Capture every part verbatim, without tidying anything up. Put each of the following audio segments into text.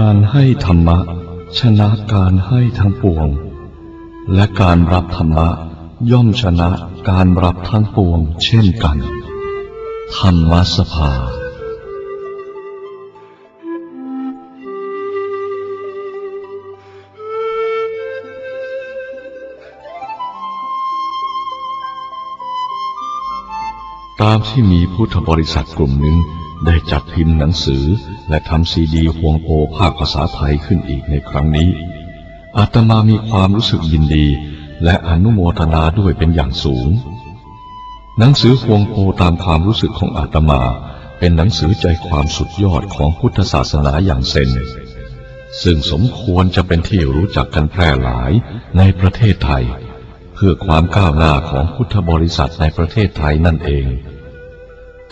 การให้ธรรมะชนะการให้ทั้งปวงและการรับธรรมะย่อมชนะการรับทั้งปวงเช่นกันธรรมสภาตามที่มีพุทธบริษัทกลุ่มหนึ่งได้จัดพิมพ์หนังสือและทำซีดีฮวงโอภาคภาษาไทยขึ้นอีกในครั้งนี้อาตมามีความรู้สึกยินดีและอนุโมทนาด้วยเป็นอย่างสูงหนังสือฮวงโอตามความรู้สึกของอาตมาเป็นหนังสือใจความสุดยอดของพุทธศาสนาอย่างเซนซึ่งสมควรจะเป็นที่รู้จักกันแพร่หลายในประเทศไทยเพื่อความก้าวหน้าของพุทธบริษัทในประเทศไทยนั่นเอง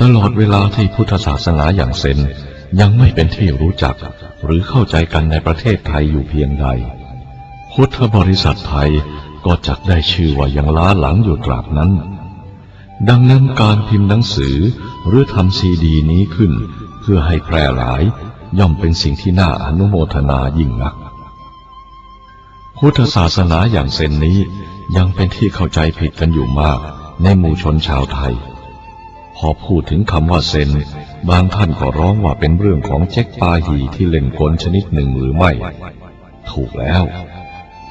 ตลอดเวลาที่พุทธศาสนาอย่างเซนยังไม่เป็นที่รู้จักหรือเข้าใจกันในประเทศไทยอยู่เพียงใดพุทธบริษัทไทยก็จักได้ชื่อว่ายังล้าหลังอยู่ตราบนั้นดังนั้นการพิมพ์หนังสือหรือทำซีดีนี้ขึ้นเพื่อให้แพร่หลายย่อมเป็นสิ่งที่น่าอนุโมทนายิ่งนักพุทธศาสนาอย่างเซนนี้ยังเป็นที่เข้าใจผิดกันอยู่มากในหมู่ชนชาวไทยพอพูดถึงคำว่าเซนบางท่านก็ร้องว่าเป็นเรื่องของเจ๊กปาหีที่เล่นกลชนิดหนึ่งหรือไม่ถูกแล้ว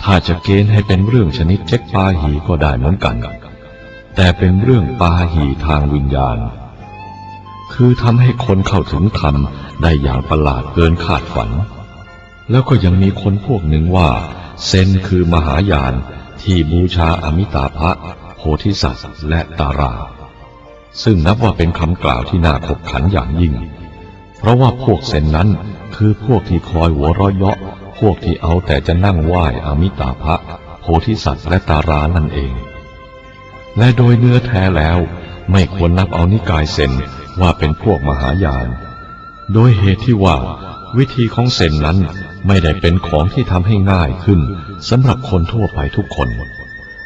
ถ้าจะเกณฑ์ให้เป็นเรื่องชนิดเจ๊กปาหีก็ได้เหมือนกันแต่เป็นเรื่องปาหีทางวิญญาณคือทำให้คนเข้าถึงธรรมได้อย่างประหลาดเกินคาดฝันแล้วก็ยังมีคนพวกหนึ่งว่าเซนคือมหายานที่บูชาอมิตาภะโพธิสัตว์และตาราซึ่งนับว่าเป็นคำกล่าวที่น่าขบขันอย่างยิ่งเพราะว่าพวกเซนนั้นคือพวกที่คอยหัวเราะเยาะพวกที่เอาแต่จะนั่งไหว้อมิตาภะโพธิสัตว์และตารานั่นเองและโดยเนื้อแท้แล้วไม่ควรนับเอานิกายเซนว่าเป็นพวกมหายานโดยเหตุที่ว่าวิธีของเซนนั้นไม่ได้เป็นของที่ทำให้ง่ายขึ้นสำหรับคนทั่วไปทุกคน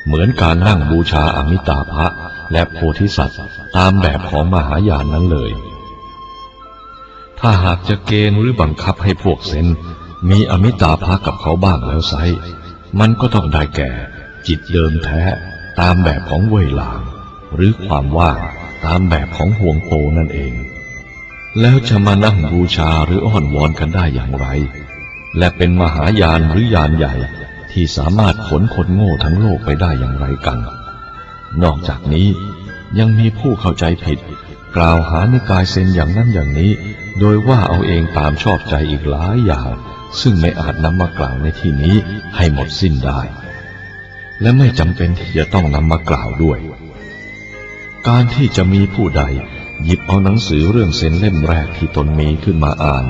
เหมือนการนั่งบูชาอมิตาภะและโพธิสัตว์ตามแบบของมหายานนั้นเลยถ้าหากจะเกณฑ์หรือบังคับให้พวกเซนมีอมิตาภะกับเขาบ้างแล้วไซมันก็ต้องได้แก่จิตเดิมแท้ตามแบบของเว่ยหลางหรือความว่างตามแบบของฮวงโอนั่นเองแล้วจะมานั่งบูชาหรืออ้อนวอนกันได้อย่างไรและเป็นมหายานหรือยานใหญ่ที่สามารถขนคนโง่ทั้งโลกไปได้อย่างไรกันนอกจากนี้ยังมีผู้เข้าใจผิดกล่าวหานิกายเซนอย่างนั้นอย่างนี้โดยว่าเอาเองตามชอบใจอีกหลายอย่างซึ่งไม่อาจนำมากล่าวในที่นี้ให้หมดสิ้นได้และไม่จำเป็นที่จะต้องนำมากล่าวด้วยการที่จะมีผู้ใดหยิบเอาหนังสือเรื่องเซนเล่มแรกที่ตนมีขึ้นมาอ่าน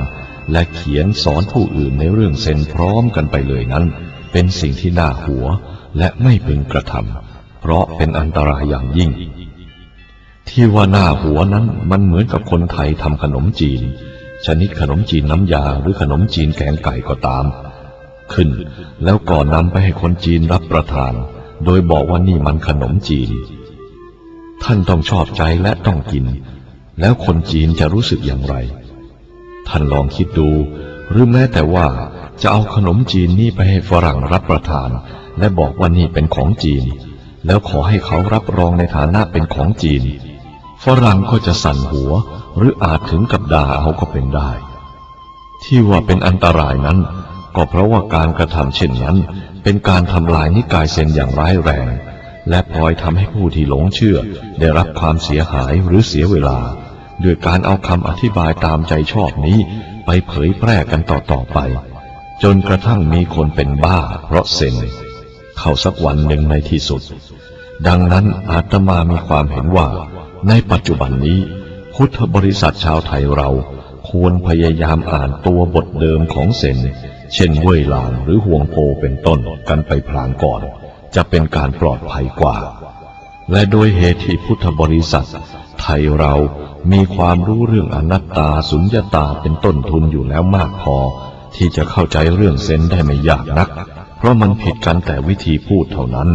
และเขียนสอนผู้อื่นในเรื่องเซนพร้อมกันไปเลยนั้นเป็นสิ่งที่น่าหัวและไม่พึงกระทำเพราะเป็นอันตรายอย่างยิ่งที่ว่าหน้าหัวนั้นมันเหมือนกับคนไทยทำขนมจีนชนิดขนมจีนน้ำยาหรือขนมจีนแกงไก่ก็ตามขึ้นแล้วก่อนนำไปให้คนจีนรับประทานโดยบอกว่านี่มันขนมจีนท่านต้องชอบใจและต้องกินแล้วคนจีนจะรู้สึกอย่างไรท่านลองคิดดูหรือแม้แต่ว่าจะเอาขนมจีนนี่ไปให้ฝรั่งรับประทานและบอกว่านี่เป็นของจีนแล้วขอให้เขารับรองในฐานะเป็นของจีนฝรั่งก็จะสั่นหัวหรืออาจถึงกับด่าเอาก็เป็นได้ที่ว่าเป็นอันตรายนั้นก็เพราะว่าการกระทำเช่นนั้นเป็นการทำลายนิกายเซนอย่างร้ายแรงและพลอยทำให้ผู้ที่หลงเชื่อได้รับความเสียหายหรือเสียเวลาโดยการเอาคำอธิบายตามใจชอบนี้ไปเผยแพร่กันต่อๆไปจนกระทั่งมีคนเป็นบ้าเพราะเซนเข้าสักวันหนึ่งในที่สุดดังนั้นอาตมามีความเห็นว่าในปัจจุบันนี้พุทธบริษัทชาวไทยเราควรพยายามอ่านตัวบทเดิมของเซนเช่นเว่ยหลางหรือฮวงโอเป็นต้นกันไปพลางก่อนจะเป็นการปลอดภัยกว่าและโดยเหตุที่พุทธบริษัทไทยเรามีความรู้เรื่องอนัตตาสุญญตาเป็นต้นทุนอยู่แล้วมากพอที่จะเข้าใจเรื่องเซนได้ไม่ยากนักเพราะมันผิดกันแต่วิธีพูดเท่านั้น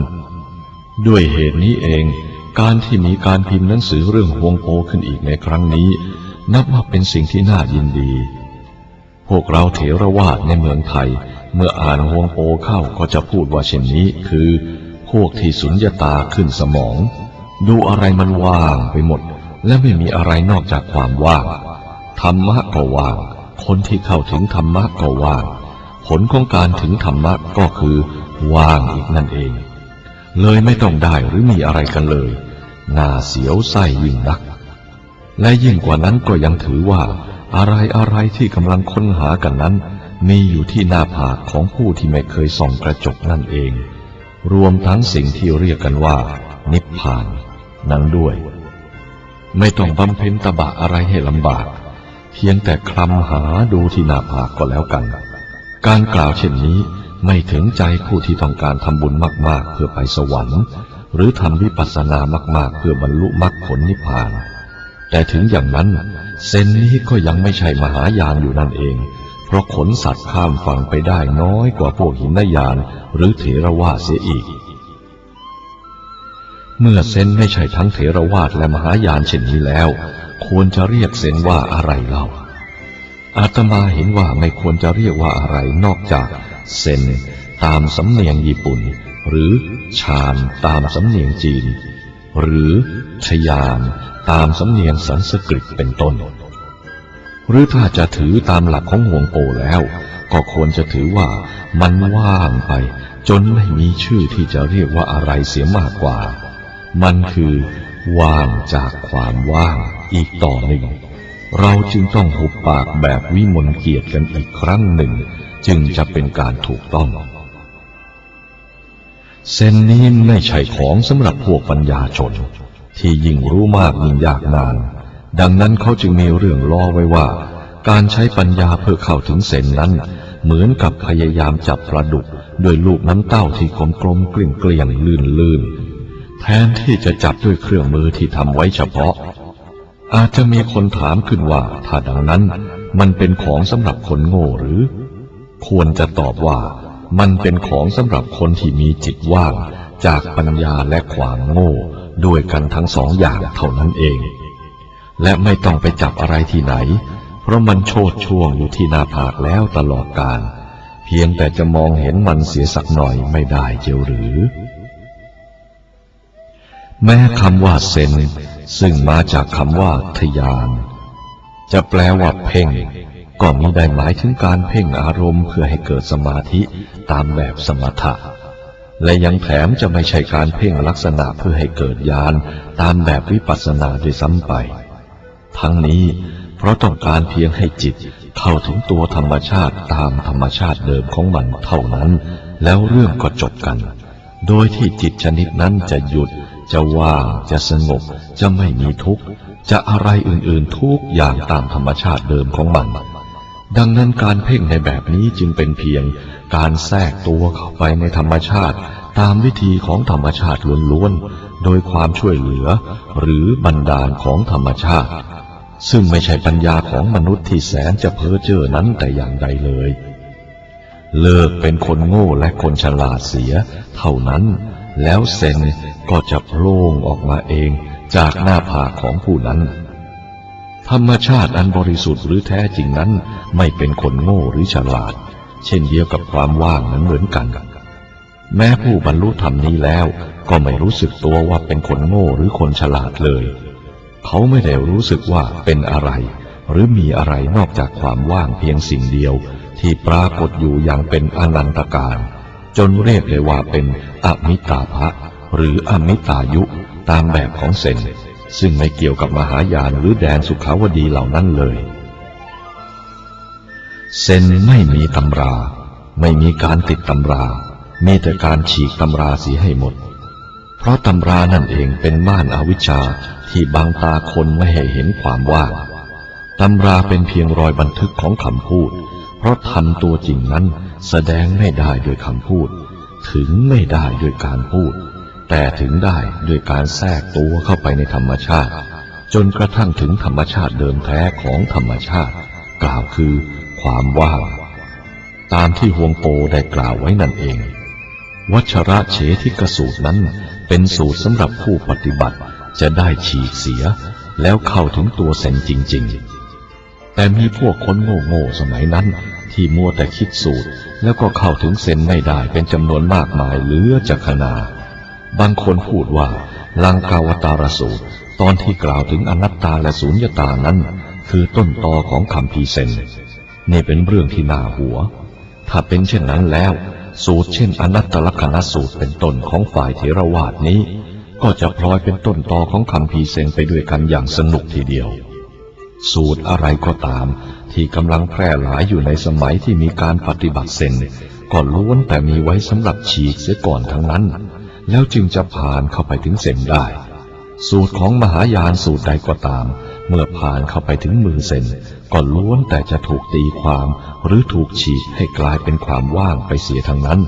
ด้วยเหตุนี้เองการที่มีการพิมพ์หนังสือเรื่องฮวงโอขึ้นอีกในครั้งนี้นับว่าเป็นสิ่งที่น่ายินดี พวกเราเถรวาทในเมืองไทยเมื่ออ่านฮวงโปเข้าก็จะพูดว่าเช่นนี้คือพวกที่สุญญตาขึ้นสมองดูอะไรมันว่างไปหมดและไม่มีอะไรนอกจากความว่างธรรมะก็ว่างคนที่เข้าถึงธรรมะก็ว่างผลของการถึงธรรมะก็คือว่างอีกนั่นเองเลยไม่ต้องได้หรือมีอะไรกันเลยน่าเสียวไส้ยิ่งนักและยิ่งกว่านั้นก็ยังถือว่าอะไรอะไรที่กำลังค้นหากันนั้นมีอยู่ที่หน้าผากของผู้ที่ไม่เคยส่องกระจกนั่นเองรวมทั้งสิ่งที่เรียกกันว่านิพพานนั้นด้วยไม่ต้องบำเพ็ญตบะอะไรให้ลำบากเพียงแต่คลำหาดูที่หน้าผากก็แล้วกันการกล่าวเช่นนี้ไม่ถึงใจผู้ที่ต้องการทำบุญมากๆเพื่อไปสวรรค์หรือทำวิปัสสนามากๆเพื่อบรรลุมรรคผลนิพพานแต่ถึงอย่างนั้นเส้นนี้ก็ยังไม่ใช่มหายานอยู่นั่นเองเพราะขนสัตว์ข้ามฝั่งไปได้น้อยกว่าพวกหินยานหรือเถรวาทเสียอีกเมื่อเส้นไม่ใช่ทั้งเถรวาทและมหายานเช่นนี้แล้วควรจะเรียกเส้นว่าอะไรเล่าอาตมาเห็นว่าไม่ควรจะเรียกว่าอะไรนอกจากเซนตามสำเนียงญี่ปุ่นหรือฌานตามสำเนียงจีนหรือฌานตามสำเนียงสันสกฤตเป็นต้นหรือถ้าจะถือตามหลักของฮวงโปแล้วก็ควรจะถือว่ามันว่างไปจนไม่มีชื่อที่จะเรียกว่าอะไรเสียมากกว่ามันคือว่างจากความว่างอีกต่อหนึ่งเราจึงต้องหุบปากแบบวิมลเกียรติกันอีกครั้งหนึ่งจึงจะเป็นการถูกต้องเส้นนี้ไม่ใช่ของสำหรับพวกปัญญาชนที่ยิ่งรู้มากยิ่งยากนานดังนั้นเขาจึงมีเรื่องล้อไว้ว่าการใช้ปัญญาเพื่อเข้าถึงเส้นนั้นเหมือนกับพยายามจับปลาดุกด้วยลูกน้ำเต้าที่กลมกลมเกลี่ยงเกลี่ยงลื่นลื่นแทนที่จะจับด้วยเครื่องมือที่ทำไว้เฉพาะอาจจะมีคนถามขึ้นว่าถ้าดังนั้นมันเป็นของสำหรับคนโง่หรือควรจะตอบว่ามันเป็นของสำหรับคนที่มีจิตว่างจากปัญญาและความโง่ด้วยกันทั้งสองอย่างเท่านั้นเองและไม่ต้องไปจับอะไรที่ไหนเพราะมันโชติช่วงอยู่ที่หน้าผากแล้วตลอดกาลเพียงแต่จะมองเห็นมันเสียสักหน่อยไม่ได้เจียวหรือแม้คำว่าเซนซึ่งมาจากคำว่าทยานจะแปลว่าเพ่งก็มีได้หมายถึงการเพ่งอารมณ์เพื่อให้เกิดสมาธิตามแบบสมถะและยังแถมจะไม่ใช่การเพ่งลักษณะเพื่อให้เกิดญาณตามแบบวิปัสสนาด้วยซ้ำไปทั้งนี้เพราะต้องการเพียงให้จิตเข้าถึงตัวธรรมชาติตามธรรมชาติเดิมของมันเท่านั้นแล้วเรื่องก็จบกันโดยที่จิตชนิดนั้นจะหยุดจะว่างจะสงบจะไม่มีทุกข์จะอะไรอื่นๆทุกอย่างตามธรรมชาติเดิมของมันดังนั้นการเพ่งในแบบนี้จึงเป็นเพียงการแทรกตัวเข้าไปในธรรมชาติตามวิธีของธรรมชาติล้วนๆโดยความช่วยเหลือหรือบันดาลของธรรมชาติซึ่งไม่ใช่ปัญญาของมนุษย์ที่แสนจะเพ้อเจ้อนั้นแต่อย่างใดเลยเลิกเป็นคนโง่และคนฉลาดเสียเท่านั้นแล้วเซนก็จะโล่งออกมาเองจากหน้าผากของผู้นั้นธรรมชาติอันบริสุทธิ์หรือแท้จริงนั้นไม่เป็นคนโง่หรือฉลาดเช่นเดียวกับความว่างนั้นเหมือนกันแม้ผู้บรรลุธรรมนี้แล้วก็ไม่รู้สึกตัวว่าเป็นคนโง่หรือคนฉลาดเลยเขาไม่ได้รู้สึกว่าเป็นอะไรหรือมีอะไรนอกจากความว่างเพียงสิ่งเดียวที่ปรากฏอยู่อย่างเป็นอนันตการจนเรียกได้ว่าเป็นอมิตาภะหรืออมิตายุตามแบบของเซนซึ่งไม่เกี่ยวกับมหายานหรือแดนสุขาวดีเหล่านั้นเลยเซนไม่มีตำราไม่มีการติดตำรามีแต่การฉีกตำราเสียให้หมดเพราะตำรานั่นเองเป็นม่านอวิชชาที่บังตาคนไม่ให้เห็นความว่างตำราเป็นเพียงรอยบันทึกของคำพูดเพราะธรรมตัวจริงนั้นแสดงไม่ได้ด้วยคำพูดถึงไม่ได้ด้วยการพูดแต่ถึงได้ด้วยการแทรกตัวเข้าไปในธรรมชาติจนกระทั่งถึงธรรมชาติเดิมแท้ของธรรมชาติกล่าวคือความว่างตามที่ฮวงโปได้กล่าวไว้นั่นเองวัชระเฉทิกสูตรนั้นเป็นสูตรสำหรับผู้ปฏิบัติจะได้ฉีกเสียแล้วเข้าถึงตัวเซนจริงๆ แต่มีพวกคนโง่ๆสมัยนั้นที่มัวแต่คิดสูตรแล้วก็เข้าถึงเซนไม่ได้เป็นจำนวนมากมายเหลือจะขนาดบางคนพูดว่าลังกาวตารสูตรตอนที่กล่าวถึงอนัตตาและสุญญตานั้นคือต้นตอของคำพีเซนนี่เป็นเรื่องที่น่าหัวถ้าเป็นเช่นนั้นแล้วสูตรเช่นอนัตตลักขณสูตรเป็นต้นของฝ่ายเถรวาทนี้ก็จะพลอยเป็นต้นตอของคำพีเซนไปด้วยกันอย่างสนุกทีเดียวสูตรอะไรก็ตามที่กำลังแพร่หลายอยู่ในสมัยที่มีการปฏิบัติเซนก็ล้วนแต่มีไว้สำหรับฉีกเสียก่อนทั้งนั้นแล้วจึงจะผ่านเข้าไปถึงเซนได้สูตรของมหายานสูตรใดก็ตามเมื่อผ่านเข้าไปถึงมือเซนก็ล้วนแต่จะถูกตีความหรือถูกฉีกให้กลายเป็นความว่างไปเสียทั้งนั้น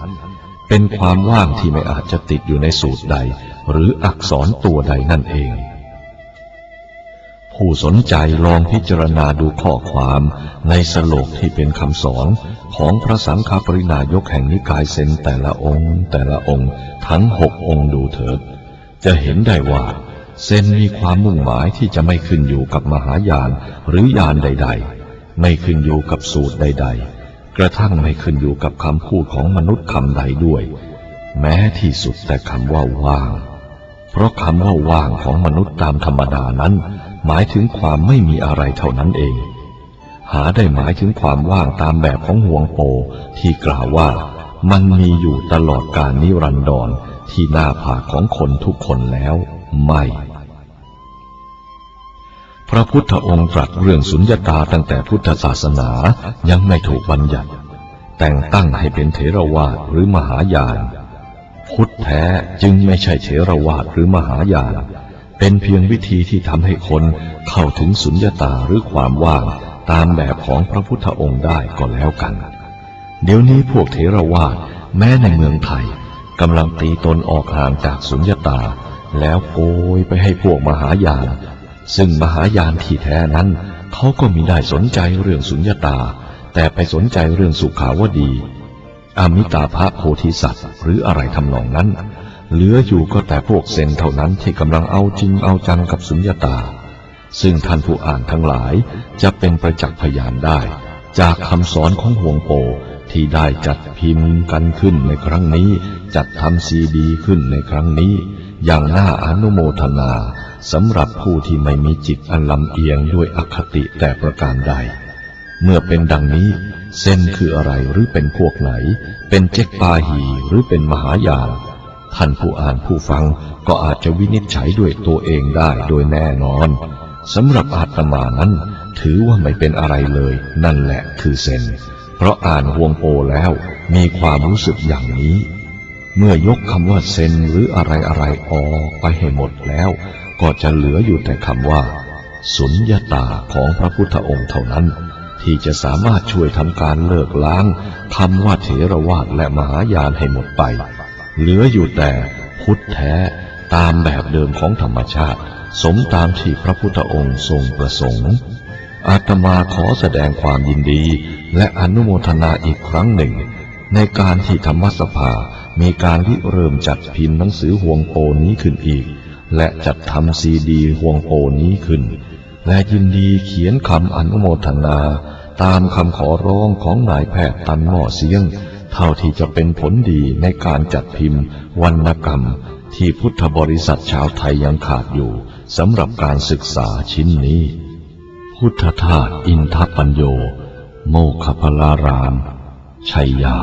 เป็นความว่างที่ไม่อาจจะติดอยู่ในสูตรใดหรืออักษรตัวใดนั่นเองผู้สนใจลองพิจารณาดูข้อความในสโลกที่เป็นคำสอนของพระสังฆปรินายกแห่งนิกายเซนแต่ละองค์แต่ละองค์ทั้งหกองค์ดูเถิดจะเห็นได้ว่าเซนมีความมุ่งหมายที่จะไม่ขึ้นอยู่กับมหายานหรือยานใดๆไม่ขึ้นอยู่กับสูตรใดๆกระทั่งไม่ขึ้นอยู่กับคำพูดของมนุษย์คำใดด้วยแม้ที่สุดแต่คำว่าว่างเพราะคำว่าว่างของมนุษย์ตามธรรมดานั้นหมายถึงความไม่มีอะไรเท่านั้นเองหาได้หมายถึงความว่างตามแบบของห่วงโปที่กล่าวว่ามันมีอยู่ตลอดกาลนิรันดรที่หน้าผากของคนทุกคนแล้วไม่พระพุทธองค์ตรัสเรื่องสุญญตาตั้งแต่พุทธศาสนายังไม่ถูกบัญญัติแต่งตั้งให้เป็นเถรวาทหรือมหายานพุทธแท้จึงไม่ใช่เถรวาทหรือมหายานเป็นเพียงวิธีที่ทำให้คนเข้าถึงสุญญตาหรือความว่างตามแบบของพระพุทธองค์ได้ก็แล้วกันเดี๋ยวนี้พวกเถรวาทแม้ในเมืองไทยกำลังตีตนออกห่างจากสุญญตาแล้วโกยไปให้พวกมหายานซึ่งมหายานที่แท้นั้นเขาก็มิได้สนใจเรื่องสุญญตาแต่ไปสนใจเรื่องสุขาวดีอมิตาภโพธิสัตว์หรืออะไรทำนองนั้นเหลืออยู่ก็แต่พวกเซนเท่านั้นที่กำลังเอาจริงเอาจังกับสุญญตาซึ่งท่านผู้อ่านทั้งหลายจะเป็นประจักษ์พยานได้จากคำสอนของห่วงโปที่ได้จัดพิมพ์กันขึ้นในครั้งนี้จัดทำซีดีขึ้นในครั้งนี้อย่างน่าอนุโมทนาสำหรับผู้ที่ไม่มีจิตอันลำเอียงด้วยอคติแต่ประการใดเมื่อเป็นดังนี้เซนคืออะไรหรือเป็นพวกไหนเป็นเจ๊กปาหีหรือเป็นมหายานท่านผู้อ่านผู้ฟังก็อาจจะวินิจฉัยด้วยตัวเองได้โดยแน่นอนสำหรับอาตมานั้นถือว่าไม่เป็นอะไรเลยนั่นแหละคือเซนเพราะอ่านห่วงโปแล้วมีความรู้สึกอย่างนี้เมื่อยกคำว่าเซนหรืออะไรอะไรออกไปให้หมดแล้วก็จะเหลืออยู่แต่คำว่าสุญญตาของพระพุทธองค์เท่านั้นที่จะสามารถช่วยทำการเลิกล้างคำว่าเถรวาทและมหายานให้หมดไปเหลืออยู่แต่พุทธแท้ตามแบบเดิมของธรรมชาติสมตามที่พระพุทธองค์ทรงประสงค์อาตมาขอแสดงความยินดีและอนุโมทนาอีกครั้งหนึ่งในการที่ธรรมสภามีการริเริ่มจัดพิมพ์หนังสือห่วงโปนี้ขึ้นอีกและจัดทำซีดีห่วงโปนี้ขึ้นและยินดีเขียนคำอนุโมทนาตามคำขอร้องของนายแพทย์ตันหม้อเสียงเท่าที่จะเป็นผลดีในการจัดพิมพ์วรรณกรรมที่พุทธบริษัทชาวไทยยังขาดอยู่สำหรับการศึกษาชิ้นนี้พุทธทาสอินทปัญโยโมคคัพพลารามชัยยา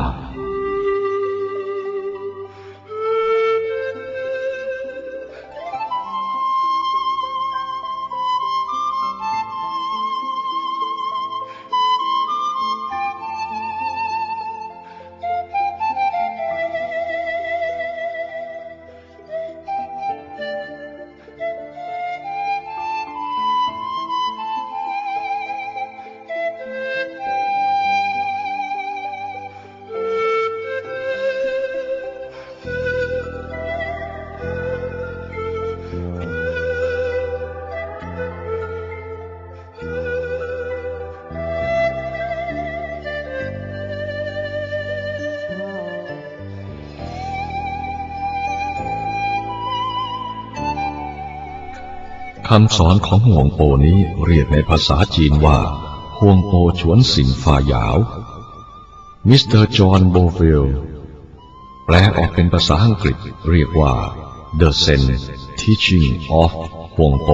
คำสอนของห่วงโปนี้เรียกในภาษาจีนว่า ฮวงโอฉวนสินฝ่ายาวมิสเตอร์จอห์นโบวิลแปลออกเป็นภาษาอังกฤษเรียกว่า The Zen Teaching of ฮวงโอ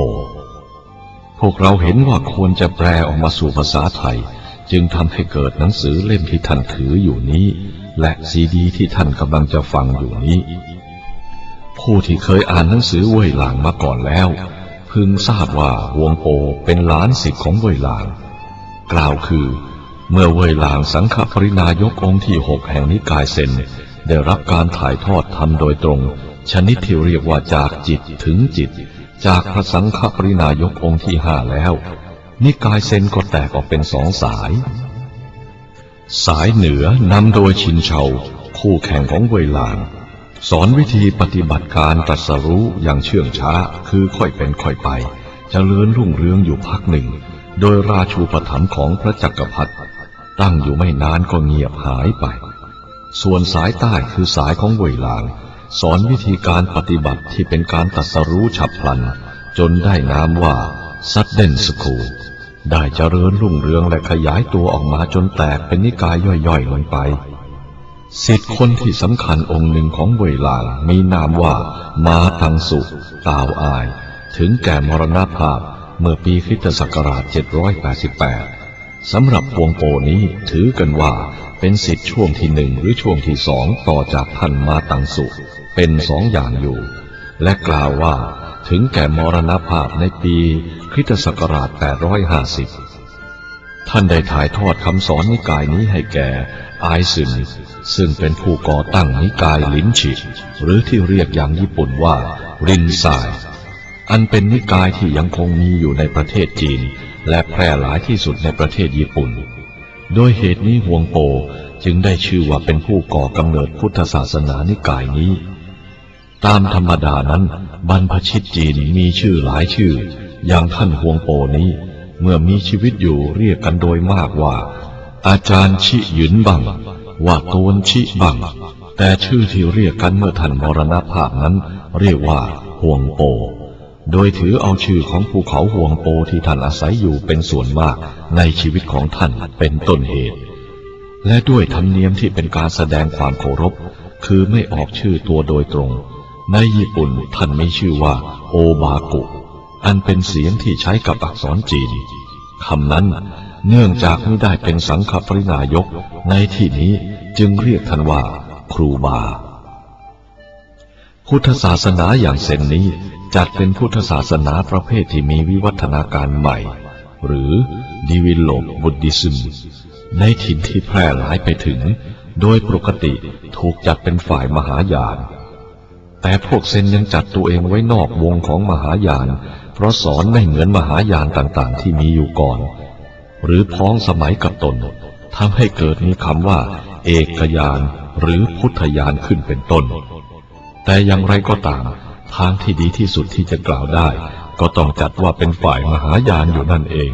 พวกเราเห็นว่าควรจะแปลออกมาสู่ภาษาไทยจึงทำให้เกิดหนังสือเล่มที่ท่านถืออยู่นี้และซีดีที่ท่านกำลังจะฟังอยู่นี้ผู้ที่เคยอ่านหนังสือเว่ยหลางมาก่อนแล้วพึงทราบว่าฮวงโอเป็นหลานศิษย์ของเว่ยหลางกล่าวคือเมื่อเว่ยหลางสังฆปรินายกองค์ที่หกแห่งนิกายเซนได้รับการถ่ายทอดทำโดยตรงชนิดที่เรียกว่าจากจิตถึงจิตจากพระสังฆปรินายกองค์ที่ห้าแล้วนิกายเซนก็แตกออกเป็นสองสายสายเหนือนำโดยชินเฉาคู่แข่งของเว่ยหลางสอนวิธีปฏิบัติการตรัสรู้อย่างเชื่องช้าคือค่อยเป็นค่อยไปเจริญรุ่งเรืองอยู่พักหนึ่งโดยราชูปถัมภ์ของพระจักรพรรดิตั้งอยู่ไม่นานก็เงียบหายไปส่วนสายใต้คือสายของเว่ยหลางสอนวิธีการปฏิบัติที่เป็นการตรัสรู้ฉับพลันจนได้นามว่าซัดเดนสคูลได้เจริญรุ่งเรืองและขยายตัวออกมาจนแตกเป็นนิกายย่อยๆลงไปศิษย์คนที่สำคัญองค์หนึ่งของเว่ยหลางมีนามว่าม้าตังสุตาวอายถึงแก่มรณภาพเมื่อปีคริสตศักราชเจ็ดร้อยแปดสิบแปดสำหรับฮวงโอนี้ถือกันว่าเป็นศิษย์ช่วงที่หนึ่งหรือช่วงที่สองต่อจากท่านม้าตังสุเป็นสองอย่างอยู่และกล่าวว่าถึงแก่มรณภาพในปีคริสตศักราชแปดร้อยห้าสิบท่านได้ถ่ายทอดคำสอนนิกายนี้ให้แก่ไอซึนซึ่งเป็นผู้ก่อตั้งนิกายลินชิหรือที่เรียกอย่างญี่ปุ่นว่ารินไซอันเป็นนิกายที่ยังคงมีอยู่ในประเทศจีนและแพร่หลายที่สุดในประเทศญี่ปุ่นโดยเหตุนี้ฮวงโอจึงได้ชื่อว่าเป็นผู้ก่อกำเนิดพุทธศาสนานิกายนี้ตามธรรมดานั้นบรรพชิตจีนมีชื่อหลายชื่ออย่างท่านฮวงโอนี้เมื่อมีชีวิตอยู่เรียกกันโดยมากว่าอาจารย์ชิหยุนบังว่าโตนชิบังแต่ชื่อที่เรียกกันเมื่อท่านมรณภาพนั้นเรียกว่าฮวงโอโดยถือเอาชื่อของภูเขาฮวงโอที่ท่านอาศัยอยู่เป็นส่วนมากในชีวิตของท่านเป็นต้นเหตุและด้วยธรรมเนียมที่เป็นการแสดงความเคารพคือไม่ออกชื่อตัวโดยตรงในญี่ปุ่นท่านไม่ชื่อว่าโอบากุอันเป็นเสียงที่ใช้กับอักษรจีนคำนั้นเนื่องจากไม่ได้เป็นสังฆปรินายกในที่นี้จึงเรียกท่านว่าครูบาพุทธศาสนาอย่างเซนนี้จัดเป็นพุทธศาสนาประเภทที่มีวิวัฒนาการใหม่หรือ Developed Buddhism ในถิ่นที่แพร่หลายไปถึงโดยปกติถูกจัดเป็นฝ่ายมหายานแต่พวกเซนยังจัดตัวเองไว้นอกวงของมหายานเพราะสอนไม่เหมือนมหายานต่างๆที่มีอยู่ก่อนหรือพ้องสมัยกับตนทำให้เกิดมีคำว่าเอกยานหรือพุทธยานขึ้นเป็นต้นแต่อย่างไรก็ตามทางที่ดีที่สุดที่จะกล่าวได้ก็ต้องจัดว่าเป็นฝ่ายมหายานอยู่นั่นเอง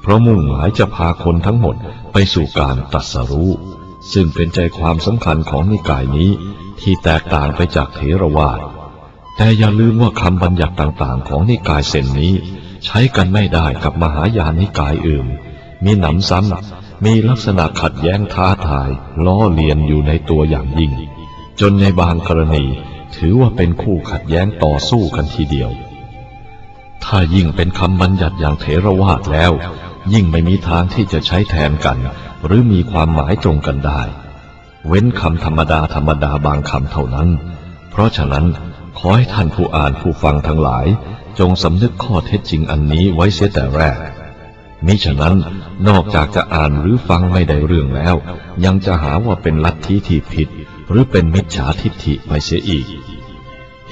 เพราะมุ่งหมายจะพาคนทั้งหมดไปสู่การตรัสรู้ซึ่งเป็นใจความสำคัญของนิกายนี้ที่แตกต่างไปจากเถรวาทแต่อย่าลืมว่าคำบัญญัติต่างๆของนิกายเซนนี้ใช้กันไม่ได้กับมหายานนิกายอื่นมีหนำซ้ำมีลักษณะขัดแย้งท้าทายล้อเลียนอยู่ในตัวอย่างยิ่งจนในบางกรณีถือว่าเป็นคู่ขัดแย้งต่อสู้กันทีเดียวถ้ายิ่งเป็นคำบัญญัติอย่างเถรวาทแล้วยิ่งไม่มีทางที่จะใช้แทนกันหรือมีความหมายตรงกันได้เว้นคำธรรมดาธรรมดาบางคำเท่านั้นเพราะฉะนั้นขอให้ท่านผู้อ่านผู้ฟังทั้งหลายจงสำนึกข้อเท็จจริงอันนี้ไว้เสียแต่แรกมิฉะนั้นนอกจากจะอ่านหรือฟังไม่ได้เรื่องแล้วยังจะหาว่าเป็นลัทธิที่ผิดหรือเป็นมิจฉาทิฏฐิไปเสียอีก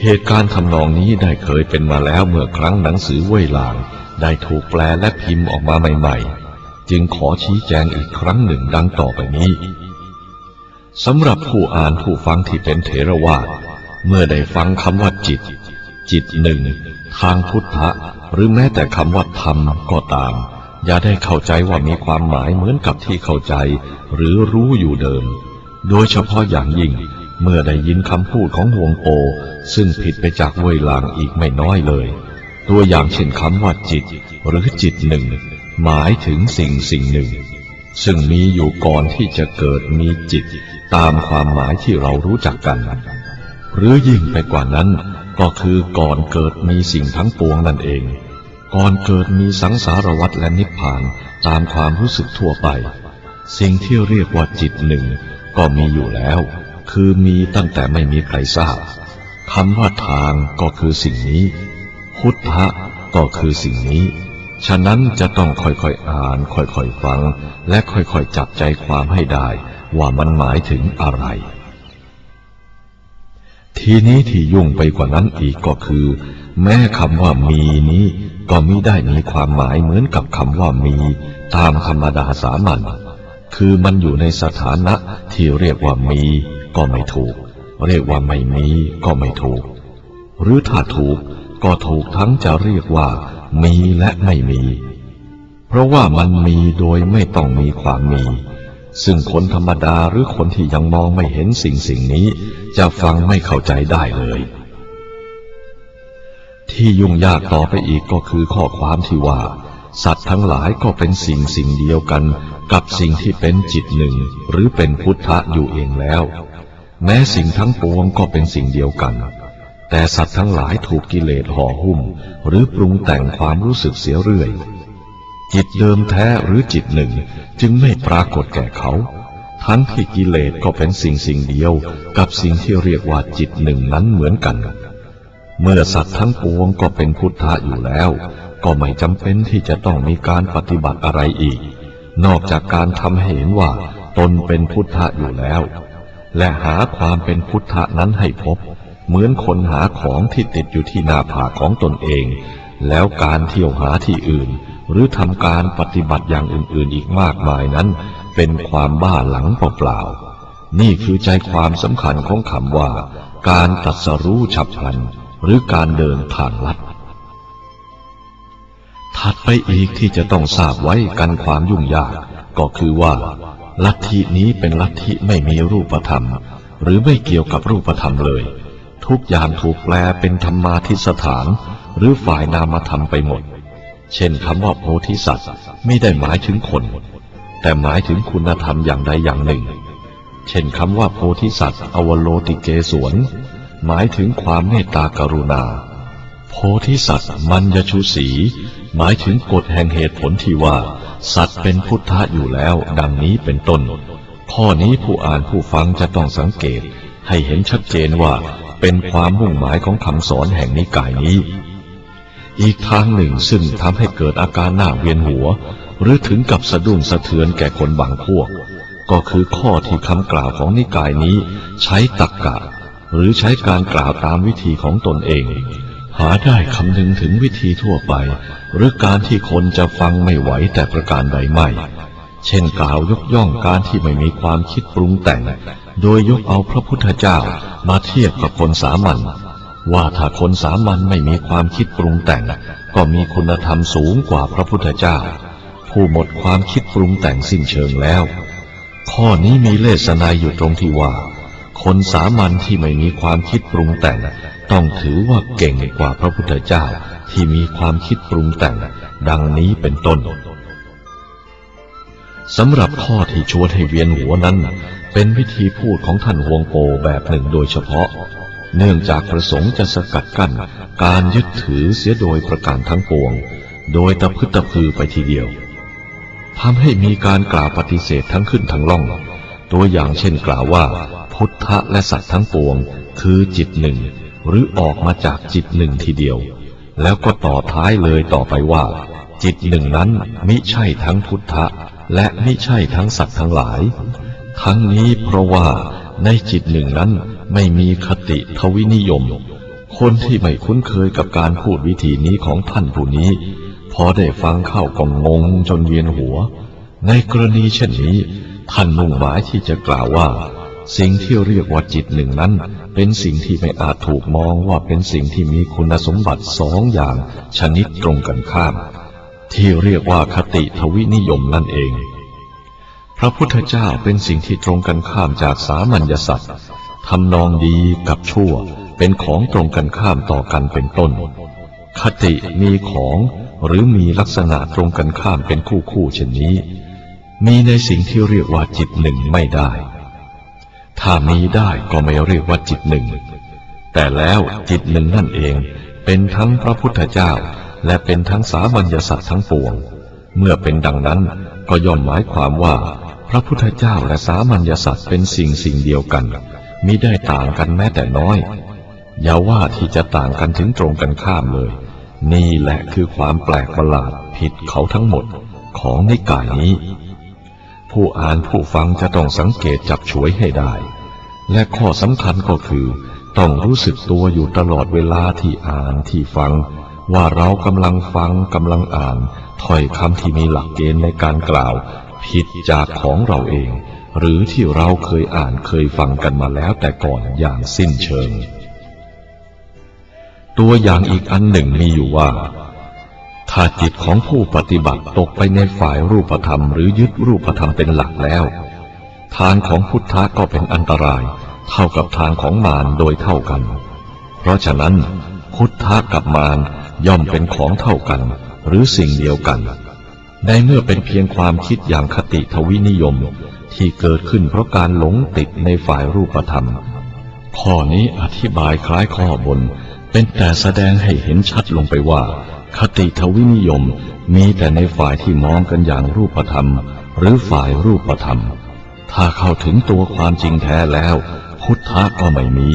เหตุการณ์ทำนองนี้ได้เคยเป็นมาแล้วเมื่อครั้งหนังสือเว่ยหลางได้ถูกแปลและพิมพ์ออกมาใหม่ๆจึงขอชี้แจงอีกครั้งหนึ่งดังต่อไปนี้สำหรับผู้อ่านผู้ฟังที่เป็นเถรวาทเมื่อได้ฟังคำว่าจิตจิตหนึ่งทางพุทธะหรือแม้แต่คำว่าธรรมก็ตามอย่าได้เข้าใจว่ามีความหมายเหมือนกับที่เข้าใจหรือรู้อยู่เดิมโดยเฉพาะอย่างยิ่งเมื่อได้ยินคำพูดของฮวงโอซึ่งผิดไปจากเว่ยหลางอีกไม่น้อยเลยตัวอย่างเช่นคำว่าจิตหรือจิตหนึ่ง หมายถึงสิ่งสิ่งหนึ่งซึ่งมีอยู่ก่อนที่จะเกิดมีจิตตามความหมายที่เรารู้จักกันหรือยิ่งไปกว่านั้นก็คือก่อนเกิดมีสิ่งทั้งปวงนั่นเองก่อนเกิดมีสังสารวัฏและนิพพานตามความรู้สึกทั่วไปสิ่งที่เรียกว่าจิตหนึ่งก็มีอยู่แล้วคือมีตั้งแต่ไม่มีใครทราบคำว่าทางก็คือสิ่งนี้พุทธะก็คือสิ่งนี้ฉะนั้นจะต้องค่อยๆอ่านค่อยๆฟังและค่อยๆจับใจความให้ได้ว่ามันหมายถึงอะไรทีนี้ที่ยุ่งไปกว่านั้นอีกก็คือแม้คำว่ามีนี้ก็มิได้มีความหมายเหมือนกับคำว่ามีตามธรรมดาสามัญคือมันอยู่ในสถานะที่เรียกว่ามีก็ไม่ถูกเรียกว่าไม่มีก็ไม่ถูกหรือถ้าถูกก็ถูกทั้งจะเรียกว่ามีและไม่มีเพราะว่ามันมีโดยไม่ต้องมีความมีซึ่งคนธรรมดาหรือคนที่ยังมองไม่เห็นสิ่งสิ่งนี้จะฟังไม่เข้าใจได้เลยที่ยุ่งยากต่อไปอีกก็คือข้อความที่ว่าสัตว์ทั้งหลายก็เป็นสิ่งสิ่งเดียวกันกับสิ่งที่เป็นจิตหนึ่งหรือเป็นพุทธะอยู่เองแล้วแม้สิ่งทั้งปวงก็เป็นสิ่งเดียวกันแต่สัตว์ทั้งหลายถูกกิเลสห่อหุ้มหรือปรุงแต่งความรู้สึกเสียเรื่อยจิตเดิมแท้หรือจิตหนึ่งจึงไม่ปรากฏแก่เขาทั้งที่กิเลสก็เป็นสิ่งสิ่งเดียวกับสิ่งที่เรียกว่าจิตหนึ่งนั้นเหมือนกันเมื่อสัตว์ทั้งปวงก็เป็นพุทธะอยู่แล้วก็ไม่จำเป็นที่จะต้องมีการปฏิบัติอะไรอีกนอกจากการทำให้เห็นว่าตนเป็นพุทธะอยู่แล้วและหาความเป็นพุทธะนั้นให้พบเหมือนคนหาของที่ติดอยู่ที่หน้าผากของตนเองแล้วการเที่ยวหาที่อื่นหรือทำการปฏิบัติอย่างอื่นๆอีกมากมายนั้นเป็นความบ้าหลังเปล่าๆนี่คือใจความสำคัญของคำว่าการตรัสรู้ฉับพลันหรือการเดินทางลัดถัดไปอีกที่จะต้องทราบไว้กันความยุ่งยากก็คือว่าลัทธินี้เป็นลัทธิไม่มีรูปธรรมหรือไม่เกี่ยวกับรูปธรรมเลยทุกอย่างถูกแปลเป็นธรรมาธิสถานหรือฝ่ายนามธรรมไปหมดเช่นคำว่าโพธิสัตว์ไม่ได้หมายถึงคนแต่หมายถึงคุณธรรมอย่างใดอย่างหนึ่งเช่นคำว่าโพธิสัตว์อวโลกิเกศวรหมายถึงความเมตตากรุณาโพธิสัตว์มัญญชุสีหมายถึงกฎแห่งเหตุผลที่ว่าสัตว์เป็นพุทธะอยู่แล้วดังนี้เป็นต้นข้อนี้ผู้อ่านผู้ฟังจะต้องสังเกตให้เห็นชัดเจนว่าเป็นความมุ่งหมายของคำสอนแห่งนิกายนี้อีกทางหนึ่งซึ่งทำให้เกิดอาการหน้าเวียนหัวหรือถึงกับสะดุ้งสะเทือนแก่คนบางพวกก็คือข้อที่คำกล่าวของนิกายนี้ใช้ตรรกะหรือใช้การกล่าวตามวิธีของตนเองหาได้คำนึงถึงวิธีทั่วไปหรือการที่คนจะฟังไม่ไหวแต่ประการใดไม่เช่นกล่าวยกย่องการที่ไม่มีความคิดปรุงแต่งโดยยกเอาพระพุทธเจ้ามาเทียบกับคนสามัญว่าถ้าคนสามัญไม่มีความคิดปรุงแต่งก็มีคุณธรรมสูงกว่าพระพุทธเจ้าผู้หมดความคิดปรุงแต่งสิ้นเชิงแล้วข้อนี้มีเลสนัยอยู่ตรงที่ว่าคนสามัญที่ไม่มีความคิดปรุงแต่งต้องถือว่าเก่งกว่าพระพุทธเจ้าที่มีความคิดปรุงแต่งดังนี้เป็นต้นสำหรับข้อที่ชวนให้เวียนหัวนั้นเป็นวิธีพูดของท่านฮวงโปแบบหนึ่งโดยเฉพาะเนื่องจากประสงค์จะสกัดกั้นการยึดถือเสียโดยประการทั้งปวงโดยตะพึดตะพือไปทีเดียวทำให้มีการกล่าวปฏิเสธทั้งขึ้นทั้งล่องตัวอย่างเช่นกล่าวว่าพุทธะและสัตว์ทั้งปวงคือจิตหนึ่งหรือออกมาจากจิตหนึ่งทีเดียวแล้วก็ต่อท้ายเลยต่อไปว่าจิตหนึ่งนั้นมิใช่ทั้งพุทธะและมิใช่ทั้งสัตว์ทั้งหลายทั้งนี้เพราะว่าในจิตหนึ่งนั้นไม่มีคติทวินิยมคนที่ไม่คุ้นเคยกับการพูดวิธีนี้ของท่านผู้นี้พอได้ฟังเข้าก็งงจนเวียนหัวในกรณีเช่นนี้ท่านมุ่งหมายที่จะกล่าวว่าสิ่งที่เรียกว่าจิตหนึ่งนั้นเป็นสิ่งที่ไม่อาจถูกมองว่าเป็นสิ่งที่มีคุณสมบัติสองอย่างชนิดตรงกันข้ามที่เรียกว่าคติทวินิยมนั่นเองพระพุทธเจ้าเป็นสิ่งที่ตรงกันข้ามจากสามัญสัตว์ทำนองดีกับชั่วเป็นของตรงกันข้ามต่อกันเป็นต้นคติมีของ หรือมีลักษณะตรงกันข้ามเป็นคู่คู่เช่นนี้มีในสิ่งที่เรียกว่าจิตหนึ่งไม่ได้ถ้ามีได้ก็ไม่เรียกว่าจิตหนึ่งแต่แล้วจิตหนึ่งนั่นเองเป็นทั้งพระพุทธเจ้าและเป็นทั้งสามัญญสัตว์ทั้งปวงเมื่อเป็นดังนั้นก็ย่อมหมายความว่าพระพุทธเจ้าและสามัญญสัตว์เป็นสิ่งสิ่งเดียวกันมิได้ต่างกันแม้แต่น้อยอย่าว่าที่จะต่างกันถึงตรงกันข้ามเลยนี่แหละคือความแปลกประหลาดผิดเขาทั้งหมดของนิกายนี้ผู้อ่านผู้ฟังจะต้องสังเกตจับฉวยให้ได้และข้อสำคัญก็คือต้องรู้สึกตัวอยู่ตลอดเวลาที่อ่านที่ฟังว่าเรากำลังฟังกำลังอ่านถ้อยคำที่มีหลักเกณฑ์ในการกล่าวผิดจากของเราเองหรือที่เราเคยอ่านเคยฟังกันมาแล้วแต่ก่อนอย่างสิ้นเชิงตัวอย่างอีกอันหนึ่งมีอยู่ว่าถ้าจิตของผู้ปฏิบัติตกไปในฝ่ายรูปธรรมหรือยึดรูปธรรมเป็นหลักแล้วทางของพุทธะก็เป็นอันตรายเท่ากับทางของมารโดยเท่ากันเพราะฉะนั้นพุทธะกับมารย่อมเป็นของเท่ากันหรือสิ่งเดียวกันในเมื่อเป็นเพียงความคิดอย่างคติทวินิยมที่เกิดขึ้นเพราะการหลงติดในฝ่ายรูปธรรมข้อนี้อธิบายคล้ายข้อบนเป็นแต่แสดงให้เห็นชัดลงไปว่าคติทวินิยมมีแต่ในฝ่ายที่มองกันอย่างรูปธรรมหรือฝ่ายรูปธรรมถ้าเข้าถึงตัวความจริงแท้แล้วพุทธะก็ไม่มี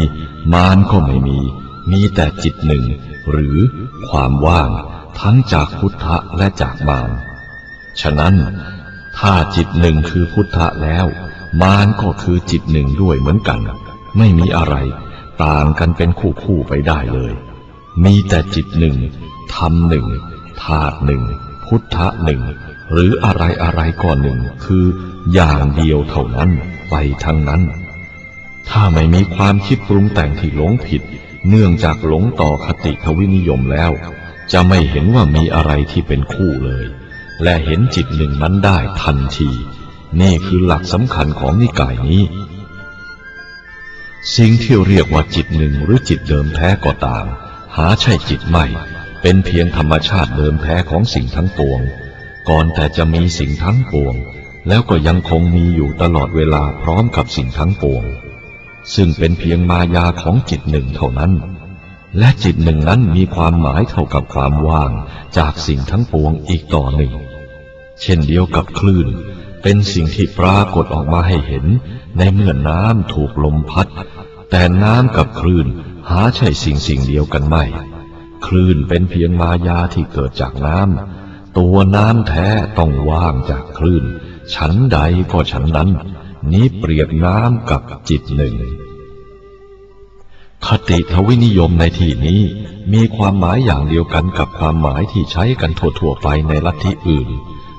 มารก็ไม่มีมีแต่จิตหนึ่งหรือความว่างทั้งจากพุทธะและจากมารฉะนั้นถ้าจิตหนึ่งคือพุทธะแล้วมารก็คือจิตหนึ่งด้วยเหมือนกันไม่มีอะไรต่างกันเป็นคู่คู่ไปได้เลยมีแต่จิตหนึ่งธรรมหนึ่งธาตุหนึ่งพุทธะหนึ่งหรืออะไรอะไรก่อนหนึ่งคืออย่างเดียวเท่านั้นไปทั้งนั้นถ้าไม่มีความคิดปรุงแต่งที่หลงผิดเนื่องจากหลงต่อคติทวินิยมแล้วจะไม่เห็นว่ามีอะไรที่เป็นคู่เลยและเห็นจิตหนึ่งนั้นได้ทันทีนี่คือหลักสำคัญของนิกายนี้สิ่งที่เรียกว่าจิตหนึ่งหรือจิตเดิมแท้ก็ตามหาใช่จิตไม่เป็นเพียงธรรมชาติเดิมแท้ของสิ่งทั้งปวงก่อนแต่จะมีสิ่งทั้งปวงแล้วก็ยังคงมีอยู่ตลอดเวลาพร้อมกับสิ่งทั้งปวงซึ่งเป็นเพียงมายาของจิตหนึ่งเท่านั้นและจิตหนึ่งนั้นมีความหมายเท่ากับความว่างจากสิ่งทั้งปวงอีกต่อหนึ่งเช่นเดียวกับคลื่นเป็นสิ่งที่ปรากฏออกมาให้เห็นในเมื่อน้ำถูกลมพัดแต่น้ำกับคลื่นหาใช่สิ่งสิ่งเดียวกันไม่คลื่นเป็นเพียงมายาที่เกิดจากน้ำตัวน้ำแท้ต้องว่างจากคลื่นฉันใดก็ฉันนั้นนี้เปรียบน้ำกับจิตหนึ่งคติทวินิยมในที่นี้มีความหมายอย่างเดียวกันกับความหมายที่ใช้กันทั่วๆไปในลัทธิอื่น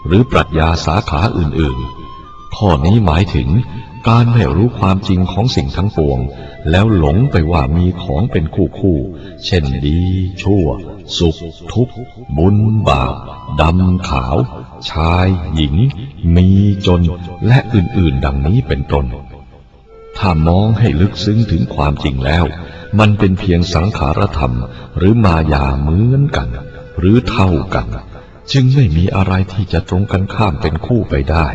หรือปรัชญาสาขาอื่นๆข้อนี้หมายถึงการไม่รู้ความจริงของสิ่งทั้งปวงแล้วหลงไปว่ามีของเป็นคู่คู่เช่นดีชั่วสุขทุกข์บุญบาปดำขาวชายหญิงมีจนและอื่นๆดังนี้เป็นต้นถ้ามองให้ลึกซึ้งถึงความจริงแล้วมันเป็นเพียงสังขารธรรมหรือมายาเหมือนกันหรือเท่ากันจึงไม่มีอะไรที่จะตรงกันข้ามเป็นคู่ไปได้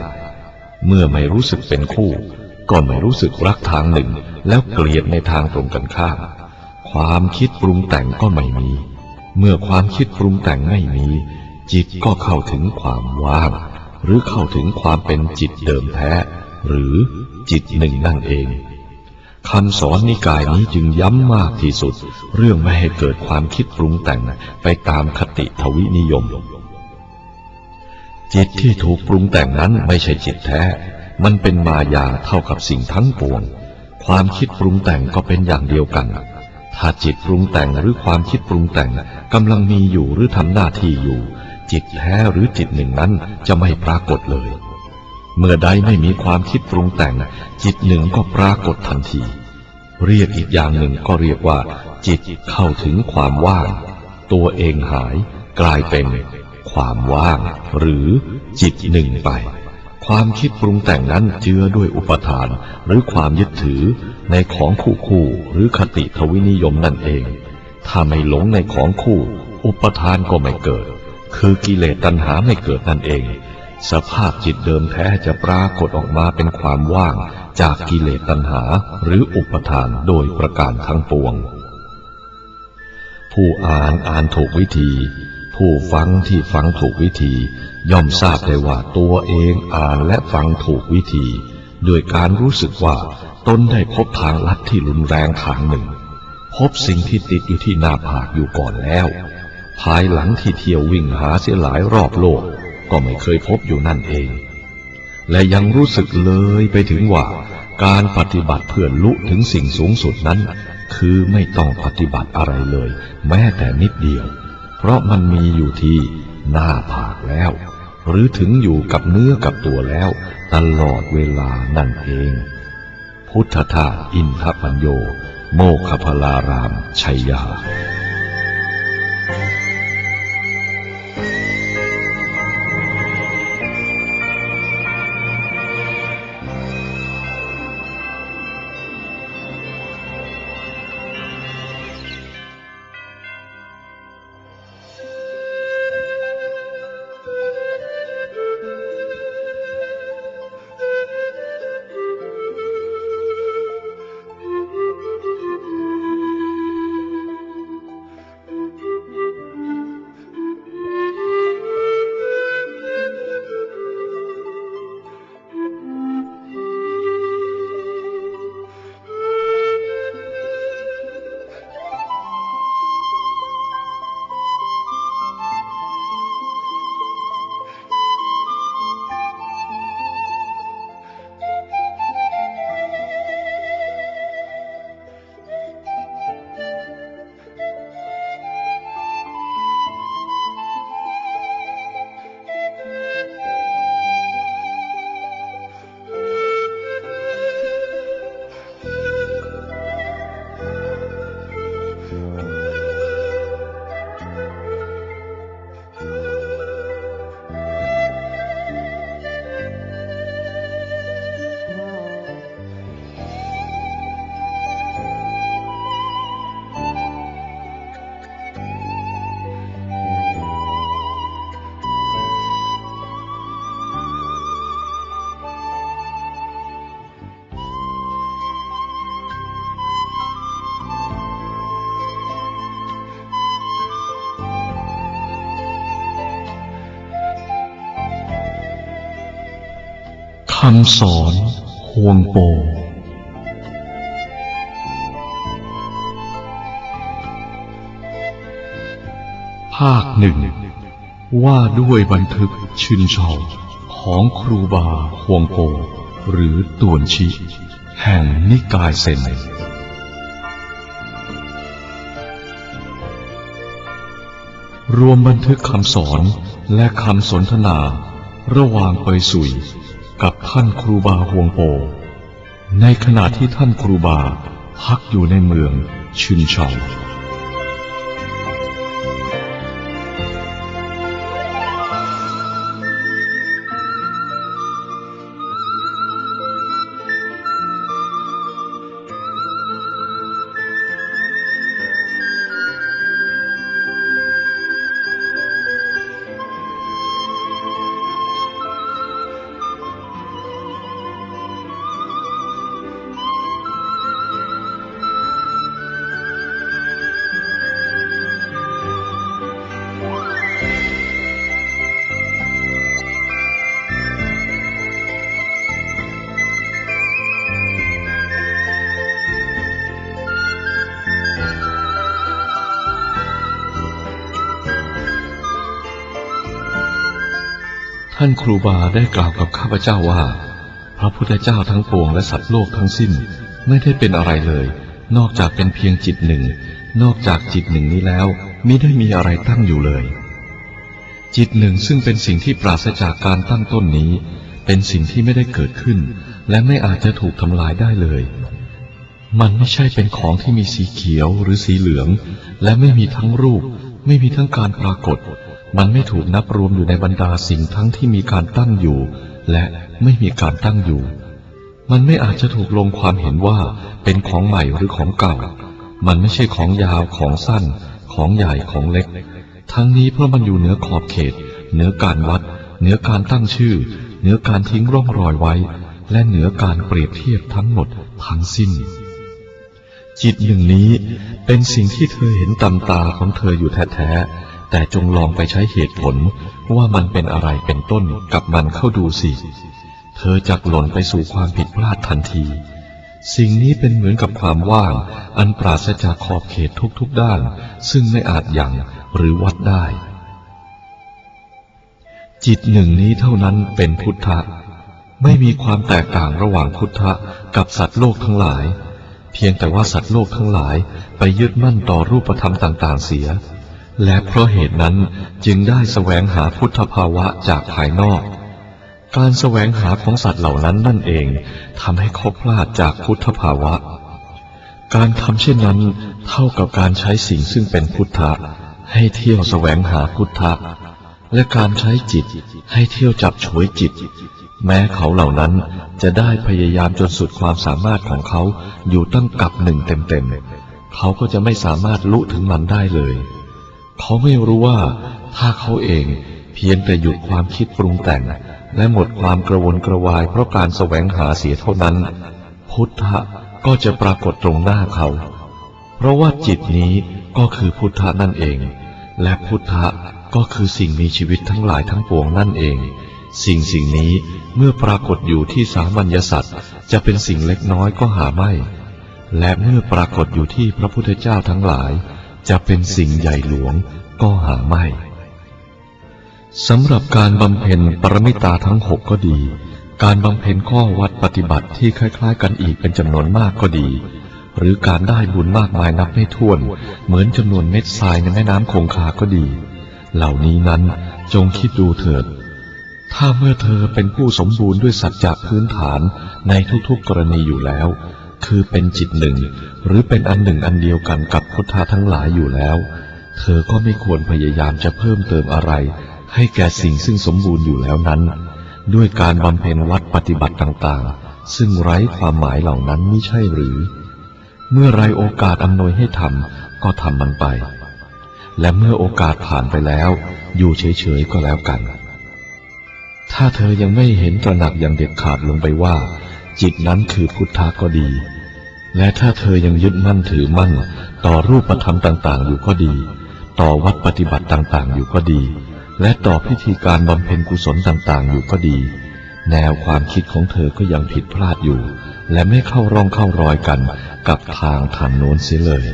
เมื่อไม่รู้สึกเป็นคู่ก็ไม่รู้สึกรักทางหนึ่งแล้วเกลียดในทางตรงกันข้ามความคิดปรุงแต่งก็ไม่มีเมื่อความคิดปรุงแต่งไม่มีจิตก็เข้าถึงความว่างหรือเข้าถึงความเป็นจิตเดิมแท้หรือจิตหนึ่งนั่นเองคำสอนนิกายนี้จึงย้ำมากที่สุดเรื่องไม่ให้เกิดความคิดปรุงแต่งไปตามคติทวินิยมจิตที่ถูกปรุงแต่งนั้นไม่ใช่จิตแท้มันเป็นมายาเท่ากับสิ่งทั้งปวงความคิดปรุงแต่งก็เป็นอย่างเดียวกันถ้าจิตปรุงแต่งหรือความคิดปรุงแต่งกำลังมีอยู่หรือทำหน้าที่อยู่จิตแท้หรือจิตหนึ่งนั้นจะไม่ปรากฏเลยเมื่อใดไม่มีความคิดปรุงแต่งจิตหนึ่งก็ปรากฏทันทีเรียกอีกอย่างหนึ่งก็เรียกว่าจิตเข้าถึงความว่างตัวเองหายกลายเป็นความว่างหรือจิตหนึ่งไปความคิดปรุงแต่งนั้นเจือด้วยอุปทานหรือความยึดถือในของคู่คู่หรือคติทวินิยมนั่นเองถ้าไม่หลงในของคู่อุปทานก็ไม่เกิด คือกิเลสตัณหาไม่เกิดนั่นเองสภาพจิตเดิมแท้จะปรากฏออกมาเป็นความว่างจากกิเลสตัณหาหรืออุปทานโดยประการทั้งปวงผู้อ่านอ่านถูกวิธีผู้ฟังที่ฟังถูกวิธีย่อมทราบได้ว่าตัวเองอ่านและฟังถูกวิธีโดยการรู้สึกว่าตนได้พบทางลัดที่รุนแรงทางหนึ่งพบสิ่งที่ติดอยู่ที่หน้าผากอยู่ก่อนแล้วภายหลังที่เที่ยววิ่งหาเสียหลายรอบโลกก็ไม่เคยพบอยู่นั่นเองและยังรู้สึกเลยไปถึงว่าการปฏิบัติเพื่อลุถึงสิ่งสูงสุดนั้นคือไม่ต้องปฏิบัติอะไรเลยแม้แต่นิดเดียวเพราะมันมีอยู่ที่หน้าผากแล้วหรือถึงอยู่กับเนื้อกับตัวแล้วตลอดเวลานั่นเองพุทธทาสอินทปัญโยโมคคัพพลารามชัยยาคำสอนห่วงโปงภาคหนึ่งว่าด้วยบันทึกชินชอบของครูบาห่วงโปงหรือตวนชิแห่งนิกายเซนรวมบันทึกคำสอนและคำสนทนาระหว่างเปยสุยกับท่านครูบาฮวงโปในขณะที่ท่านครูบาพักอยู่ในเมืองชินชองท่านครูบาได้กล่าวกับข้าพเจ้าว่าพระพุทธเจ้าทั้งปวงและสัตว์โลกทั้งสิ้นไม่ได้เป็นอะไรเลยนอกจากเป็นเพียงจิตหนึ่งนอกจากจิตหนึ่งนี้แล้วมิได้มีอะไรตั้งอยู่เลยจิตหนึ่งซึ่งเป็นสิ่งที่ปราศจากการตั้งต้นนี้เป็นสิ่งที่ไม่ได้เกิดขึ้นและไม่อาจจะถูกทำลายได้เลยมันไม่ใช่เป็นของที่มีสีเขียวหรือสีเหลืองและไม่มีทั้งรูปไม่มีทั้งการปรากฏมันไม่ถูกนับรวมอยู่ในบรรดาสิ่งทั้งที่มีการตั้งอยู่และไม่มีการตั้งอยู่มันไม่อาจจะถูกลงความเห็นว่าเป็นของใหม่หรือของเก่ามันไม่ใช่ของยาวของสั้นของใหญ่ของเล็ก ทั้งนี้เพื่อมันอยู่เหนือขอบเขตเหนือการวัดเหนือการตั้งชื่อเหนือการทิ้งร่องรอยไว้และเหนือการเปรียบเทียบทั้งหมดทั้งสิ้นจิตหนึ่งนี้เป็นสิ่งที่เธอเห็นตามตาของเธออยู่แท้ๆแต่จงลองไปใช้เหตุผลว่ามันเป็นอะไรเป็นต้นกับมันเข้าดูสิเธอจักหล่นไปสู่ความผิดพลาดทันทีสิ่งนี้เป็นเหมือนกับความว่างอันปราศจากขอบเขตทุกๆด้านซึ่งไม่อาจยังหรือวัดได้จิตหนึ่งนี้เท่านั้นเป็นพุทธะไม่มีความแตกต่างระหว่างพุทธะกับสัตว์โลกทั้งหลายเพียงแต่ว่าสัตว์โลกทั้งหลายไปยึดมั่นต่อรูปธรรมต่างๆเสียและเพราะเหตุนั้นจึงได้แสวงหาพุทธภาวะจากภายนอกการแสวงหาของสัตว์เหล่านั้นนั่นเองทำให้เขาพลาดจากพุทธภาวะการทำเช่นนั้นเท่ากับการใช้สิ่งซึ่งเป็นพุทธะให้เที่ยวแสวงหาพุทธะและการใช้จิตให้เที่ยวจับฉวยจิตแม้เขาเหล่านั้นจะได้พยายามจนสุดความสามารถของเขาอยู่ตั้งกับหนึ่งเต็มๆเขาก็จะไม่สามารถลุถึงมันได้เลยเขาไม่รู้ว่าถ้าเขาเองเพียงแต่หยุดความคิดปรุงแต่งและหมดความกระวนกระวายเพราะการแสวงหาเสียเท่านั้นพุทธะก็จะปรากฏตรงหน้าเขาเพราะว่าจิตนี้ก็คือพุทธะนั่นเองและพุทธะก็คือสิ่งมีชีวิตทั้งหลายทั้งปวงนั่นเองสิ่งสิ่งนี้เมื่อปรากฏอยู่ที่สามัญญสัตว์จะเป็นสิ่งเล็กน้อยก็หาไม่และเมื่อปรากฏอยู่ที่พระพุทธเจ้าทั้งหลายจะเป็นสิ่งใหญ่หลวงก็หาไม่สำหรับการบำเพ็ญปรมิตาทั้งหกก็ดีการบำเพ็ญข้อวัดปฏิบัติที่คล้ายๆกันอีกเป็นจำนวนมากก็ดีหรือการได้บุญมากมายนับไม่ถ้วนเหมือนจำนวนเม็ดทรายในแม่น้ำคงคาก็ดีเหล่านี้นั้นจงคิดดูเถิดถ้าเมื่อเธอเป็นผู้สมบูรณ์ด้วยสัจจะพื้นฐานในทุกๆกรณีอยู่แล้วคือเป็นจิตหนึ่งหรือเป็นอันหนึ่งอันเดียวกันกับพุทธะทั้งหลายอยู่แล้วเธอก็ไม่ควรพยายามจะเพิ่มเติมอะไรให้แก่สิ่งซึ่งสมบูรณ์อยู่แล้วนั้นด้วยการบำเพ็ญวัดปฏิบัติต่างๆซึ่งไร้ความหมายเหล่านั้นไม่ใช่หรือเมื่อไรโอกาสอำนวยให้ทำก็ทำมันไปและเมื่อโอกาสผ่านไปแล้วอยู่เฉยๆก็แล้วกันถ้าเธอยังไม่เห็นตระหนักอย่างเด็ดขาดลงไปว่าจิตนั้นคือพุทธะก็ดีและถ้าเธอยังยึดมั่นถือมั่นต่อรูปธรรมต่างๆอยู่ก็ดีต่อวัดปฏิบัติต่างๆอยู่ก็ดีและต่อพิธีการบำเพ็ญกุศลต่างๆอยู่ก็ดีแนวความคิดของเธอก็ยังผิดพลาดอยู่และไม่เข้าร่องเข้ารอยกันกับทางธรรมโน้นเสียเลย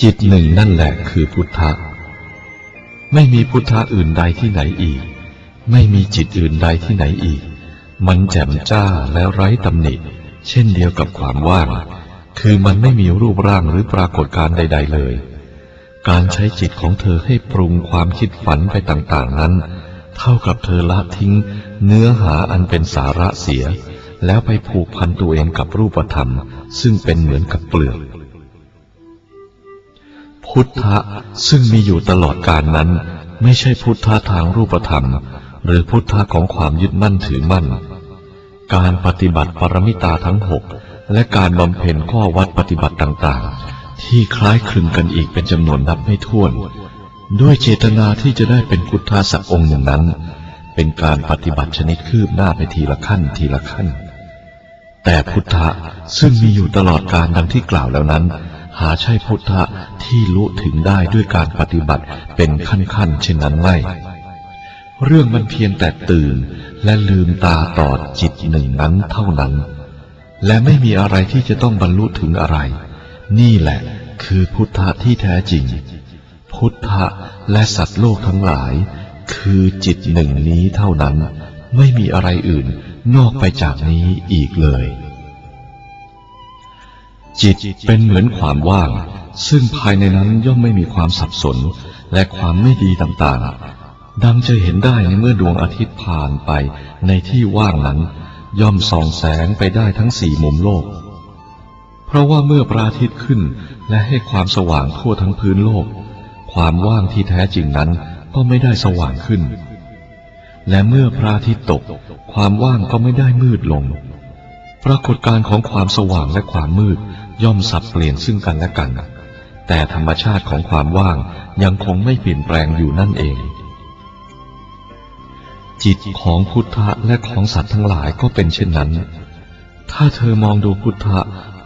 จิตหนึ่งนั่นแหละคือพุทธะไม่มีพุทธะอื่นใดที่ไหนอีกไม่มีจิตอื่นใดที่ไหนอีกมันแจ่มจ้าและไร้ตำหนิเช่นเดียวกับความว่างคือมันไม่มีรูปร่างหรือปรากฏการณ์ใดๆเลยการใช้จิตของเธอให้ปรุงความคิดฝันไปต่างๆนั้นเท่ากับเธอละทิ้งเนื้อหาอันเป็นสาระเสียแล้วไปผูกพันตัวเองกับรูปธรรมซึ่งเป็นเหมือนกับเปลือกพุทธะซึ่งมีอยู่ตลอดกาลนั้นไม่ใช่พุทธะทางรูปธรรมหรือพุทธะของความยึดมั่นถือมั่นการปฏิบัติปรมิตาทั้งหกและการบำเพ็ญข้อวัดปฏิบัติต่างๆที่คล้ายคลึงกันอีกเป็นจำนวนนับไม่ถ้วนด้วยเจตนาที่จะได้เป็นพุทธะสักองค์หนึ่งนั้นเป็นการปฏิบัติชนิดคืบหน้าไปทีละขั้นทีละขั้นแต่พุทธะซึ่งมีอยู่ตลอดกาลดังที่กล่าวแล้วนั้นหาใช่พุทธะที่ลุถึงได้ด้วยการปฏิบัติเป็นขั้นๆเช่นนั้นไม่เรื่องมันเพียงแต่ตื่นและลืมตาต่อจิตหนึ่งนั้นเท่านั้นและไม่มีอะไรที่จะต้องบรรลุถึงอะไรนี่แหละคือพุทธะที่แท้จริงพุทธะและสัตว์โลกทั้งหลายคือจิตหนึ่งนี้เท่านั้นไม่มีอะไรอื่นนอกไปจากนี้อีกเลยจิตเป็นเหมือนความว่างซึ่งภายในนั้นย่อมไม่มีความสับสนและความไม่ดีต่างๆดังจะเห็นได้ในเมื่อดวงอาทิตย์ผ่านไปในที่ว่างนั้นย่อมส่องแสงไปได้ทั้งสี่มุมโลกเพราะว่าเมื่อพระอาทิตย์ขึ้นและให้ความสว่างทั่วทั้งพื้นโลกความว่างที่แท้จริงนั้นก็ไม่ได้สว่างขึ้นและเมื่อพระอาทิตย์ตกความว่างก็ไม่ได้มืดลงปรากฏการณ์ของความสว่างและความมืดย่อมสับเปลี่ยนซึ่งกันและกัน แต่ธรรมชาติของความว่างยังคงไม่เปลี่ยนแปลงอยู่นั่นเองจิตของพุทธะและของสัตว์ทั้งหลายก็เป็นเช่นนั้นถ้าเธอมองดูพุทธะ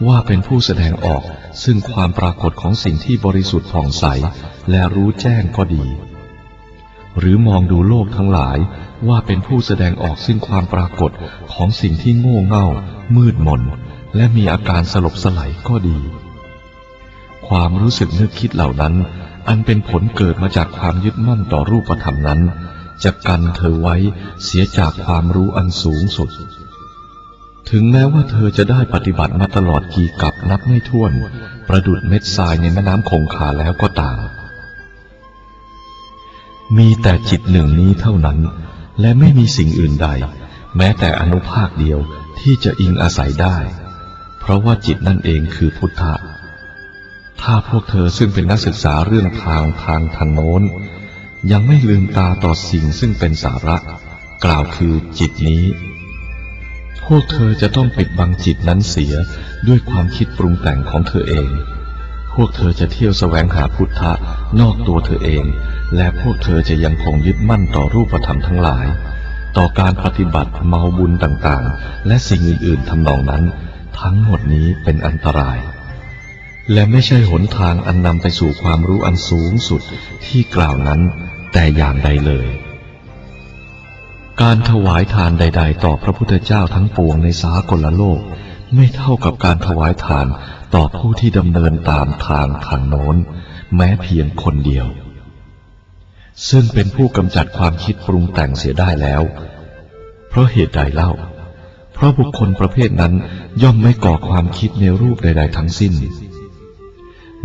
ว่าเป็นผู้แสดงออกซึ่งความปรากฏของสิ่งที่บริสุทธิ์ผ่องใสและรู้แจ้งก็ดีหรือมองดูโลกทั้งหลายว่าเป็นผู้แสดงออกซึ่งความปรากฏของสิ่งที่โง่เง่ามืดมนและมีอาการสลบสลายก็ดีความรู้สึกนึกคิดเหล่านั้นอันเป็นผลเกิดมาจากความยึดมั่นต่อรูปธรรมนั้นจะกันเธอไว้เสียจากความรู้อันสูงสุดถึงแม้ว่าเธอจะได้ปฏิบัติมาตลอดกี่กับนับไม่ถ้วนประดุจเม็ดทรายในแม่น้ำคงคาแล้วก็ตามมีแต่จิตหนึ่งนี้เท่านั้นและไม่มีสิ่งอื่นใดแม้แต่อนุภาคเดียวที่จะอิงอาศัยได้เพราะว่าจิตนั่นเองคือพุทธะถ้าพวกเธอซึ่งเป็นนักศึกษาเรื่องทางทางทางโน้นยังไม่ลืมตาต่อสิ่งซึ่งเป็นสาระกล่าวคือจิตนี้พวกเธอจะต้องปิดบังจิตนั้นเสียด้วยความคิดปรุงแต่งของเธอเองพวกเธอจะเที่ยวแสวงหาพุทธะนอกตัวเธอเองและพวกเธอจะยังคงยึดมั่นต่อรูปธรรมทั้งหลายต่อการปฏิบัติเมาบุญต่างๆและสิ่งอื่นๆทำนองนั้นทั้งหมดนี้เป็นอันตรายและไม่ใช่หนทางอันนำไปสู่ความรู้อันสูงสุดที่กล่าวนั้นแต่อย่างใดเลยการถวายทานใดๆต่อพระพุทธเจ้าทั้งปวงในสากลโลกไม่เท่ากับการถวายทานต่อผู้ที่ดำเนินตามทางทางโน้นแม้เพียงคนเดียวซึ่งเป็นผู้กำจัดความคิดปรุงแต่งเสียได้แล้วเพราะเหตุใดเล่าเพราะบุคคลประเภทนั้นย่อมไม่ก่อความคิดในรูปใดๆทั้งสิ้น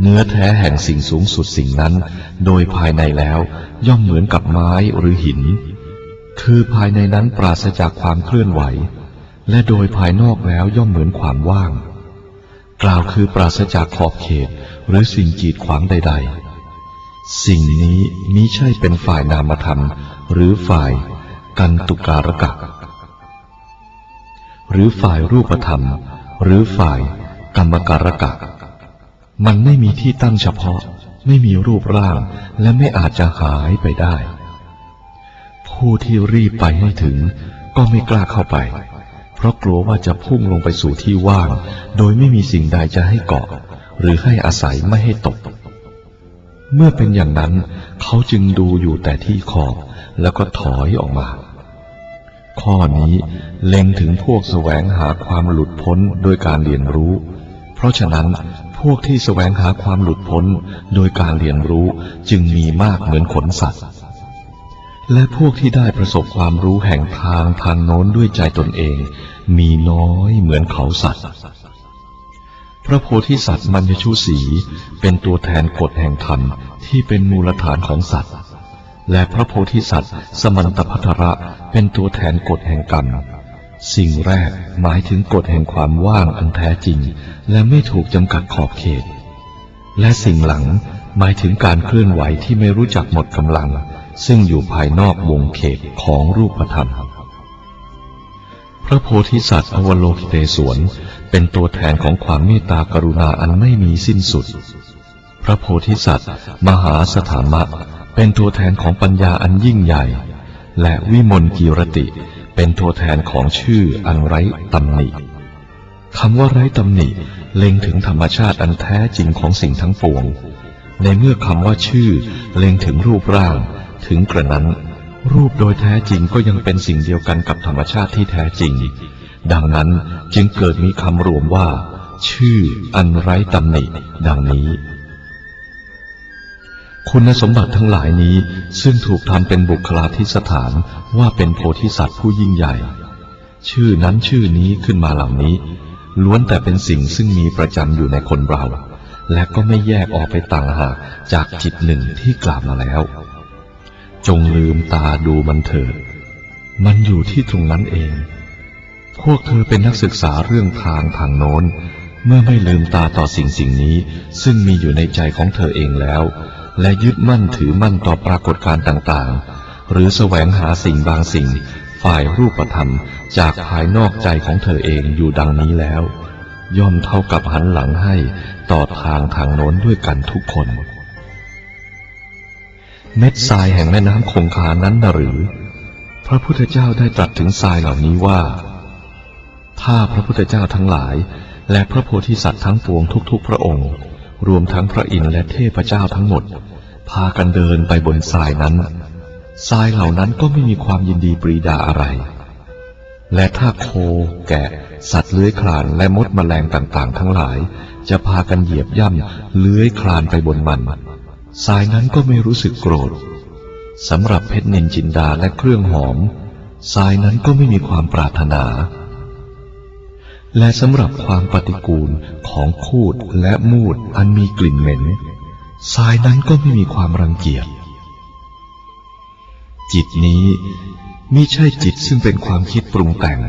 เนื้อแท้แห่งสิ่งสูงสุดสิ่งนั้นโดยภายในแล้วย่อมเหมือนกับไม้หรือหินคือภายในนั้นปราศจากความเคลื่อนไหวและโดยภายนอกแล้วย่อมเหมือนความว่างกล่าวคือปราศจากขอบเขตหรือสิ่งกีดขวางใดๆสิ่งนี้มิใช่เป็นฝ่ายนามธรรมหรือฝ่ายกันตุการกะหรือฝ่ายรูปธรรมหรือฝ่ายกรรมการกะมันไม่มีที่ตั้งเฉพาะไม่มีรูปร่างและไม่อาจจะหายไปได้ผู้ที่รีบไปให้ถึงก็ไม่กล้าเข้าไปเพราะกลัวว่าจะพุ่งลงไปสู่ที่ว่างโดยไม่มีสิ่งใดจะให้เกาะหรือให้อาศัยไม่ให้ตกเมื่อเป็นอย่างนั้นเขาจึงดูอยู่แต่ที่ขอบแล้วก็ถอยออกมาข้อนี้เล็งถึงพวกแสวงหาความหลุดพ้นโดยการเรียนรู้เพราะฉะนั้นพวกที่แสวงหาความหลุดพ้นโดยการเรียนรู้จึงมีมากเหมือนขนสัตว์และพวกที่ได้ประสบความรู้แห่งทางทางโน้นด้วยใจตนเองมีน้อยเหมือนเขาสัตว์พระโพธิสัตว์มัญญชูสีเป็นตัวแทนกฎแห่งธรรมที่เป็นมูลฐานของสัตว์และพระโพธิสัตว์สมันตภัทระเป็นตัวแทนกฎแห่งกรรมสิ่งแรกหมายถึงกฎแห่งความว่างอันแท้จริงและไม่ถูกจำกัดขอบเขตและสิ่งหลังหมายถึงการเคลื่อนไหวที่ไม่รู้จักหมดกำลังซึ่งอยู่ภายนอกวงเขตของรูปธรรมพระโพธิสัตว์อวโลกิเตศวรเป็นตัวแทนของความเมตตากรุณาอันไม่มีสิ้นสุดพระโพธิสัตว์มหาสถามะเป็นตัวแทนของปัญญาอันยิ่งใหญ่และวิมลกีรติเป็นตัวแทนของชื่ออันไร้ตำหนิคำว่าไร้ตำหนิเล็งถึงธรรมชาติอันแท้จริงของสิ่งทั้งปวงในเมื่อคำว่าชื่อเล็งถึงรูปร่างถึงกระนั้นรูปโดยแท้จริงก็ยังเป็นสิ่งเดียวกันกับธรรมชาติที่แท้จริงดังนั้นจึงเกิดมีคำรวมว่าชื่ออันไร้ตำหนิดังนี้คุณสมบัติทั้งหลายนี้ซึ่งถูกทำเป็นบุคลาธิสถานว่าเป็นโพธิสัตว์ผู้ยิ่งใหญ่ชื่อนั้นชื่อนี้ขึ้นมาเหล่านี้ล้วนแต่เป็นสิ่งซึ่งมีประจำอยู่ในคนเราและก็ไม่แยกออกไปต่างหากจากจิตหนึ่งที่กล่าวมาแล้วจงลืมตาดูมันเถิดมันอยู่ที่ตรงนั้นเองพวกเธอเป็นนักศึกษาเรื่องทางทางโน้นเมื่อไม่ลืมตาต่อสิ่งสิ่งนี้ซึ่งมีอยู่ในใจของเธอเองแล้วและยึดมั่นถือมั่นต่อปรากฏการณ์ต่างๆหรือแสวงหาสิ่งบางสิ่งฝ่ายรูปธรรมจากภายนอกใจของเธอเองอยู่ดังนี้แล้ว ย่อมเท่ากับหันหลังให้ต่อทางทางโน้นด้วยกันทุกคนเม็ดทรายแห่งแม่น้ำคงคานั้นหรือพระพุทธเจ้าได้ตรัสถึงทรายเหล่านี้ว่าถ้าพระพุทธเจ้าทั้งหลายและพระโพธิสัตว์ทั้งปวงทุกๆพระองค์รวมทั้งพระอินทร์และเทพเจ้าทั้งหมดพากันเดินไปบนทรายนั้นทรายเหล่านั้นก็ไม่มีความยินดีปรีดาอะไรและถ้าโคแกะสัตว์เลื้อยคลานและมดแมลงต่างๆทั้งหลายจะพากันเหยียบย่ำเลื้อยคลานไปบนมันทรายนั้นก็ไม่รู้สึกโกรธสำหรับเพชรนิลจินดาและเครื่องหอมทรายนั้นก็ไม่มีความปรารถนาและสำหรับความปฏิกูลของคูดและมูดอันมีกลิ่นเหม็นทรายนั้นก็ไม่มีความรังเกียจจิตนี้มิใช่จิตซึ่งเป็นความคิดปรุงแต่ง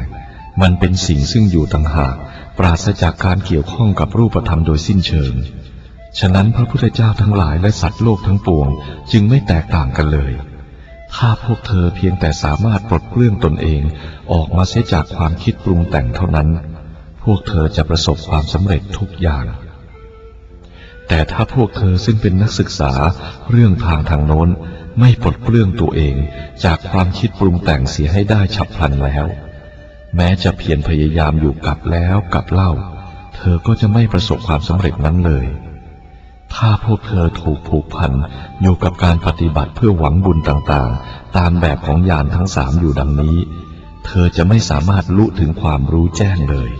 มันเป็นสิ่งซึ่งอยู่ต่างหากปราศจากการเกี่ยวข้องกับรูปธรรมโดยสิ้นเชิงฉะนั้นพระพุทธเจ้าทั้งหลายและสัตว์โลกทั้งปวงจึงไม่แตกต่างกันเลยถ้าพวกเธอเพียงแต่สามารถปลดเปลื้องตนเองออกมาเสียจากความคิดปรุงแต่งเท่านั้นพวกเธอจะประสบความสำเร็จทุกอย่างแต่ถ้าพวกเธอซึ่งเป็นนักศึกษาเรื่องทางทางโน้นไม่ปลดเปลื้องตัวเองจากความคิดปรุงแต่งเสียให้ได้ฉับพลันแล้วแม้จะเพียรพยายามอยู่กับแล้วกับเล่าเธอก็จะไม่ประสบความสำเร็จนั้นเลยถ้าพวกเธอถูกผูกพันอยู่กับการปฏิบัติเพื่อหวังบุญต่างๆตามแบบของญาณทั้งสามอยู่ดังนี้เธอจะไม่สามารถรู้ถึงความรู้แจ้งเลย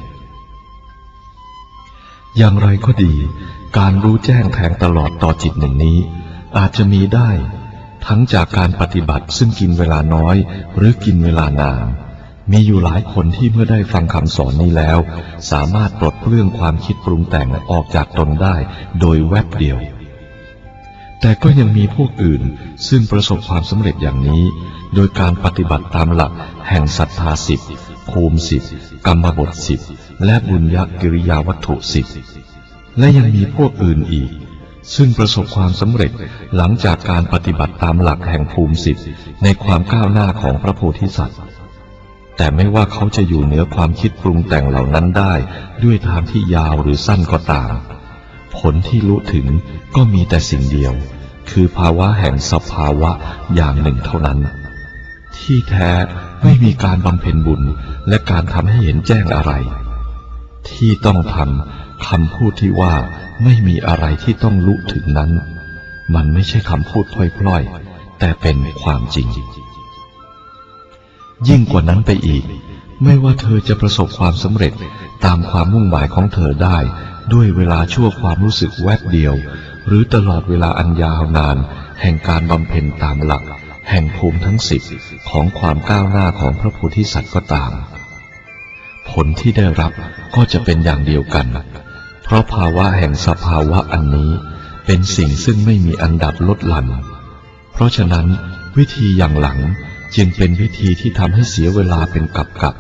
อย่างไรก็ดีการรู้แจ้งแทงตลอดต่อจิตหนึ่งนี้อาจจะมีได้ทั้งจากการปฏิบัติซึ่งกินเวลาน้อยหรือกินเวลานานมีอยู่หลายคนที่เมื่อได้ฟังคำสอนนี้แล้วสามารถปลดเปลื้องความคิดปรุงแต่งออกจากตนได้โดยแวบเดียวแต่ก็ยังมีพวกอื่นซึ่งประสบความสำเร็จอย่างนี้โดยการปฏิบัติตามหลักแห่งศรัทธาสิบภูมิสิบกรรมบทสิบและบุญญกิริยาวัตถุสิบและยังมีพวกอื่นอีกซึ่งประสบความสำเร็จหลังจากการปฏิบัติตามหลักแห่งภูมิสิบในความก้าวหน้าของพระโพธิสัตว์แต่ไม่ว่าเขาจะอยู่เหนือความคิดปรุงแต่งเหล่านั้นได้ด้วยทางที่ยาวหรือสั้นก็ตามผลที่รู้ถึงก็มีแต่สิ่งเดียวคือภาวะแห่งสภาวะอย่างหนึ่งเท่านั้นที่แท้ไม่มีการบำเพ็ญบุญและการทำให้เห็นแจ้งอะไรที่ต้องทำคำพูดที่ว่าไม่มีอะไรที่ต้องรู้ถึงนั้นมันไม่ใช่คำพูดพล่อยๆแต่เป็นความจริงยิ่งกว่านั้นไปอีกไม่ว่าเธอจะประสบความสำเร็จตามความมุ่งหมายของเธอได้ด้วยเวลาชั่วความรู้สึกแวบเดียวหรือตลอดเวลาอันยาวนานแห่งการบำเพ็ญตามหลักแห่งภูมิทั้งสิบของความก้าวหน้าของพระโพธิสัตว์ก็ตามผลที่ได้รับก็จะเป็นอย่างเดียวกันเพราะภาวะแห่งสภาวะอันนี้เป็นสิ่งซึ่งไม่มีอันดับลดหลั่นเพราะฉะนั้นวิธีอย่างหลังจึงเป็นวิธีที่ทำให้เสียเวลาเป็นกับกับ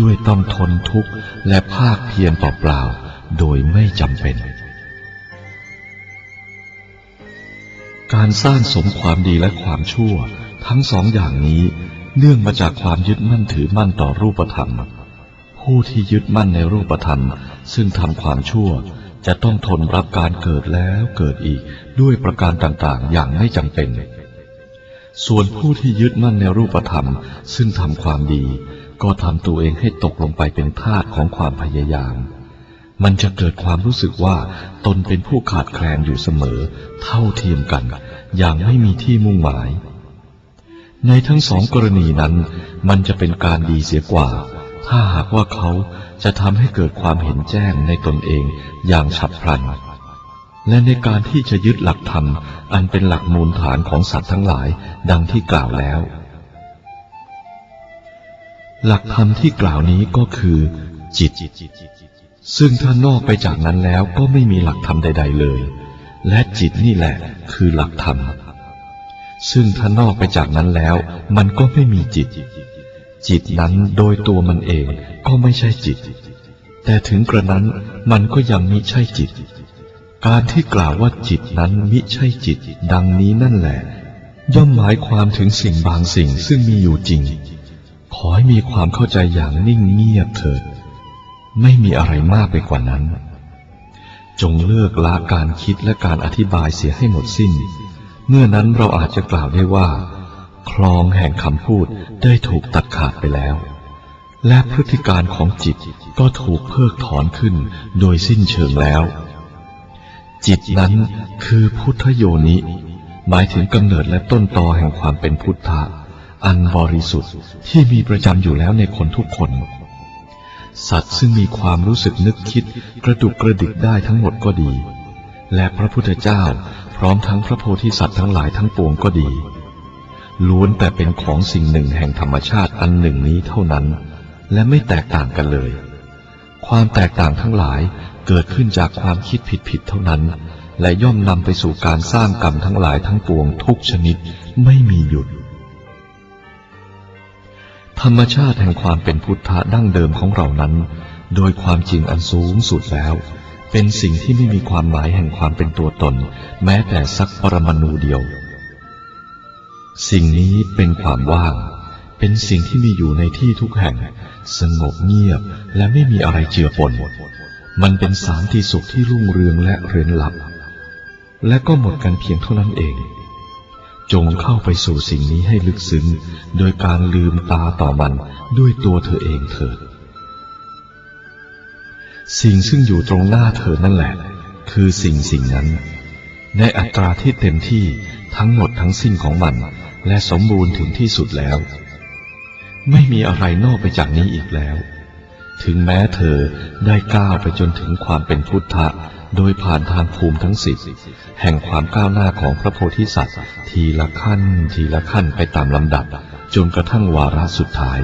ด้วยต้องทนทุกข์และภาคเพียรเปล่าๆโดยไม่จำเป็นการสร้างสมความดีและความชั่วทั้งสองอย่างนี้เนื่องมาจากความยึดมั่นถือมั่นต่อรูปธรรมผู้ที่ยึดมั่นในรูปธรรมซึ่งทำความชั่วจะต้องทนรับการเกิดแล้วเกิดอีกด้วยประการต่างๆอย่างไม่จำเป็นส่วนผู้ที่ยึดมั่นในรูปธรรมซึ่งทำความดีก็ทำตัวเองให้ตกลงไปเป็นทาสของความพยายามมันจะเกิดความรู้สึกว่าตนเป็นผู้ขาดแคลนอยู่เสมอเท่าเทียมกันอย่างไม่มีที่มุ่งหมายในทั้งสองกรณีนั้นมันจะเป็นการดีเสียกว่าถ้าหากว่าเขาจะทำให้เกิดความเห็นแจ้งในตนเองอย่างฉับพลันและในการที่จะยึดหลักธรรมอันเป็นหลักมูลฐานของสัตว์ทั้งหลายดังที่กล่าวแล้วหลักธรรมที่กล่าวนี้ก็คือจิตซึ่งถ้านอกไปจากนั้นแล้วก็ไม่มีหลักธรรมใดๆเลยและจิตนี่แหละคือหลักธรรมซึ่งถ้านอกไปจากนั้นแล้วมันก็ไม่มีจิตจิตนั้นโดยตัวมันเองก็ไม่ใช่จิตแต่ถึงกระนั้นมันก็ยังมิใช่จิตการที่กล่าวว่าจิตนั้นมิใช่จิตดังนี้นั่นแหละย่อมหมายความถึงสิ่งบางสิ่งซึ่งมีอยู่จริงขอให้มีความเข้าใจอย่างนิ่งเงียบเถิด ไม่มีอะไรมากไปกว่านั้นจงเลิกละการคิดและการอธิบายเสียให้หมดสิ้นเมื่อนั้นเราอาจจะกล่าวได้ว่าคลองแห่งคำพูดได้ถูกตัดขาดไปแล้วและพฤติการของจิตก็ถูกเพิกถอนขึ้นโดยสิ้นเชิงแล้วจิตนั้นคือพุทธโยนิหมายถึงกำเนิดและต้นตอแห่งความเป็นพุทธะอันบริสุทธิ์ที่มีประจำอยู่แล้วในคนทุกคนสัตว์ซึ่งมีความรู้สึกนึกคิดกระดุกกระดิกได้ทั้งหมดก็ดีและพระพุทธเจ้าพร้อมทั้งพระโพธิสัตว์ทั้งหลายทั้งปวงก็ดีล้วนแต่เป็นของสิ่งหนึ่งแห่งธรรมชาติอันหนึ่งนี้เท่านั้นและไม่แตกต่างกันเลยความแตกต่างทั้งหลายเกิดขึ้นจากความคิดผิดๆเท่านั้นและย่อมนำไปสู่การสร้างกรรมทั้งหลายทั้งปวงทุกชนิดไม่มีหยุดธรรมชาติแห่งความเป็นพุทธะดั้งเดิมของเรานั้นโดยความจริงอันสูงสุดแล้วเป็นสิ่งที่ไม่มีความหมายแห่งความเป็นตัวตนแม้แต่สักปรมาณูเดียวสิ่งนี้เป็นความว่างเป็นสิ่งที่มีอยู่ในที่ทุกแห่งสงบเงียบและไม่มีอะไรเจือปนมันเป็นสารที่สุขที่รุ่งเรืองและเร้นลับและก็หมดกันเพียงเท่านั้นเองจงเข้าไปสู่สิ่งนี้ให้ลึกซึ้งโดยการลืมตาต่อมันด้วยตัวเธอเองเถิดสิ่งซึ่งอยู่ตรงหน้าเธอนั่นแหละคือสิ่งสิ่งนั้นในอัตราที่เต็มที่ทั้งหมดทั้งสิ้นของมันและสมบูรณ์ถึงที่สุดแล้วไม่มีอะไรนอกไปจากนี้อีกแล้วถึงแม้เธอได้ก้าวไปจนถึงความเป็นพุทธะโดยผ่านทางภูมิทั้งสิบแห่งความก้าวหน้าของพระโพธิสัตว์ทีละขั้นทีละขั้นไปตามลำดับจนกระทั่งวาระสุดท้าย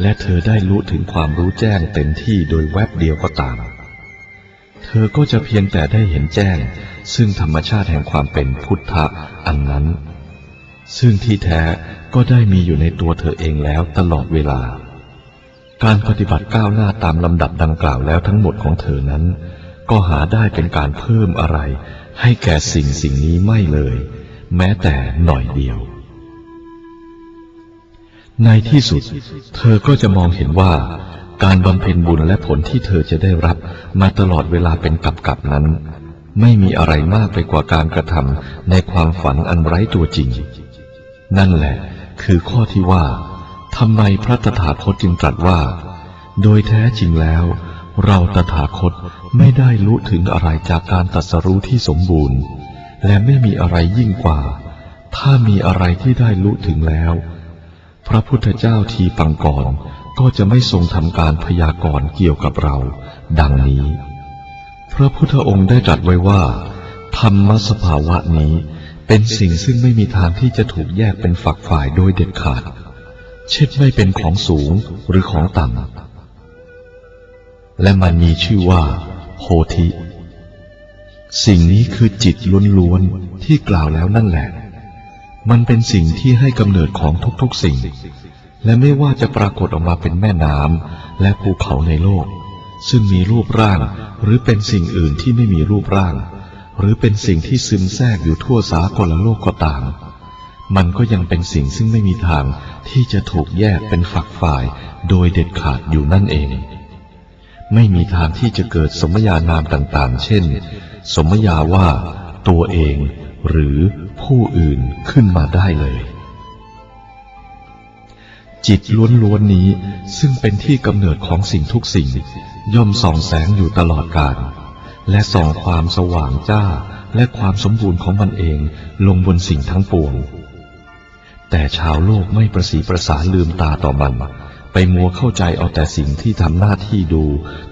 และเธอได้รู้ถึงความรู้แจ้งเต็มที่โดยแวบเดียวก็ตามเธอก็จะเพียงแต่ได้เห็นแจ้งซึ่งธรรมชาติแห่งความเป็นพุทธะอันนั้นซึ่งที่แท้ก็ได้มีอยู่ในตัวเธอเองแล้วตลอดเวลาการปฏิบัติก้าวหน้าตามลำดับดังกล่าวแล้วทั้งหมดของเธอนั้นก็หาได้เป็นการเพิ่มอะไรให้แก่สิ่งสิ่งนี้ไม่เลยแม้แต่หน่อยเดียวในที่สุดเธอก็จะมองเห็นว่าการบำเพ็ญบุญและผลที่เธอจะได้รับมาตลอดเวลาเป็นกับๆนั้นไม่มีอะไรมากไปกว่าการกระทำในความฝันอันไร้ตัวจริงนั่นแหละคือข้อที่ว่าทำไมพระตถาคตจึงตรัสว่าโดยแท้จริงแล้วเราตถาคตไม่ได้รู้ถึงอะไรจากการตรัสรู้ที่สมบูรณ์และไม่มีอะไรยิ่งกว่าถ้ามีอะไรที่ได้รู้ถึงแล้วพระพุทธเจ้าทีปังก่อนก็จะไม่ทรงทำการพยากรณ์เกี่ยวกับเราดังนี้พระพุทธองค์ได้ตรัสไว้ว่าธรรมสภาวะนี้เป็นสิ่งซึ่งไม่มีทางที่จะถูกแยกเป็นฝักฝ่ายโดยเด็ดขาดเช่นไม่เป็นของสูงหรือของต่ำและมันมีชื่อว่าโพธิสิ่งนี้คือจิตล้วนๆที่กล่าวแล้วนั่นแหละมันเป็นสิ่งที่ให้กำเนิดของทุกๆสิ่งและไม่ว่าจะปรากฏออกมาเป็นแม่น้ำและภูเขาในโลกซึ่งมีรูปร่างหรือเป็นสิ่งอื่นที่ไม่มีรูปร่างหรือเป็นสิ่งที่ซึมแทรกอยู่ทั่วสากลโลกก็ตามมันก็ยังเป็นสิ่งซึ่งไม่มีทางที่จะถูกแยกเป็นฝักฝ่ายโดยเด็ดขาดอยู่นั่นเองไม่มีทางที่จะเกิดสมญานามต่างๆเช่นสมญาว่าตัวเองหรือผู้อื่นขึ้นมาได้เลยจิตล้วนๆนี้ซึ่งเป็นที่กำเนิดของสิ่งทุกสิ่งย่อมส่องแสงอยู่ตลอดกาลและส่องความสว่างจ้าและความสมบูรณ์ของมันเองลงบนสิ่งทั้งปวงแต่ชาวโลกไม่ประสีประสานลืมตาต่อมันไปมัวเข้าใจเอาแต่สิ่งที่ทำหน้าที่ดู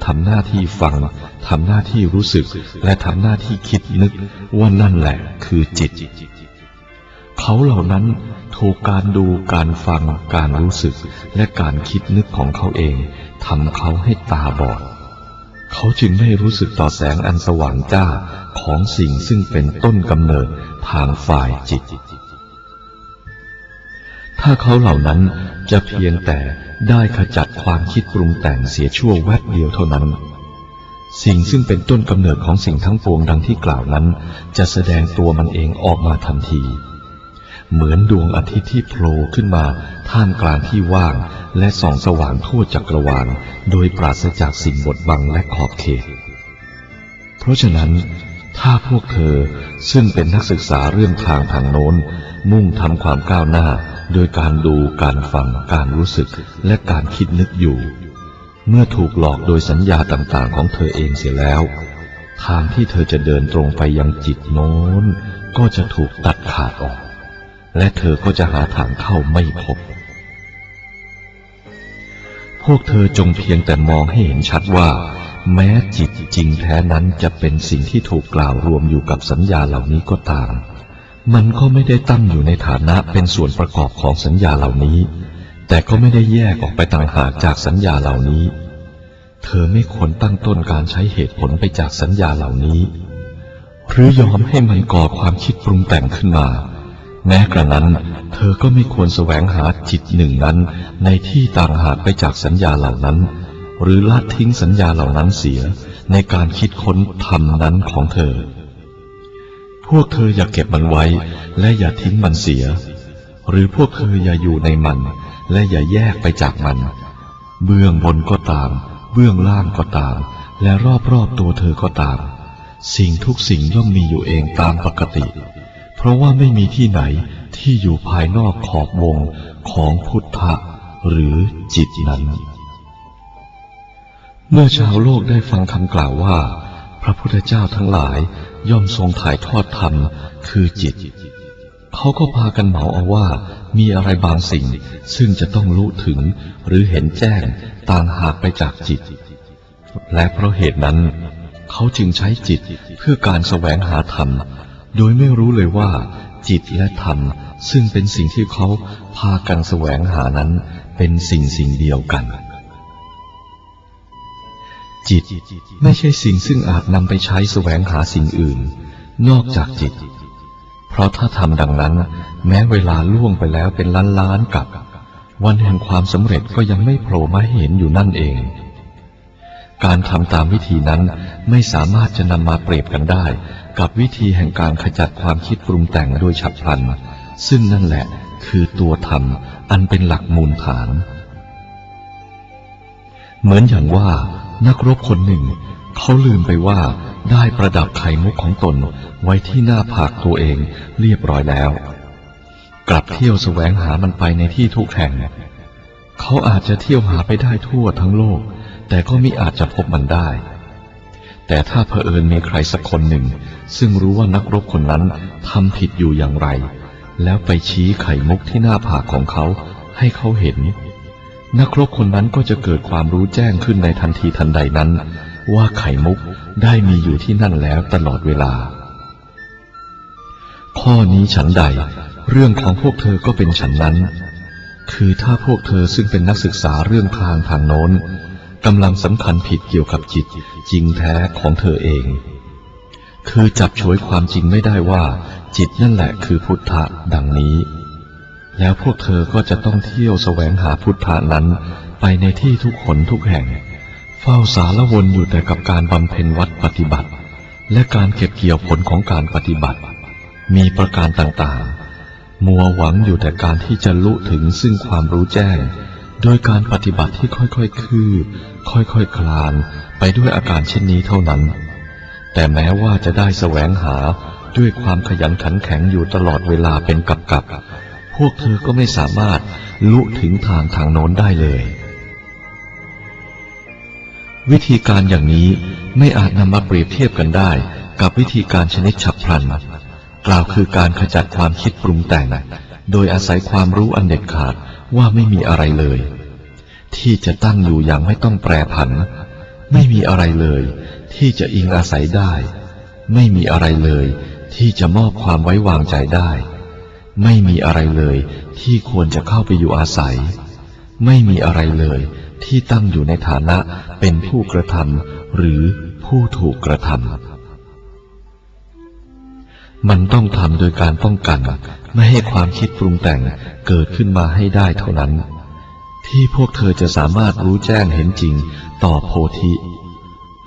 ทำหน้าที่ฟังทำหน้าที่รู้สึกและทำหน้าที่คิดนึกว่านั่นแหละคือจิตเขาเหล่านั้นถูกการดูการฟังการรู้สึกและการคิดนึกของเขาเองทำเขาให้ตาบอดเขาจึงไม่รู้สึกต่อแสงอันสว่างจ้าของสิ่งซึ่งเป็นต้นกำเนิดทางฝ่ายจิตถ้าเขาเหล่านั้นจะเพียงแต่ได้ขจัดความคิดปรุงแต่งเสียชั่วแวบเดียวเท่านั้นสิ่งซึ่งเป็นต้นกำเนิดของสิ่งทั้งปวงดังที่กล่าวนั้นจะแสดงตัวมันเองออกมาทันที เหมือนดวงอาทิตย์ที่โผล่ขึ้นมาท่ามกลางที่ว่างและส่องสว่างทั่วจักรวาลโดยปราศจากสิ่งบดบังและขอบเขตเพราะฉะนั้นถ้าพวกเธอซึ่งเป็นนักศึกษาเรื่องทางทางโน้นมุ่งทำความก้าวหน้าโดยการดูการฟังการรู้สึกและการคิดนึกอยู่เมื่อถูกหลอกโดยสัญญาต่างๆของเธอเองเสียแล้วทางที่เธอจะเดินตรงไปยังจิตโน้นก็จะถูกตัดขาดออกและเธอก็จะหาทางเข้าไม่พบพวกเธอจงเพียงแต่มองให้เห็นชัดว่าแม้จิตจริงแท้นั้นจะเป็นสิ่งที่ถูกกล่าวรวมอยู่กับสัญญาเหล่านี้ก็ตามมันก็ไม่ได้ตั้งอยู่ในฐานะเป็นส่วนประกอบของสัญญาเหล่านี้แต่ก็ไม่ได้แยกออกไปต่างหากจากสัญญาเหล่านี้เธอไม่ควรตั้งต้นการใช้เหตุผลไปจากสัญญาเหล่านี้หรือยอมให้มันก่อความคิดปรุงแต่งขึ้นมาแม้กระนั้นเธอก็ไม่ควรแสวงหาจิตหนึ่งนั้นในที่ต่างหากไปจากสัญญาเหล่านั้นหรือละทิ้งสัญญาเหล่านั้นเสียในการคิดค้นธรรมนั้นของเธอพวกเธออย่าเก็บมันไว้และอย่าทิ้งมันเสียหรือพวกเธออย่าอยู่ในมันและอย่าแยกไปจากมันเบื้องบนก็ตามเบื้องล่างก็ตามและรอบๆตัวเธอก็ตามสิ่งทุกสิ่งย่อมมีอยู่เองตามปกติเพราะว่าไม่มีที่ไหนที่อยู่ภายนอกขอบวงของพุทธะหรือจิตนั้นเมื่อชาวโลกได้ฟังคำกล่าวว่าพระพุทธเจ้าทั้งหลายย่อมทรงถ่ายทอดธรรมคือจิตเขาก็พากันเหมาเอาว่ามีอะไรบางสิ่งซึ่งจะต้องรู้ถึงหรือเห็นแจ้งต่างหากไปจากจิตและเพราะเหตุนั้นเขาจึงใช้จิตเพื่อการแสวงหาธรรมโดยไม่รู้เลยว่าจิตและธรรมซึ่งเป็นสิ่งที่เขาพากันแสวงหานั้นเป็นสิ่งสิ่งเดียวกันจิตไม่ใช่สิ่งซึ่งอาจนำไปใช้แสวงหาสิ่งอื่นนอกจากจิตเพราะถ้าทำดังนั้นแม้เวลาล่วงไปแล้วเป็นล้านล้านกับวันแห่งความสำเร็จก็ยังไม่โผล่มาเห็นอยู่นั่นเองการทำตามวิธีนั้นไม่สามารถจะนำมาเปรียบกันได้กับวิธีแห่งการขจัดความคิดปรุงแต่งโดยฉับพลันซึ่งนั่นแหละคือตัวธรรมอันเป็นหลักมูลฐานเหมือนอย่างว่านักรบคนหนึ่งเขาลืมไปว่าได้ประดับไข่มุกของตนไว้ที่หน้าผากตัวเองเรียบร้อยแล้วกลับเที่ยวแสวงหามันไปในที่ทุกแห่งเขาอาจจะเที่ยวหาไปได้ทั่วทั้งโลกแต่ก็มิอาจจะพบมันได้แต่ถ้าเผอิญมีใครสักคนหนึ่งซึ่งรู้ว่านักรบคนนั้นทำผิดอยู่อย่างไรแล้วไปชี้ไข่มุกที่หน้าผากของเขาให้เขาเห็นนักรบคนนั้นก็จะเกิดความรู้แจ้งขึ้นในทันทีทันใดนั้นว่าไข่มุกได้มีอยู่ที่นั่นแล้วตลอดเวลาข้อนี้ฉันใดเรื่องของพวกเธอก็เป็นฉันนั้นคือถ้าพวกเธอซึ่งเป็นนักศึกษาเรื่องทางทางโน้นกำลังสำคัญผิดเกี่ยวกับจิตจริงแท้ของเธอเองคือจับฉวยความจริงไม่ได้ว่าจิตนั่นแหละคือพุทธะดังนี้แล้วพวกเธอก็จะต้องเที่ยวแสวงหาพุทธะนั้นไปในที่ทุกหนทุกแห่งเฝ้าสารวนอยู่แต่กับการบำเพ็ญวัดปฏิบัติและการเก็บเกี่ยวผลของการปฏิบัติมีประการต่างๆมัวหวังอยู่แต่การที่จะลุถึงซึ่งความรู้แจ้งโดยการปฏิบัติที่ค่อยๆคืบค่อยๆคลานไปด้วยอาการเช่นนี้เท่านั้นแต่แม้ว่าจะได้แสวงหาด้วยความขยันขันแข็งอยู่ตลอดเวลาเป็นกับๆพวกเธอก็ไม่สามารถลุถึงทางทางโน้นได้เลยวิธีการอย่างนี้ไม่อาจนำมาเปรียบเทียบกันได้กับวิธีการชนิดฉับพลันกล่าวคือการขจัดความคิดปรุงแต่งโดยอาศัยความรู้อันเด็ดขาดว่าไม่มีอะไรเลยที่จะตั้งอยู่อย่างไม่ต้องแปรผันไม่มีอะไรเลยที่จะอิงอาศัยได้ไม่มีอะไรเลยที่จะมอบความไว้วางใจได้ไม่มีอะไรเลยที่ควรจะเข้าไปอยู่อาศัยไม่มีอะไรเลยที่ตั้งอยู่ในฐานะเป็นผู้กระทำหรือผู้ถูกกระทำมันต้องทำโดยการป้องกันไม่ให้ความคิดปรุงแต่งเกิดขึ้นมาให้ได้เท่านั้นที่พวกเธอจะสามารถรู้แจ้งเห็นจริงต่อโพธิ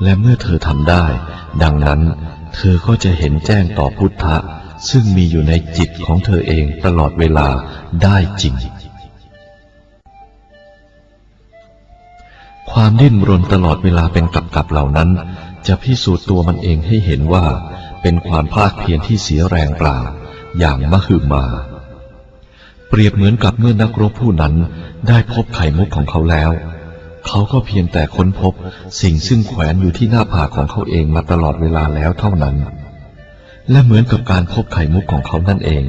และเมื่อเธอทำได้ดังนั้นเธอก็จะเห็นแจ้งต่อพุทธะ ซึ่งมีอยู่ในจิตของเธอเองตลอดเวลาได้จริงความดิ้นรนตลอดเวลาเป็นตับตับเหล่านั้นจะพิสูจน์ตัวมันเองให้เห็นว่าเป็นความภาคเพียรที่เสียแรงเปล่าอย่างมหึมาเปรียบเหมือนกับเมื่อนักรบผู้นั้นได้พบไข่มุกของเขาแล้วเขาก็เพียงแต่ค้นพบสิ่งซึ่งแขวนอยู่ที่หน้าผากของเขาเองมาตลอดเวลาแล้วเท่านั้นและเหมือนกับการพบไข่มุกของเขานั่นเอง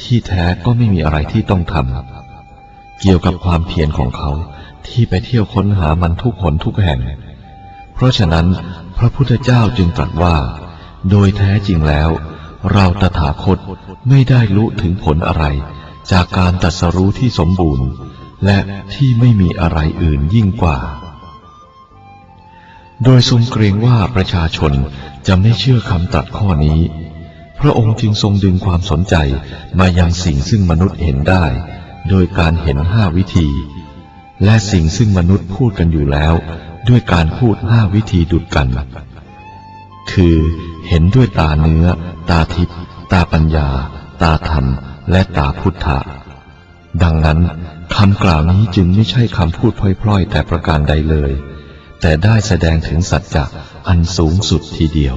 ที่แท้ก็ไม่มีอะไรที่ต้องทำเกี่ยวกับความเพียรของเขาที่ไปเที่ยวค้นหามันทุกหนทุกแห่งเพราะฉะนั้นพระพุทธเจ้าจึงตรัสว่าโดยแท้จริงแล้วเราตถาคตไม่ได้รู้ถึงผลอะไรจากการตรัสรู้ที่สมบูรณ์และที่ไม่มีอะไรอื่นยิ่งกว่าโดยทรงเกรงว่าประชาชนจะไม่เชื่อคำตรัสข้อนี้พระองค์จึงทรงดึงความสนใจมายังสิ่งซึ่งมนุษย์เห็นได้โดยการเห็นห้าวิธีและสิ่งซึ่งมนุษย์พูดกันอยู่แล้วด้วยการพูดห้าวิธีดุจกันคือเห็นด้วยตาเนื้อตาทิพย์ตาปัญญาตาธรรมและตาพุทธะดังนั้นคำกล่าวนี้จึงไม่ใช่คำพูดพล่อยๆแต่ประการใดเลยแต่ได้แสดงถึงสัจจะอันสูงสุดทีเดียว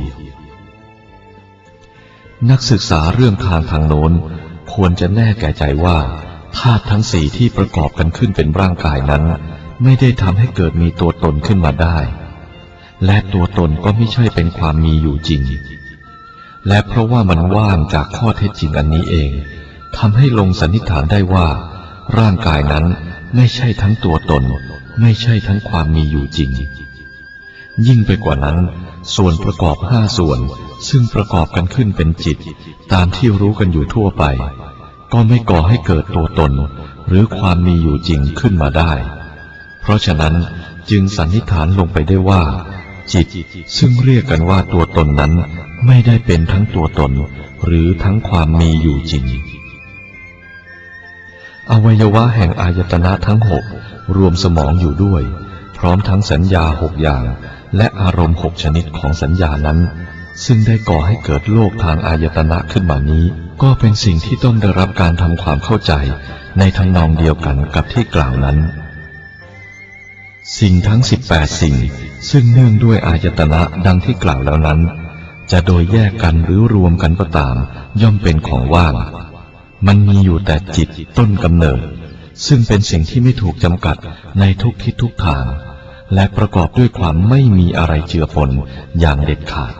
นักศึกษาเรื่องทางทางโน้นควรจะแน่แก่ใจว่าธาตุทั้งสี่ที่ประกอบกันขึ้นเป็นร่างกายนั้นไม่ได้ทำให้เกิดมีตัวตนขึ้นมาได้และตัวตนก็ไม่ใช่เป็นความมีอยู่จริงและเพราะว่ามันว่างจากข้อเท็จจริงอันนี้เองทำให้ลงสันนิษฐานได้ว่าร่างกายนั้นไม่ใช่ทั้งตัวตนไม่ใช่ทั้งความมีอยู่จริงยิ่งไปกว่านั้นส่วนประกอบห้าส่วนซึ่งประกอบกันขึ้นเป็นจิตตามที่รู้กันอยู่ทั่วไปก็ไม่ก่อให้เกิดตัวตนหรือความมีอยู่จริงขึ้นมาได้เพราะฉะนั้นจึงสันนิษฐานลงไปได้ว่าจิตซึ่งเรียกกันว่าตัวตนนั้นไม่ได้เป็นทั้งตัวตนหรือทั้งความมีอยู่จริงอวัยวะแห่งอายตนะทั้งหกรวมสมองอยู่ด้วยพร้อมทั้งสัญญาหกอย่างและอารมณ์หกชนิดของสัญญานั้นซึ่งได้ก่อให้เกิดโลกทางอายตนะขึ้นมานี้ก็เป็นสิ่งที่ต้องได้รับการทำความเข้าใจในทางนองเดียวกันกับที่กล่าวนั้นสิ่งทั้งสิบแปดสิ่งซึ่งเนื่องด้วยอายตนะดังที่กล่าวแล้วนั้นจะโดยแยกกันหรือรวมกันก็ตามย่อมเป็นของว่างมันมีอยู่แต่จิตต้นกำเนิดซึ่งเป็นสิ่งที่ไม่ถูกจำกัดในทุกทิศทุกทางและประกอบด้วยความไม่มีอะไรเจือปนอย่างเด็ดขาด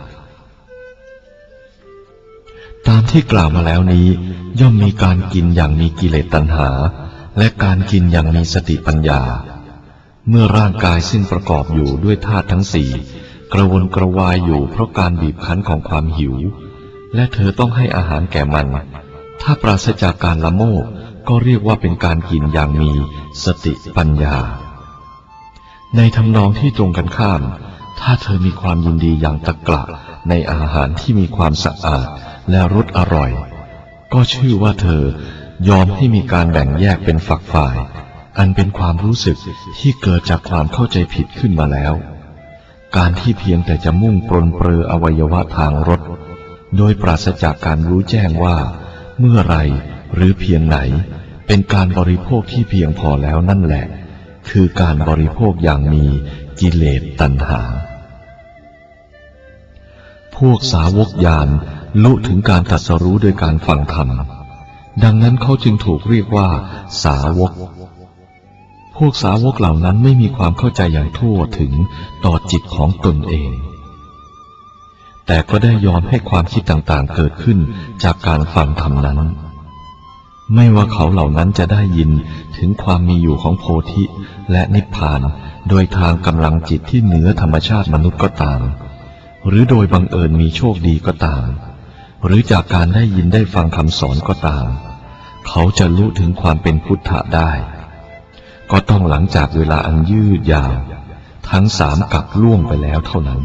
ตามที่กล่าวมาแล้วนี้ย่อมมีการกินอย่างมีกิเลสตัณหาและการกินอย่างมีสติปัญญาเมื่อร่างกายซึ่งประกอบอยู่ด้วยธาตุทั้งสี่กระวนกระวายอยู่เพราะการบีบคั้นของความหิวและเธอต้องให้อาหารแก่มันถ้าปราศจากการละโมบก็เรียกว่าเป็นการกินอย่างมีสติปัญญาในทำนองที่ตรงกันข้ามถ้าเธอมีความยินดีอย่างตะกละในอาหารที่มีความสะอาดและรสอร่อยก็ชื่อว่าเธอยอมให้มีการแบ่งแยกเป็นฝักฝ่ายอันเป็นความรู้สึกที่เกิดจากความเข้าใจผิดขึ้นมาแล้วการที่เพียงแต่จะมุ่งปรนเปรืออวัยวะทางรสโดยปราศจากการรู้แจ้งว่าเมื่อไรหรือเพียงไหนเป็นการบริโภคที่เพียงพอแล้วนั่นแหละคือการบริโภคอย่างมีกิเลสตัณหาพวกสาวกญาณลุถึงการตรัสรู้โดยการฟังธรรมดังนั้นเขาจึงถูกเรียกว่าสาวกพวกสาวกเหล่านั้นไม่มีความเข้าใจอย่างทั่วถึงต่อจิตของตนเองแต่ก็ได้ยอมให้ความคิดต่างๆเกิดขึ้นจากการฟังธรรมนั้นไม่ว่าเขาเหล่านั้นจะได้ยินถึงความมีอยู่ของโพธิและนิพพานโดยทางกำลังจิตที่เหนือธรรมชาติมนุษย์ก็ตามหรือโดยบังเอิญมีโชคดีก็ตามหรือจากการได้ยินได้ฟังคำสอนก็ตามเขาจะรู้ถึงความเป็นพุทธะได้ก็ต้องหลังจากเวลาอันยืดยาวทั้งสามกลับล่วงไปแล้วเท่านั้น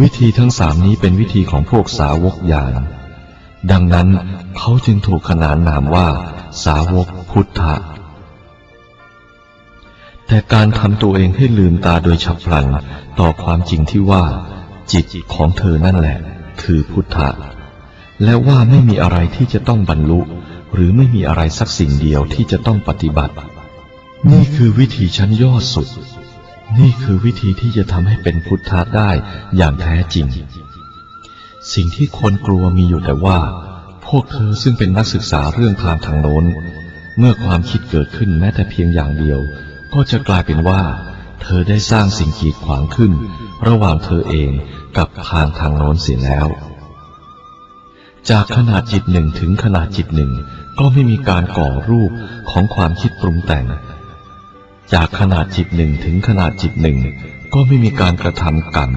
วิธีทั้งสามนี้เป็นวิธีของพวกสาวกญาณดังนั้นเขาจึงถูกขนานนามว่าสาวกพุทธะแต่การทำตัวเองให้ลืมตาโดยฉับพลันต่อความจริงที่ว่าจิตของเธอนั่นแหละคือพุทธะ และว่าไม่มีอะไรที่จะต้องบรรลุหรือไม่มีอะไรสักสิ่งเดียวที่จะต้องปฏิบัตินี่คือวิธีชั้นยอดสุดนี่คือวิธีที่จะทำให้เป็นพุทธะได้อย่างแท้จริงสิ่งที่คนกลัวมีอยู่แต่ว่าพวกเธอซึ่งเป็นนักศึกษาเรื่องทางทางโน้นเมื่อความคิดเกิดขึ้นแม้แต่เพียงอย่างเดียวก็จะกลายเป็นว่าเธอได้สร้างสิ่งขีดขวางขึ้นระหว่างเธอเองกับทางทางโน้นเสียแล้วจากขนาดจิตหนึ่งถึงขนาดจิตหนึ่งก็ไม่มีการก่อรูปของความคิดปรุงแต่งจากขนาดจิตหนึ่งถึงขนาดจิตหนึ่งก็ไม่มีการกระทำกรรม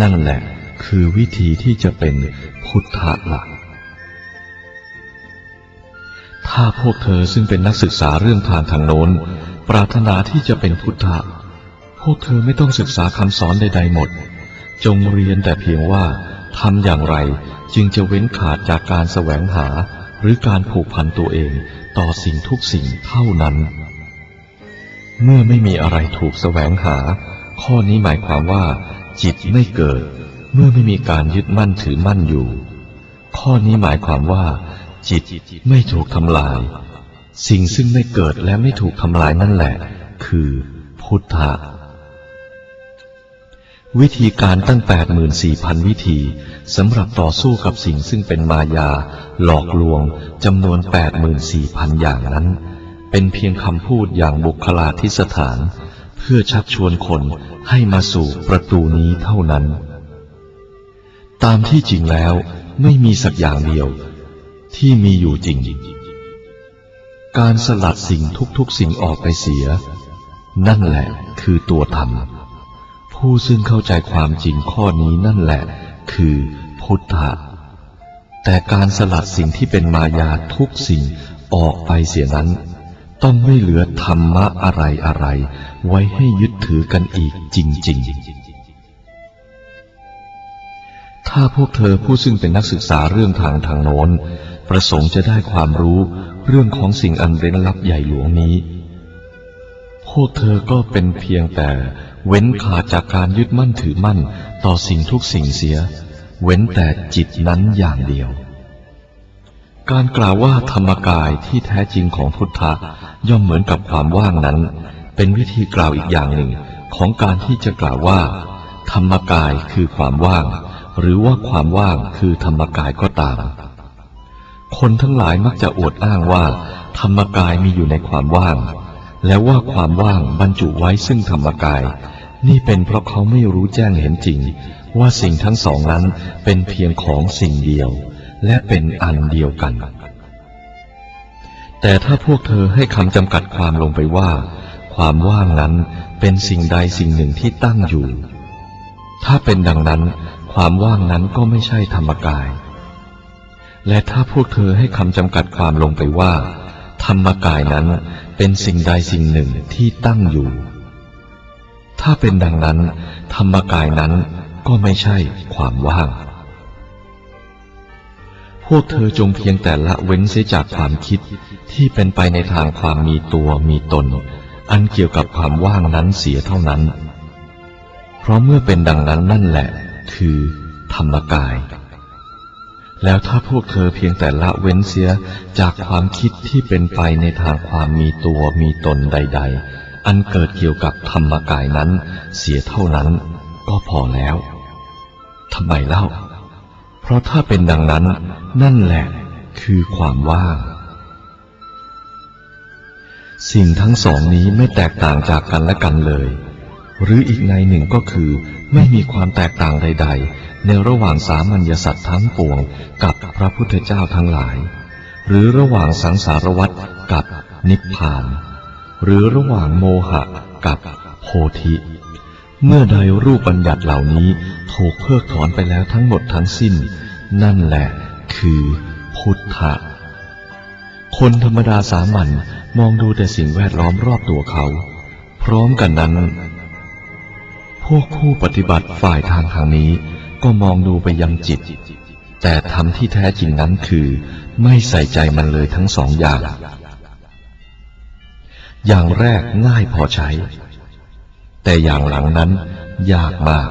นั่นแหละคือวิธีที่จะเป็นพุทธะหลักถ้าพวกเธอซึ่งเป็นนักศึกษาเรื่องทางทางโน้นปรารถนาที่จะเป็นพุทธะพวกเธอไม่ต้องศึกษาคำสอนใดๆหมดจงเรียนแต่เพียงว่าทำอย่างไรจึงจะเว้นขาดจากการแสวงหาหรือการผูกพันตัวเองต่อสิ่งทุกสิ่งเท่านั้นเมื่อไม่มีอะไรถูกแสวงหาข้อนี้หมายความว่าจิตไม่เกิดเมื่อไม่มีการยึดมั่นถือมั่นอยู่ข้อนี้หมายความว่าจิตไม่ถูกทำลายสิ่งซึ่งไม่เกิดและไม่ถูกทำลายนั่นแหละคือพุทธะวิธีการตั้ง แปดหมื่นสี่พัน วิธีสำหรับต่อสู้กับสิ่งซึ่งเป็นมายาหลอกลวงจำนวน แปดหมื่นสี่พัน อย่างนั้นเป็นเพียงคำพูดอย่างบุคลาธิสถานเพื่อชักชวนคนให้มาสู่ประตูนี้เท่านั้นตามที่จริงแล้วไม่มีสักอย่างเดียวที่มีอยู่จริงการสลัดสิ่งทุกๆสิ่งออกไปเสียนั่นแหละคือตัวธรรมผู้ซึ่งเข้าใจความจริงข้อนี้นั่นแหละคือพุทธะแต่การสลัดสิ่งที่เป็นมายาทุกสิ่งออกไปเสียนั้นต้องไม่เหลือธรรมะอะไรอะไรไว้ให้ยึดถือกันอีกจริงๆถ้าพวกเธอผู้ซึ่งเป็นนักศึกษาเรื่องทางทางโน้นประสงค์จะได้ความรู้เรื่องของสิ่งอันเร้นลับใหญ่หลวงนี้พวกเธอก็เป็นเพียงแต่เว้นขาดจากการยึดมั่นถือมั่นต่อสิ่งทุกสิ่งเสียเว้นแต่จิตนั้นอย่างเดียวการกล่าวว่าธรรมกายที่แท้จริงของพุทธะย่อมเหมือนกับความว่างนั้นเป็นวิธีกล่าวอีกอย่างหนึ่งของการที่จะกล่าวว่าธรรมกายคือความว่างหรือว่าความว่างคือธรรมกายก็ตามคนทั้งหลายมักจะอวดอ้างว่าธรรมกายมีอยู่ในความว่างและว่าความว่างบรรจุไว้ซึ่งธรรมกายนี่เป็นเพราะเขาไม่รู้แจ้งเห็นจริงว่าสิ่งทั้งสองนั้นเป็นเพียงของสิ่งเดียวและเป็นอันเดียวกันแต่ถ้าพวกเธอให้คำจำกัดความลงไปว่าความว่างนั้นเป็นสิ่งใดสิ่งหนึ่งที่ตั้งอยู่ถ้าเป็นดังนั้นความว่างนั้นก็ไม่ใช่ธรรมกายและถ้าพวกเธอให้คำจำกัดความลงไปว่าธรรมกายนั้นเป็นสิ่งใดสิ่งหนึ่งที่ตั้งอยู่ถ้าเป็นดังนั้นธรรมกายนั้นก็ไม่ใช่ความว่างพวกเธอจงเพียงแต่ละเว้นเสียจากความคิดที่เป็นไปในทางความมีตัวมีตนอันเกี่ยวกับความว่างนั้นเสียเท่านั้นเพราะเมื่อเป็นดังนั้นนั่นแหละคือธรรมกายแล้วถ้าพวกเธอเพียงแต่ละเว้นเสียจากความคิดที่เป็นไปในทางความมีตัวมีตนใดๆอันเกิดเกี่ยวกับธรรมกายนั้นเสียเท่านั้นก็พอแล้วทำไมเล่าเพราะถ้าเป็นดังนั้นนั่นแหละคือความว่างสิ่งทั้งสองนี้ไม่แตกต่างจากกันและกันเลยหรืออีกในหนึ่งก็คือไม่มีความแตกต่างใดๆในระหว่างสามัญญสัตว์ทั้งปวงกับพระพุทธเจ้าทั้งหลายหรือระหว่างสังสารวัฏกับนิพพานหรือระหว่างโมหะกับโพธิเมื่อใดรูปบัญญัติเหล่านี้ถูกเพิกถอนไปแล้วทั้งหมดทั้งสิ้นนั่นแหละคือพุทธะคนธรรมดาสามัญมองดูแต่สิ่งแวดล้อมรอบตัวเขาพร้อมกันนั้นพวกผู้ปฏิบัติฝ่ายทางทางนี้ก็มองดูไปยังจิตแต่ธรรมที่แท้จริงนั้นคือไม่ใส่ใจมันเลยทั้งสองอย่างอย่างแรกง่ายพอใช้แต่อย่างหลังนั้นยากมาก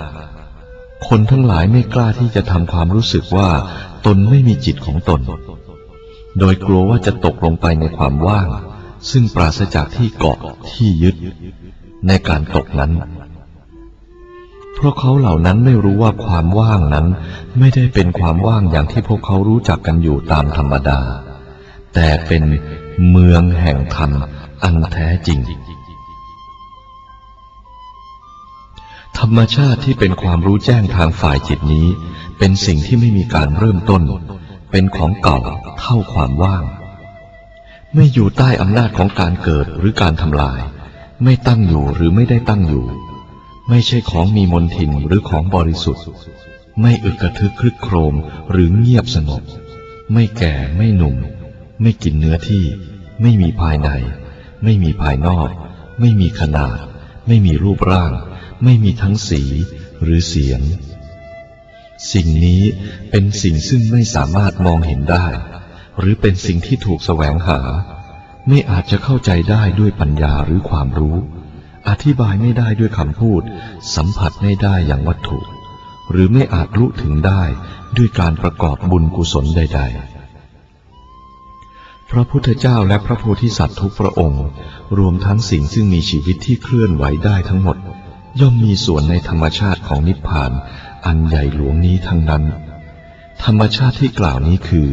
คนทั้งหลายไม่กล้าที่จะทำความรู้สึกว่า ตนไม่มีจิตของตนโดยกลัวว่าจะตกลงไปในความว่างซึ่งปราศจากที่เกาะที่ยึดในการตกนั้นเพราะเขาเหล่านั้นไม่รู้ว่าความว่างนั้นไม่ได้เป็นความว่างอย่างที่พวกเขารู้จักกันอยู่ตามธรรมดาแต่เป็นเมืองแห่งธรรมอันแท้จริงธรรมชาติที่เป็นความรู้แจ้งทางฝ่ายจิตนี้เป็นสิ่งที่ไม่มีการเริ่มต้นเป็นของเก่าเท่าความว่างไม่อยู่ใต้อำนาจของการเกิดหรือการทำลายไม่ตั้งอยู่หรือไม่ได้ตั้งอยู่ไม่ใช่ของมีมนทินหรือของบริสุทธิ์ไม่อึกกระทึกครึกโครมหรือเงียบสงบไม่แก่ไม่หนุ่มไม่กินเนื้อที่ไม่มีภายในไม่มีภายนอกไม่มีขนาดไม่มีรูปร่างไม่มีทั้งสีหรือเสียงสิ่งนี้เป็นสิ่งซึ่งไม่สามารถมองเห็นได้หรือเป็นสิ่งที่ถูกแสวงหาไม่อาจจะเข้าใจได้ด้วยปัญญาหรือความรู้อธิบายไม่ได้ด้วยคำพูดสัมผัสไม่ได้อย่างวัตถุหรือไม่อาจรู้ถึงได้ด้วยการประกอบบุญกุศลใดๆพระพุทธเจ้าและพระโพธิสัตว์ทุกพระองค์รวมทั้งสิ่งซึ่งมีชีวิตที่เคลื่อนไหวได้ทั้งหมดย่อมมีส่วนในธรรมชาติของนิพพานอันใหญ่หลวงนี้ทั้งนั้นธรรมชาติที่กล่าวนี้คือ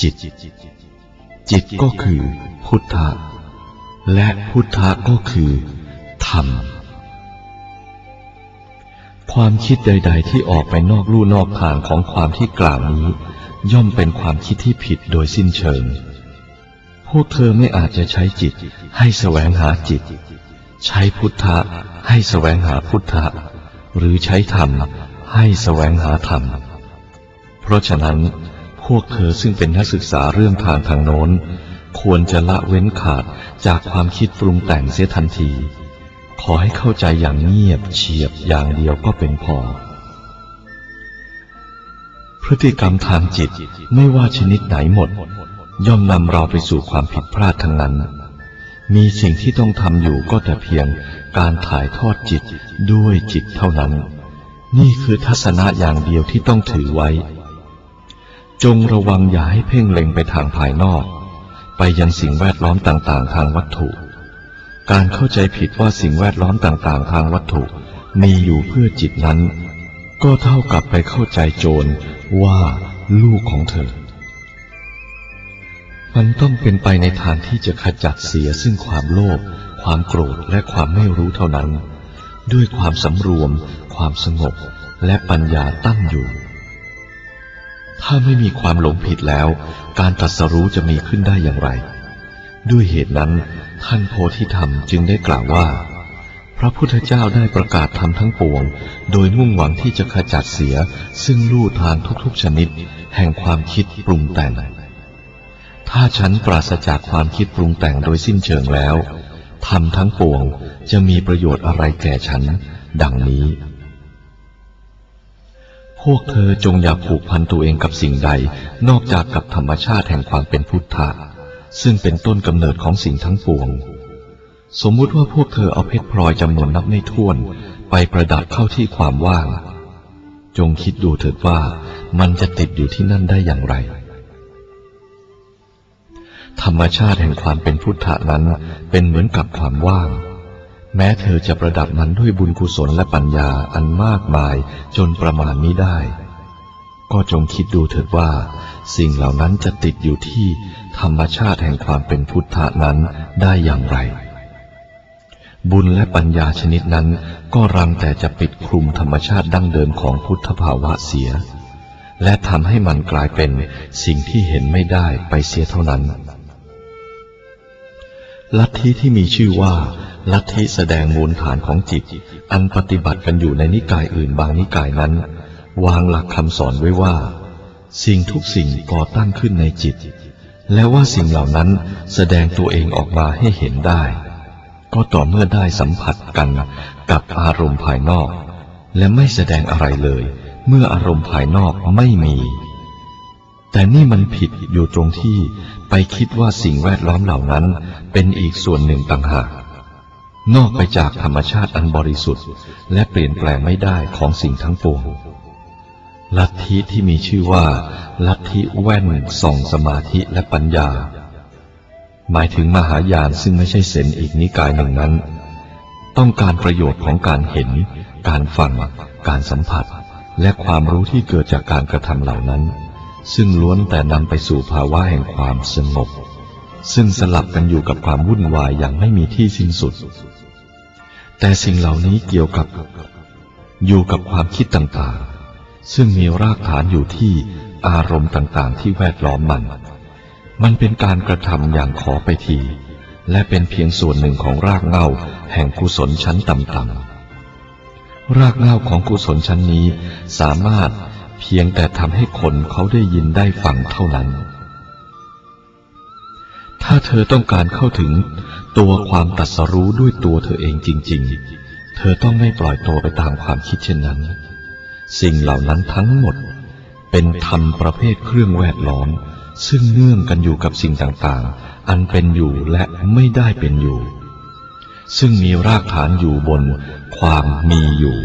จิตจิตก็คือพุทธะและพุทธะก็คือธรรมความคิดใดๆที่ออกไปนอกลู่นอกทางของความที่กล่าวนี้ย่อมเป็นความคิดที่ผิดโดยสิ้นเชิงพวกเธอไม่อาจจะใช้จิตให้แสวงหาจิตใช้พุทธะให้แสวงหาพุทธะหรือใช้ธรรมให้แสวงหาธรรมเพราะฉะนั้นพวกเธอซึ่งเป็นนักศึกษาเรื่องทางทางโน้นควรจะละเว้นขาดจากความคิดปรุงแต่งเสียทันทีขอให้เข้าใจอย่างเงียบเฉียบอย่างเดียวก็เป็นพอพฤติกรรมทางจิตไม่ว่าชนิดไหนหมดย่อมนำเราไปสู่ความผิดพลาดทั้งนั้นมีสิ่งที่ต้องทำอยู่ก็แต่เพียงการถ่ายทอดจิตด้วยจิตเท่านั้นนี่คือทัศนะอย่างเดียวที่ต้องถือไว้จงระวังอย่าให้เพ่งเล็งไปทางภายนอกไปยังสิ่งแวดล้อมต่างๆทางวัตถุการเข้าใจผิดว่าสิ่งแวดล้อมต่างๆทางวัตถุมีอยู่เพื่อจิตนั้นก็เท่ากับไปเข้าใจโจรว่าลูกของเธอมันต้องเป็นไปในทางที่จะขจัดเสียซึ่งความโลภความโกรธและความไม่รู้เท่านั้นด้วยความสำรวมความสงบและปัญญาตั้งอยู่ถ้าไม่มีความหลงผิดแล้วการตรัสรู้จะมีขึ้นได้อย่างไรด้วยเหตุนั้นท่านโพธิธรรมจึงได้กล่าวว่าพระพุทธเจ้าได้ประกาศธรรมทั้งปวงโดยมุ่งหวังที่จะขจัดเสียซึ่งลู่ทางทุกๆชนิดแห่งความคิดปรุงแต่งถ้าฉันปราศจากความคิดปรุงแต่งโดยสิ้นเชิงแล้วธรรมทั้งปวงจะมีประโยชน์อะไรแก่ฉันดังนี้พวกเธอจงอย่าผูกพันตัวเองกับสิ่งใดนอกจากกับธรรมชาติแห่งความเป็นพุทธะซึ่งเป็นต้นกำเนิดของสิ่งทั้งปวงสมมุติว่าพวกเธอเอาเพชรพลอยจำนวนนับไม่ถ้วนไปประดับเข้าที่ความว่างจงคิดดูเถิดว่ามันจะติดอยู่ที่นั่นได้อย่างไรธรรมชาติแห่งความเป็นพุทธะนั้นเป็นเหมือนกับความว่างแม้เธอจะประดับมันด้วยบุญกุศลและปัญญาอันมากมายจนประมาณมิได้ก็จงคิดดูเถิดว่าสิ่งเหล่านั้นจะติดอยู่ที่ธรรมชาติแห่งความเป็นพุทธะนั้นได้อย่างไรบุญและปัญญาชนิดนั้นก็รังแต่จะปิดคลุมธรรมชาติดั้งเดิมของพุทธภาวะเสียและทำให้มันกลายเป็นสิ่งที่เห็นไม่ได้ไปเสียเท่านั้นลัทธิที่มีชื่อว่าลัทธิแสดงมูลฐานของจิตอันปฏิบัติกันอยู่ในนิกายอื่นบางนิกายนั้นวางหลักคำสอนไว้ว่าสิ่งทุกสิ่งก่อตั้งขึ้นในจิตและว่าสิ่งเหล่านั้นแสดงตัวเองออกมาให้เห็นได้ก็ต่อเมื่อได้สัมผัสกันกับอารมณ์ภายนอกและไม่แสดงอะไรเลยเมื่ออารมณ์ภายนอกไม่มีแต่นี่มันผิดอยู่ตรงที่ไปคิดว่าสิ่งแวดล้อมเหล่านั้นเป็นอีกส่วนหนึ่งต่างหากนอกไปจากธรรมชาติอันบริสุทธิ์และเปลี่ยนแปลงไม่ได้ของสิ่งทั้งปวง ลัทธิที่มีชื่อว่าลัทธิแว่นส่องสมาธิและปัญญาหมายถึงมหายานซึ่งไม่ใช่เซนอีกนิกายหนึ่งนั้นต้องการประโยชน์ของการเห็นการฟังการสัมผัสและความรู้ที่เกิดจากการกระทำเหล่านั้นซึ่งล้วนแต่นำไปสู่ภาวะแห่งความสงบซึ่งสลับกันอยู่กับความวุ่นวายอย่างไม่มีที่สิ้นสุดแต่สิ่งเหล่านี้เกี่ยวกับอยู่กับความคิดต่างๆซึ่งมีรากฐานอยู่ที่อารมณ์ต่างๆที่แวดล้อมมันมันเป็นการกระทำอย่างขอไปทีและเป็นเพียงส่วนหนึ่งของรากเหง้าแห่งกุศลชั้นต่ำๆรากเหง้าของกุศลชั้นนี้สามารถเพียงแต่ทำให้คนเขาได้ยินได้ฟังเท่านั้นถ้าเธอต้องการเข้าถึงตัวความตรัสรู้ด้วยตัวเธอเองจริงๆเธอต้องไม่ปล่อยตัวไปตามความคิดเช่นนั้นสิ่งเหล่านั้นทั้งหมดเป็นธรรมประเภทเครื่องแวดล้อมซึ่งเนื่องกันอยู่กับสิ่งต่างๆอันเป็นอยู่และไม่ได้เป็นอยู่ซึ่งมีรากฐานอยู่บนความมีอยู่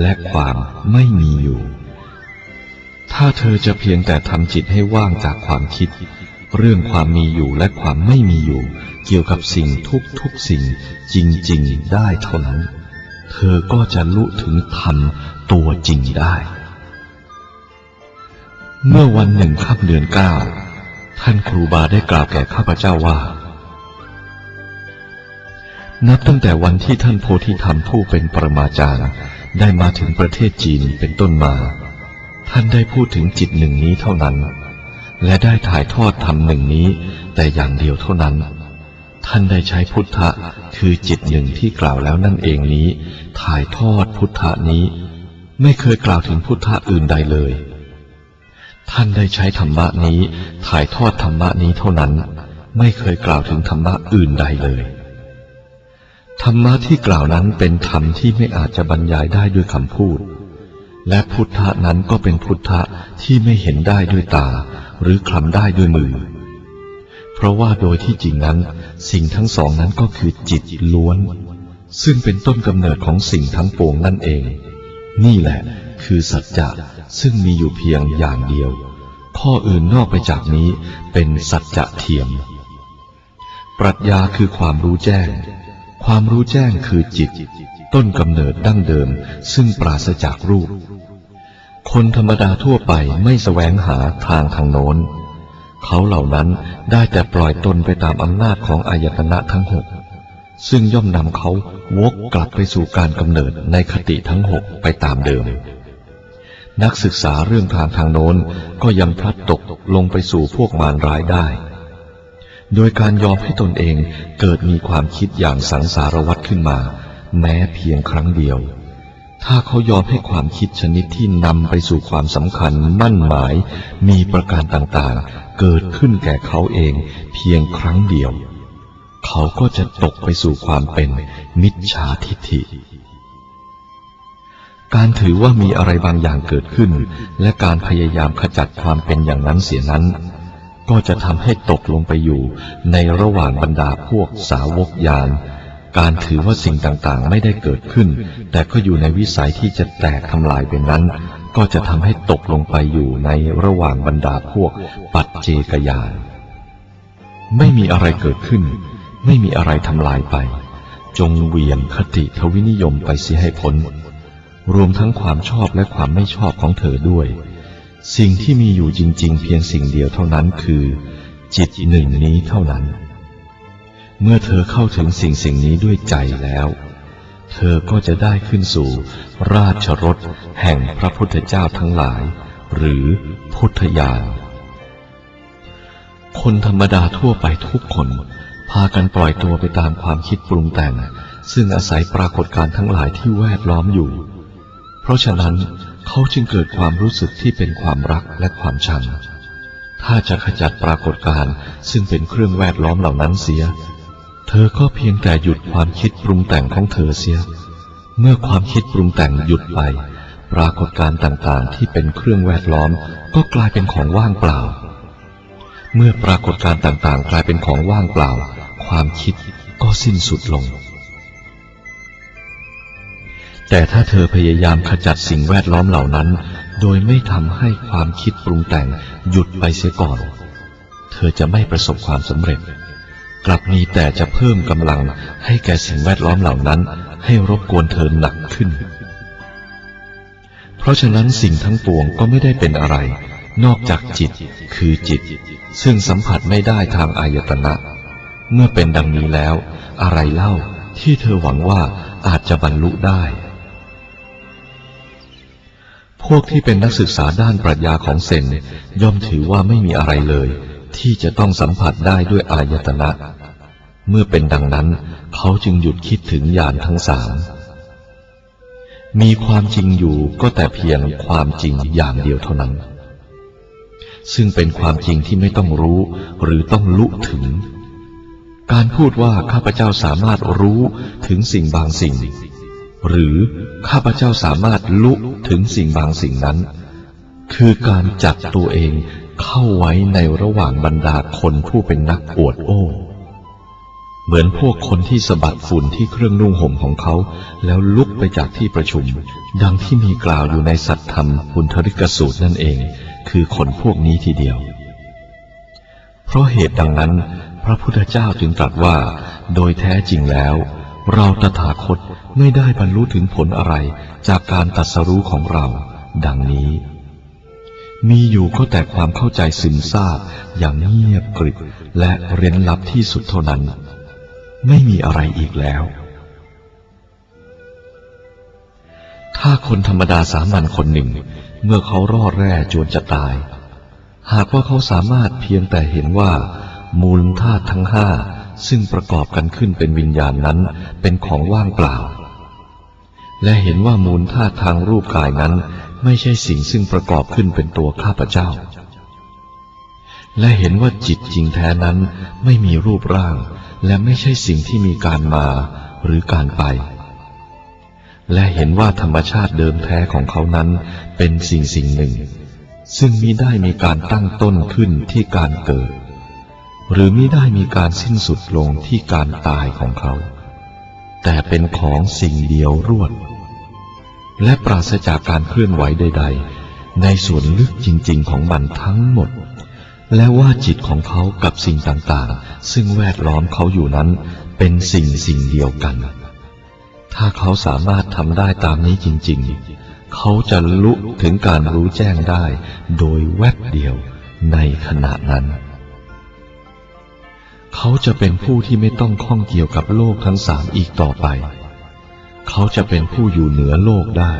และความไม่มีอยู่ถ้าเธอจะเพียงแต่ทำจิตให้ว่างจากความคิดเรื่องความมีอยู่และความไม่มีอยู่เกี่ยวกับสิ่งทุกๆสิ่งจริงๆได้เท่านั้นเธอก็จะรู้ถึงธรรมตัวจริงได้เมื่อวันหนึ่งค่ำเดือนเก้าท่านครูบาได้กล่าวแก่ข้าพเจ้าว่านับตั้งแต่วันที่ท่านโพธิธรรมผู้เป็นปรมาจารย์ได้มาถึงประเทศจีนเป็นต้นมาท่านได้พูดถึงจิตหนึ่งนี้เท่านั้นและได้ถ่ายทอดธรรมหนึ่งนี้แต่อย่างเดียวเท่านั้นท่านได้ใช้พุทธะคือจิตหนึ่งที่กล่าวแล้วนั่นเองนี้ถ่ายทอดพุทธะนี้ไม่เคยกล่าวถึงพุทธะอื่นใดเลยท่านได้ใช้ธรรมะนี้ถ่ายทอดธรรมะนี้เท่านั้นไม่เคยกล่าวถึงธรรมะอื่นใดเลยธรรมะที่กล่าวนั้นเป็นธรรมที่ไม่อาจจะบรรยายได้ด้วยคำพูดและพุทธะนั้นก็เป็นพุทธะที่ไม่เห็นได้ด้วยตาหรือคลำได้ด้วยมือเพราะว่าโดยที่จริงนั้นสิ่งทั้งสองนั้นก็คือจิตล้วนซึ่งเป็นต้นกำเนิดของสิ่งทั้งปวงนั่นเองนี่แหละคือสัจจะซึ่งมีอยู่เพียงอย่างเดียวข้ออื่นนอกไปจากนี้เป็นสัจจะเทียมปรัชญาคือความรู้แจ้งความรู้แจ้งคือจิตต้นกำเนิดดั้งเดิมซึ่งปราศจากรูปคนธรรมดาทั่วไปไม่แสวงหาทางทางโน้นเขาเหล่านั้นได้แต่ปล่อยตนไปตามอำนาจของอายตนะทั้งหกซึ่งย่อมนำเขาวกกลับไปสู่การกำเนิดในคติทั้งหกไปตามเดิมนักศึกษาเรื่องทางทางโน้นก็ยังพลัดตกลงไปสู่พวกมารร้ายได้โดยการยอมให้ตนเองเกิดมีความคิดอย่างสังสารวัฏขึ้นมาแม้เพียงครั้งเดียวถ้าเขายอมให้ความคิดชนิดที่นำไปสู่ความสำคัญมั่นหมายมีประการต่างๆเกิดขึ้นแก่เขาเองเพียงครั้งเดียวเขาก็จะตกไปสู่ความเป็นมิจฉาทิฏฐิการถือว่ามีอะไรบางอย่างเกิดขึ้นและการพยายามขจัดความเป็นอย่างนั้นเสียนั้นก็จะทำให้ตกลงไปอยู่ในระหว่างบรรดาพวกสาวกญาณการถือว่าสิ่งต่างๆไม่ได้เกิดขึ้นแต่ก็อยู่ในวิสัยที่จะแตกทำลายเป็นนั้นก็จะทำให้ตกลงไปอยู่ในระหว่างบรรดาพวกปัจเจกญาณไม่มีอะไรเกิดขึ้นไม่มีอะไรทำลายไปจงเวียนคติทวินิยมไปเสียให้พ้นรวมทั้งความชอบและความไม่ชอบของเธอด้วยสิ่งที่มีอยู่จริงๆเพียงสิ่งเดียวเท่านั้นคือจิตหนึ่งนี้เท่านั้นเมื่อเธอเข้าถึงสิ่งสิ่งนี้ด้วยใจแล้วเธอก็จะได้ขึ้นสู่ราชรถแห่งพระพุทธเจ้าทั้งหลายหรือพุทธญาณคนธรรมดาทั่วไปทุกคนพากันปล่อยตัวไปตามความคิดปรุงแต่งซึ่งอาศัยปรากฏการณ์ทั้งหลายที่แวดล้อมอยู่เพราะฉะนั้นเขาจึงเกิดความรู้สึกที่เป็นความรักและความชังถ้าจะขจัดปรากฏการณ์ซึ่งเป็นเครื่องแวดล้อมเหล่านั้นเสียเธอก็เพียงแต่หยุดความคิดปรุงแต่งของเธอเสียเมื่อความคิดปรุงแต่งหยุดไปปรากฏการณ์ต่างๆที่เป็นเครื่องแวดล้อมก็กลายเป็นของว่างเปล่าเมื่อปรากฏการณ์ต่างๆกลายเป็นของว่างเปล่าความคิดก็สิ้นสุดลงแต่ถ้าเธอพยายามขจัดสิ่งแวดล้อมเหล่านั้น โดยไม่ทำให้ความคิดปรุงแต่งหยุดไปเสียก่อนเธอจะไม่ประสบความสำเร็จกลับมีแต่จะเพิ่มกำลังให้แก่สิ่งแวดล้อมเหล่านั้นให้รบกวนเธอหนักขึ้นเพราะฉะนั้นสิ่งทั้งปวงก็ไม่ได้เป็นอะไรนอกจากจิตคือจิตซึ่งสัมผัสไม่ได้ทางอายตนะเมื่อเป็นดังนี้แล้วอะไรเล่าที่เธอหวังว่าอาจจะบรรลุได้พวกที่เป็นนักศึกษาด้านปรัชญาของเซนย่อมถือว่าไม่มีอะไรเลยที่จะต้องสัมผัสได้ด้วยอายตนะเมื่อเป็นดังนั้นเขาจึงหยุดคิดถึงญาณทั้งสามมีความจริงอยู่ก็แต่เพียงความจริงอย่างเดียวเท่านั้นซึ่งเป็นความจริงที่ไม่ต้องรู้หรือต้องลุถึงการพูดว่าข้าพเจ้าสามารถรู้ถึงสิ่งบางสิ่งหรือข้าพเจ้าสามารถลุถึงสิ่งบางสิ่งนั้นคือการจับตัวเองเข้าไว้ในระหว่างบรรดาคนผู้เป็นนักอวดโอ้เหมือนพวกคนที่สะบัดฝุ่นที่เครื่องนุ่งห่มของเขาแล้วลุกไปจากที่ประชุมดังที่มีกล่าวอยู่ในสัตธรรมปุณธริกสูตรนั่นเองคือคนพวกนี้ทีเดียวเพราะเหตุดังนั้นพระพุทธเจ้าจึงตรัสว่าโดยแท้จริงแล้วเราตถาคตไม่ได้บรรลุถึงผลอะไรจากการตรัสรู้ของเราดังนี้มีอยู่ก็แต่ความเข้าใจซึมซาบอย่างเงียบกริบและเร้นลับที่สุดเท่านั้นไม่มีอะไรอีกแล้วถ้าคนธรรมดาสามัญคนหนึ่งเมื่อเขาร่อแร่จนจะตายหากว่าเขาสามารถเพียงแต่เห็นว่ามูลธาตุทั้งห้าซึ่งประกอบกันขึ้นเป็นวิญญาณนั้นเป็นของว่างเปล่าและเห็นว่ามูลธาตุทางรูปกายนั้นไม่ใช่สิ่งซึ่งประกอบขึ้นเป็นตัวข้าพเจ้าและเห็นว่าจิตจริงแท้นั้นไม่มีรูปร่างและไม่ใช่สิ่งที่มีการมาหรือการไปและเห็นว่าธรรมชาติเดิมแท้ของเขานั้นเป็นสิ่งสิ่งหนึ่งซึ่งมิได้มีการตั้งต้นขึ้นที่การเกิดหรือมิได้มีการสิ้นสุดลงที่การตายของเขาแต่เป็นของสิ่งเดียวรวดและปราศจากการเคลื่อนไหวใดๆในส่วนลึกจริงๆของมันทั้งหมดและว่าจิตของเขากับสิ่งต่างๆซึ่งแวดล้อมเขาอยู่นั้นเป็นสิ่งสิ่งเดียวกันถ้าเขาสามารถทำได้ตามนี้จริงๆเขาจะลุถึงการรู้แจ้งได้โดยแวบเดียวในขณะนั้นเขาจะเป็นผู้ที่ไม่ต้องข้องเกี่ยวกับโลกทั้งสามอีกต่อไปเขาจะเป็นผู้อยู่เหนือโลกได้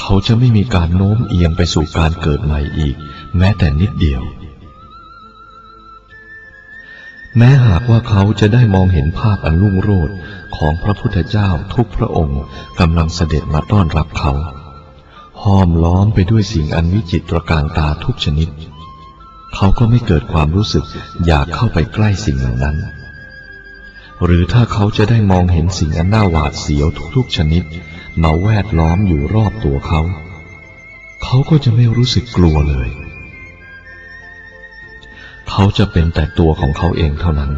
เขาจะไม่มีการโน้มเอียงไปสู่การเกิดใหม่อีกแม้แต่นิดเดียวแม้หากว่าเขาจะได้มองเห็นภาพอันรุ่งโรจน์ของพระพุทธเจ้าทุกพระองค์กำลังเสด็จมาต้อนรับเขาห้อมล้อมไปด้วยสิ่งอันวิจิตรการตาทุกชนิดเขาก็ไม่เกิดความรู้สึกอยากเข้าไปใกล้สิ่งเหล่านั้นหรือถ้าเขาจะได้มองเห็นสิ่งอันน่าหวาดเสียวทุกๆชนิดมาแวดล้อมอยู่รอบตัวเขาเขาก็จะไม่รู้สึกกลัวเลยเขาจะเป็นแต่ตัวของเขาเองเท่านั้น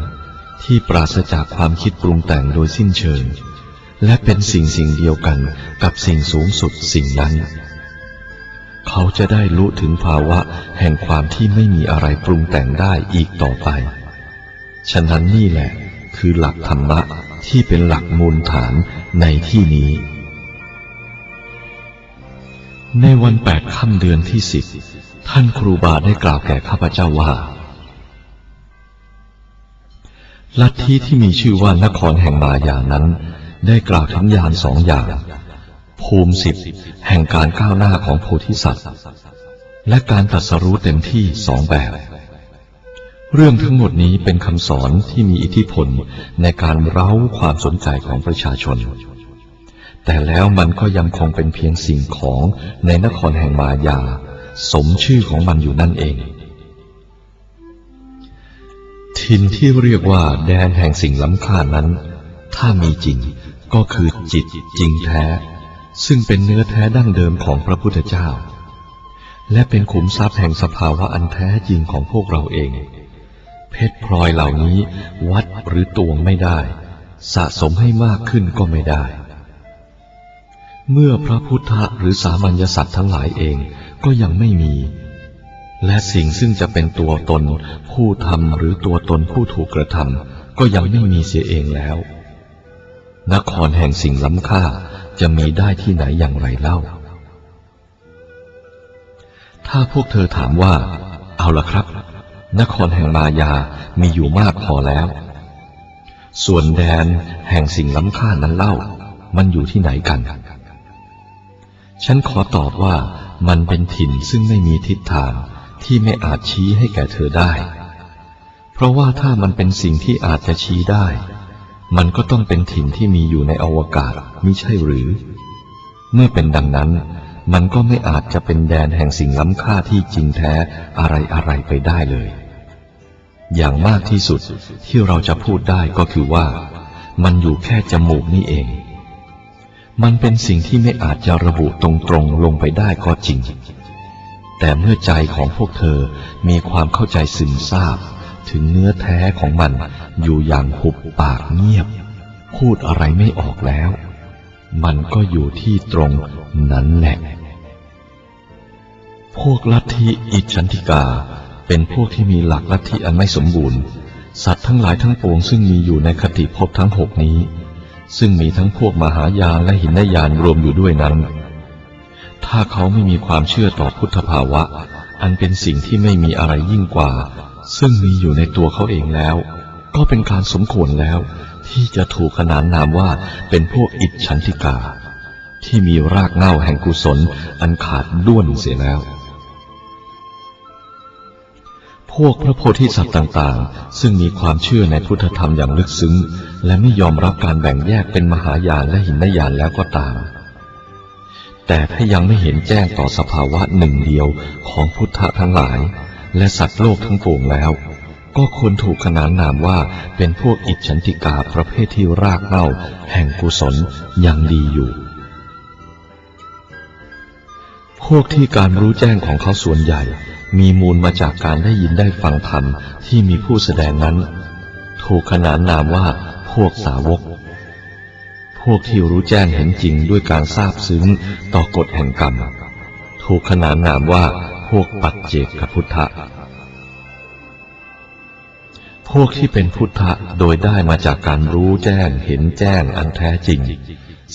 ที่ปราศจากความคิดปรุงแต่งโดยสิ้นเชิงและเป็นสิ่งสิ่งเดียวกันกับสิ่งสูงสุดสิ่งนั้นเขาจะได้รู้ถึงภาวะแห่งความที่ไม่มีอะไรปรุงแต่งได้อีกต่อไปฉะนั้นนี่แหละคือหลักธรรมะที่เป็นหลักมูลฐานในที่นี้ในวันแปดค่ำเดือนที่สิบท่านครูบาได้กล่าวแก่ข้าพเจ้าว่าลัทธิที่มีชื่อว่านครแห่งมายานั้นได้กล่าวถึงญาณสองอย่างภูมิสิบแห่งการก้าวหน้าของโพธิสัตว์และการตรัสรู้เต็มที่สองแบบเรื่องทั้งหมดนี้เป็นคำสอนที่มีอิทธิพลในการเร้าความสนใจของประชาชนแต่แล้วมันก็ยังคงเป็นเพียงสิ่งของในนครแห่งมายาสมชื่อของมันอยู่นั่นเองถิ่นที่เรียกว่าแดนแห่งสิ่งล้ำค่านั้นถ้ามีจริงก็คือจิตจริงแท้ซึ่งเป็นเนื้อแท้ดั้งเดิมของพระพุทธเจ้าและเป็นขุมทรัพย์แห่งสภาวะอันแท้จริงของพวกเราเองเพชรพลอยเหล่านี้วัดหรือตวงไม่ได้สะสมให้มากขึ้นก็ไม่ได้ เมื่อพระพุทธหรือสามัญสัตว์ทั้งหลายเองก็ยังไม่มีและสิ่งซึ่งจะเป็นตัวตนผู้ทำหรือตัวตนผู้ถูกกระทำก็ยังไม่มีเสียเองแล้วนครแห่งสิ่งล้ำค่าจะมีได้ที่ไหนอย่างไรเล่าถ้าพวกเธอถามว่าเอาละครับนครแห่งมายามีอยู่มากพอแล้วส่วนแดนแห่งสิ่งล้ำค่านั้นเล่ามันอยู่ที่ไหนกันฉันขอตอบว่ามันเป็นถิ่นซึ่งไม่มีทิศทางที่ไม่อาจชี้ให้แก่เธอได้เพราะว่าถ้ามันเป็นสิ่งที่อาจจะชี้ได้มันก็ต้องเป็นถิ่นที่มีอยู่ในอวกาศมิใช่หรือเมื่อเป็นดังนั้นมันก็ไม่อาจจะเป็นแดนแห่งสิ่งล้ำค่าที่จริงแท้อะไรอะไรไปได้เลยอย่างมากที่สุดที่เราจะพูดได้ก็คือว่ามันอยู่แค่จมูกนี่เองมันเป็นสิ่งที่ไม่อาจจะระบุตรงๆลงไปได้ก็จริงแต่เมื่อใจของพวกเธอมีความเข้าใจซึมซาบถึงเนื้อแท้ของมันอยู่อย่างหุบปากเงียบพูดอะไรไม่ออกแล้วมันก็อยู่ที่ตรงนั้นแหละพวกลัทธิอิจฉันทิกาเป็นพวกที่มีหลักลัทธิอันไม่สมบูรณ์สัตว์ทั้งหลายทั้งปวงซึ่งมีอยู่ในคติภพทั้งหกนี้ซึ่งมีทั้งพวกมหายานและหินยานรวมอยู่ด้วยนั้นถ้าเขาไม่มีความเชื่อต่อพุทธภาวะอันเป็นสิ่งที่ไม่มีอะไรยิ่งกว่าซึ่งมีอยู่ในตัวเขาเองแล้วก็เป็นการสมควรแล้วที่จะถูกขนานนามว่าเป็นพวกอิจฉันทิกาที่มีรากเหง้าแห่งกุศลอันขาดด้วนเสียแล้วพวกพระโพธิสัตว์ต่างๆซึ่งมีความเชื่อในพุทธธรรมอย่างลึกซึ้งและไม่ยอมรับการแบ่งแยกเป็นมหายานและหินยานแล้วก็ตามแต่ถ้ายังไม่เห็นแจ้งต่อสภาวะหนึ่งเดียวของพุทธะทั้งหลายและสัตว์โลกทั้งปวงแล้วก็ควรถูกขนานนามว่าเป็นพวกอิจฉันทิกาประเภทที่รากเหง้าแห่งกุศลยังดีอยู่พวกที่การรู้แจ้งของเขาส่วนใหญ่มีมูลมาจากการได้ยินได้ฟังธรรมที่มีผู้แสดงนั้นถูกขนานนามว่าพวกสาวกพวกที่รู้แจ้งเห็นจริงด้วยการทราบซึ้งต่อกฎแห่งกรรมถูกขนานนามว่าพวกปัจเจกพุทธะพวกที่เป็นพุทธะโดยได้มาจากการรู้แจ้งเห็นแจ้งอันแท้จริง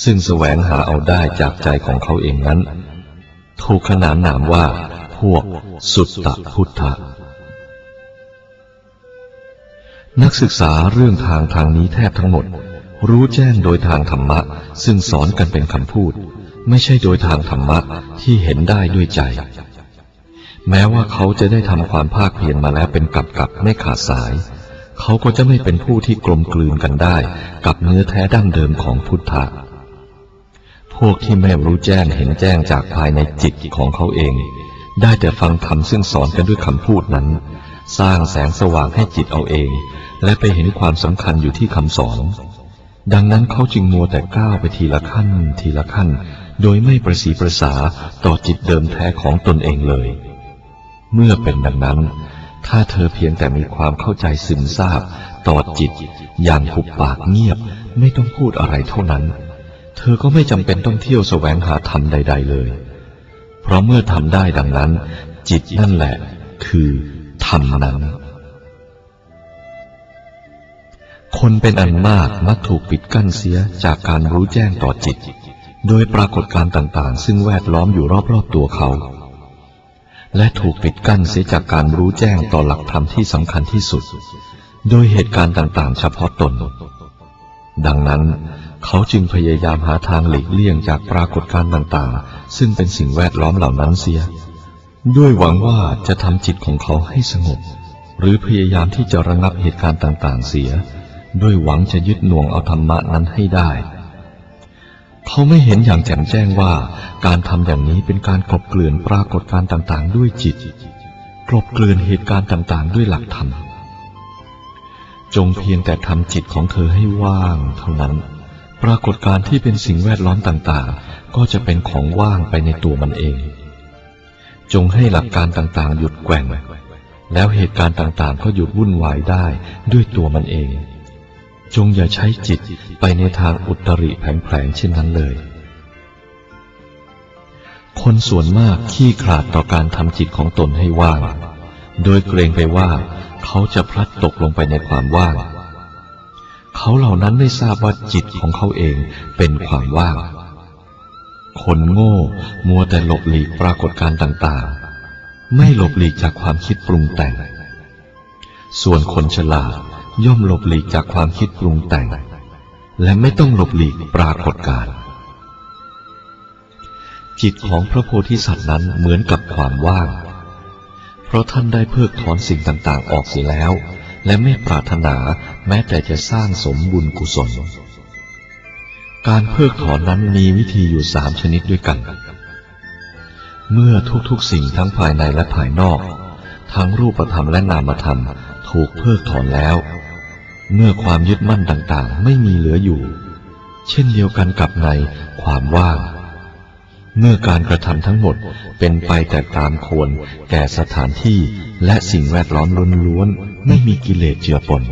ซึ่งแสวงหาเอาได้จากใจของเขาเองนั้นถูกขนานนามว่าพวกสุตตพุทธะนักศึกษาเรื่องทางทางนี้แทบทั้งหมดรู้แจ้งโดยทางธรรมะซึ่งสอนกันเป็นคำพูดไม่ใช่โดยทางธรรมะที่เห็นได้ด้วยใจแม้ว่าเขาจะได้ทำความภาคเพียรมาแล้วเป็นกับกับไม่ขาดสายเขาก็จะไม่เป็นผู้ที่กลมกลืนกันได้กับเนื้อแท้ดั้งเดิมของพุทธะพวกที่ไม่รู้แจ้งเห็นแจ้งจากภายในจิตของเขาเองได้แต่ฟังธรรมซึ่งสอนกันด้วยคำพูดนั้นสร้างแสงสว่างให้จิตเอาเองและไปเห็นความสำคัญอยู่ที่คำสอนดังนั้นเขาจึงมัวแต่ก้าวไปทีละขั้นทีละขั้นโดยไม่ประสีประสาต่อจิตเดิมแท้ของตนเองเลยเมื่อเป็นดังนั้นถ้าเธอเพียงแต่มีความเข้าใจซึมซาบต่อจิตอย่างหุบปากเงียบไม่ต้องพูดอะไรเท่านั้นเธอก็ไม่จำเป็นต้องเที่ยวแสวงหาธรรมใดๆเลยเพราะเมื่อทำได้ดังนั้นจิตนั่นแหละคือธรรมนั้นคนเป็นอันมากมักถูกปิดกั้นเสียจากการรู้แจ้งต่อจิตโดยปรากฏการณ์ต่างๆซึ่งแวดล้อมอยู่รอบๆตัวเขาและถูกปิดกั้นเสียจากการรู้แจ้งต่อหลักธรรมที่สำคัญที่สุดโดยเหตุการณ์ต่างๆเฉพาะตนดังนั้นเขาจึงพยายามหาทางหลีกเลี่ยงจากปรากฏการณ์ต่างๆซึ่งเป็นสิ่งแวดล้อมเหล่านั้นเสียด้วยหวังว่าจะทำจิตของเขาให้สงบหรือพยายามที่จะระงับเหตุการณ์ต่างๆเสียด้วยหวังจะยึดหน่วงเอาธรรมะนั้นให้ได้เขาไม่เห็นอย่างแจ่มแจ้งว่าการทำอย่างนี้เป็นการกลบเกลื่อนปรากฏการณ์ต่างๆด้วยจิตกลบเกลื่อนเหตุการณ์ต่างๆด้วยหลักธรรมจงเพียงแต่ทำจิตของเธอให้ว่างเท่านั้นปรากฏการณ์ที่เป็นสิ่งแวดล้อมต่างๆก็จะเป็นของว่างไปในตัวมันเองจงให้หลักการต่างๆหยุดแกว่งแล้วเหตุการณ์ต่างๆก็หยุดวุ่นวายได้ด้วยตัวมันเองจงอย่าใช้จิตไปในทางอุตริแผลงๆเช่นนั้นเลย คนส่วนมากขี้ขลาดต่อการทำจิตของตนให้ว่างโดยเกรงไปว่าเขาจะพลัดตกลงไปในความว่างเขาเหล่านั้นไม่ทราบว่าจิตของเขาเองเป็นความว่างคนโง่มัวแต่หลบหลีกปรากฏการณ์ต่างๆไม่หลบหลีกจากความคิดปรุงแต่งส่วนคนฉลาดย่อมหลบหลีกจากความคิดปรุงแต่งและไม่ต้องหลบหลีกปรากฏการณ์จิตของพระโพธิสัตว์นั้นเหมือนกับความว่างเพราะท่านได้เพิกถอนสิ่งต่างๆออกเสียแล้วและไม่ปรารถนาแม้แต่จะสร้างสมบุญกุศลการเพิกถอนนั้นมีวิธีอยู่สามชนิดด้วยกันเมื่อทุกๆสิ่งทั้งภายในและภายนอกทั้งรูปธรรมและนามธรรมถูกเพิกถอนแล้วเมื่อความยึดมั่นต่างๆไม่มีเหลืออยู่เช่นเดียวกันกับในความว่างเมื่อการกระทำทั้งหมดเป็นไปแต่ตามควรแก่สถานที่และสิ่งแวดล้อมล้วนๆไม่มีกิเลสเจือปน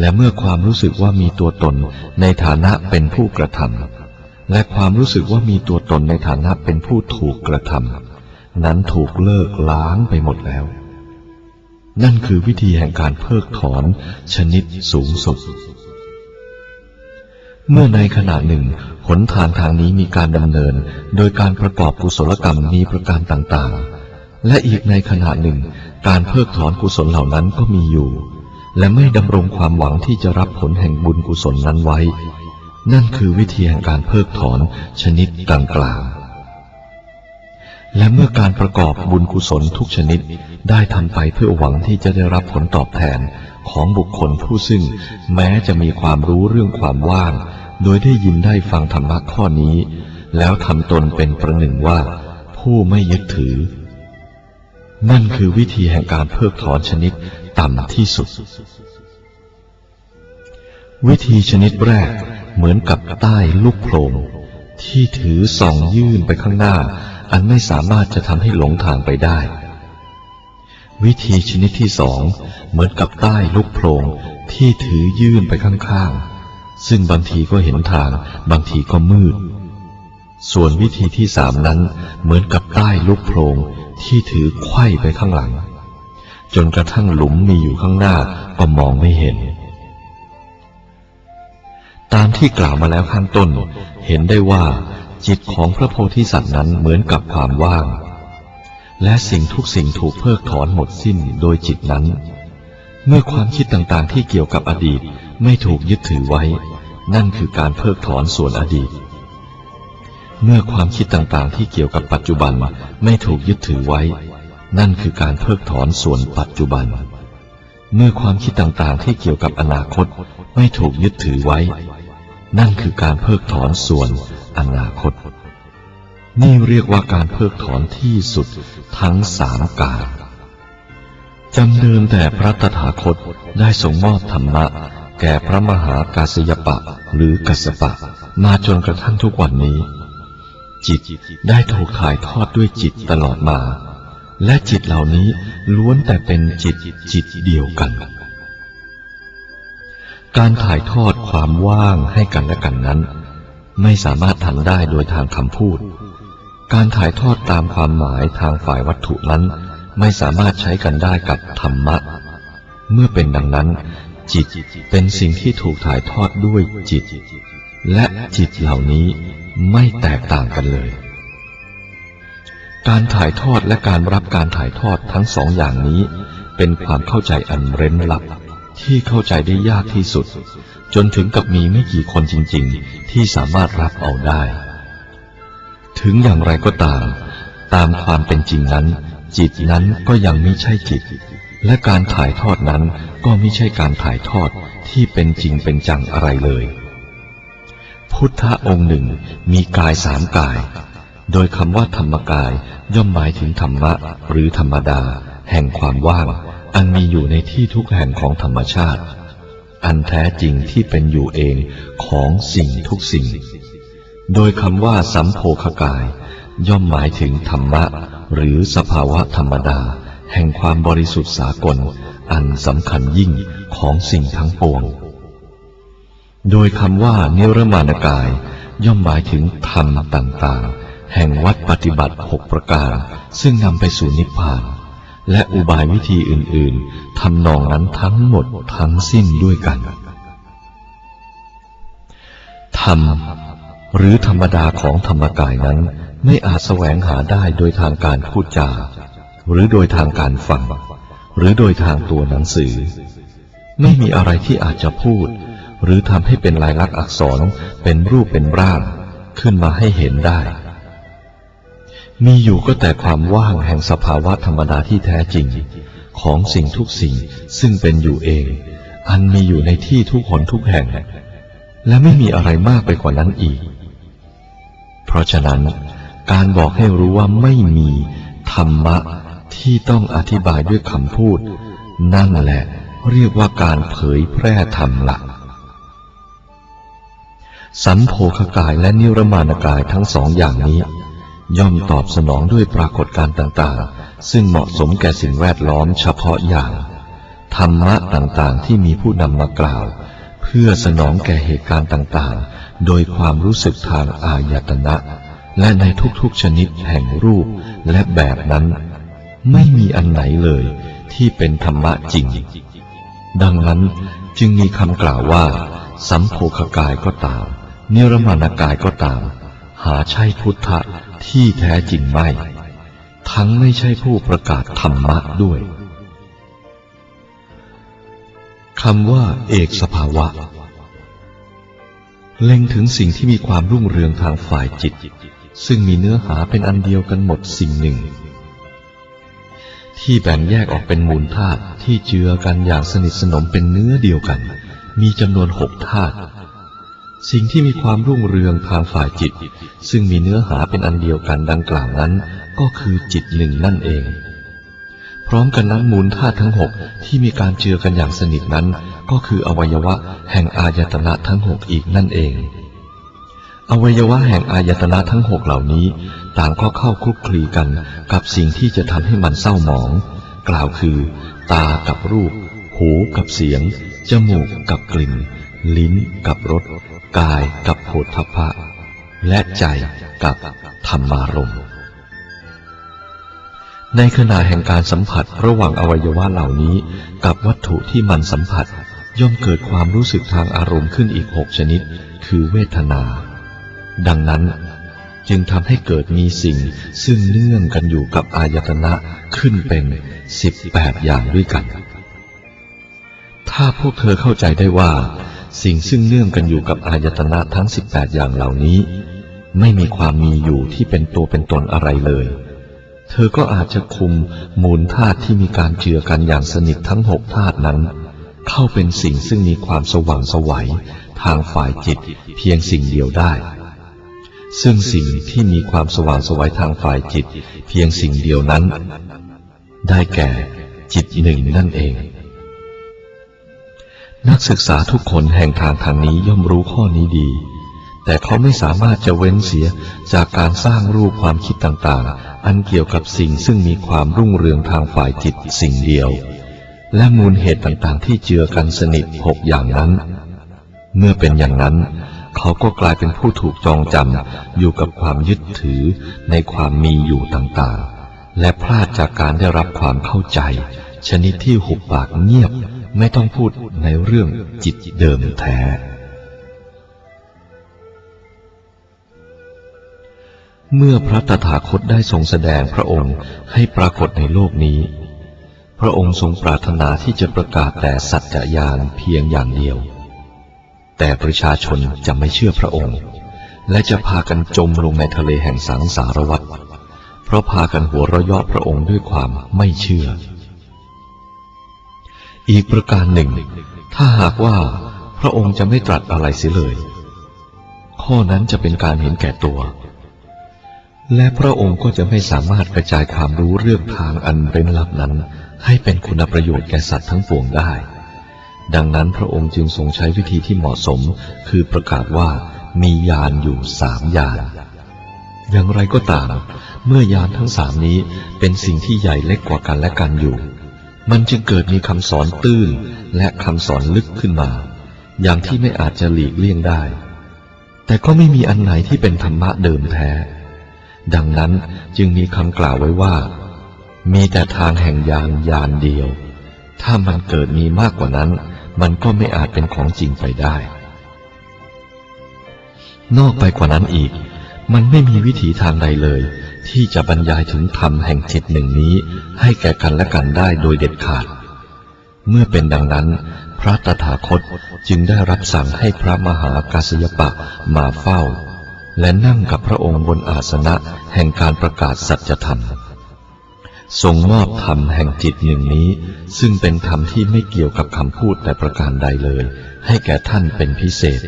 และเมื่อความรู้สึกว่ามีตัวตนในฐานะเป็นผู้กระทำและความรู้สึกว่ามีตัวตนในฐานะเป็นผู้ถูกกระทำนั้นถูกเลิกล้างไปหมดแล้วนั่นคือวิธีแห่งการเพิกถอนชนิดสูงสุดเมื่อในขณะหนึ่งหนทางทางนี้มีการดำเนินโดยการประกอบกุศลกรรมมีประการต่างๆและอีกในขณะหนึ่งการเพิกถอนกุศลเหล่านั้นก็มีอยู่และไม่ดำรงความหวังที่จะรับผลแห่งบุญกุศลนั้นไว้นั่นคือวิธีแห่งการเพิกถอนชนิดกลางๆและเมื่อการประกอบบุญกุศลทุกชนิดได้ทำไปเพื่อหวังที่จะได้รับผลตอบแทนของบุคคลผู้ซึ่งแม้จะมีความรู้เรื่องความว่างโดยได้ยินได้ฟังธรรมะข้อนี้แล้วทำตนเป็นประหนึ่งว่าผู้ไม่ยึดถือนั่นคือวิธีแห่งการเพิกถอนชนิดต่ำที่สุดวิธีชนิดแรกเหมือนกับใต้ลูกโพลงที่ถือส่องยื่นไปข้างหน้าอันไม่สามารถจะทำให้หลงทางไปได้วิธีชนิดที่สองเหมือนกับใต้ลูกโพลงที่ถือยื่นไปข้างๆซึ่งบางทีก็เห็นทางบางทีก็มืดส่วนวิธีที่สามนั้นเหมือนกับใต้ลูกโพรงที่ถือไขว้ไปข้างหลังจนกระทั่งหลุมมีอยู่ข้างหน้าก็มองไม่เห็นตามที่กล่าวมาแล้วข้างต้นเห็นได้ว่าจิตของพระโพธิสัตว์นั้นเหมือนกับความว่างและสิ่งทุกสิ่งถูกเพิกถอนหมดสิ้นโดยจิตนั้นเมื่อความคิดต่างๆที่เกี่ยวกับอดีตไม่ถูกยึดถือไว้นั่นคือการเพิกถอนส่วนอดีตเมื่อความคิดต่างๆที่เกี่ยวกับปัจจุบันไม่ถูกยึดถือไว้นั่นคือการเพิกถอนส่วนปัจจุบันเมื่อความคิดต่างๆที่เกี่ยวกับอนาคตไม่ถูกยึดถือไว้นั่นคือการเพิกถอนส่วนอนาคตนี่เรียกว่าการเพิกถอนที่สุดทั้งสามกาลจำเดิมแต่พระตถาคตได้ส่งมอบธรรมะแก่พระมหากัสสปะหรือกัสสปะมาจนกระทั่งทุกวันนี้จิตได้ถูกถ่ายทอดด้วยจิตตลอดมาและจิตเหล่านี้ล้วนแต่เป็นจิตจิตเดียวกันการถ่ายทอดความว่างให้กันและกันนั้นไม่สามารถทำได้โดยทางคำพูดการถ่ายทอดตามความหมายทางฝ่ายวัตถุนั้นไม่สามารถใช้กันได้กับธรรมะเมื่อเป็นดังนั้นจิตเป็นสิ่งที่ถูกถ่ายทอดด้วยจิตและจิตเหล่านี้ไม่แตกต่างกันเลยการถ่ายทอดและการรับการถ่ายทอดทั้งสองอย่างนี้เป็นความเข้าใจอันเร้นลับที่เข้าใจได้ยากที่สุดจนถึงกับมีไม่กี่คนจริงๆที่สามารถรับเอาได้ถึงอย่างไรก็ตามตามความเป็นจริงนั้นจิตนั้นก็ยังไม่ใช่จิตและการถ่ายทอดนั้นก็ไม่ใช่การถ่ายทอดที่เป็นจริงเป็นจังอะไรเลยพุทธะองค์หนึ่งมีกายสามกายโดยคำว่าธรรมกายย่อมหมายถึงธรรมะหรือธรรมดาแห่งความว่างอันมีอยู่ในที่ทุกแห่งของธรรมชาติอันแท้จริงที่เป็นอยู่เองของสิ่งทุกสิ่งโดยคำว่าสัมโภคกายย่อมหมายถึงธรรมะหรือสภาวะธรรมดาแห่งความบริสุทธิ์สากลอันสำคัญยิ่งของสิ่งทั้งปวงโดยคำว่านิรมานกายย่อมหมายถึงธรรมต่างๆ แห่งวัดปฏิบัติหกประการซึ่งนำไปสู่นิพพานและอุบายวิธีอื่นๆทำนองนั้นทั้งหมดทั้งสิ้นด้วยกันธรรมหรือธรรมดาของธรรมกายนั้นไม่อาจแสวงหาได้โดยทางการพูดจาหรือโดยทางการฟังหรือโดยทางตัวหนังสือไม่มีอะไรที่อาจจะพูดหรือทำให้เป็นลายลักษณ์อักษรเป็นรูปเป็นร่างขึ้นมาให้เห็นได้มีอยู่ก็แต่ความว่างแห่งสภาวะธรรมดาที่แท้จริงของสิ่งทุกสิ่งซึ่งเป็นอยู่เองอันมีอยู่ในที่ทุกหนทุกแห่งและไม่มีอะไรมากไปกว่านั้นอีกเพราะฉะนั้นการบอกให้รู้ว่าไม่มีธรรมะที่ต้องอธิบายด้วยคำพูดนั่นแหละเรียกว่าการเผยแพร่ธรรมละสัมโภคกายและนิรมานกายทั้งสองอย่างนี้ย่อมตอบสนองด้วยปรากฏการณ์ต่างๆซึ่งเหมาะสมแก่สิ่งแวดล้อมเฉพาะอย่างธรรมะต่างๆที่มีผู้นำมากล่าวเพื่อสนองแก่เหตุการณ์ต่างๆโดยความรู้สึกทางอายตนะและในทุกๆชนิดแห่งรูปและแบบนั้นไม่มีอันไหนเลยที่เป็นธรรมะจริงดังนั้นจึงมีคำกล่าวว่าสัมโภคกายก็ตามนิรมานกายก็ตามหาใช่พุทธะที่แท้จริงไม่ทั้งไม่ใช่ผู้ประกาศธรรมะด้วยคำว่าเอกสภาวะเล็งถึงสิ่งที่มีความรุ่งเรืองทางฝ่ายจิตซึ่งมีเนื้อหาเป็นอันเดียวกันหมดสิ่งหนึ่งที่แบ่งแยกออกเป็นมูลธาตุที่เจือกันอย่างสนิทสนมเป็นเนื้อเดียวกันมีจำนวนหกธาตุสิ่งที่มีความรุ่งเรืองทางฝ่ายจิตซึ่งมีเนื้อหาเป็นอันเดียวกันดังกล่าวนั้นก็คือจิตหนึ่งนั่นเองพร้อมกันนั้นมูลธาตุทั้งหกที่มีการเจือกันอย่างสนิทนั้นก็คืออวัยวะแห่งอายตนะทั้งหกอีกนั่นเองอวัยวะแห่งอายตนะทั้งหกเหล่านี้ต่างก็เข้าคลุกคลีกันกับสิ่งที่จะทำให้มันเศร้าหมองกล่าวคือตากับรูปหูกับเสียงจมูกกับกลิ่นลิ้นกับรสกายกับโผฏฐัพพะและใจกับธรรมารมณ์ในขณะแห่งการสัมผัสระหว่างอวัยวะเหล่านี้กับวัตถุที่มันสัมผัสย่อมเกิดความรู้สึกทางอารมณ์ขึ้นอีกหกชนิดคือเวทนาดังนั้นจึงทำให้เกิดมีสิ่งซึ่งเนื่องกันอยู่กับอายตนะขึ้นเป็นสิบแปดอย่างด้วยกันถ้าพวกเธอเข้าใจได้ว่าสิ่งซึ่งเนื่องกันอยู่กับอายตนะทั้งสิบแปดอย่างเหล่านี้ไม่มีความมีอยู่ที่เป็นตัวเป็นตนอะไรเลยเธอก็อาจจะคุมมูลธาตุที่มีการเจือกันอย่างสนิททั้งหกธาตุนั้นเข้าเป็นสิ่งซึ่งมีความสว่างไสวทางฝ่ายจิตเพียงสิ่งเดียวได้ซึ่งสิ่งที่มีความสว่างไสวทางฝ่ายจิตเพียงสิ่งเดียวนั้นได้แก่จิตหนึ่งนั่นเองนักศึกษาทุกคนแห่งทางทางนี้ย่อมรู้ข้อนี้ดีแต่เขาไม่สามารถจะเว้นเสียจากการสร้างรูปความคิดต่างๆอันเกี่ยวกับสิ่งซึ่งมีความรุ่งเรืองทางฝ่ายจิตสิ่งเดียวและมูลเหตุต่างๆที่เจือกันสนิทหกอย่างนั้นเมื่อเป็นอย่างนั้นเขาก็กลายเป็นผู้ถูกจองจำอยู่กับความยึดถือในความมีอยู่ต่างๆและพลาดจากการได้รับความเข้าใจชนิดที่หุบปากเงียบไม่ต้องพูดในเรื่องจิตเดิมแท้เมื่อพระตถาคตได้ทรงแสดงพระองค์ให้ปรากฏในโลกนี้พระองค์ทรงปรารถนาที่จะประกาศแต่สัจจญาณเพียงอย่างเดียวแต่ประชาชนจะไม่เชื่อพระองค์และจะพากันจมลงในทะเลแห่งสังสารวัฏเพราะพากันหัวเราะเยาะพระองค์ด้วยความไม่เชื่ออีกประการหนึ่งถ้าหากว่าพระองค์จะไม่ตรัสอะไรเสียเลยข้อนั้นจะเป็นการเห็นแก่ตัวและพระองค์ก็จะไม่สามารถกระจายความรู้เรื่องทางอันเป็นลับนั้นให้เป็นคุณประโยชน์แก่สัตว์ทั้งปวงได้ดังนั้นพระองค์จึงทรงใช้วิธีที่เหมาะสมคือประกาศว่ามีญาณอยู่สามญาณอย่างไรก็ตามเมื่อญาณทั้งสามนี้เป็นสิ่งที่ใหญ่เล็กกว่ากันและกันอยู่มันจึงเกิดมีคำสอนตื้นและคำสอนลึกขึ้นมาอย่างที่ไม่อาจจะหลีกเลี่ยงได้แต่ก็ไม่มีอันไหนที่เป็นธรรมะเดิมแท้ ดังนั้นจึงมีคำกล่าวไว้ว่ามีแต่ทางแห่งยานยานเดียวถ้ามันเกิดมีมากกว่านั้นมันก็ไม่อาจเป็นของจริงไปได้นอกไปกว่านั้นอีกมันไม่มีวิถีทางใดเลยที่จะบรรยายถึงธรรมแห่งจิตหนึ่งนี้ให้แก่กันและกันได้โดยเด็ดขาดเมื่อเป็นดังนั้นพระตถาคตจึงได้รับสั่งให้พระมหากัสสยปะมาเฝ้าและนั่งกับพระองค์บนอาสนะแห่งการประกาศสัจธรรมทรงมอบธรรมแห่งจิตหนึ่งนี้ซึ่งเป็นธรรมที่ไม่เกี่ยวกับคำพูดแต่ประการใดเลยให้แก่ท่านเป็นพิเศษ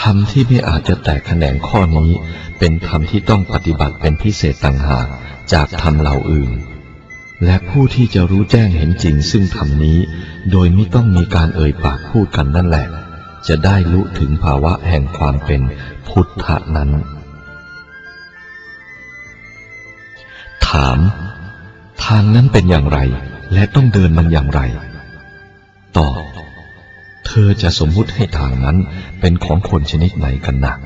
ธรรมที่ไม่อาจจะแตกแขนงข้อนี้เป็นธรรมที่ต้องปฏิบัติเป็นพิเศษต่างหากจากธรรมเหล่าอื่นและผู้ที่จะรู้แจ้งเห็นจริงซึ่งธรรมนี้โดยไม่ต้องมีการเอ่ยปากพูดกันนั่นแหละจะได้รู้ถึงภาวะแห่งความเป็นพุทธะนั้นถามทางนั้นเป็นอย่างไรและต้องเดินมันอย่างไรตอบเธอจะสมมุติให้ทางนั้นเป็นของคนชนิดไหนกันหนัก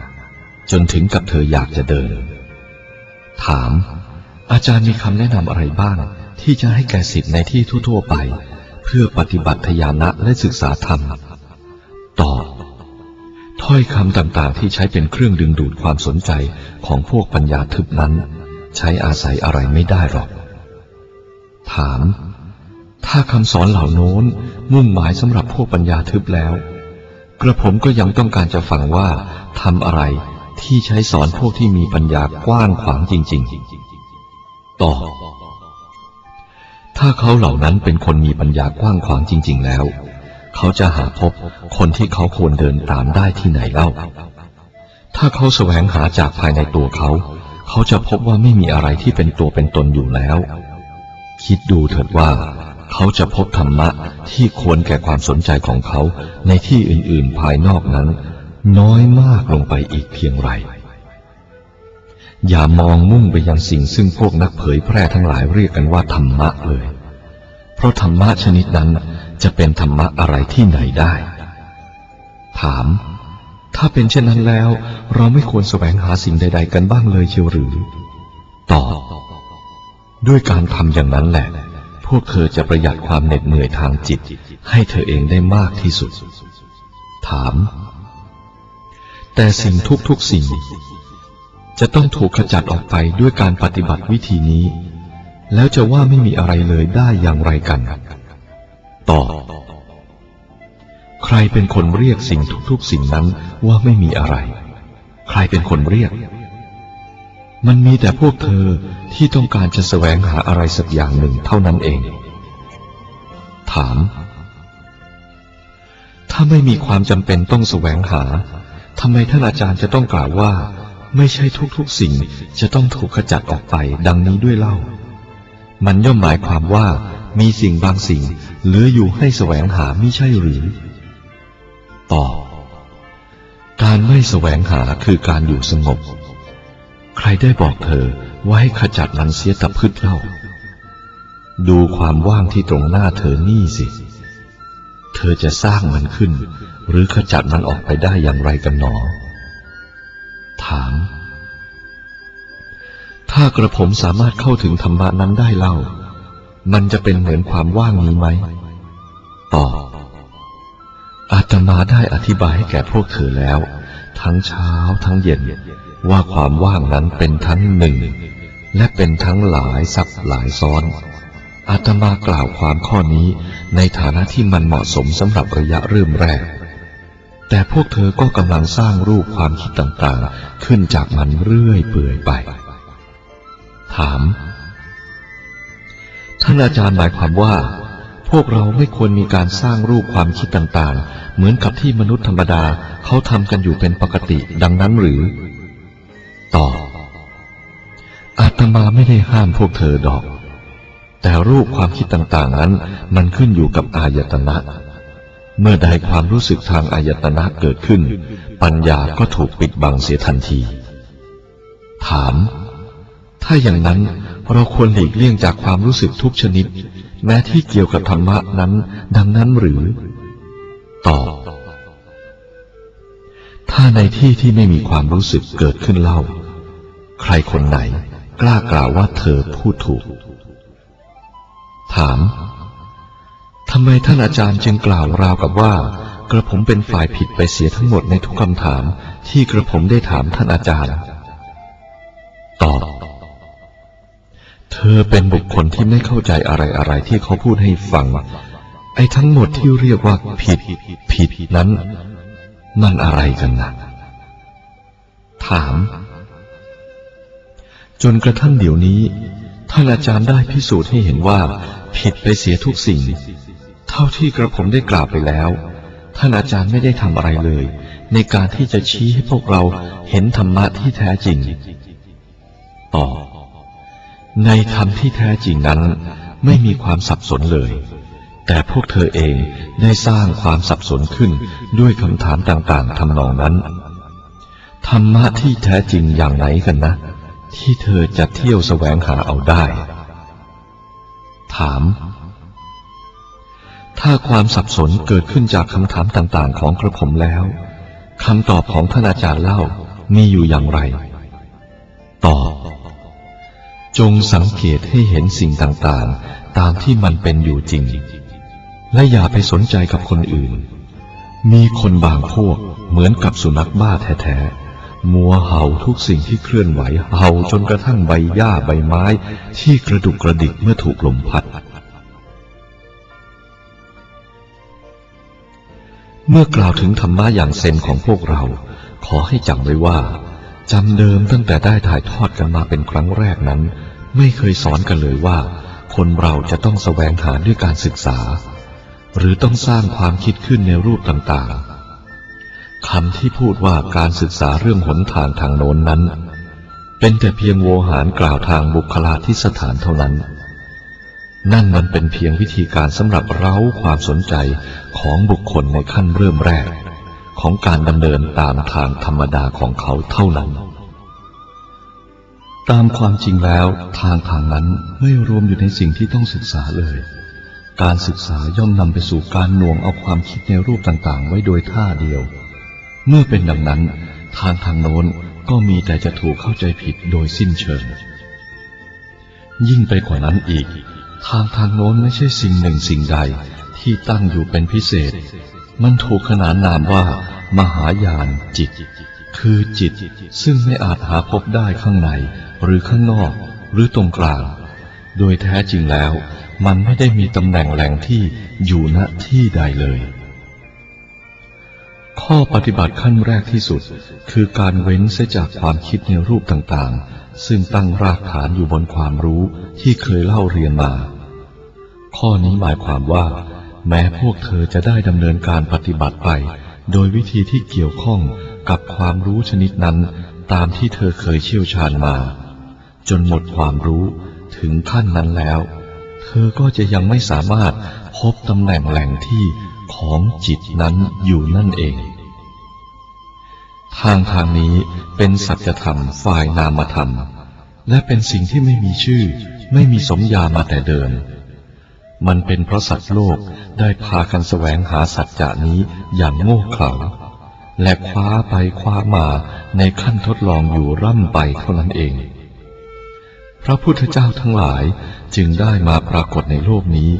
จนถึงกับเธออยากจะเดินถามอาจารย์มีคำแนะนำอะไรบ้างที่จะให้แก่ศิษย์ในที่ทั่วๆไปเพื่อปฏิบัติญาณะและศึกษาธรรมตอบถ้อยคำต่างๆที่ใช้เป็นเครื่องดึงดูดความสนใจของพวกปัญญาทึบนั้นใช้อาศัยอะไรไม่ได้หรอกถามถ้าคำสอนเหล่าโน้นมุ่งหมายสำหรับพวกปัญญาทึบแล้วกระผมก็ยังต้องการจะฟังว่าทำอะไรที่ใช้สอนพวกที่มีปัญญากว้างขวางจริงๆตอบถ้าเขาเหล่านั้นเป็นคนมีปัญญากว้างขวางจริงๆแล้วเขาจะหาพบคนที่เขาควรเดินตามได้ที่ไหนเล่าถ้าเขาแสวงหาจากภายในตัวเขาเขาจะพบว่าไม่มีอะไรที่เป็นตัวเป็นตนอยู่แล้วคิดดูเถิดว่าเขาจะพบธรรมะที่ควรแก่ความสนใจของเขาในที่อื่นๆภายนอกนั้นน้อยมากลงไปอีกเพียงไรอย่ามองมุ่งไปยังสิ่งซึ่งพวกนักเผยแพร่ทั้งหลายเรียกกันว่าธรรมะเลยเพราะธรรมะชนิดนั้นจะเป็นธรรมะอะไรที่ไหนได้ถามถ้าเป็นเช่นนั้นแล้วเราไม่ควรแสวงหาสิ่งใดๆกันบ้างเลยเชียวหรือตอบด้วยการทำอย่างนั้นแหละพวกเธอจะประหยัดความเหน็ดเหนื่อยทางจิตให้เธอเองได้มากที่สุดถามแต่สิ่งทุกๆสิ่งจะต้องถูกขจัดออกไปด้วยการปฏิบัติวิธีนี้แล้วจะว่าไม่มีอะไรเลยได้อย่างไรกันตอบใครเป็นคนเรียกสิ่งทุกๆสิ่งนั้นว่าไม่มีอะไรใครเป็นคนเรียกมันมีแต่พวกเธอที่ต้องการจะแสวงหาอะไรสักอย่างหนึ่งเท่านั้นเองถามถ้าไม่มีความจำเป็นต้องแสวงหาทำไมท่านอาจารย์จะต้องกล่าวว่าไม่ใช่ทุกๆสิ่งจะต้องถูกขจัดออกไปดังนี้ด้วยเล่ามันย่อมหมายความว่ามีสิ่งบางสิ่งเหลืออยู่ให้แสวงหามิใช่หรือตอบการไม่แสวงหาคือการอยู่สงบใครได้บอกเธอว่าให้ขจัดมันเสียตะพืชเล่าดูความว่างที่ตรงหน้าเธอนี่สิเธอจะสร้างมันขึ้นหรือขจัดมันออกไปได้อย่างไรกันหนอถามถ้ากระผมสามารถเข้าถึงธรรมะนั้นได้เล่ามันจะเป็นเหมือนความว่างนี้ไหมตอบอาตมาได้อธิบายให้แก่พวกเธอแล้วทั้งเช้าทั้งเย็นว่าความว่างนั้นเป็นทั้งหนึ่งและเป็นทั้งหลายซับหลายซ้อนอาตมากล่าวความข้อนี้ในฐานะที่มันเหมาะสมสำหรับระยะเริ่มแรกแต่พวกเธอก็กำลังสร้างรูปความคิดต่างๆขึ้นจากมันเรื่อยเปื่อยไปถามท่านอาจารย์หมายความว่าพวกเราไม่ควรมีการสร้างรูปความคิดต่างๆเหมือนกับที่มนุษย์ธรรมดาเขาทำกันอยู่เป็นปกติดังนั้นหรือตอบอาตมาไม่ได้ห้ามพวกเธอดอกแต่รูปความคิดต่างๆนั้นมันขึ้นอยู่กับอายตนะเมื่อใดความรู้สึกทางอายตนะเกิดขึ้นปัญญาก็ถูกปิดบังเสียทันทีถามถ้าอย่างนั้นเราควรหลีกเลี่ยงจากความรู้สึกทุกชนิดแม้ที่เกี่ยวกับธรรมะนั้นดังนั้นหรือตอบถ้าในที่ที่ไม่มีความรู้สึกเกิดขึ้นเล่าใคร รคนไหนกล้ากล่าวว่าเธอพูดถูกถามทำไมท่านอาจารย์จึงกล่าวราวกับว่ากระผมเป็นฝ่ายผิดไปเสียทั้งหมดในทุกคำถามที่กระผมได้ถามท่านอาจารย์ตอบเธอเป็นบุคคลที่ไม่เข้าใจอะไรอะไรที่เขาพูดให้ฟังไอ้ทั้งหมดที่เรียกว่าผิดผิดนั้นมันอะไรกันนะถามจนกระทั่งเดี๋ยวนี้ท่านอาจารย์ได้พิสูจน์ให้เห็นว่าผิดไปเสียทุกสิ่งเท่าที่กระผมได้กล่าวไปแล้วท่านอาจารย์ไม่ได้ทำอะไรเลยในการที่จะชี้ให้พวกเราเห็นธรรมะที่แท้จริงต่อในธรรมที่แท้จริงนั้นไม่มีความสับสนเลยแต่พวกเธอเองได้สร้างความสับสนขึ้นด้วยคำถามต่างๆทำนองนั้นธรรมะที่แท้จริงอย่างไหนกันนะที่เธอจะเที่ยวแสวงหาเอาได้ถามถ้าความสับสนเกิดขึ้นจากคำถามต่างๆของกระผมแล้วคำตอบของท่านอาจารย์เล่ามีอยู่อย่างไรตอบจงสังเกตให้เห็นสิ่งต่างๆตามที่มันเป็นอยู่จริงและอย่าไปสนใจกับคนอื่นมีคนบางพวกเหมือนกับสุนัขบ้าแท้ๆมัวเห่าทุกสิ่งที่เคลื่อนไหวเห่าจนกระทั่งใบหญ้าใบไม้ที่กระดุกกระดิกเมื่อถูกลมพัดเมื่อกล่าวถึงธรรมะอย่างเซนของพวกเราขอให้จำไว้ว่าจำเดิมตั้งแต่ได้ถ่ายทอดกันมาเป็นครั้งแรกนั้นไม่เคยสอนกันเลยว่าคนเราจะต้องแสวงหาด้วยการศึกษาหรือต้องสร้างความคิดขึ้นในรูปต่างๆคำที่พูดว่าการศึกษาเรื่องหนทางทางโน้นนั้นเป็นแต่เพียงโวหารกล่าวทางบุคลาธิสถานเท่านั้นนั่นมันเป็นเพียงวิธีการสำหรับเร้าความสนใจของบุคคลในขั้นเริ่มแรกของการดำเนินตามทางธรรมดาของเขาเท่านั้นตามความจริงแล้วทางทางนั้นไม่รวมอยู่ในสิ่งที่ต้องศึกษาเลยการศึกษาย่อมนำไปสู่การหน่วงเอาความคิดในรูปต่างๆไว้โดยท่าเดียวเมื่อเป็นดังนั้นทางทางโน้นก็มีแต่จะถูกเข้าใจผิดโดยสิ้นเชิงยิ่งไปกว่านั้นอีกทางทางโน้นไม่ใช่สิ่งหนึ่งสิ่งใดที่ตั้งอยู่เป็นพิเศษมันถูกขนานนามว่ามหายานจิตคือจิตซึ่งไม่อาจหาพบได้ข้างในหรือข้างนอกหรือตรงกลางโดยแท้จริงแล้วมันไม่ได้มีตำแหน่งแหล่งที่อยู่ณที่ใดเลยข้อปฏิบัติขั้นแรกที่สุดคือการเว้นเสียจากความคิดในรูปต่างๆซึ่งตั้งรากฐานอยู่บนความรู้ที่เคยเล่าเรียนมาข้อนี้หมายความว่าแม้พวกเธอจะได้ดำเนินการปฏิบัติไปโดยวิธีที่เกี่ยวข้องกับความรู้ชนิดนั้นตามที่เธอเคยเชี่ยวชาญมาจนหมดความรู้ถึงขั้นนั้นแล้วเธอก็จะยังไม่สามารถพบตำแหน่งแหล่งที่ของจิตนั้นอยู่นั่นเองทางทางนี้เป็นสัจธรรมฝ่ายนามธรรมและเป็นสิ่งที่ไม่มีชื่อไม่มีสมญามาแต่เดิมมันเป็นเพราะสัตว์โลกได้พากันแสวงหาสัจจะนี้อย่างโง่เขลาและคว้าไปคว้ามาในขั้นทดลองอยู่ร่ำไปเท่านั้นเองพระพุทธเจ้าทั้งหลายจึงได้มาปรากฏในโลกนี้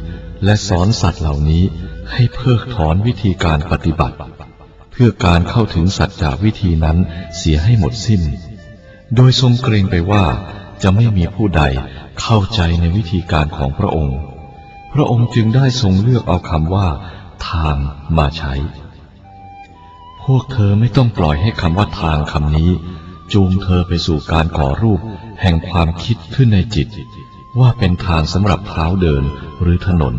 และสอนสัตว์เหล่านี้ให้เพิกถอนวิธีการปฏิบัติเพื่อการเข้าถึงสัจจะวิธีนั้นเสียให้หมดสิ้นโดยทรงเกรงไปว่าจะไม่มีผู้ใดเข้าใจในวิธีการของพระองค์พระองค์จึงได้ทรงเลือกเอาคำว่าทางมาใช้พวกเธอไม่ต้องปล่อยให้คำว่าทางคำนี้จูงเธอไปสู่การก่อรูปแห่งความคิดขึ้นในจิตว่าเป็นทางสำหรับเท้าเดินหรือถนน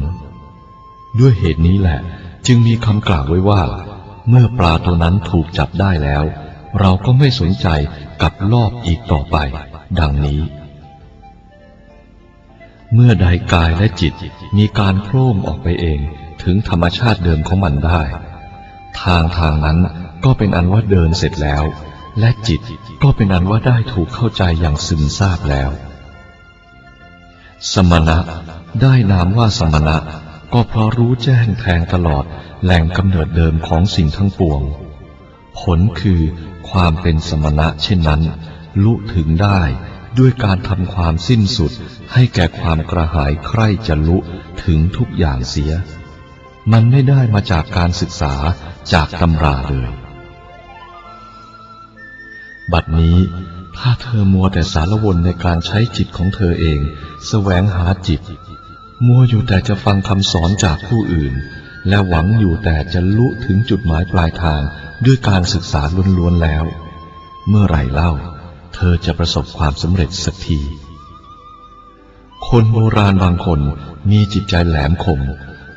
ด้วยเหตุนี้แหละจึงมีคำกล่าวไว้ว่าเมื่อปลาตัวนั้นถูกจับได้แล้วเราก็ไม่สนใจกับรอบอีกต่อไปดังนี้เมื่อใดกายและจิตมีการโผล่ออกไปเองถึงธรรมชาติเดิมของมันได้ทางทางนั้นก็เป็นอันว่าเดินเสร็จแล้วและจิตก็เป็นอันว่าได้ถูกเข้าใจอย่างซึมซาบแล้วสมณะได้นามว่าสมณะก็เพราะรู้แจ้งแทงตลอดแหล่งกำเนิดเดิมของสิ่งทั้งปวงผลคือความเป็นสมณะเช่นนั้น ลุถึงได้ด้วยการทำความสิ้นสุดให้แก่ความกระหายใคร่จะลุถึงทุกอย่างเสียมันไม่ได้มาจากการศึกษาจากตำราเลยบัดนี้ถ้าเธอมัวแต่สารวนในการใช้จิตของเธอเองแสวงหาจิตมัวอยู่แต่จะฟังคำสอนจากผู้อื่นและหวังอยู่แต่จะลุถึงจุดหมายปลายทางด้วยการศึกษาล้วนๆแล้วเมื่อไหร่เล่าเธอจะประสบความสำเร็จสักทีคนโบราณบางคนมีจิตใจแหลมคม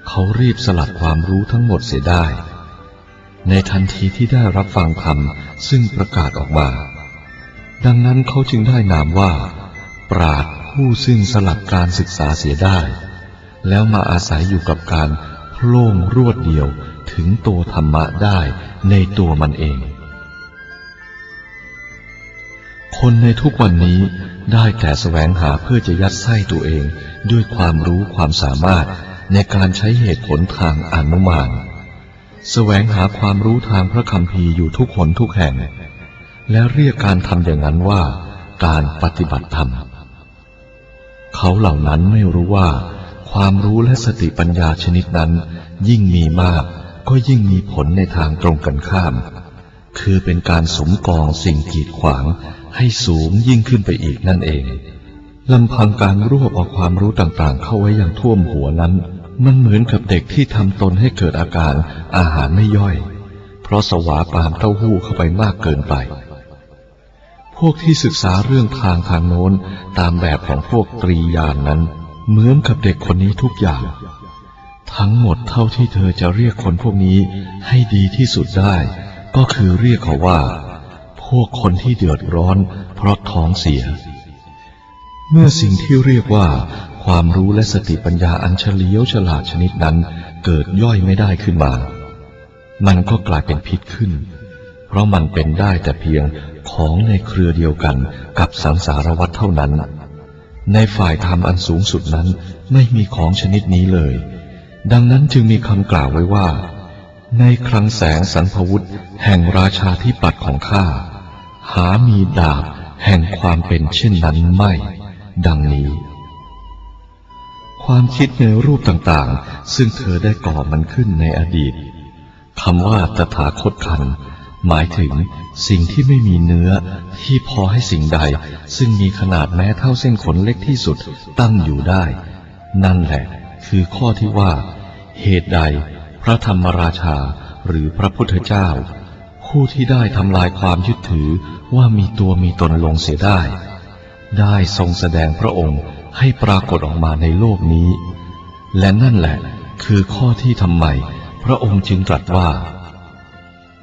เขารีบสลัดความรู้ทั้งหมดเสียได้ในทันทีที่ได้รับฟังคำซึ่งประกาศออกมาดังนั้นเขาจึงได้นามว่าปราชญ์ผู้ซึ่งสลัดการศึกษาเสียได้แล้วมาอาศัยอยู่กับการโพล่งรวดเดียวถึงตัวธรรมะได้ในตัวมันเองคนในทุกวันนี้ได้แต่แสวงหาเพื่อจะยัดไส้ตัวเองด้วยความรู้ความสามารถในการใช้เหตุผลทางอนุมานแสวงหาความรู้ทางพระคัมภีร์อยู่ทุกหนทุกแห่งและเรียกการทำอย่างนั้นว่าการปฏิบัติธรรมเขาเหล่านั้นไม่รู้ว่าความรู้และสติปัญญาชนิดนั้นยิ่งมีมากก็ยิ่งมีผลในทางตรงกันข้ามคือเป็นการสมกองสิ่งกีดขวางให้สูงยิ่งขึ้นไปอีกนั่นเองลำพังการรวบเอาความรู้ต่างๆเข้าไว้อย่างท่วมหัวนั้นมันเหมือนกับเด็กที่ทำตนให้เกิดอาการอาหารไม่ย่อยเพราะสวาปามเต้าหู้เข้าไปมากเกินไปพวกที่ศึกษาเรื่องทางทางโน้นตามแบบของพวกตรีญาณ นั้นเหมือนกับเด็กคนนี้ทุกอย่างทั้งหมดเท่าที่เธอจะเรียกคนพวกนี้ให้ดีที่สุดได้ก็คือเรียกเขาว่าพวกคนที่เดือดร้อนเพราะท้องเสียเมื่อสิ่งที่เรียกว่าความรู้และสติปัญญาอันเฉลียวฉลาดชนิดนั้นเกิดย่อยไม่ได้ขึ้นมามันก็กลายเป็นพิษขึ้นเพราะมันเป็นได้แต่เพียงของในเครือเดียวกันกับสังสารวัฏเท่านั้นในฝ่ายธรรมอันสูงสุดนั้นไม่มีของชนิดนี้เลยดังนั้นจึงมีคำกล่าวไว้ว่าในคลังแสงสันพวุธแห่งราชาธิปัตย์ของข้าหามีดาบแห่งความเป็นเช่นนั้นไม่ดังนี้ความคิดในรูปต่างๆซึ่งเธอได้ก่อมันขึ้นในอดีตคำว่าตถาคตคันหมายถึงสิ่งที่ไม่มีเนื้อที่พอให้สิ่งใดซึ่งมีขนาดแม้เท่าเส้นขนเล็กที่สุดตั้งอยู่ได้นั่นแหละคือข้อที่ว่าเหตุใดพระธรรมราชาหรือพระพุทธเจ้าผู้ที่ได้ทำลายความยึดถือว่ามีตัวมีตนลงเสียได้ได้ทรงแสดงพระองค์ให้ปรากฏออกมาในโลกนี้และนั่นแหละคือข้อที่ทำไมพระองค์จึงตรัสว่า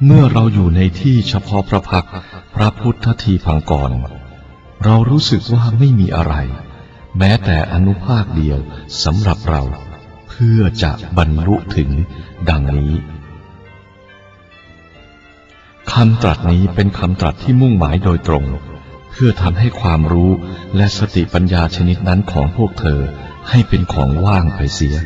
เมื่อเราอยู่ในที่เฉพาะพระพักตร์พระพุทธทีพังกรเรารู้สึกว่าไม่มีอะไรแม้แต่อนุภาคเดียวสำหรับเราเพื่อจะบรรลุถึงดังนี้คำตรัสนี้เป็นคำตรัสที่มุ่งหมายโดยตรงเพื่อทำให้ความรู้และสติปัญญาชนิดนั้นของพวกเธอให้เป็นของว่างไปเสีย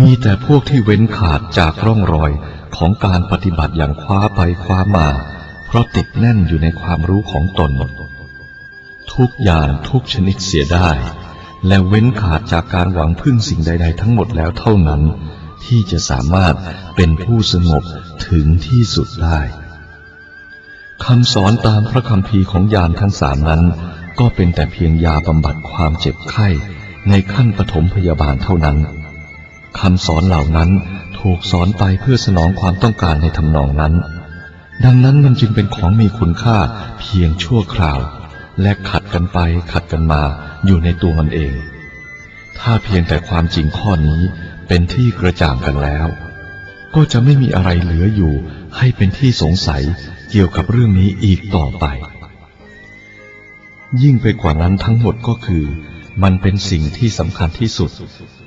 มีแต่พวกที่เว้นขาดจากร่องรอยของการปฏิบัติอย่างคว้าไปคว้ามาเพราะติดแน่นอยู่ในความรู้ของตนทุกอย่างทุกชนิดเสียได้และเว้นขาดจากการหวังพึ่งสิ่งใดๆทั้งหมดแล้วเท่านั้นที่จะสามารถเป็นผู้สงบถึงที่สุดได้คำสอนตามพระคัมภีร์ของญาณทั้งสามนั้นก็เป็นแต่เพียงยาบำบัดความเจ็บไข้ในขั้นปฐมพยาบาลเท่านั้นคำสอนเหล่านั้นถูกสอนไปเพื่อสนองความต้องการในทำนองนั้นดังนั้นมันจึงเป็นของมีคุณค่าเพียงชั่วคราวและขัดกันไปขัดกันมาอยู่ในตัวมันเองถ้าเพียงแต่ความจริงข้อนี้เป็นที่กระจ่างกันแล้วก็จะไม่มีอะไรเหลืออยู่ให้เป็นที่สงสัยเกี่ยวกับเรื่องนี้อีกต่อไปยิ่งไปกว่านั้นทั้งหมดก็คือมันเป็นสิ่งที่สำคัญที่สุด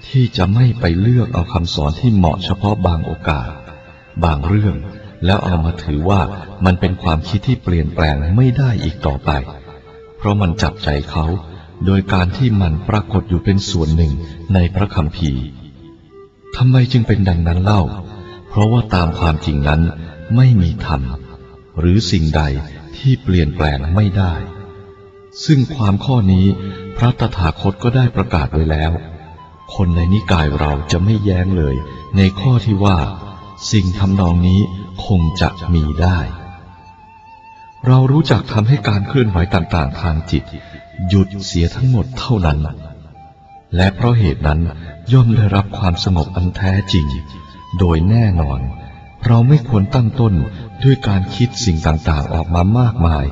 ที่จะไม่ไปเลือกเอาคำสอนที่เหมาะเฉพาะบางโอกาสบางเรื่องแล้วเอามาถือว่ามันเป็นความคิดที่เปลี่ยนแปลงไม่ได้อีกต่อไปเพราะมันจับใจเขาโดยการที่มันปรากฏอยู่เป็นส่วนหนึ่งในพระคัมภีร์ทำไมจึงเป็นดังนั้นเล่าเพราะว่าตามความจริงนั้นไม่มีธรรม หรือสิ่งใดที่เปลี่ยนแปลงไม่ได้ซึ่งความข้อนี้พระตถาคตก็ได้ประกาศไว้แล้วคนในนิกายเราจะไม่แย้งเลยในข้อที่ว่าสิ่งทำนองนี้คงจะมีได้เรารู้จักทำให้การเคลื่อนไหวต่างๆทางจิตหยุดเสียทั้งหมดเท่านั้นและเพราะเหตุนั้นย่อมได้รับความสงบอันแท้จริงโดยแน่นอนเราไม่ควรตั้งต้นด้วยการคิดสิ่งต่างๆออกมามากมาย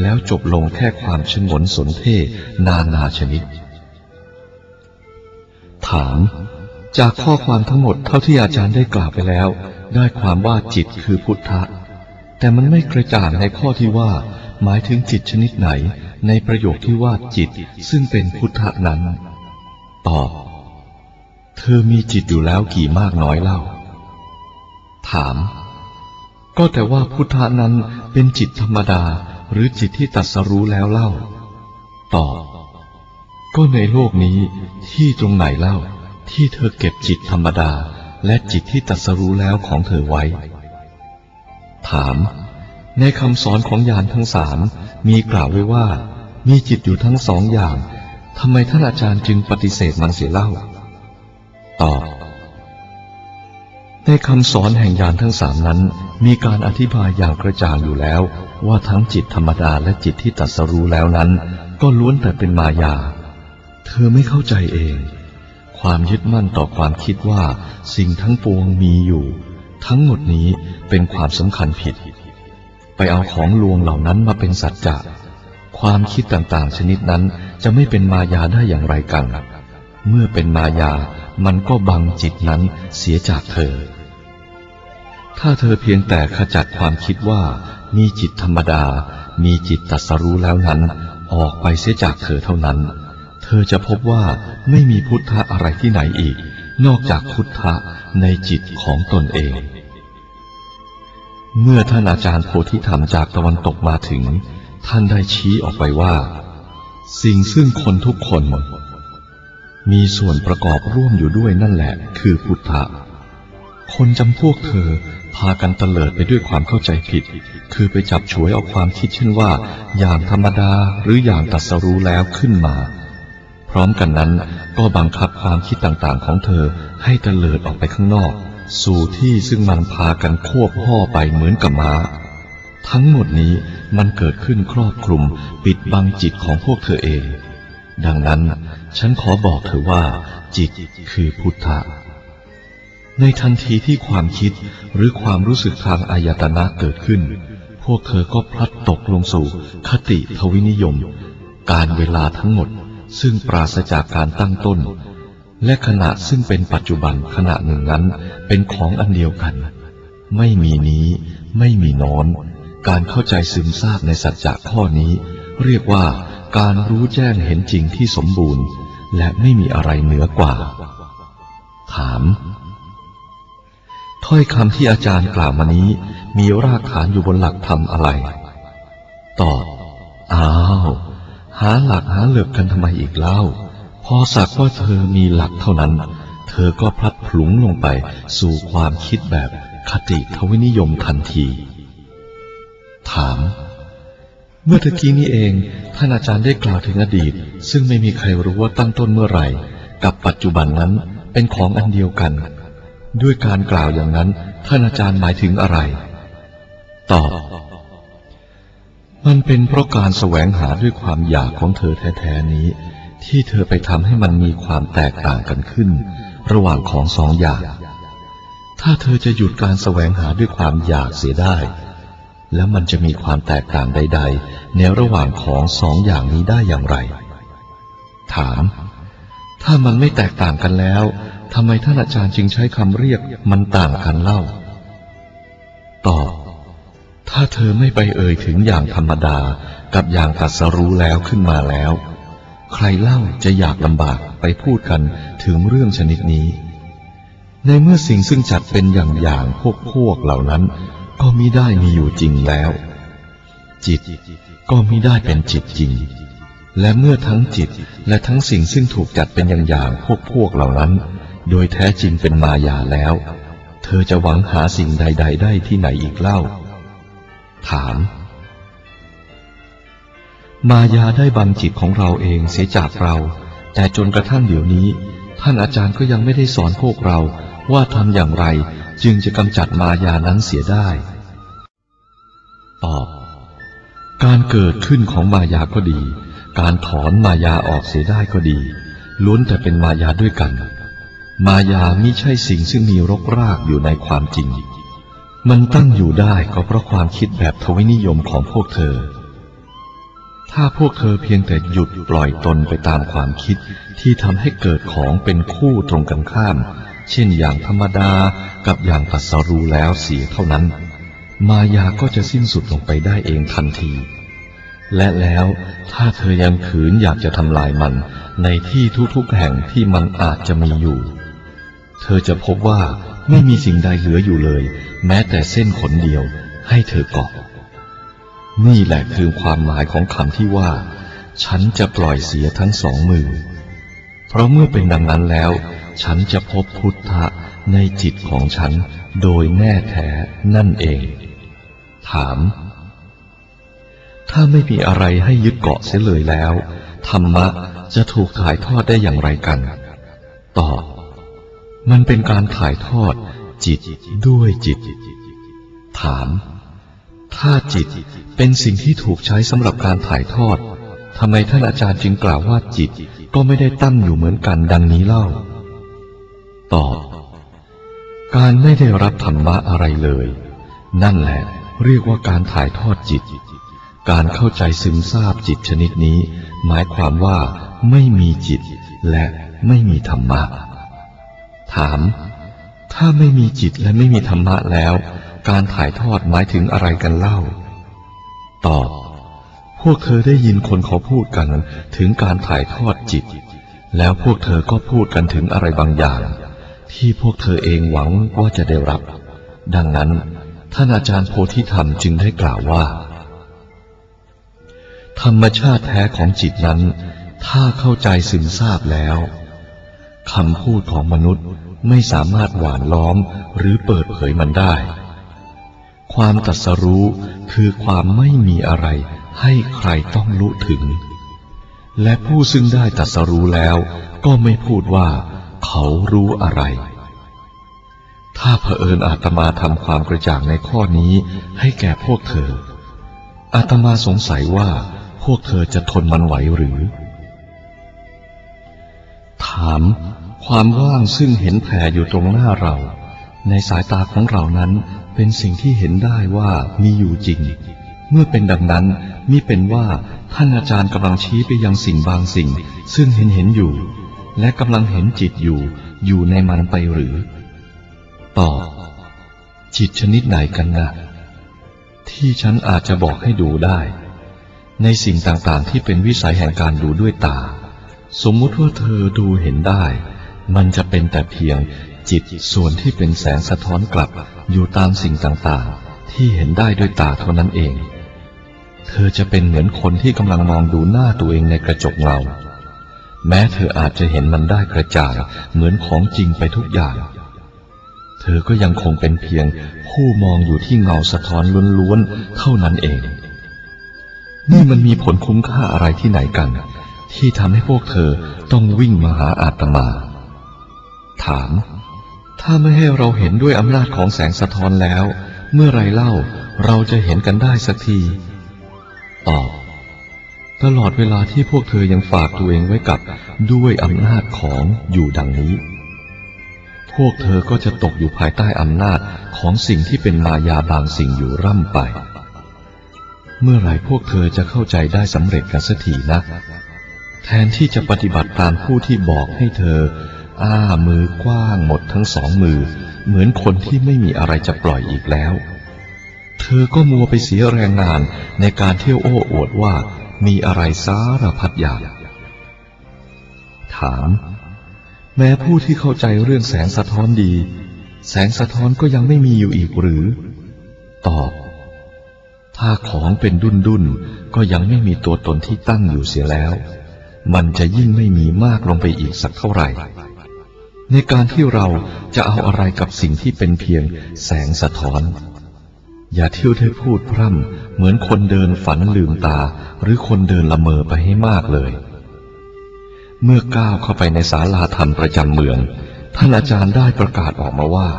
แล้วจบลงแค่ความชงนสนเท่นานาชนิดถามจากข้อความทั้งหมดเท่าที่อาจารย์ได้กล่าวไปแล้วได้ความว่าจิตคือพุทธะแต่มันไม่กระจ่างในข้อที่ว่าหมายถึงจิตชนิดไหนในประโยคที่ว่าจิตซึ่งเป็นพุทธะนั้นตอบเธอมีจิตอยู่แล้วกี่มากน้อยเล่าถามก็แต่ว่าพุทธะนั้นเป็นจิตธรรมดาหรือจิตที่ตรัสรู้แล้วเล่าตอบก็ในโลกนี้ที่ตรงไหนเล่าที่เธอเก็บจิตธรรมดาและจิตที่ตรัสรู้แล้วของเธอไว้ถามในคำสอนของญาณทั้งสามมีกล่าวไว้ว่ามีจิตอยู่ทั้งสองอย่างทำไมท่านอาจารย์จึงปฏิเสธมันเสียเล่าตอบในคำสอนแห่งญาณทั้งสามนั้นมีการอธิบายอย่างกระจ่างอยู่แล้วว่าทั้งจิตธรรมดาและจิตที่ตรัสรู้แล้วนั้นก็ล้วนแต่เป็นมายาเธอไม่เข้าใจเองความยึดมั่นต่อความคิดว่าสิ่งทั้งปวงมีอยู่ทั้งหมดนี้เป็นความสำคัญผิดไปเอาของลวงเหล่านั้นมาเป็นสัจจะความคิดต่างๆชนิดนั้นจะไม่เป็นมายาได้อย่างไรกันเมื่อเป็นมายามันก็บังจิตนั้นเสียจากเธอถ้าเธอเพียงแต่ขจัดความคิดว่ามีจิตธรรมดามีจิตตรัสรู้แล้วนั้นออกไปเสียจากเธอเท่านั้นเธอจะพบว่าไม่มีพุทธะอะไรที่ไหนอีกนอกจากพุทธะในจิตของตนเองเมื่อท่านอาจารย์โพธิธรรมจากตะวันตกมาถึงท่านได้ชี้ออกไปว่าสิ่งซึ่งคนทุกคนมีส่วนประกอบร่วมอยู่ด้วยนั่นแหละคือพุทธะคนจำพวกเธอพากันเตลิดไปด้วยความเข้าใจผิดคือไปจับฉวยเอาความคิดเช่นว่าอย่างธรรมดาหรืออย่างตรัสรู้แล้วขึ้นมาพร้อมกันนั้นก็บังคับความคิดต่างๆของเธอให้เตลิดออกไปข้างนอกสู่ที่ซึ่งมันพากันควบห่อไปเหมือนกับม้าทั้งหมดนี้มันเกิดขึ้นครอบคลุมปิดบังจิตของพวกเธอเองดังนั้นฉันขอบอกเธอว่าจิตคือพุทธะในทันทีที่ความคิดหรือความรู้สึกทางอายตนะเกิดขึ้นพวกเธอก็พลัดตกลงสู่คติทวินิยมการเวลาทั้งหมดซึ่งปราศจากการตั้งต้นและขณะซึ่งเป็นปัจจุบันขณะหนึ่งนั้นเป็นของอันเดียวกันไม่มีนี้ไม่มีโน้นการเข้าใจซึมซาบในสัจจะข้อนี้เรียกว่าการรู้แจ้งเห็นจริงที่สมบูรณ์และไม่มีอะไรเหนือกว่าถามถ้อยคำที่อาจารย์กล่าวมานี้มีรากฐานอยู่บนหลักธรรมอะไรตอบอ้าวหาหลักหาเหลือบกันทำไมอีกเล่าพอสักว่าเธอมีหลักเท่านั้นเธอก็พลัดหลงลงไปสู่ความคิดแบบคติทวินิยมทันทีถามเมื่อตะกี้นี้เองท่านอาจารย์ได้กล่าวถึงอดีตซึ่งไม่มีใครรู้ว่าตั้งต้นเมื่อไหร่กับปัจจุบันนั้นเป็นของอันเดียวกันด้วยการกล่าวอย่างนั้นท่านอาจารย์หมายถึงอะไรตอบมันเป็นเพราะการแสวงหาด้วยความอยากของเธอแท้ๆนี้ที่เธอไปทำให้มันมีความแตกต่างกันขึ้นระหว่างของสองอย่างถ้าเธอจะหยุดการแสวงหาด้วยความอยากเสียได้แล้วมันจะมีความแตกต่างใดๆในระหว่างของสองอย่างนี้ได้อย่างไรถามถ้ามันไม่แตกต่างกันแล้วทำไมท่านอาจารย์จึงใช้คำเรียกมันต่างกันเล่าตอบถ้าเธอไม่ไปเอ่ยถึงอย่างธรรมดากับอย่างตรัสรู้แล้วขึ้นมาแล้วใครเล่าจะอยากลำบากไปพูดกันถึงเรื่องชนิดนี้ในเมื่อสิ่งซึ่งจัดเป็นอย่างอย่างพวกพวกเหล่านั้นก็มิได้มีอยู่จริงแล้วจิตก็มิได้เป็นจิตจริงและเมื่อทั้งจิตและทั้งสิ่งซึ่งถูกจัดเป็นอย่างอย่างพวกพวกเหล่านั้นโดยแท้จริงเป็นมายาแล้วเธอจะหวังหาสิ่งใดๆได้ที่ไหนอีกเล่า ถามมายาได้บังจิตของเราเองเสียจากเราแต่จนกระทั่งเดี๋ยวนี้ท่านอาจารย์ก็ยังไม่ได้สอนพวกเราว่าทำอย่างไรจึงจะกำจัดมายานั้นเสียได้ตอบการเกิดขึ้นของมายาก็ดีการถอนมายาออกเสียได้ก็ดีล้วนแต่เป็นมายาด้วยกันมายามิใช่สิ่งซึ่งมีรกรากอยู่ในความจริงมันตั้งอยู่ได้ก็เพราะความคิดแบบทวินิยมของพวกเธอถ้าพวกเธอเพียงแต่หยุดปล่อยตนไปตามความคิดที่ทำให้เกิดของเป็นคู่ตรงกันข้ามเช่นอย่างธรรมดากับอย่างตรัสรู้แล้วเสียเท่านั้นมายาก็จะสิ้นสุดลงไปได้เองทันทีและแล้วถ้าเธอยังขืนอยากจะทำลายมันในที่ทุกๆแห่งที่มันอาจจะมีอยู่เธอจะพบว่าไม่มีสิ่งใดเหลืออยู่เลยแม้แต่เส้นขนเดียวให้เธอเกาะนี่แหละคือความหมายของคำที่ว่าฉันจะปล่อยเสียทั้งสองมือเพราะเมื่อเป็นดังนั้นแล้วฉันจะพบพุทธะในจิตของฉันโดยแน่แท้นั่นเองถามถ้าไม่มีอะไรให้ยึดเกาะเสียเลยแล้วธรรมะจะถูกถ่ายทอดได้อย่างไรกันตอบมันเป็นการถ่ายทอดจิตด้วยจิตถามถ้าจิตเป็นสิ่งที่ถูกใช้สำหรับการถ่ายทอดทำไมท่านอาจารย์จึงกล่าวว่าจิตก็ไม่ได้ตั้งอยู่เหมือนกันดังนี้เล่าตอบการไม่ได้รับธรรมะอะไรเลยนั่นแหละเรียกว่าการถ่ายทอดจิตการเข้าใจซึมซาบจิตชนิดนี้หมายความว่าไม่มีจิตและไม่มีธรรมะถามถ้าไม่มีจิตและไม่มีธรรมะแล้วการถ่ายทอดหมายถึงอะไรกันเล่าตอบพวกเธอได้ยินคนเขาพูดกันถึงการถ่ายทอดจิตแล้วพวกเธอก็พูดกันถึงอะไรบางอย่างที่พวกเธอเองหวังว่าจะได้รับดังนั้นท่านอาจารย์โพธิธรรมจึงได้กล่าวว่าธรรมชาติแท้ของจิตนั้นถ้าเข้าใจซึมซาบแล้วคำพูดของมนุษย์ไม่สามารถหว่านล้อมหรือเปิดเผยมันได้ความตรัสรู้คือความไม่มีอะไรให้ใครต้องรู้ถึงและผู้ซึ่งได้ตรัสรู้แล้วก็ไม่พูดว่าเขารู้อะไรถ้าเผอิญอาตมาทำความกระจ่างในข้อนี้ให้แก่พวกเธออาตมาสงสัยว่าพวกเธอจะทนมันไหวหรือถามความว่างซึ่งเห็นแผลอยู่ตรงหน้าเราในสายตาของเรานั้นเป็นสิ่งที่เห็นได้ว่ามีอยู่จริงเมื่อเป็นดังนั้นมิเป็นว่าท่านอาจารย์กำลังชี้ไปยังสิ่งบางสิ่งซึ่งเห็นเห็นอยู่และกำลังเห็นจิตอยู่อยู่ในมันไปหรือตอบจิตชนิดไหนกันนะที่ฉันอาจจะบอกให้ดูได้ในสิ่งต่างๆที่เป็นวิสัยแห่งการดูด้วยตาสมมุติว่าเธอดูเห็นได้มันจะเป็นแต่เพียงจิตส่วนที่เป็นแสงสะท้อนกลับอยู่ตามสิ่งต่างๆที่เห็นได้ด้วยตาเท่านั้นเองเธอจะเป็นเหมือนคนที่กำลังมองดูหน้าตัวเองในกระจกเงาแม้เธออาจจะเห็นมันได้กระจ่างเหมือนของจริงไปทุกอย่างเธอก็ยังคงเป็นเพียงผู้มองอยู่ที่เงาสะท้อนล้วนๆเท่านั้นเองนี่มันมีผลคุ้มค่าอะไรที่ไหนกันที่ทำให้พวกเธอต้องวิ่งมาหาอาตมาถามถ้าไม่ให้เราเห็นด้วยอำนาจของแสงสะท้อนแล้วเมื่อไรเล่าเราจะเห็นกันได้สักทีตอบตลอดเวลาที่พวกเธอยังฝากตัวเองไว้กับด้วยอำนาจของอยู่ดังนี้พวกเธอก็จะตกอยู่ภายใต้อำนาจของสิ่งที่เป็นมายาบางสิ่งอยู่ร่ำไปเมื่อไหร่พวกเธอจะเข้าใจได้สำเร็จกันสักทีนะแทนที่จะปฏิบัติตามผู้ที่บอกให้เธออ้ามือกว้างหมดทั้งสองมือเหมือนคนที่ไม่มีอะไรจะปล่อยอีกแล้วเธอก็มัวไปเสียแรงงานในการเที่ยวโอ้อวดว่ามีอะไรสารพัดอย่างถามแม้ผู้ที่เข้าใจเรื่องแสงสะท้อนดีแสงสะท้อนก็ยังไม่มีอยู่อีกหรือตอบถ้าของเป็นดุนดุนก็ยังไม่มีตัวตนที่ตั้งอยู่เสียแล้วมันจะยิ่งไม่มีมากลงไปอีกสักเท่าไหร่ในการที่เราจะเอาอะไรกับสิ่งที่เป็นเพียงแสงสะท้อน อย่าเที่ยวได้พูดพร่ำเหมือนคนเดินฝันลืมตาหรือคนเดินละเมอไปให้มากเลยเมื่อก้าวเข้าไปในศาลาธรรมประจำเมืองท่านอาจารย์ได้ประกาศออกมาว่า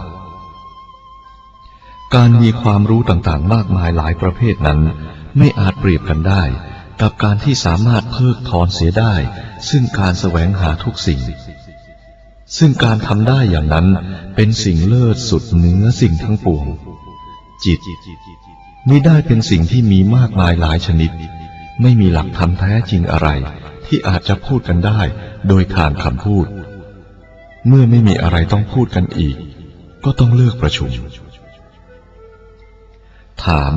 การมีความรู้ต่างๆมากมายหลายประเภทนั้นไม่อาจเปรียบกันได้กับการที่สามารถเพิกถอนเสียได้ซึ่งการแสวงหาทุกสิ่งซึ่งการทำได้อย่างนั้นเป็นสิ่งเลิศสุดเหนือสิ่งทั้งปวงจิตมิได้เป็นสิ่งที่มีมากมายหลายชนิดไม่มีหลักธรรมแท้จริงอะไรที่อาจจะพูดกันได้โดยทางคำพูดเมื่อไม่มีอะไรต้องพูดกันอีกก็ต้องเลิกประชุมถาม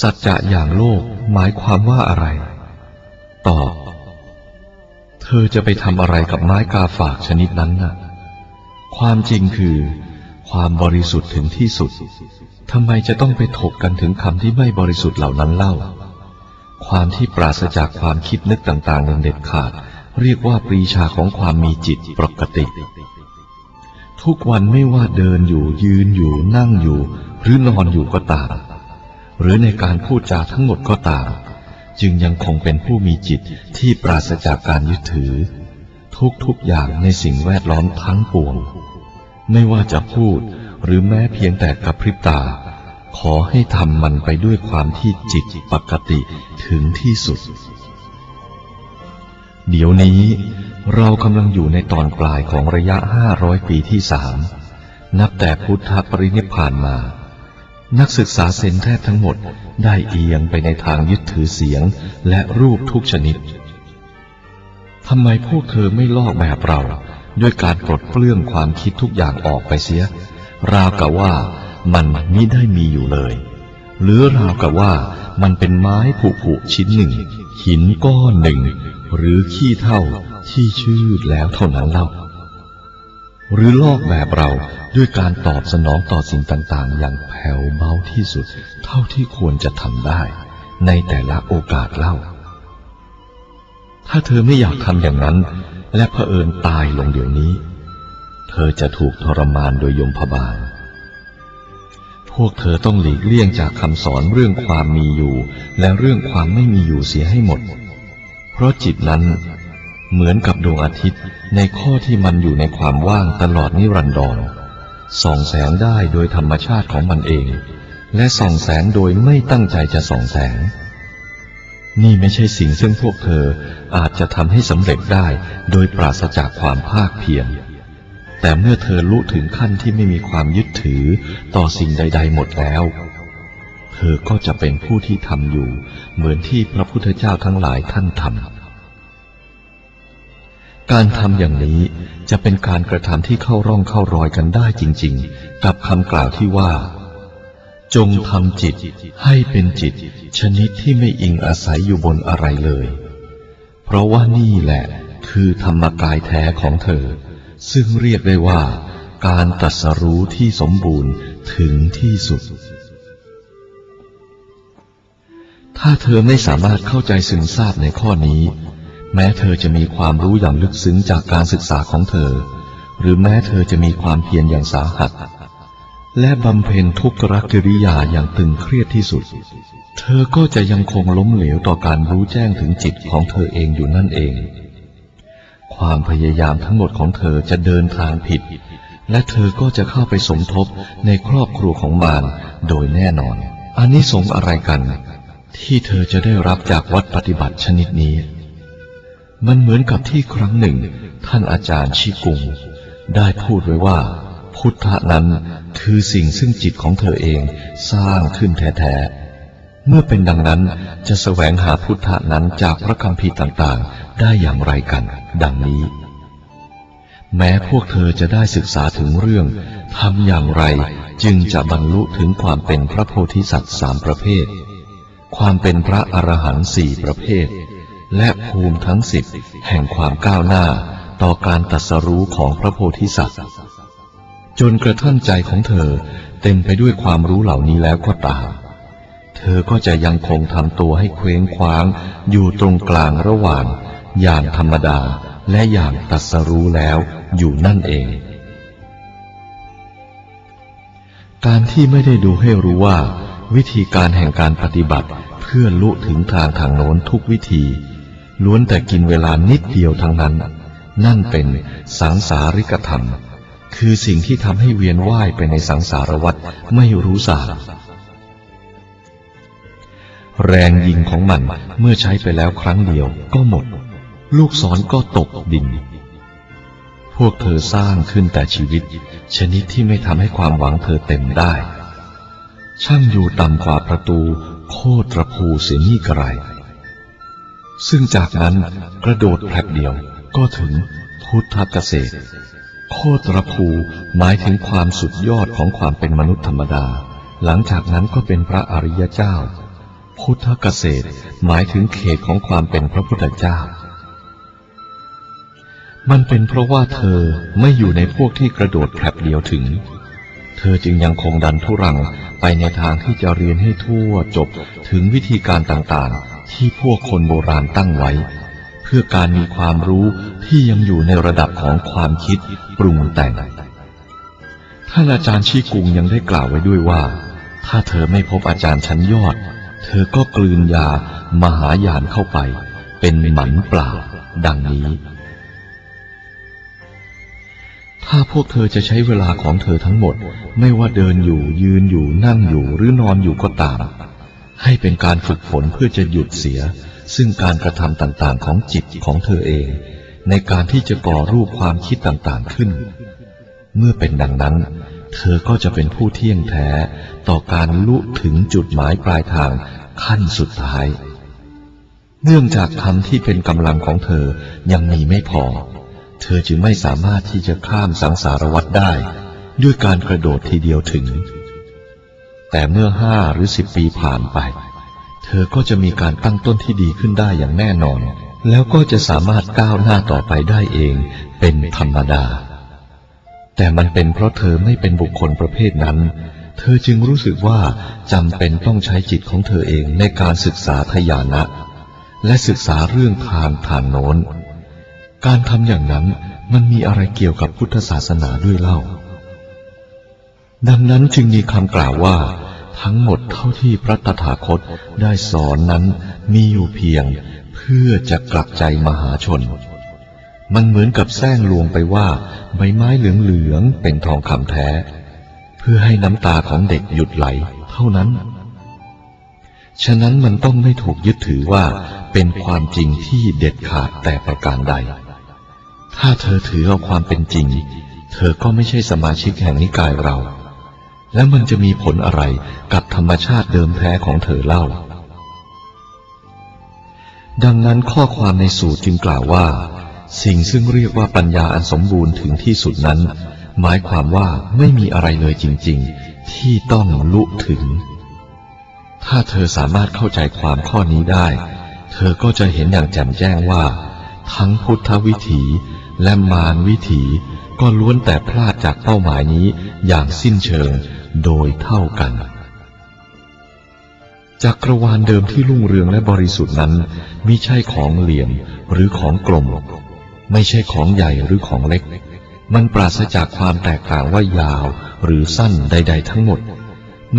สัจจะอย่างโลกหมายความว่าอะไรตอบเธอจะไปทำอะไรกับไม้กาฝากชนิดนั้นน่ะความจริงคือความบริสุทธิ์ถึงที่สุดทำไมจะต้องไปถกกันถึงคำที่ไม่บริสุทธิ์เหล่านั้นเล่าความที่ปราศจากความคิดนึกต่างๆอย่างเด็ดขาดเรียกว่าปรีชาของความมีจิตปกติทุกวันไม่ว่าเดินอยู่ยืนอยู่นั่งอยู่หรือนอนอยู่ก็ตามหรือในการพูดจาทั้งหมดก็ตามจึงยังคงเป็นผู้มีจิตที่ปราศจากการยึดถือทุกๆอย่างในสิ่งแวดล้อมทั้งปวงไม่ว่าจะพูดหรือแม้เพียงแต่กระพริบตาขอให้ทำมันไปด้วยความที่จิตปกติถึงที่สุดเดี๋ยวนี้เรากำลังอยู่ในตอนปลายของระยะห้าร้อยปีที่สามนับแต่พุทธปรินิพพานมานักศึกษาเซนแทบทั้งหมดได้เอียงไปในทางยึดถือเสียงและรูปทุกชนิดทำไมพวกเธอไม่ลอกแบบเราด้วยการปลดเปลื้องความคิดทุกอย่างออกไปเสียราวกับว่ามันมิได้มีอยู่เลยหรือราวกับว่ามันเป็นไม้ผุผุชิ้นหนึ่งหินก้อนหนึ่งหรือขี้เถ้าที่ชืดแล้วเท่านั้นเล่าหรือลอกแบบเราด้วยการตอบสนองต่อสิ่งต่างๆอย่างแผ่วเบาที่สุดเท่าที่ควรจะทำได้ในแต่ละโอกาสเล่าถ้าเธอไม่อยากทำอย่างนั้นและเผอิญตายลงเดี๋ยวนี้เธอจะถูกทรมานโดยยมพบาลพวกเธอต้องหลีกเลี่ยงจากคำสอนเรื่องความมีอยู่และเรื่องความไม่มีอยู่เสียให้หมดเพราะจิตนั้นเหมือนกับดวงอาทิตย์ในข้อที่มันอยู่ในความว่างตลอดนิรันดรส่องแสงได้โดยธรรมชาติของมันเองและส่องแสงโดยไม่ตั้งใจจะส่องแสงนี่ไม่ใช่สิ่งซึ่งพวกเธออาจจะทำให้สำเร็จได้โดยปราศจากความภาคเพียรแต่เมื่อเธอลุถึงขั้นที่ไม่มีความยึดถือต่อสิ่งใดๆหมดแล้วเธอก็จะเป็นผู้ที่ทำอยู่เหมือนที่พระพุทธเจ้าทั้งหลายท่านทำการทำอย่างนี้จะเป็นการกระทำที่เข้าร่องเข้ารอยกันได้จริงๆกับคำกล่าวที่ว่าจงทำจิตให้เป็นจิตชนิดที่ไม่อิงอาศัยอยู่บนอะไรเลยเพราะว่านี่แหละคือธรรมกายแท้ของเธอซึ่งเรียกได้ว่าการตรัสรู้ที่สมบูรณ์ถึงที่สุดถ้าเธอไม่สามารถเข้าใจซึมซาบในข้อนี้แม้เธอจะมีความรู้อย่างลึกซึ้งจากการศึกษาของเธอหรือแม้เธอจะมีความเพียรอย่างสาหัสและบำเพ็ญทุกขกิริยาอย่างตึงเครียดที่สุดเธอก็จะยังคงล้มเหลวต่อการรู้แจ้งถึงจิตของเธอเองอยู่นั่นเองความพยายามทั้งหมดของเธอจะเดินทางผิดและเธอก็จะเข้าไปสมทบในครอบครัวของมารโดยแน่นอนอานิสงส์อะไรกันที่เธอจะได้รับจากวัดปฏิบัติชนิดนี้มันเหมือนกับที่ครั้งหนึ่งท่านอาจารย์ชิกุงได้พูดไว้ว่าพุทธะนั้นคือสิ่งซึ่งจิตของเธอเองสร้างขึ้นแท้ๆเมื่อเป็นดังนั้นจะแสวงหาพุทธะนั้นจากพระคัมภีร์ต่างๆได้อย่างไรกันดังนี้แม้พวกเธอจะได้ศึกษาถึงเรื่องทำอย่างไรจึงจะบรรลุถึงความเป็นพระโพธิสัตว์สามประเภทความเป็นพระอรหันต์สี่ประเภทและภูมิทั้งสิบแห่งความก้าวหน้าต่อการตรัสรู้ของพระโพธิสัตว์จนกระทั่งใจของเธอเต็มไปด้วยความรู้เหล่านี้แล้วก็ตามเธอก็จะยังคงทำตัวให้เคว้งคว้างอยู่ตรงกลางระหว่างอย่างธรรมดาและอย่างตรัสรู้แล้วอยู่นั่นเองการที่ไม่ได้ดูให้รู้ว่า วิธีการแห่งการปฏิบัติเพื่อลุถึงทางทางโน้นทุกวิธีล้วนแต่กินเวลานิดเดียวทั้งนั้นนั่นเป็นสังสาริกธรรมคือสิ่งที่ทำให้เวียนว่ายไปในสังสารวัฏไม่รู้สาระแรงยิงของมันเมื่อใช้ไปแล้วครั้งเดียวก็หมดลูกศรก็ตกดินพวกเธอสร้างขึ้นแต่ชีวิตชนิดที่ไม่ทำให้ความหวังเธอเต็มได้ช่างอยู่ต่ำกว่าประตูโคตรภูเสียนี่กระไรซึ่งจากนั้นกระโดดแผลบเดียวก็ถึงพุทธเกษตรโคตรภูหมายถึงความสุดยอดของความเป็นมนุษย์ธรรมดาหลังจากนั้นก็เป็นพระอริยเจ้าพุทธเกษตรหมายถึงเขตของความเป็นพระพุทธเจ้ามันเป็นเพราะว่าเธอไม่อยู่ในพวกที่กระโดดแผลบเดียวถึงเธอจึงยังคงดันทุรังไปในทางที่จะเรียนให้ทั่วจบถึงวิธีการต่างๆที่พวกคนโบราณตั้งไว้เพื่อการมีความรู้ที่ยังอยู่ในระดับของความคิดปรุงแต่งท่านอาจารย์ชีกุงยังได้กล่าวไว้ด้วยว่าถ้าเธอไม่พบอาจารย์ชั้นยอดเธอก็กลืนยามหายานเข้าไปเป็นหมันเปล่าดังนี้ถ้าพวกเธอจะใช้เวลาของเธอทั้งหมดไม่ว่าเดินอยู่ยืนอยู่นั่งอยู่หรือนอนอยู่ก็ตามให้เป็นการฝึกฝนเพื่อจะหยุดเสียซึ่งการกระทำต่างๆของจิตของเธอเองในการที่จะก่อรูปความคิดต่างๆขึ้นเมื่อเป็นดังนั้นเธอก็จะเป็นผู้เที่ยงแท้ต่อการลุถึงจุดหมายปลายทางขั้นสุดท้ายเนื่องจากธรรมที่เป็นกำลังของเธอยังมีไม่พอเธอจึงไม่สามารถที่จะข้ามสังสารวัฏได้ด้วยการกระโดดทีเดียวถึงแต่เมื่อห้าหรือสิบปีผ่านไปเธอก็จะมีการตั้งต้นที่ดีขึ้นได้อย่างแน่นอนแล้วก็จะสามารถก้าวหน้าต่อไปได้เองเป็นธรรมดาแต่มันเป็นเพราะเธอไม่เป็นบุคคลประเภทนั้นเธอจึงรู้สึกว่าจำเป็นต้องใช้จิตของเธอเองในการศึกษาทยานะและศึกษาเรื่องทางทางโน้นการทำอย่างนั้นมันมีอะไรเกี่ยวกับพุทธศาสนาด้วยเล่าดังนั้นจึงมีคำกล่าวว่าทั้งหมดเท่าที่พระตถาคตได้สอนนั้นมีอยู่เพียงเพื่อจะกลับใจมหาชนมันเหมือนกับแซงลวงไปว่าใบไม้เหลืองๆเป็นทองคำแท้เพื่อให้น้ำตาของเด็กหยุดไหลเท่านั้นฉะนั้นมันต้องไม่ถูกยึดถือว่าเป็นความจริงที่เด็ดขาดแต่ประการใดถ้าเธอถือเอาความเป็นจริงเธอก็ไม่ใช่สมาชิกแห่งนิกายเราและมันจะมีผลอะไรกับธรรมชาติเดิมแท้ของเธอเล่าดังนั้นข้อความในสูตรจึงกล่าวว่าสิ่งซึ่งเรียกว่าปัญญาอันสมบูรณ์ถึงที่สุดนั้นหมายความว่าไม่มีอะไรเลยจริงๆที่ต้องลุถึงถ้าเธอสามารถเข้าใจความข้อนี้ได้เธอก็จะเห็นอย่างแจ่มแจ้งว่าทั้งพุทธวิถีและมารวิถีก็ล้วนแต่พลาดจากเป้าหมายนี้อย่างสิ้นเชิงโดยเท่ากันจักรวาลเดิมที่รุ่งเรืองและบริสุทธิ์นั้นมิใช่ของเหลี่ยมหรือของกลมไม่ใช่ของใหญ่หรือของเล็กมันปราศจากความแตกต่างว่ายาวหรือสั้นใดๆทั้งหมด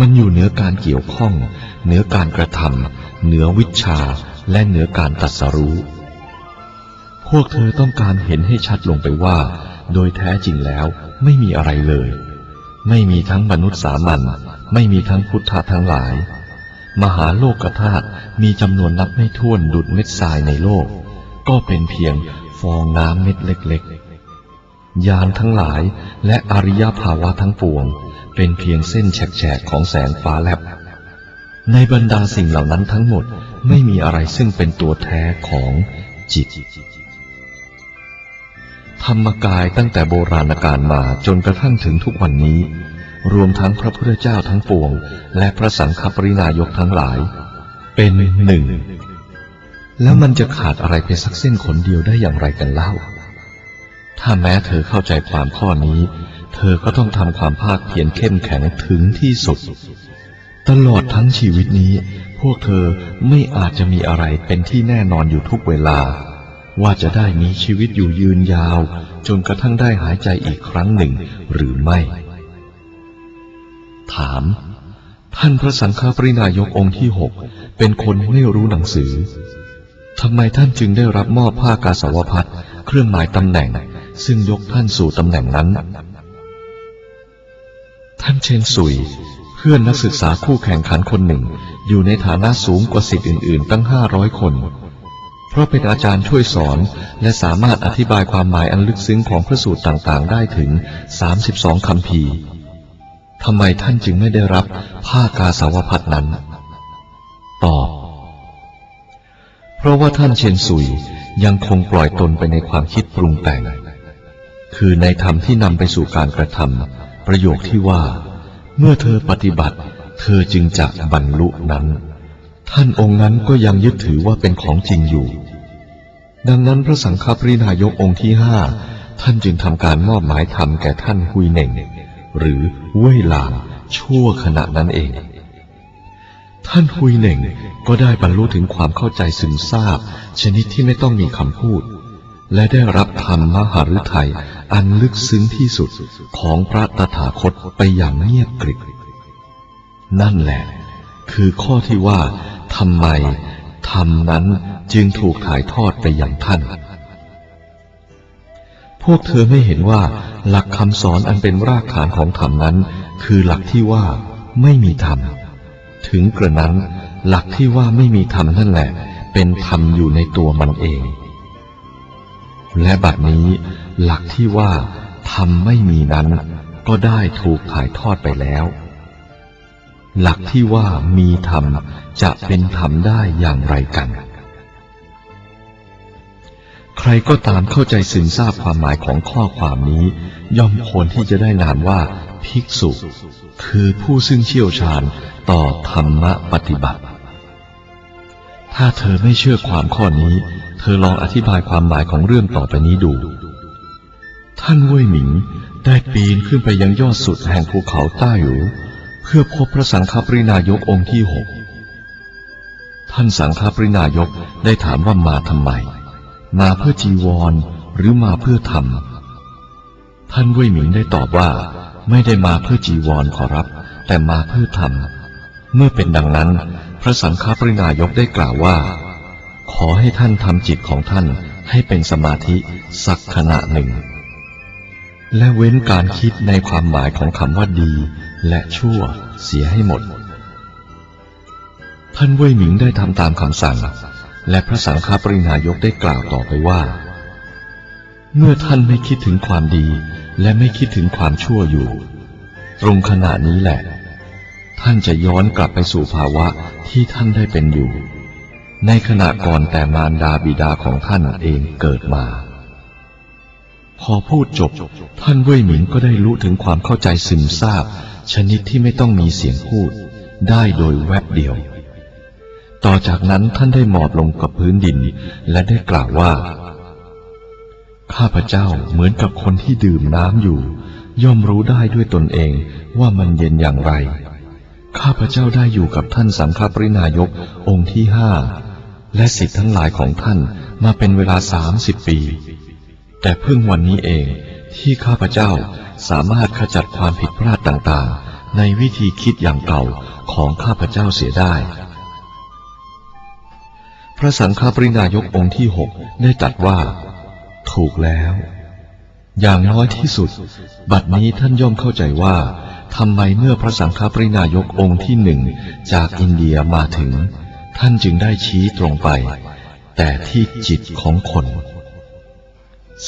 มันอยู่เหนือการเกี่ยวข้องเหนือการกระทำเหนือวิชาและเหนือการตรัสรู้พวกเธอต้องการเห็นให้ชัดลงไปว่าโดยแท้จริงแล้วไม่มีอะไรเลยไม่มีทั้งมนุษย์สามัญไม่มีทั้งพุทธะทั้งหลายมหาโลกธาตุมีจำนวนนับไม่ถ้วนดุจเม็ดทรายในโลกก็เป็นเพียงฟองน้ำเม็ดเล็กๆญาณทั้งหลายและอริยภาวะทั้งปวงเป็นเพียงเส้นแฉกๆของแสงฟ้าแลบในบรรดาสิ่งเหล่านั้นทั้งหมดไม่มีอะไรซึ่งเป็นตัวแท้ของจิตธรรมกายตั้งแต่โบราณกาลมาจนกระทั่งถึงทุกวันนี้รวมทั้งพระพุทธเจ้าทั้งปวงและพระสังฆปริณายกทั้งหลายเป็นหนึ่งแล้วมันจะขาดอะไรไปสักเส้นขนเดียวได้อย่างไรกันเล่าถ้าแม้เธอเข้าใจความข้อนี้เธอก็ต้องทำความภาคเพียรเข้มแข็งถึงที่สุดตลอดทั้งชีวิตนี้พวกเธอไม่อาจจะมีอะไรเป็นที่แน่นอนอยู่ทุกเวลาว่าจะได้มีชีวิตอยู่ยืนยาวจนกระทั่งได้หายใจอีกครั้งหนึ่งหรือไม่ถาม ท่านพระสังฆปรินายกองค์ที่หกเป็นคนไม่รู้หนังสือทำไมท่านจึงได้รับมอบผ้ากาสาวพัสเครื่องหมายตำแหน่งซึ่งยกท่านสู่ตำแหน่งนั้นท่านเชนซุยเพื่อนนักศึกษาคู่แข่งขันคนหนึ่งอยู่ในฐานะสูงกว่าศิษย์อื่นๆตั้งห้าร้อยคนเพราะเป็นอาจารย์ช่วยสอนและสามารถอธิบายความหมายอันลึกซึ้งของพระสูตรต่างๆได้ถึงสามสิบสองคัมภีร์ทำไมท่านจึงไม่ได้รับผ้ากาสาวพัสนั้นตอบเพราะว่าท่านเชนซุยยังคงปล่อยตนไปในความคิดปรุงแต่งคือในธรรมที่นำไปสู่การกระทำประโยคที่ว่าเมื่อเธอปฏิบัติเธอจึงจะบรรลุนั้นท่านองค์นั้นก็ยังยึดถือว่าเป็นของจริงอยู่ดังนั้นพระสังฆปรินายกองค์ที่ห้าท่านจึงทำการมอบหมายธรรมแก่ท่านฮุยเหน่งหรือเว่ยหลางชั่วขณะนั้นเองท่านฮุยเหน่งก็ได้บรรลุถึงความเข้าใจซึมซาบชนิดที่ไม่ต้องมีคำพูดและได้รับธรรมมหฤทัยอันลึกซึ้งที่สุดของพระตถาคตไปอย่างเงียบกริบนั่นแหละคือข้อที่ว่าทำไมธรรมนั้นจึงถูกถ่ายทอดไปอย่างท่านพวกเธอไม่เห็นว่าหลักคำสอนอันเป็นรากฐานของธรรมนั้นคือหลักที่ว่าไม่มีธรรมถึงกระนั้นหลักที่ว่าไม่มีธรรมนั่นแหละเป็นธรรมอยู่ในตัวมันเองและบัดนี้หลักที่ว่าธรรมไม่มีนั้นก็ได้ถูกถ่ายทอดไปแล้วหลักที่ว่ามีธรรมจะเป็นธรรมได้อย่างไรกันใครก็ตามเข้าใจซึมซาบความหมายของข้อความนี้ย่อมควรที่จะได้นามว่าภิกษุคือผู้ซึ่งเชี่ยวชาญต่อธรรมปฏิบัติถ้าเธอไม่เชื่อความข้อนี้เธอลองอธิบายความหมายของเรื่องต่อไปนี้ดูท่านเว่ยหมิงได้ปีนขึ้นไปยังยอดสุดแห่งภูเขาต้าหยูเพื่อพบพระสังฆปรินายกองค์ที่หกท่านสังฆปรินายกได้ถามว่ามาทำไมมาเพื่อจีวรหรือมาเพื่อธรรมท่านเว่ยหมิงได้ตอบว่าไม่ได้มาเพื่อจีวรขอรับแต่มาเพื่อธรรมเมื่อเป็นดังนั้นพระสังฆปรินายกได้กล่าวว่าขอให้ท่านทำจิตของท่านให้เป็นสมาธิสักขณะหนึ่งและเว้นการคิดในความหมายของคำว่าดีและชั่วเสียให้หมดท่านเว่ยหมิงได้ทำตามคำสั่งและพระสังฆปรินายกได้กล่าวต่อไปว่าเมื่อท่านไม่คิดถึงความดีและไม่คิดถึงความชั่วอยู่ตรงขณะนี้แหละท่านจะย้อนกลับไปสู่ภาวะที่ท่านได้เป็นอยู่ในขณะก่อนแต่มารดาบิดาของท่านเองเกิดมาพอพูดจบท่านเว่ยหมิงก็ได้รู้ถึงความเข้าใจซึมซาบชนิดที่ไม่ต้องมีเสียงพูดได้โดยแวบเดียวต่อจากนั้นท่านได้หมอบลงกับพื้นดินและได้กล่าวว่าข้าพเจ้าเหมือนกับคนที่ดื่มน้ำอยู่ย่อมรู้ได้ด้วยตนเองว่ามันเย็นอย่างไรข้าพเจ้าได้อยู่กับท่านสังฆปรินายกองค์ที่ห้าและศิษย์ทั้งหลายของท่านมาเป็นเวลาสามสิบปีแต่เพิ่งวันนี้เองที่ข้าพเจ้าสามารถขจัดความผิดพลาดต่างๆในวิธีคิดอย่างเก่าของข้าพเจ้าเสียได้พระสังฆปรินายกองค์ที่หกได้ตรัสว่าถูกแล้วอย่างน้อยที่สุดบัดนี้ท่านย่อมเข้าใจว่าทำไมเมื่อพระสังฆปรินายกองค์ที่หนึ่งจากอินเดียมาถึงท่านจึงได้ชี้ตรงไปแต่ที่จิตของคน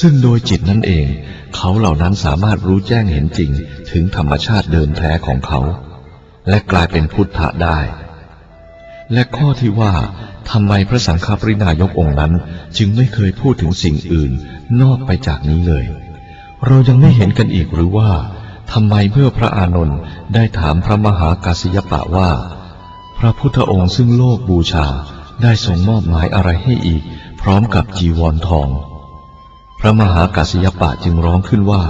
ซึ่งโดยจิตนั่นเองเขาเหล่านั้นสามารถรู้แจ้งเห็นจริงถึงธรรมชาติเดิมแท้ของเขาและกลายเป็นพุทธะได้และข้อที่ว่าทำไมพระสังฆปรินายกองค์นั้นจึงไม่เคยพูดถึงสิ่งอื่นนอกไปจากนี้เลยเรายังไม่เห็นกันอีกหรือว่าทำไมเมื่อพระอานนท์ได้ถามพระมหากัสสยปะว่าพระพุทธองค์ซึ่งโลกบูชาได้ทรงมอบหมายอะไรให้อีกพร้อมกับจีวรทองพระมหากัสสยปะจึงร้องขึ้นว่า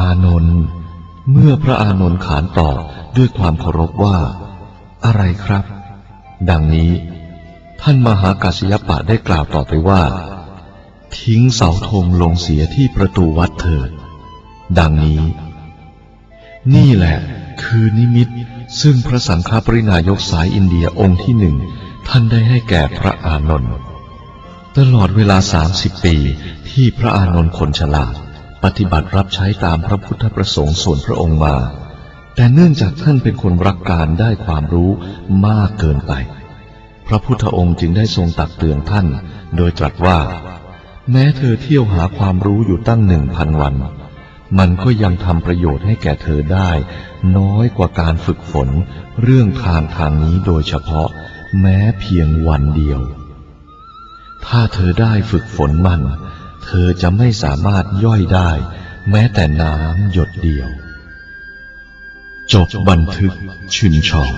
อานนท์เมื่อพระอานนท์ขานตอบด้วยความเคารพว่าอะไรครับดังนี้ท่านมหากัสสยปะได้กล่าวต่อไปว่าทิ้งเสาธงลงเสียที่ประตูวัดเถิดดังนี้นี่แหละคือนิมิต ซึ่งพระสังฆปรินายกสายอินเดียองค์ที่หนึ่งท่านได้ให้แก่พระอานนท์ตลอดเวลาสามสิบปีที่พระอานนท์คนฉลาดปฏิบัติรับใช้ตามพระพุทธประสงค์ส่วนพระองค์มาแต่เนื่องจากท่านเป็นคนรักการได้ความรู้มากเกินไปพระพุทธองค์จึงได้ทรงตักเตือนท่านโดยตรัสว่าแม้เธอเที่ยวหาความรู้อยู่ตั้งหนึ่งพันวันมันก็ยังทำประโยชน์ให้แก่เธอได้น้อยกว่าการฝึกฝนเรื่องทางทางนี้โดยเฉพาะแม้เพียงวันเดียวถ้าเธอได้ฝึกฝนมันเธอจะไม่สามารถย่อยได้แม้แต่น้ำหยดเดียวจบบันทึกชุนชอง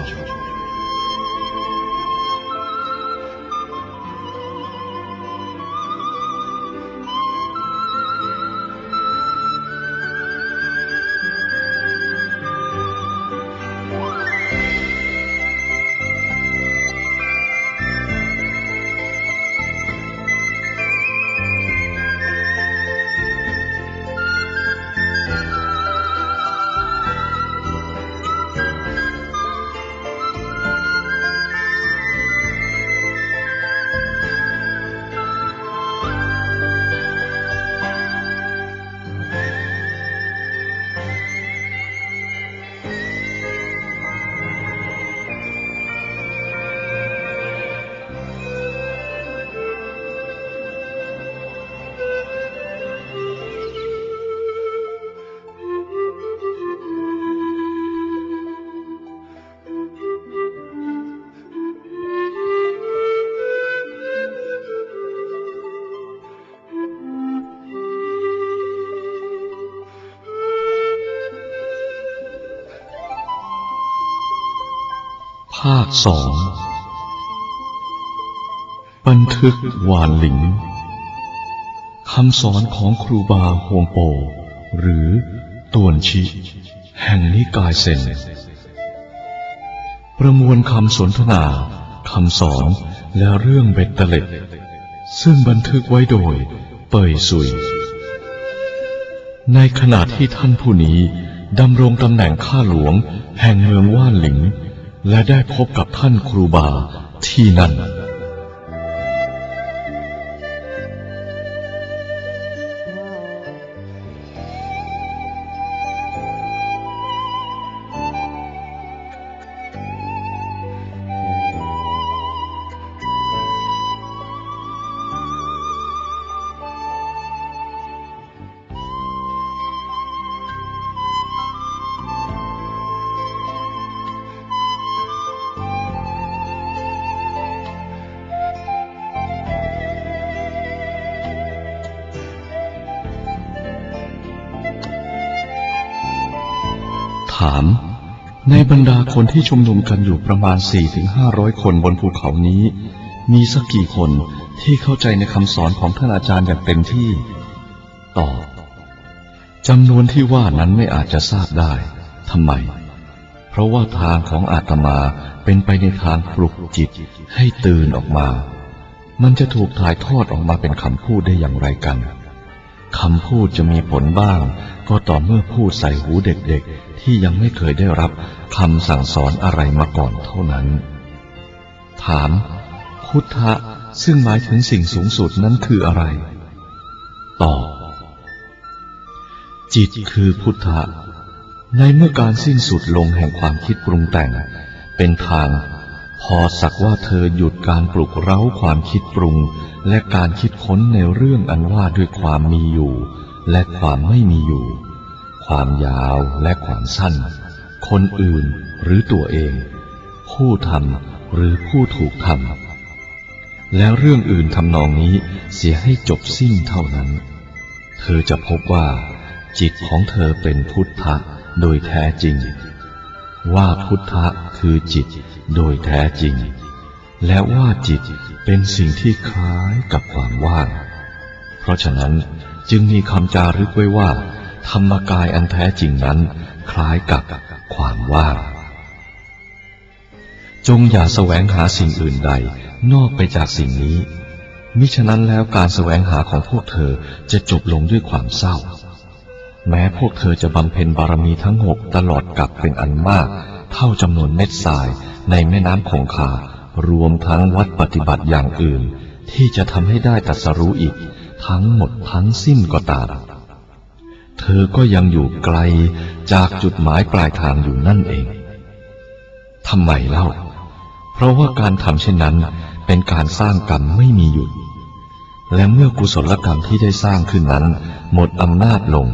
ภาคสองบันทึกหวานหลิงคำสอนของครูบาฮวงโปหรือตวนชิแห่งนิกายเซนประมวลคำสนทนาคำสอนและเรื่องเบ็ดเตล็ดซึ่งบันทึกไว้โดยเป่ยซุยในขณะที่ท่านผู้นี้ดำรงตำแหน่งข้าหลวงแห่งเมืองหวานหลิงและได้พบกับท่านครูบาที่นั่นในบรรดาคนที่ชุมนุมกันอยู่ประมาณ สี่ถึงห้าร้อย คนบนภูเขานี้มีสักกี่คนที่เข้าใจในคำสอนของท่านอาจารย์อย่างเต็มที่ตอบจำนวนที่ว่านั้นไม่อาจจะทราบได้ทำไมเพราะว่าทางของอาตมาเป็นไปในทางปลุกจิตให้ตื่นออกมามันจะถูกถ่ายทอดออกมาเป็นคำพูดได้อย่างไรกันคำพูดจะมีผลบ้างก็ต่อเมื่อพูดใส่หูเด็กๆที่ยังไม่เคยได้รับคำสั่งสอนอะไรมาก่อนเท่านั้นถามพุทธะซึ่งหมายถึงสิ่งสูงสุดนั้นคืออะไรตอบจิตคือพุทธะในเมื่อการสิ้นสุดลงแห่งความคิดปรุงแต่งเป็นทางพอสักว่าเธอหยุดการปลุกเร้าความคิดปรุงและการคิดค้นในเรื่องอันว่าด้วยความมีอยู่และความไม่มีอยู่ความยาวและความสั้นคนอื่นหรือตัวเองผู้ทำหรือผู้ถูกทำแล้วเรื่องอื่นทำนองนี้เสียให้จบสิ้นเท่านั้นเธอจะพบว่าจิตของเธอเป็นพุทธะโดยแท้จริงว่าพุทธะคือจิตโดยแท้จริงและว่าจิตเป็นสิ่งที่คล้ายกับความว่างเพราะฉะนั้นจึงมีคำจารึกไว้ว่าธรรมกายอันแท้จริงนั้นคล้ายกับความว่างจงอย่าแสวงหาสิ่งอื่นใดนอกไปจากสิ่งนี้มิฉะนั้นแล้วการแสวงหาของพวกเธอจะจบลงด้วยความเศร้าแม้พวกเธอจะบำเพ็ญบารมีทั้งหกตลอดกลับเป็นอันมาก เท่าจำนวนเม็ดทรายในแม่น้ำคงคารวมทั้งวัดปฏิบัติอย่างอื่นที่จะทำให้ได้ตรัสรู้อีกทั้งหมดทั้งสิ้นก็ตามเธอก็ยังอยู่ไกลจากจุดหมายปลายทางอยู่นั่นเองทำไมเล่าเพราะว่าการทำเช่นนั้นเป็นการสร้างกรรมไม่มีหยุดและเมื่อกุศลกรรมที่ได้สร้างขึ้นนั้นหมดอำนาจลง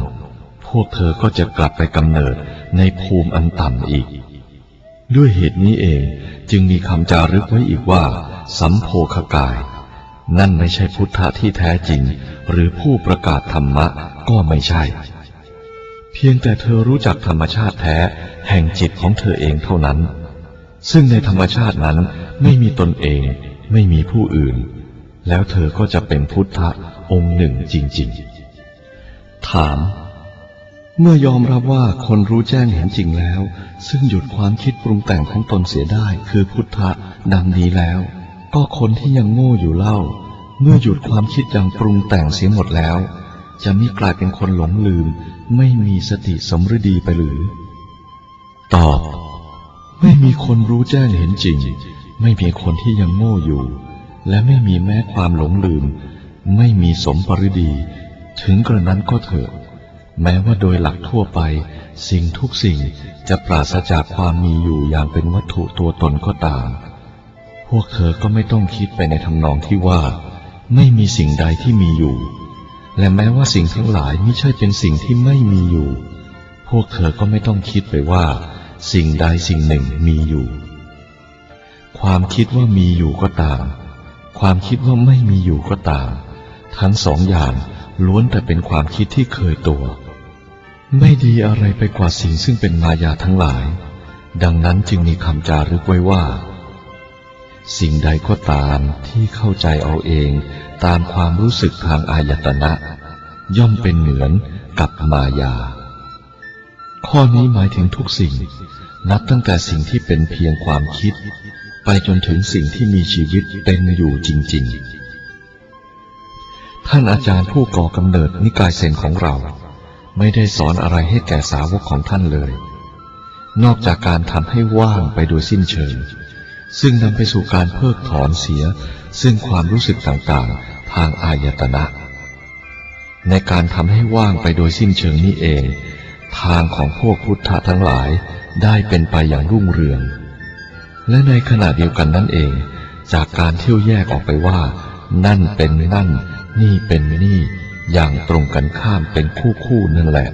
พวกเธอก็จะกลับไปกำเนิดในภูมิอันต่ำอีกด้วยเหตุนี้เองจึงมีคำจารึกไว้อีกว่าสัมโภคกายนั่นไม่ใช่พุทธะที่แท้จริงหรือผู้ประกาศธรรมะก็ไม่ใช่เพียงแต่เธอรู้จักธรรมชาติแท้แห่งจิตของเธอเองเท่านั้นซึ่งในธรรมชาตินั้นไม่มีตนเองไม่มีผู้อื่นแล้วเธอก็จะเป็นพุทธะองค์หนึ่งจริงๆถามเมื่อยอมรับว่าคนรู้แจ้งเห็นจริงแล้วซึ่งหยุดความคิดปรุงแต่งของตนเสียได้คือพุทธะดังนี้แล้วก็คนที่ยังโง่อยู่เล่าเมื่อหยุดความคิดยังปรุงแต่งเสียหมดแล้วจะมิกลายเป็นคนหลงลืมไม่มีสติสมฤดีไปหรือตอบไม่มีคนรู้แจ้งเห็นจริงไม่มีคนที่ยังโง่อยู่และไม่มีแม้ความหลงลืมไม่มีสมปฤดีถึงกระนั้นก็เถอะแม้ว่าโดยหลักทั่วไปสิ่งทุกสิ่งจะปราศจากความมีอยู่อย่างเป็นวัตถุตัวตนก็ตามพวกเธอก็ไม่ต้องคิดไปในทำนองที่ว่าไม่มีสิ่งใดที่มีอยู่และแม้ว่าสิ่งทั้งหลายไม่ใช่เป็นสิ่งที่ไม่มีอยู่พวกเธอก็ไม่ต้องคิดไปว่าสิ่งใดสิ่งหนึ่งมีอยู่ความคิดว่ามีอยู่ก็ตามความคิดว่าไม่มีอยู่ก็ตามทั้งสองอย่างล้วนแต่เป็นความคิดที่เคยตัวไม่ดีอะไรไปกว่าสิ่งซึ่งเป็นมายาทั้งหลายดังนั้นจึงมีคำจารึกไว้ว่าสิ่งใดก็ตามที่เข้าใจเอาเองตามความรู้สึกทางอายตนะย่อมเป็นเหมือนกับมายาข้อนี้หมายถึงทุกสิ่งนับตั้งแต่สิ่งที่เป็นเพียงความคิดไปจนถึงสิ่งที่มีชีวิตเป็นอยู่จริงๆท่านอาจารย์ผู้ก่อกำเนิดนิกายเซนของเราไม่ได้สอนอะไรให้แก่สาวกของท่านเลยนอกจากการทำให้ว่างไปโดยสิ้นเชิงซึ่งนำไปสู่การเพิกถอนเสียซึ่งความรู้สึกต่างๆทางอายตนะในการทำให้ว่างไปโดยสิ้นเชิงนี้เองทางของพวกพุทธะทั้งหลายได้เป็นไปอย่างรุ่งเรืองและในขณะเดียวกันนั่นเองจากการเที่ยวแยกออกไปว่านั่นเป็นนั่นนี่เป็นนี่อย่างตรงกันข้ามเป็นคู่คู่นั่นแหละ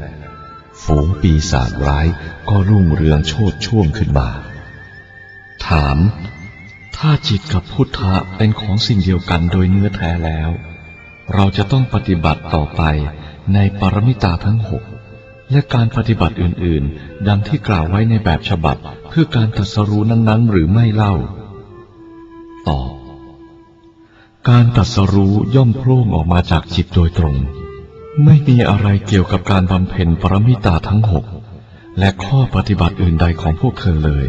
ฝูงปีศาจร้ายก็รุ่งเรืองโชติช่วงขึ้นมาถามถ้าจิตกับพุทธะเป็นของสิ่งเดียวกันโดยเนื้อแท้แล้วเราจะต้องปฏิบัติต่อไปในปรมิตาทั้งหกและการปฏิบัติอื่นๆดังที่กล่าวไว้ในแบบฉบับเพื่อการตรัสรู้นั้นๆหรือไม่เล่าตอบการตรัสรู้ย่อมโผล่ออกมาจากจิตโดยตรงไม่มีอะไรเกี่ยวกับการบำเพ็ญปรมิตาทั้งหกและข้อปฏิบัติอื่นใดของพวกเธอเลย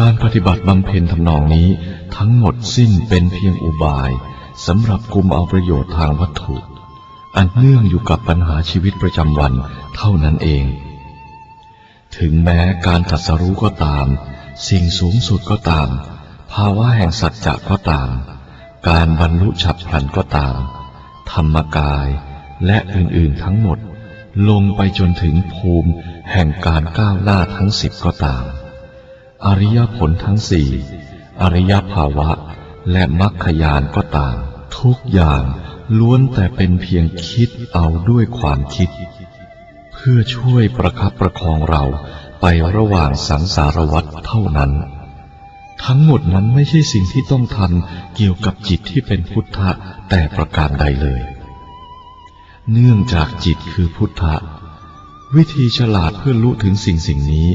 การปฏิบัติบำเพ็ญทำนองนี้ทั้งหมดสิ้นเป็นเพียงอุบายสำหรับกุมเอาประโยชน์ทางวัตถุอันเนื่องอยู่กับปัญหาชีวิตประจำวันเท่านั้นเองถึงแม้การตรัสรู้ก็ตามสิ่งสูงสุดก็ตามภาวะแห่งสัจจะก็ตามการบรรลุฉับพลันก็ตามธรรมกายและอื่นๆทั้งหมดลงไปจนถึงภูมิแห่งการก้าวหน้าทั้งสิบก็ตามอริยผลทั้งสี่อริยภาวะและมรรคญาณก็ตามทุกอย่างล้วนแต่เป็นเพียงคิดเอาด้วยความคิดเพื่อช่วยประคับประคองเราไประหว่างสังสารวัฏเท่านั้นทั้งหมดนั้นไม่ใช่สิ่งที่ต้องทำเกี่ยวกับจิตที่เป็นพุทธะแต่ประการใดเลยเนื่องจากจิตคือพุทธะวิธีฉลาดเพื่อรู้ถึงสิ่งสิ่งนี้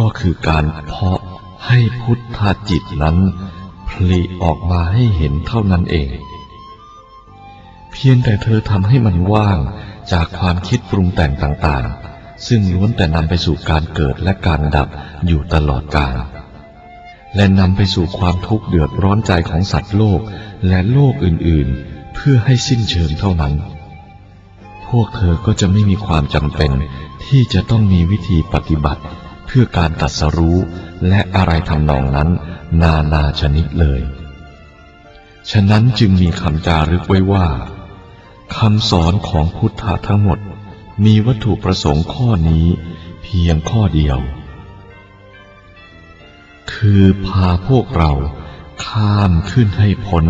ก็คือการเพาะให้พุทธจิตนั้นผลิออกมาให้เห็นเท่านั้นเองเพียงแต่เธอทำให้มันว่างจากความคิดปรุงแต่งต่างๆซึ่งล้วนแต่นำไปสู่การเกิดและการดับอยู่ตลอดกาลและนำไปสู่ความทุกข์เดือดร้อนใจของสัตว์โลกและโลกอื่นๆเพื่อให้สิ้นเชิงเท่านั้นพวกเธอก็จะไม่มีความจำเป็นที่จะต้องมีวิธีปฏิบัติ เพื่อการตรัสรู้และอะไรทำนองนั้นนานาชนิดเลยฉะนั้นจึงมีคำจารึกไว้ว่าคำสอนของพุทธะทั้งหมดมีวัตถุประสงค์ข้อนี้เพียงข้อเดียวคือพาพวกเราข้ามขึ้นให้พ้น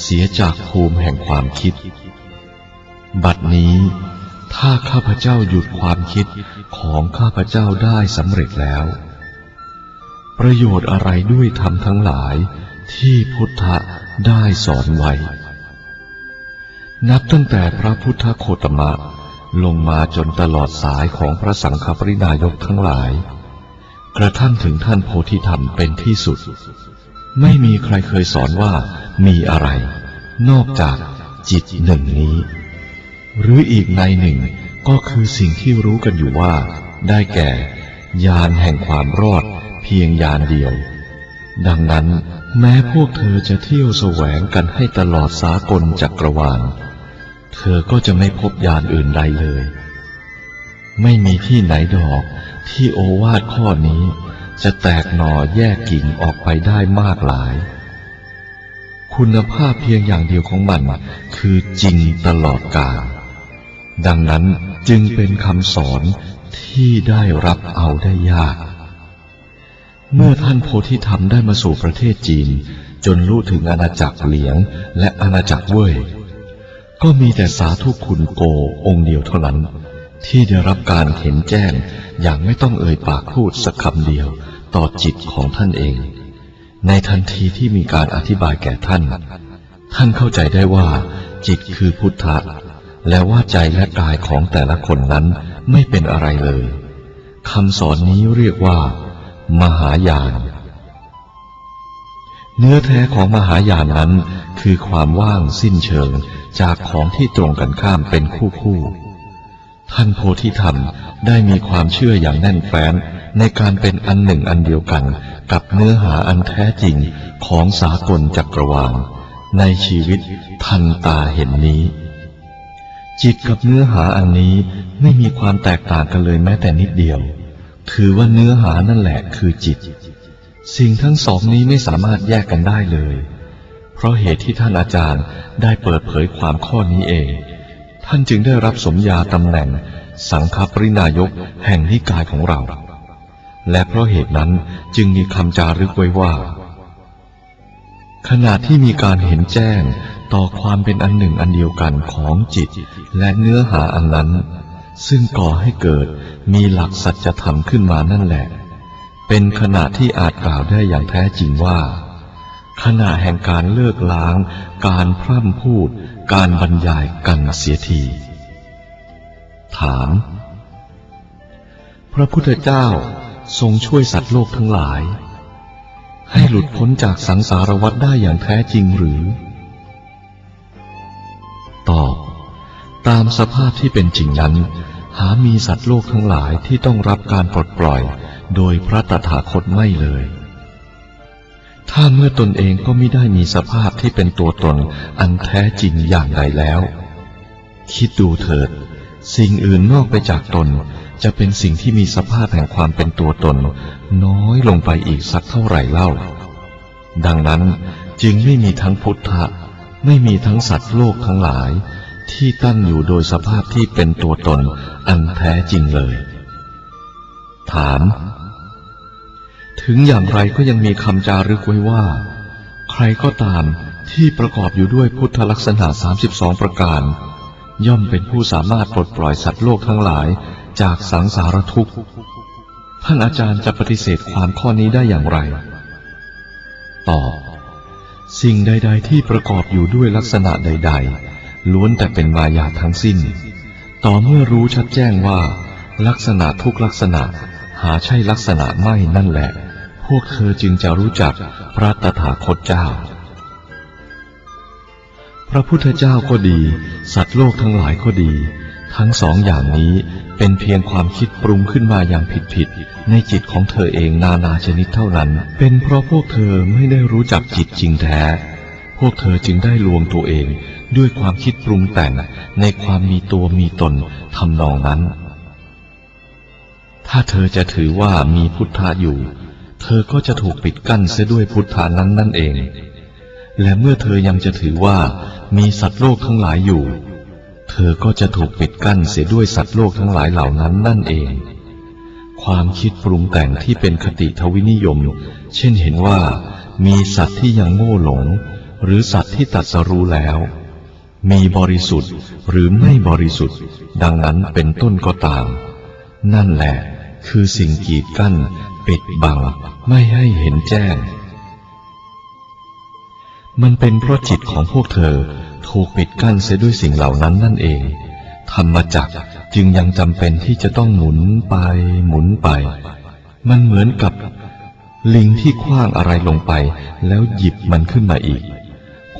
เสียจากภูมิแห่งความคิดบัดนี้ถ้าข้าพเจ้าหยุดความคิดของข้าพเจ้าได้สำเร็จแล้วประโยชน์อะไรด้วยธรรมทั้งหลายที่พุทธะได้สอนไว้นับตั้งแต่พระพุทธโคตมะลงมาจนตลอดสายของพระสังฆปริณายกทั้งหลายกระทั่งถึงท่านโพธิธรรมเป็นที่สุดไม่มีใครเคยสอนว่ามีอะไรนอกจากจิตหนึ่งนี้หรืออีกในหนึ่งก็คือสิ่งที่รู้กันอยู่ว่าได้แก่ญาณแห่งความรอดเพียงญาณเดียวดังนั้นแม้พวกเธอจะเที่ยวแสวงกันให้ตลอดสากลจักรวาลเธอก็จะไม่พบญาณอื่นใดเลยไม่มีที่ไหนดอกที่โอวาทข้อนี้จะแตกหน่อแยกกิ่งออกไปได้มากหลายคุณภาพเพียงอย่างเดียวของมันคือจริงตลอดกาลดังนั้นจึงเป็นคำสอนที่ได้รับเอาได้ยากเมื่อท่านโพธิธรรมได้มาสู่ประเทศจีนจนรู้ถึงอาณาจักรเหลียงและอาณาจักรเว่ยก็มีแต่สาธุคุณโกองค์เดียวเท่านั้นที่ได้รับการเห็นแจ้งอย่างไม่ต้องเอ่ยปากพูดสักคำเดียวต่อจิตของท่านเองในทันทีที่มีการอธิบายแก่ท่านท่านเข้าใจได้ว่าจิตคือพุทธะและว่าใจและกายของแต่ละคนนั้นไม่เป็นอะไรเลยคำสอนนี้เรียกว่ามหายานเนื้อแท้ของมหายานนั้นคือความว่างสิ้นเชิงจากของที่ตรงกันข้ามเป็นคู่คู่ท่านโพธิธรรมได้มีความเชื่ออย่างแน่นแฟ้นในการเป็นอันหนึ่งอันเดียวกันกับเนื้อหาอันแท้จริงของสากลจักรวาลในชีวิตทันตาเห็นนี้จิตกับเนื้อหาอันนี้ไม่มีความแตกต่างกันเลยแม้แต่นิดเดียวถือว่าเนื้อหานั่นแหละคือจิตสิ่งทั้งสองนี้ไม่สามารถแยกกันได้เลยเพราะเหตุที่ท่านอาจารย์ได้เปิดเผยความข้อนี้เองท่านจึงได้รับสมญาตำแหน่งสังฆปริณายกแห่งนิกายของเราและเพราะเหตุนั้นจึงมีคำจารึกไว้ว่าขณะที่มีการเห็นแจ้งต่อความเป็นอันหนึ่งอันเดียวกันของจิตและเนื้อหาอันนั้นซึ่งก่อให้เกิดมีหลักสัจธรรมขึ้นมานั่นแหละเป็นขณะที่อาจกล่าวได้อย่างแท้จริงว่าขณะแห่งการเลิกล้างการพร่ำพูดการบรรยายกันเสียทีถามพระพุทธเจ้าทรงช่วยสัตว์โลกทั้งหลายให้หลุดพ้นจากสังสารวัฏได้อย่างแท้จริงหรือตอบตามสภาพที่เป็นจริงนั้นหามีสัตว์โลกทั้งหลายที่ต้องรับการปลดปล่อยโดยพระตถาคตไม่เลยถ้าเมื่อตนเองก็ไม่ได้มีสภาพที่เป็นตัวตนอันแท้จริงอย่างใดแล้วคิดดูเถิดสิ่งอื่นนอกไปจากตนจะเป็นสิ่งที่มีสภาพแห่งความเป็นตัวตนน้อยลงไปอีกสักเท่าไหร่เล่าดังนั้นจึงไม่มีทั้งพุทธะไม่มีทั้งสัตว์โลกทั้งหลายที่ตั้งอยู่โดยสภาพที่เป็นตัวตนอันแท้จริงเลยถามถึงอย่างไรก็ยังมีคำจารึกไว้ว่าใครก็ตามที่ประกอบอยู่ด้วยพุทธลักษณะสามสิบสองประการย่อมเป็นผู้สามารถปลดปล่อยสัตว์โลกทั้งหลายจากสังสารทุกข์ท่านอาจารย์จะปฏิเสธความข้อนี้ได้อย่างไรตอบสิ่งใดๆที่ประกอบอยู่ด้วยลักษณะใดๆล้วนแต่เป็นมายาทั้งสิ้นต่อเมื่อรู้ชัดแจ้งว่าลักษณะทุกลักษณะหาใช่ลักษณะไม่นั่นแหละพวกเธอจึงจะรู้จักพระตถาคตเจ้าพระพุทธเจ้าก็ดีสัตว์โลกทั้งหลายก็ดีทั้งสองอย่างนี้เป็นเพียงความคิดปรุงขึ้นมาอย่างผิดๆในจิตของเธอเองนานาชนิดเท่านั้นเป็นเพราะพวกเธอไม่ได้รู้จักจิตจริงแท้พวกเธอจึงได้ลวงตัวเองด้วยความคิดปรุงแต่งในความมีตัวมีตนทำนองนั้น ถ้าเธอจะถือว่ามีพุทธะอยู่เธอก็จะถูกปิดกั้นเสียด้วยพุทธะนั้นนั่นเองและเมื่อเธอยังจะถือว่ามีสัตว์โลกทั้งหลายอยู่เธอก็จะถูกปิดกั้นเสียด้วยสัตว์โลกทั้งหลายเหล่านั้นนั่นเองความคิดปรุงแต่งที่เป็นคติทวินิยมเช่นเห็นว่ามีสัตว์ที่ยังโง่หลงหรือสัตว์ที่ตรัสรู้แล้วมีบริสุทธิ์หรือไม่บริสุทธิ์ดังนั้นเป็นต้นก็ตามนั่นแหละคือสิ่งกีดกั้นปิดบังไม่ให้เห็นแจ้งมันเป็นเพราะจิตของพวกเธอถูกปิดกั้นเสียด้วยสิ่งเหล่านั้นนั่นเองธรรมจักรจึงยังจำเป็นที่จะต้องหมุนไปหมุนไปมันเหมือนกับลิงที่ขว้างอะไรลงไปแล้วหยิบมันขึ้นมาอีก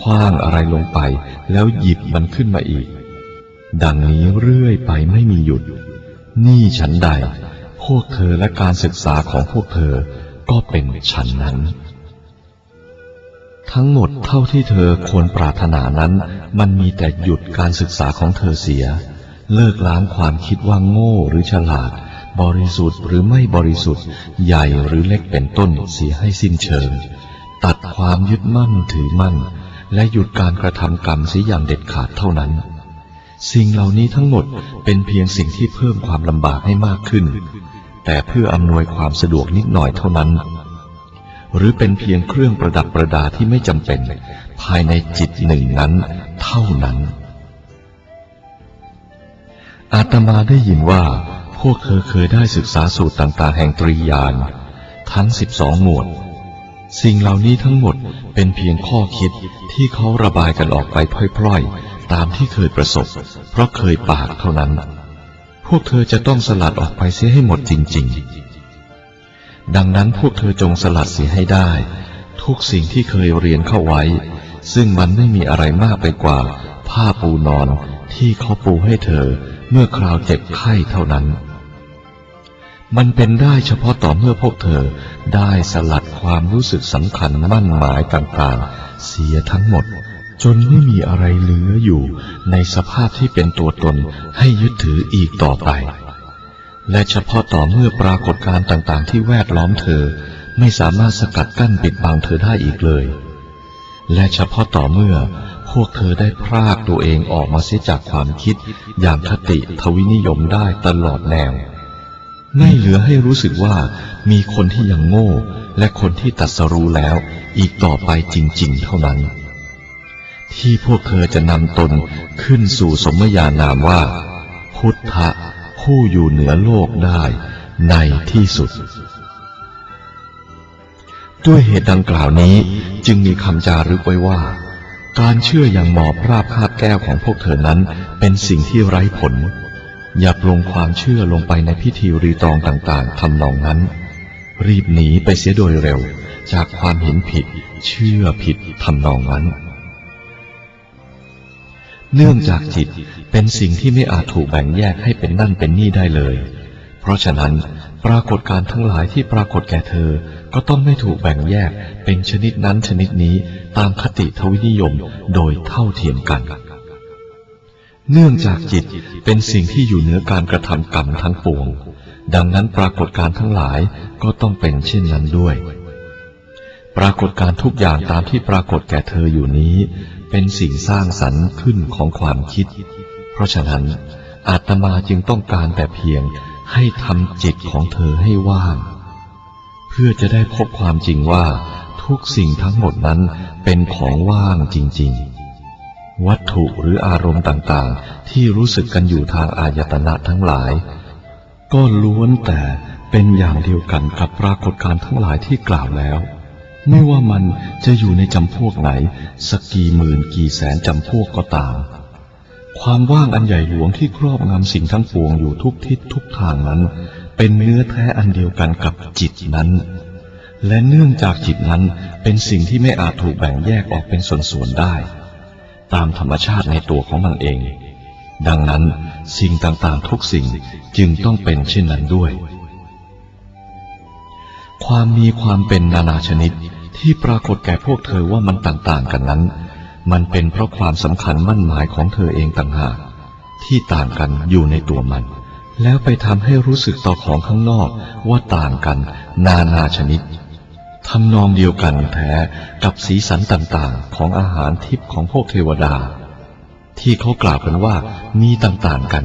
ขว้างอะไรลงไปแล้วหยิบมันขึ้นมาอีกดังนี้เรื่อยไปไม่มีหยุดนี่ฉันใดพวกเธอและการศึกษาของพวกเธอก็เป็นฉันนั้นทั้งหมดเท่าที่เธอควรปรารถนานั้นมันมีแต่หยุดการศึกษาของเธอเสียเลิกล้างความคิดว่าโง่หรือฉลาดบริสุทธิ์หรือไม่บริสุทธิ์ใหญ่หรือเล็กเป็นต้นเสียให้สิ้นเชิงตัดความยึดมั่นถือมั่นและหยุดการกระทำกรรมเสียอย่างเด็ดขาดเท่านั้นสิ่งเหล่านี้ทั้งหมดเป็นเพียงสิ่งที่เพิ่มความลำบากให้มากขึ้นแต่เพื่ออำนวยความสะดวกนิดหน่อยเท่านั้นหรือเป็นเพียงเครื่องประดับประดาที่ไม่จำเป็นภายในจิตหนึ่งนั้นเท่านั้นอาตมาได้ยินว่าพวกเธอเคยได้ศึกษาสูตรต่างๆแห่งตรีญาณทั้งสิบสองหมวดสิ่งเหล่านี้ทั้งหมดเป็นเพียงข้อคิดที่เขาระบายกันออกไปพล่อยๆตามที่เคยประสบเพราะเคยปากเท่านั้นพวกเธอจะต้องสลัดออกไปเสียให้หมดจริงๆดังนั้นพวกเธอจงสลัดเสียให้ได้ทุกสิ่งที่เคยเรียนเข้าไว้ซึ่งมันไม่มีอะไรมากไปกว่าผ้าปูนอนที่เขาปูให้เธอเมื่อคราวเจ็บไข้เท่านั้นมันเป็นได้เฉพาะต่อเมื่อพวกเธอได้สลัดความรู้สึกสำคัญมั่นหมายต่างๆเสียทั้งหมดจนไม่มีอะไรเหลืออยู่ในสภาพที่เป็นตัวตนให้ยึดถืออีกต่อไปและเฉพาะต่อเมื่อปรากฏการณ์ต่างๆที่แวดล้อมเธอไม่สามารถสกัดกั้นปิดบังเธอได้อีกเลยและเฉพาะต่อเมื่อพวกเธอได้พรากตัวเองออกมาเสียจากความคิดอย่างคติทวินิยมได้ตลอดแนวไม่เหลือให้รู้สึกว่ามีคนที่ยังโง่และคนที่ตรัสรู้แล้วอีกต่อไปจริงๆเท่านั้นที่พวกเธอจะนำตนขึ้นสู่สมญานามว่าพุทธะผู้อยู่เหนือโลกได้ในที่สุดด้วยเหตุดังกล่าวนี้จึงมีคำจารึกไว้ว่าการเชื่ออย่างหมอบราบคาบแก้วของพวกเธอนั้นเป็นสิ่งที่ไร้ผลอย่าปลงความเชื่อลงไปในพิธีรีตองต่างๆทำนองนั้นรีบหนีไปเสียโดยเร็วจากความเห็นผิดเชื่อผิดทำนองนั้นเนื่องจากจิตเป็นสิ่งที่ไม่อาจถูกแบ่งแยกให้เป็นนั่นเป็นนี่ได้เลยเพราะฉะนั้นปรากฏการณ์ทั้งหลายที่ปรากฏแก่เธอก็ต้องไม่ถูกแบ่งแยกเป็นชนิดนั้นชนิดนี้ตามคติทวินิยมโดยเท่าเทียมกันเนื่องจากจิตเป็นสิ่งที่อยู่เหนือการกระทำกรรมทั้งปวงดังนั้นปรากฏการณ์ทั้งหลายก็ต้องเป็นเช่นนั้นด้วยปรากฏการณ์ทุกอย่างตามที่ปรากฏแก่เธออยู่นี้เป็นสิ่งสร้างสรรค์ขึ้นของความคิดเพราะฉะนั้นอาตมาจึงต้องการแต่เพียงให้ทำจิตของเธอให้ว่างเพื่อจะได้พบความจริงว่าทุกสิ่งทั้งหมดนั้นเป็นของว่างจริงๆวัตถุหรืออารมณ์ต่างๆที่รู้สึกกันอยู่ทางอายตนะทั้งหลายก็ล้วนแต่เป็นอย่างเดียวกันกับปรากฏการณ์ทั้งหลายที่กล่าวแล้วไม่ว่ามันจะอยู่ในจำพวกไหนสักกี่หมื่นกี่แสนจำพวกก็ตามความว่างอันใหญ่หลวงที่ครอบงำสิ่งทั้งปวงอยู่ทุกทิศทุกทางนั้นเป็นเนื้อแท้อันเดียวกันกับจิตนั้นและเนื่องจากจิตนั้นเป็นสิ่งที่ไม่อาจถูกแบ่งแยกออกเป็นส่วนๆได้ตามธรรมชาติในตัวของมันเองดังนั้นสิ่งต่างๆทุกสิ่งจึงต้องเป็นเช่นนั้นด้วยความมีความเป็นนานาชนิดที่ปรากฏแก่พวกเธอว่ามันต่างๆกันนั้นมันเป็นเพราะความสำคัญมั่นหมายของเธอเองต่างหากที่ต่างกันอยู่ในตัวมัน แล้วไปทำให้รู้สึกต่อของข้างนอกว่าต่างกันนานาชนิดทำนองเดียวกันแท้กับสีสันต่างๆของอาหารทิพย์ของพวกเทวดาที่เขากล่าวกันว่ามีต่างๆกัน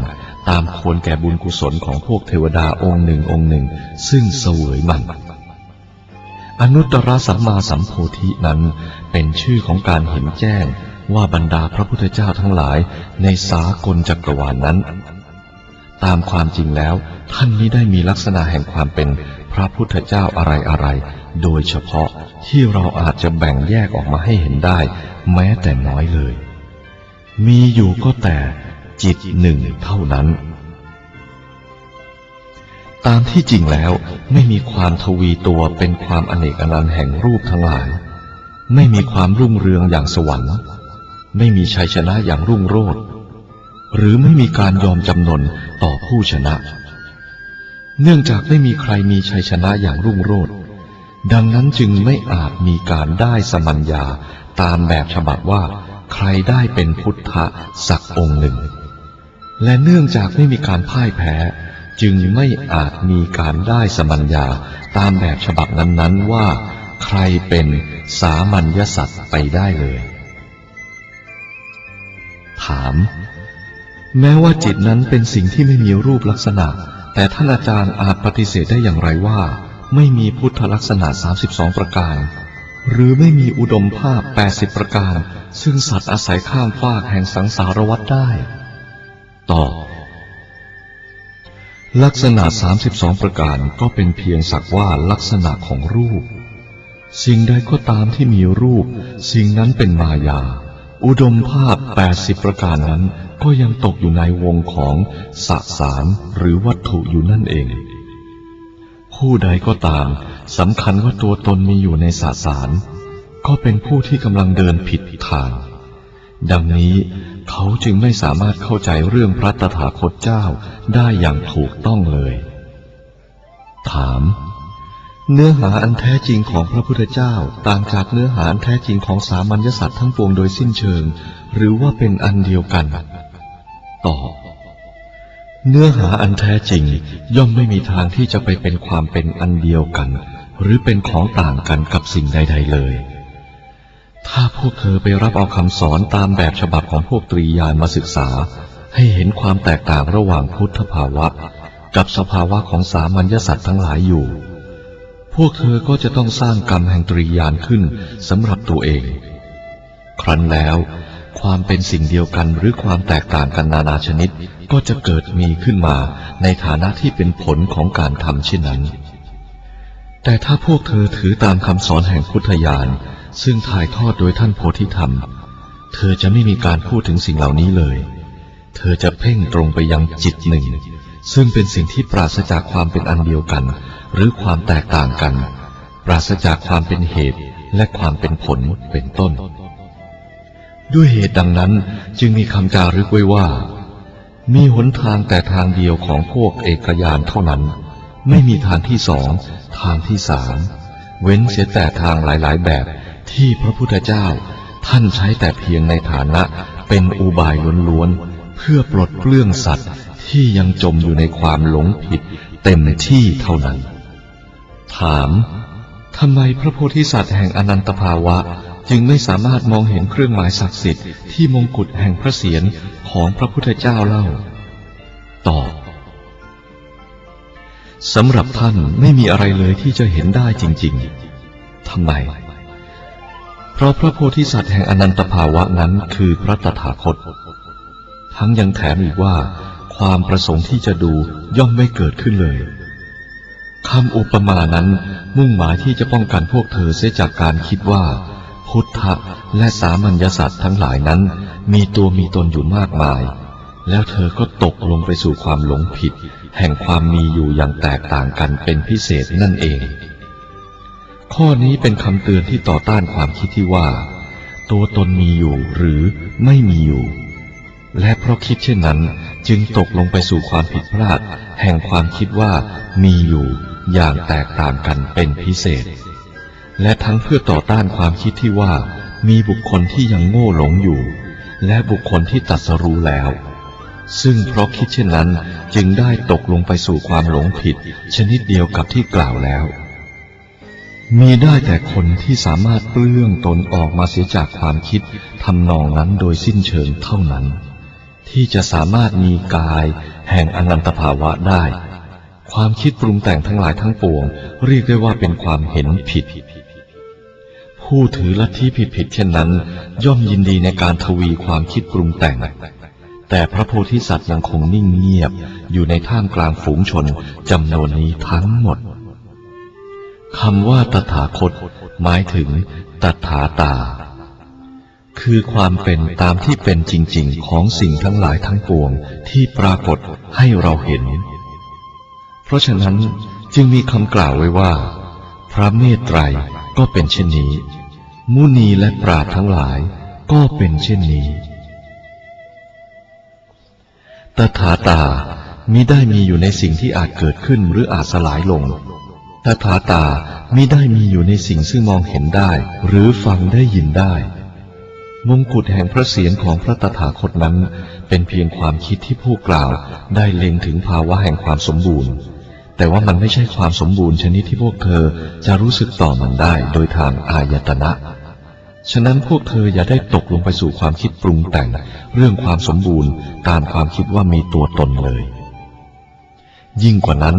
ตามควรแก่บุญกุศลของพวกเทวดาองค์หนึ่งองค์หนึ่งซึ่งเสวยมันอนุตตรสัมมาสัมโพธินั้นเป็นชื่อของการเห็นแจ้งว่าบรรดาพระพุทธเจ้าทั้งหลายในสากลจักรวาล นั้นตามความจริงแล้วท่านไม่ได้มีลักษณะแห่งความเป็นพระพุทธเจ้าอะไรๆโดยเฉพาะที่เราอาจจะแบ่งแยกออกมาให้เห็นได้แม้แต่น้อยเลยมีอยู่ก็แต่จิตหนึ่งเท่านั้นตามที่จริงแล้วไม่มีความทวีตัวเป็นความอเนกอนันต์แห่งรูปทั้งหลายไม่มีความรุ่งเรืองอย่างสวรรค์ไม่มีชัยชนะอย่างรุ่งโรจน์หรือไม่มีการยอมจำนนต่อผู้ชนะเนื่องจากไม่มีใครมีชัยชนะอย่างรุ่งโรจน์ดังนั้นจึงไม่อาจมีการได้สมัญญาตามแบบฉบับว่าใครได้เป็นพุทธะสักองค์หนึ่งและเนื่องจากไม่มีการพ่ายแพ้จึงไม่อาจมีการได้สมัญญาตามแบบฉบับนั้นๆว่าใครเป็นสามัญญสัตว์ไปได้เลยถามแม้ว่าจิตนั้นเป็นสิ่งที่ไม่มีรูปลักษณะแต่ท่านอาจารย์อาจปฏิเสธได้อย่างไรว่าไม่มีพุทธลักษณะสามสิบสองประการหรือไม่มีอุดมภาพแปดสิบประการซึ่งสัตว์อาศัยข้ามฟากแห่งสังสารวัฏได้ตอบลักษณะสามสิบสองประการก็เป็นเพียงสักว่าลักษณะของรูปสิ่งใดก็ตามที่มีรูปสิ่งนั้นเป็นมายาอุดมภาพแปดสิบประการนั้นก็ยังตกอยู่ในวงของสสารหรือวัตถุอยู่นั่นเองผู้ใดก็ตามสำคัญว่าตัวตนมีอยู่ในสสารก็เป็นผู้ที่กำลังเดินผิดทางดังนี้เขาจึงไม่สามารถเข้าใจเรื่องพระตถาคตเจ้าได้อย่างถูกต้องเลยถามเนื้อหาอันแท้จริงของพระพุทธเจ้าต่างจากเนื้อหาอันแท้จริงของสามัญญสัตว์ทั้งปวงโดยสิ้นเชิงหรือว่าเป็นอันเดียวกันตอบเนื้อหาอันแท้จริงย่อมไม่มีทางที่จะไปเป็นความเป็นอันเดียวกันหรือเป็นของต่างกันกับสิ่งใดๆเลยถ้าพวกเธอไปรับเอาคำสอนตามแบบฉบับของพวกตรียานมาศึกษาให้เห็นความแตกต่างระหว่างพุทธภาวะกับสภาวะของสามัญญสัตว์ทั้งหลายอยู่พวกเธอก็จะต้องสร้างกรรมแห่งตรียานขึ้นสำหรับตัวเองครั้นแล้วความเป็นสิ่งเดียวกันหรือความแตกต่างกันนานาชนิดก็จะเกิดมีขึ้นมาในฐานะที่เป็นผลของการทำเช่นนั้นแต่ถ้าพวกเธอถือตามคำสอนแห่งพุทธญาณซึ่งถ่ายทอดโดยท่านโพธิธรรมเธอจะไม่มีการพูดถึงสิ่งเหล่านี้เลยเธอจะเพ่งตรงไปยังจิตหนึ่งซึ่งเป็นสิ่งที่ปราศจากความเป็นอันเดียวกันหรือความแตกต่างกันปราศจากความเป็นเหตุและความเป็นผลเป็นต้นด้วยเหตุดังนั้นจึงมีคำจารึกไว้ว่ามีหนทางแต่ทางเดียวของพวกเอกญาณเท่านั้นไม่มีทางที่สองทางที่สามเว้นเสียแต่ทางหลายๆแบบที่พระพุทธเจ้าท่านใช้แต่เพียงในฐานะเป็นอุบายล้วนๆเพื่อปลดเปลื้องสัตว์ที่ยังจมอยู่ในความหลงผิดเต็มที่เท่านั้นถามทำไมพระโพธิสัตว์แห่งอนันตภาวะจึงไม่สามารถมองเห็นเครื่องหมายศักดิ์สิทธิ์ที่มงกุฎแห่งพระเศียรของพระพุทธเจ้าเล่าตอบสำหรับท่านไม่มีอะไรเลยที่จะเห็นได้จริงๆทำไมเพราะพระโพธิสัตว์แห่งอนันตภาวะนั้นคือพระตถาคตทั้งยังแถมอีกว่าความประสงค์ที่จะดูย่อมไม่เกิดขึ้นเลยคำอุปมานั้นมุ่งหมายที่จะป้องกันพวกเธอเสียจากการคิดว่าพุทธะและสามัญญสัตว์ทั้งหลายนั้นมีตัวมีตนอยู่มากมายแล้วเธอก็ตกลงไปสู่ความหลงผิดแห่งความมีอยู่อย่างแตกต่างกันเป็นพิเศษนั่นเองข้อนี้เป็นคำเตือนที่ต่อต้านความคิดที่ว่าตัวตนมีอยู่หรือไม่มีอยู่และเพราะคิดเช่นนั้นจึงตกลงไปสู่ความผิดพลาดแห่งความคิดว่ามีอยู่อย่างแตกต่างกันเป็นพิเศษและทั้งเพื่อต่อต้านความคิดที่ว่ามีบุคคลที่ยังโง่หลงอยู่และบุคคลที่ตรัสรู้แล้ว ซึ่งเพราะคิดเช่นนั้นจึงได้ตกลงไปสู่ความหลงผิดชนิดเดียวกับที่กล่าวแล้วมีได้แต่คนที่สามารถเปลื้องตนออกมาเสียจากความคิดทำนองนั้นโดยสิ้นเชิงเท่านั้นที่จะสามารถมีกายแห่งอนันตภาวะได้ความคิดปรุงแต่งทั้งหลายทั้งปวงเรียกได้ว่าเป็นความเห็นผิดผู้ถือลัทธิผิดๆเช่นนั้นย่อมยินดีในการทวีความคิดปรุงแต่งแต่พระโพธิสัตว์ยังคงนิ่งเงียบอยู่ในท่ามกลางฝูงชนจำนวนนี้ทั้งหมดคำว่าตถาคตหมายถึงตถาตาคือความเป็นตามที่เป็นจริงๆของสิ่งทั้งหลายทั้งปวงที่ปรากฏให้เราเห็นเพราะฉะนั้นจึงมีคำกล่าวไว้ว่าพระเมตไตรก็เป็นเช่นนี้มุนีและปราชญ์ทั้งหลายก็เป็นเช่นนี้ตถาตามิได้มีอยู่ในสิ่งที่อาจเกิดขึ้นหรืออาจสลายลงตถาตามิได้มีอยู่ในสิ่งซึ่งมองเห็นได้หรือฟังได้ยินได้มงกุฎแห่งพระเศียรของพระตถาคตนั้นเป็นเพียงความคิดที่ผู้กล่าวได้เล็งถึงภาวะแห่งความสมบูรณ์แต่ว่ามันไม่ใช่ความสมบูรณ์ชนิดที่พวกเธอจะรู้สึกต่อมันได้โดยทางอายตนะฉะนั้นพวกเธออย่าได้ตกลงไปสู่ความคิดปรุงแต่งเรื่องความสมบูรณ์ตามความคิดว่ามีตัวตนเลยยิ่งกว่านั้น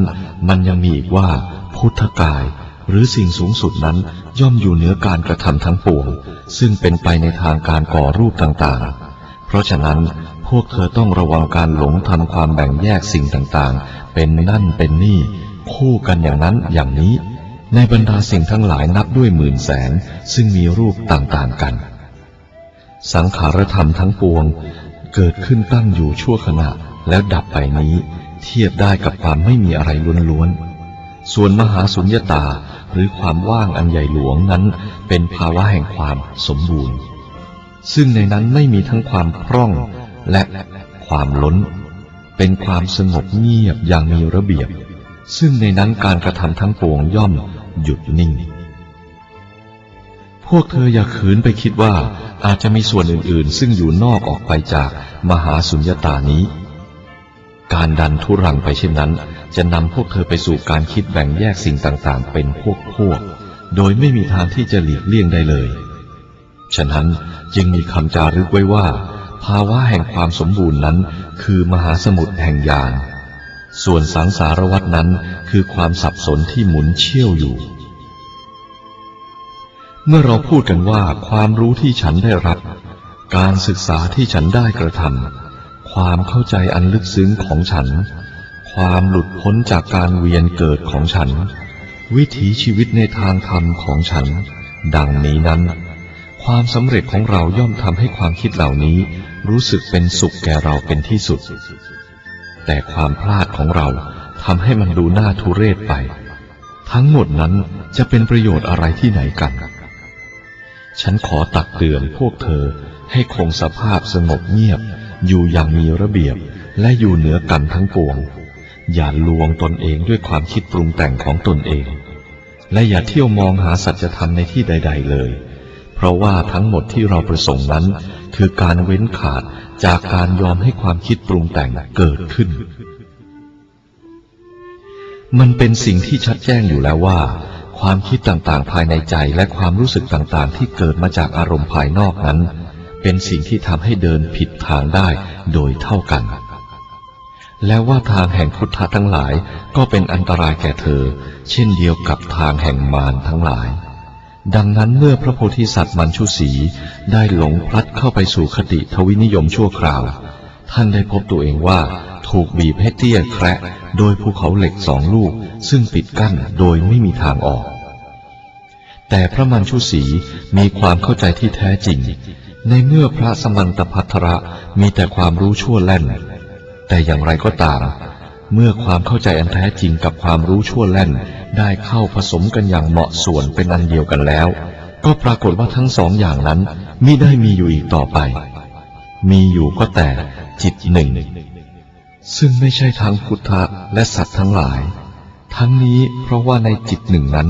มันยังมีอีกว่าพุทธกายหรือสิ่งสูงสุดนั้นย่อมอยู่เหนือการกระทำทั้งปวงซึ่งเป็นไปในทางการก่อรูปต่างๆเพราะฉะนั้นพวกเธอต้องระวังการหลงทำความแบ่งแยกสิ่งต่างๆเป็นนั่นเป็นนี่คู่กันอย่างนั้นอย่างนี้ในบรรดาสิ่งทั้งหลายนับด้วยหมื่นแสนซึ่งมีรูปต่างๆกันสังขารธรรมทั้งปวงเกิดขึ้นตั้งอยู่ชั่วขณะแล้วดับไปนี้เทียบได้กับความไม่มีอะไรล้วนๆส่วนมหาสุญญตาหรือความว่างอันใหญ่หลวงนั้นเป็นภาวะแห่งความสมบูรณ์ซึ่งในนั้นไม่มีทั้งความพร่องและความล้นเป็นความสงบเงียบอย่างมีระเบียบซึ่งในนั้นการกระทำทั้งปวงย่อมหยุดนิ่งพวกเธออย่าขืนไปคิดว่าอาจจะมีส่วนอื่นๆซึ่งอยู่นอกออกไปจากมหาสุญญตานี้การดันทุรังไปเช่นนั้นจะนำพวกเธอไปสู่การคิดแบ่งแยกสิ่งต่างๆเป็นพวกพวกโดยไม่มีทางที่จะหลีกเลี่ยงได้เลยฉะนั้นจึงมีคำจารึกไว้ว่าภาวะแห่งความสมบูรณ์นั้นคือมหาสมุทรแห่งญาณส่วนสังสารวัฏนั้นคือความสับสนที่หมุนเชี่ยวอยู่เมื่อเราพูดกันว่าความรู้ที่ฉันได้รับการศึกษาที่ฉันได้กระทำความเข้าใจอันลึกซึ้งของฉันความหลุดพ้นจากการเวียนเกิดของฉันวิถีชีวิตในทางธรรมของฉันดังนี้นั้นความสำเร็จของเราย่อมทำให้ความคิดเหล่านี้รู้สึกเป็นสุขแก่เราเป็นที่สุดแต่ความพลาดของเราทำให้มันดูน่าทุเรศไปทั้งหมดนั้นจะเป็นประโยชน์อะไรที่ไหนกันฉันขอตักเตือนพวกเธอให้คงสภาพสงบเงียบอยู่อย่างมีระเบียบและอยู่เหนือกันทั้งปวงอย่าลวงตนเองด้วยความคิดปรุงแต่งของตนเองและอย่าเที่ยวมองหาสัจธรรมในที่ใดๆเลยเพราะว่าทั้งหมดที่เราประสงค์นั้นคือการเว้นขาดจากการยอมให้ความคิดปรุงแต่งเกิดขึ้นมันเป็นสิ่งที่ชัดแจ้งอยู่แล้วว่าความคิดต่างๆภายในใจและความรู้สึกต่างๆที่เกิดมาจากอารมณ์ภายนอกนั้นเป็นสิ่งที่ทำให้เดินผิดทางได้โดยเท่ากันและว่าทางแห่งพุทธะทั้งหลายก็เป็นอันตรายแก่เธอเช่นเดียวกับทางแห่งมารทั้งหลายดังนั้นเมื่อพระโพธิสัตว์มัญชุสีได้หลงพลัดเข้าไปสู่คติทวินิยมชั่วคราวท่านได้พบตัวเองว่าถูกบีบให้เตี้ยแคระโดยภูเขาเหล็กสองลูกซึ่งปิดกั้นโดยไม่มีทางออกแต่พระมัญชุสีมีความเข้าใจที่แท้จริงในเมื่อพระสมันตภัทระมีแต่ความรู้ชั่วแล่นแต่อย่างไรก็ตามเมื่อความเข้าใจอันแท้จริงกับความรู้ชั่วแล่นได้เข้าผสมกันอย่างเหมาะส่วนเป็นอันเดียวกันแล้วก็ปรากฏว่าทั้งสองอย่างนั้นมิได้มีอยู่อีกต่อไปมีอยู่ก็แต่จิตหนึ่งซึ่งไม่ใช่ทั้งพุทธะและสัตว์ทั้งหลายทั้งนี้เพราะว่าในจิตหนึ่งนั้น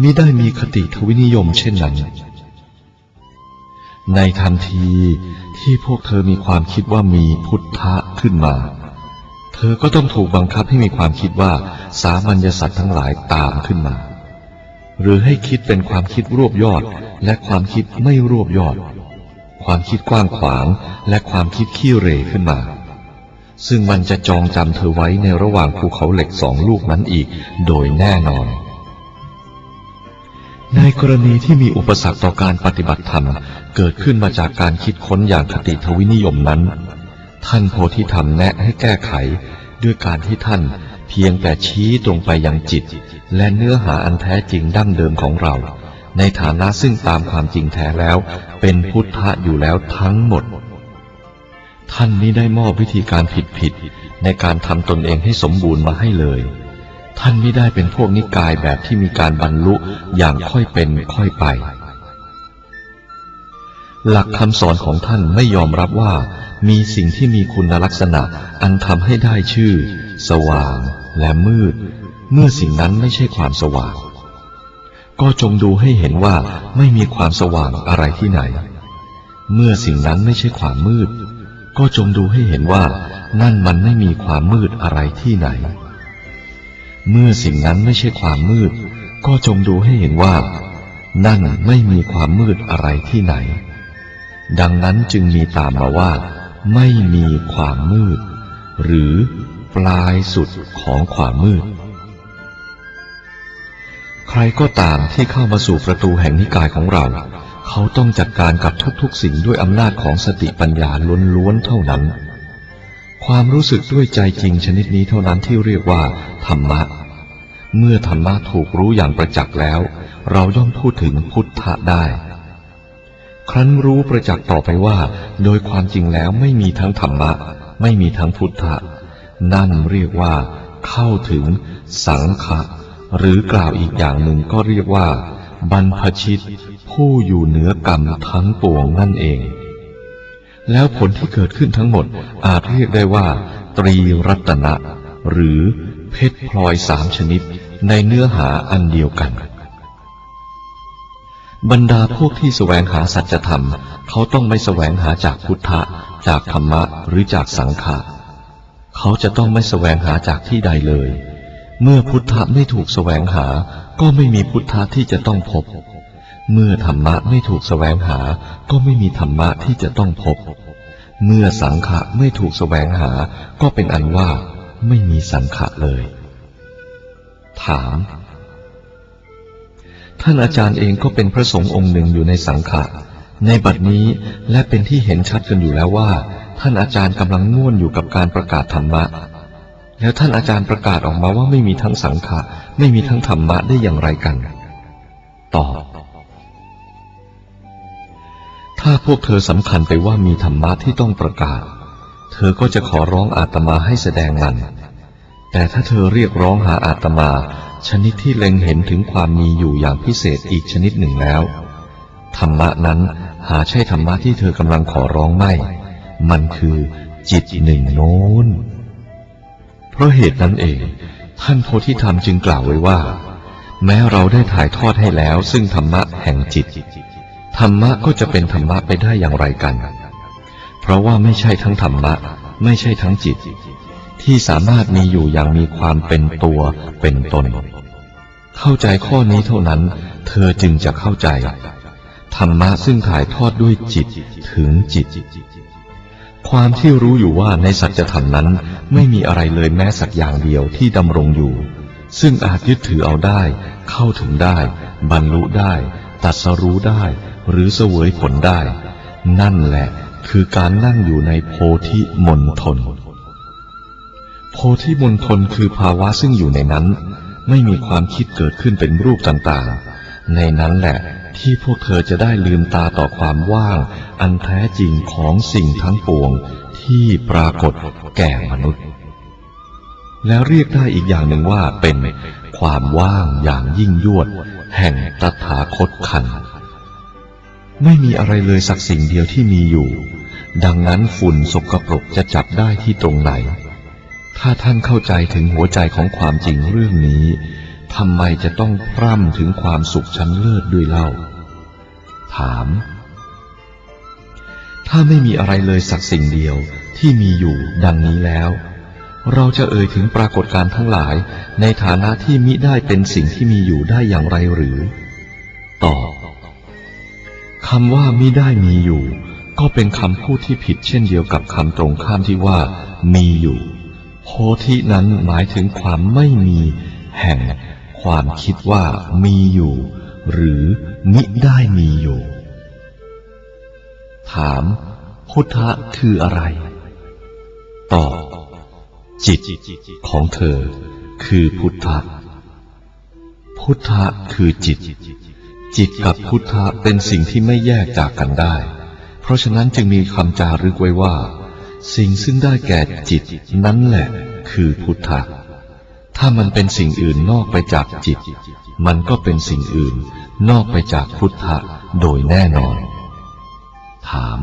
มิได้มีคติทวินิยมเช่นนั้น ในทันทีที่พวกเธอมีความคิดว่ามีพุทธะขึ้นมาเธอก็ต้องถูกบังคับให้มีความคิดว่าสามัญญสัตว์ทั้งหลายตามขึ้นมาหรือให้คิดเป็นความคิดรวบยอดและความคิดไม่รวบยอดความคิดกว้างขวางและความคิดขี้เหร่ขึ้นมาซึ่งมันจะจองจำเธอไว้ในระหว่างภูเขาเหล็กสองลูกนั้นอีกโดยแน่นอนในกรณีที่มีอุปสรรคต่อการปฏิบัติธรรมเกิดขึ้นมาจากการคิดค้นอย่างคติทวินิยมนั้นท่านโพธิธรรมแนะให้แก้ไขด้วยการที่ท่านเพียงแต่ชี้ตรงไปยังจิตและเนื้อหาอันแท้จริงดั้งเดิมของเราในฐานะซึ่งตามความจริงแท้แล้วเป็นพุทธะอยู่แล้วทั้งหมดท่านนี้ได้มอบวิธีการผิดๆในการทำตนเองให้สมบูรณ์มาให้เลยท่านไม่ได้เป็นพวกนิกายแบบที่มีการบรรลุอย่างค่อยเป็นค่อยไปหลักคำสอนของท่านไม่ยอมรับว่ามีสิ่งที่มีคุณลักษณะอันทำให้ได้ชื่อสว่างและมืดเมื่อสิ่งนั้นไม่ใช่ความสว่างก็จงดูให้เห็นว่าไม่มีความสว่างอะไรที่ไหนเมื่อสิ่งนั้นไม่ใช่ความมืดก็จงดูให้เห็นว่านั่นมันไม่มีความมืดอะไรที่ไหนเมื่อสิ่งนั้นไม่ใช่ความมืดก็จงดูให้เห็นว่านั่นไม่มีความมืดอะไรที่ไหนดังนั้นจึงมีตามมาว่าไม่มีความมืดหรือปลายสุดของความมืดใครก็ตามที่เข้ามาสู่ประตูแห่งนิกายของเราเขาต้องจัดการกับทุกๆสิ่งด้วยอำนาจของสติปัญญาล้วนๆเท่านั้นความรู้สึกด้วยใจจริงชนิดนี้เท่านั้นที่เรียกว่าธรรมะเมื่อธรรมะถูกรู้อย่างประจักษ์แล้วเราย่อมพูดถึงพุทธะได้ครั้นรู้ประจักษ์ต่อไปว่าโดยความจริงแล้วไม่มีทั้งธรรมะไม่มีทั้งพุทธะนั่นเรียกว่าเข้าถึงสังขะหรือกล่าวอีกอย่างหนึ่งก็เรียกว่าบรรพชิตผู้อยู่เหนือกรรมทั้งปวงนั่นเองแล้วผลที่เกิดขึ้นทั้งหมดอาจเรียกได้ว่าตรีรัตนะหรือเพชรพลอยสามชนิดในเนื้อหาอันเดียวกันบรรดาพวกที่แสวงหาสัจธรรมเขาต้องไม่แสวงหาจากพุทธะจากธรรมะหรือจากสังขะเขาจะต้องไม่แสวงหาจากที่ใดเลยเมื่อพุทธะไม่ถูกแสวงหาก็ไม่มีพุทธะที่จะต้องพบเมื่อธรรมะไม่ถูกแสวงหาก็ไม่มีธรรมะที่จะต้องพบเมื่อสังขะไม่ถูกแสวงหาก็เป็นอันว่าไม่มีสังขะเลยถามท่านอาจารย์เองก็เป็นพระสงฆ์องค์หนึ่งอยู่ในสังขะในบัดนี้และเป็นที่เห็นชัดกันอยู่แล้วว่าท่านอาจารย์กำลังง่วนอยู่กับการประกาศธรรมะแล้วท่านอาจารย์ประกาศออกมาว่าไม่มีทั้งสังขะไม่มีทั้งธรรมะได้อย่างไรกันตอบถ้าพวกเธอสำคัญไปว่ามีธรรมะที่ต้องประกาศเธอก็จะขอร้องอาตมาให้แสดงมันแต่ถ้าเธอเรียกร้องหาอาตมาชนิดที่เล็งเห็นถึงความมีอยู่อย่างพิเศษอีกชนิดหนึ่งแล้วธรรมะนั้นหาใช่ธรรมะที่เธอกำลังขอร้องไม่มันคือจิตหนึ่งโน้นเพราะเหตุนั้นเองท่านโพธิธรรมจึงกล่าวไว้ว่าแม้เราได้ถ่ายทอดให้แล้วซึ่งธรรมะแห่งจิตธรรมะก็จะเป็นธรรมะไปได้อย่างไรกันเพราะว่าไม่ใช่ทั้งธรรมะไม่ใช่ทั้งจิตที่สามารถมีอยู่อย่างมีความเป็นตัวเป็นตนเข้าใจข้อนี้เท่านั้นเธอจึงจะเข้าใจธรรมะซึ่งถ่ายทอดด้วยจิตถึงจิตความที่รู้อยู่ว่าในสัจธรรมนั้นไม่มีอะไรเลยแม้สักอย่างเดียวที่ดำรงอยู่ซึ่งอาจยึดถือเอาได้เข้าถึงได้บรรลุได้ตรัสรู้ได้หรือเสวยผลได้นั่นแหละคือการนั่งอยู่ในโพธิมณฑลโพธิมณฑลคือภาวะซึ่งอยู่ในนั้นไม่มีความคิดเกิดขึ้นเป็นรูปต่างๆในนั้นแหละที่พวกเธอจะได้ลืมตาต่อความว่างอันแท้จริงของสิ่งทั้งปวงที่ปรากฏแก่มนุษย์แล้วเรียกได้อีกอย่างหนึ่งว่าเป็นความว่างอย่างยิ่งยวดแห่งตถาคตขันธ์ไม่มีอะไรเลยสักสิ่งเดียวที่มีอยู่ดังนั้นฝุ่นสกปรกจะจับได้ที่ตรงไหนถ้าท่านเข้าใจถึงหัวใจของความจริงเรื่องนี้ทำไมจะต้องพร่ำถึงความสุขชั้นเลิศด้วยเล่าถาม ถ้าไม่มีอะไรเลยสักสิ่งเดียวที่มีอยู่ดังนี้แล้วเราจะเอ่ยถึงปรากฏการณ์ทั้งหลายในฐานะที่มิได้เป็นสิ่งที่มีอยู่ได้อย่างไรหรือตอบคำว่ามิได้มีอยู่ก็เป็นคำพูดที่ผิดเช่นเดียวกับคำตรงข้ามที่ว่ามีอยู่โพธินั้นหมายถึงความไม่มีแห่งความคิดว่ามีอยู่หรือมิได้มีอยู่ถามพุทธะคืออะไรตอบจิตของเธอคือพุทธะพุทธะคือจิตจิตกับพุทธะเป็นสิ่งที่ไม่แยกจากกันได้เพราะฉะนั้นจึงมีคำจารึกไว้ว่าสิ่งซึ่งได้แก่จิตนั้นแหละคือพุทธะถ้ามันเป็นสิ่งอื่นนอกไปจากจิตมันก็เป็นสิ่งอื่นนอกไปจากพุทธะโดยแน่นอนถาม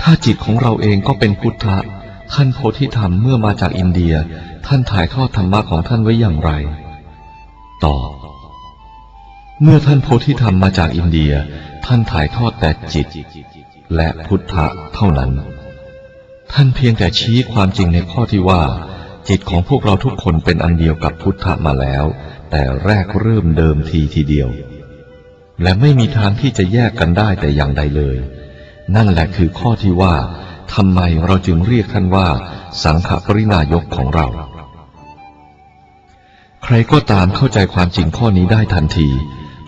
ถ้าจิตของเราเองก็เป็นพุทธะท่านโพธิธรรมเมื่อมาจากอินเดียท่านถ่ายทอดธรรมะของท่านไว้อย่างไรตอบเมื่อท่านโพธิธรรมมาจากอินเดียท่านถ่ายทอดแต่จิตและพุทธะเท่านั้นท่านเพียงแต่ชี้ความจริงในข้อที่ว่าจิตของพวกเราทุกคนเป็นอันเดียวกับพุทธะมาแล้วแต่แรกเริ่มเดิมทีทีเดียวและไม่มีทางที่จะแยกกันได้แต่อย่างใดเลยนั่นแหละคือข้อที่ว่าทำไมเราจึงเรียกท่านว่าสังฆปริณายกของเราใครก็ตามเข้าใจความจริงข้อนี้ได้ทันที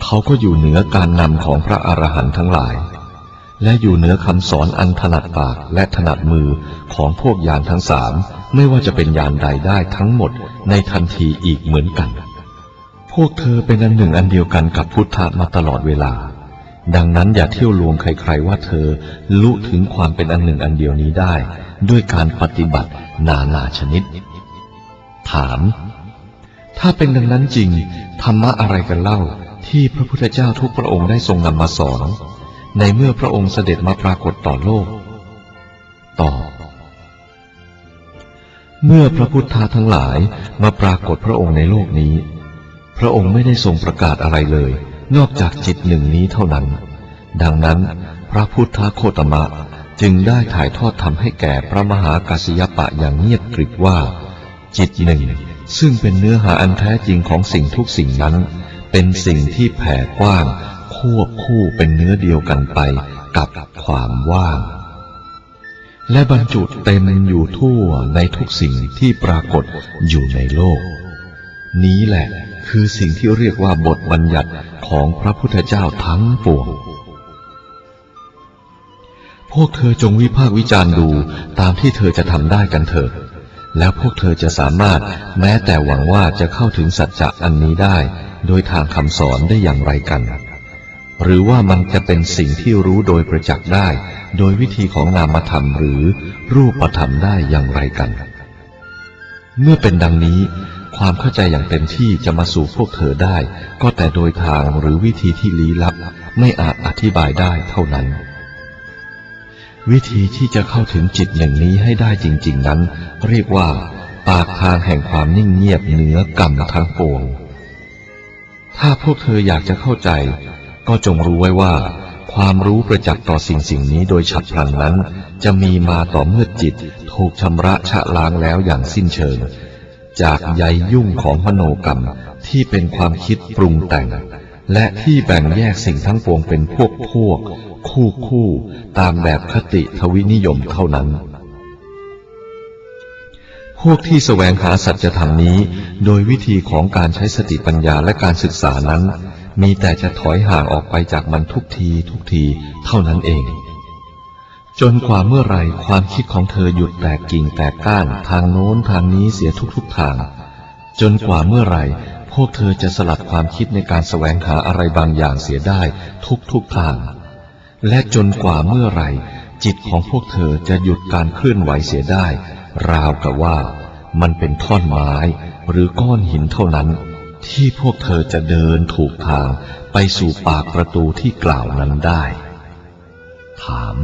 เขาก็อยู่เหนือการนำของพระอรหันต์ทั้งหลายและอยู่เหนือคำสอนอันถนัดปากและถนัดมือของพวกยานทั้งสามไม่ว่าจะเป็นยานใดได้ทั้งหมดในทันทีอีกเหมือนกันพวกเธอเป็นอันหนึ่งอันเดียวกันกับพุทธะมาตลอดเวลาดังนั้นอย่าเที่ยวลวงใครๆว่าเธอลุถึงความเป็นอันหนึ่งอันเดียวนี้ได้ด้วยการปฏิบัตินานาชนิดถามถ้าเป็นดังนั้นจริงธรรมะอะไรกันเล่าที่พระพุทธเจ้าทุกพระองค์ได้ทรงนำมาสอนในเมื่อพระองค์เสด็จมาปรากฏต่อโลกต่อเมื่อพระพุทธะทั้งหลายมาปรากฏพระองค์ในโลกนี้พระองค์ไม่ได้ทรงประกาศอะไรเลยนอกจากจิตหนึ่งนี้เท่านั้นดังนั้นพระพุทธโคตมะจึงได้ถ่ายทอดธรรมให้แก่พระมหากัสสยปะอย่างเงียบกริบว่าจิตหนึ่งซึ่งเป็นเนื้อหาอันแท้จริงของสิ่งทุกสิ่งนั้นเป็นสิ่งที่แผ่กว้างควบคู่เป็นเนื้อเดียวกันไปกับความว่างและบรรจุเต็มอยู่ทั่วในทุกสิ่งที่ปรากฏอยู่ในโลกนี้แหละคือสิ่งที่เรียกว่าบทบัญญัติของพระพุทธเจ้าทั้งปวงพวกเธอจงวิพากษ์วิจารณ์ดูตามที่เธอจะทำได้กันเถิดแล้วพวกเธอจะสามารถแม้แต่หวังว่าจะเข้าถึงสัจจะอันนี้ได้โดยทางคำสอนได้อย่างไรกันหรือว่ามันจะเป็นสิ่งที่รู้โดยประจักษ์ได้โดยวิธีของนามธรรมหรือรูปธรรมได้อย่างไรกันเมื่อเป็นดังนี้ความเข้าใจอย่างเต็มที่จะมาสู่พวกเธอได้ก็แต่โดยทางหรือวิธีที่ลี้ลับไม่อาจอธิบายได้เท่านั้นวิธีที่จะเข้าถึงจิตหนึ่งนี้ให้ได้จริงๆนั้นเรียกว่าปากทางแห่งความนิ่งเงียบเหนือกรรมทั้งปวงถ้าพวกเธออยากจะเข้าใจก็จงรู้ไว้ว่าความรู้ประจักษ์ต่อสิ่งสิ่งนี้โดยฉับพลันนั้นจะมีมาต่อเมื่อจิตถูกชำระชะล้างแล้วอย่างสิ้นเชิงจากใยยุ่งของมโนกรรมที่เป็นความคิดปรุงแต่งและที่แบ่งแยกสิ่งทั้งปวงเป็นพวกพวกคู่คู่ตามแบบคติทวินิยมเท่านั้นพวกที่แสวงหาสัจธรรมนี้โดยวิธีของการใช้สติปัญญาและการศึกษานั้นมีแต่จะถอยห่างออกไปจากมันทุกทีทุกทีเท่านั้นเองจนกว่าเมื่อไรความคิดของเธอหยุดแตกกิ่งแตกก้านทางโน้นทางนี้เสียทุกๆทางจนกว่าเมื่อไรพวกเธอจะสลัดความคิดในการแสวงหาอะไรบางอย่างเสียได้ทุกๆทางและจนกว่าเมื่อไรจิตของพวกเธอจะหยุดการเคลื่อนไหวเสียได้ราวกับว่ามันเป็นท่อนไม้หรือก้อนหินเท่านั้นที่พวกเธอจะเดินถูกทางไปสู่ปากประตูที่กล่าวนั้นได้ถาม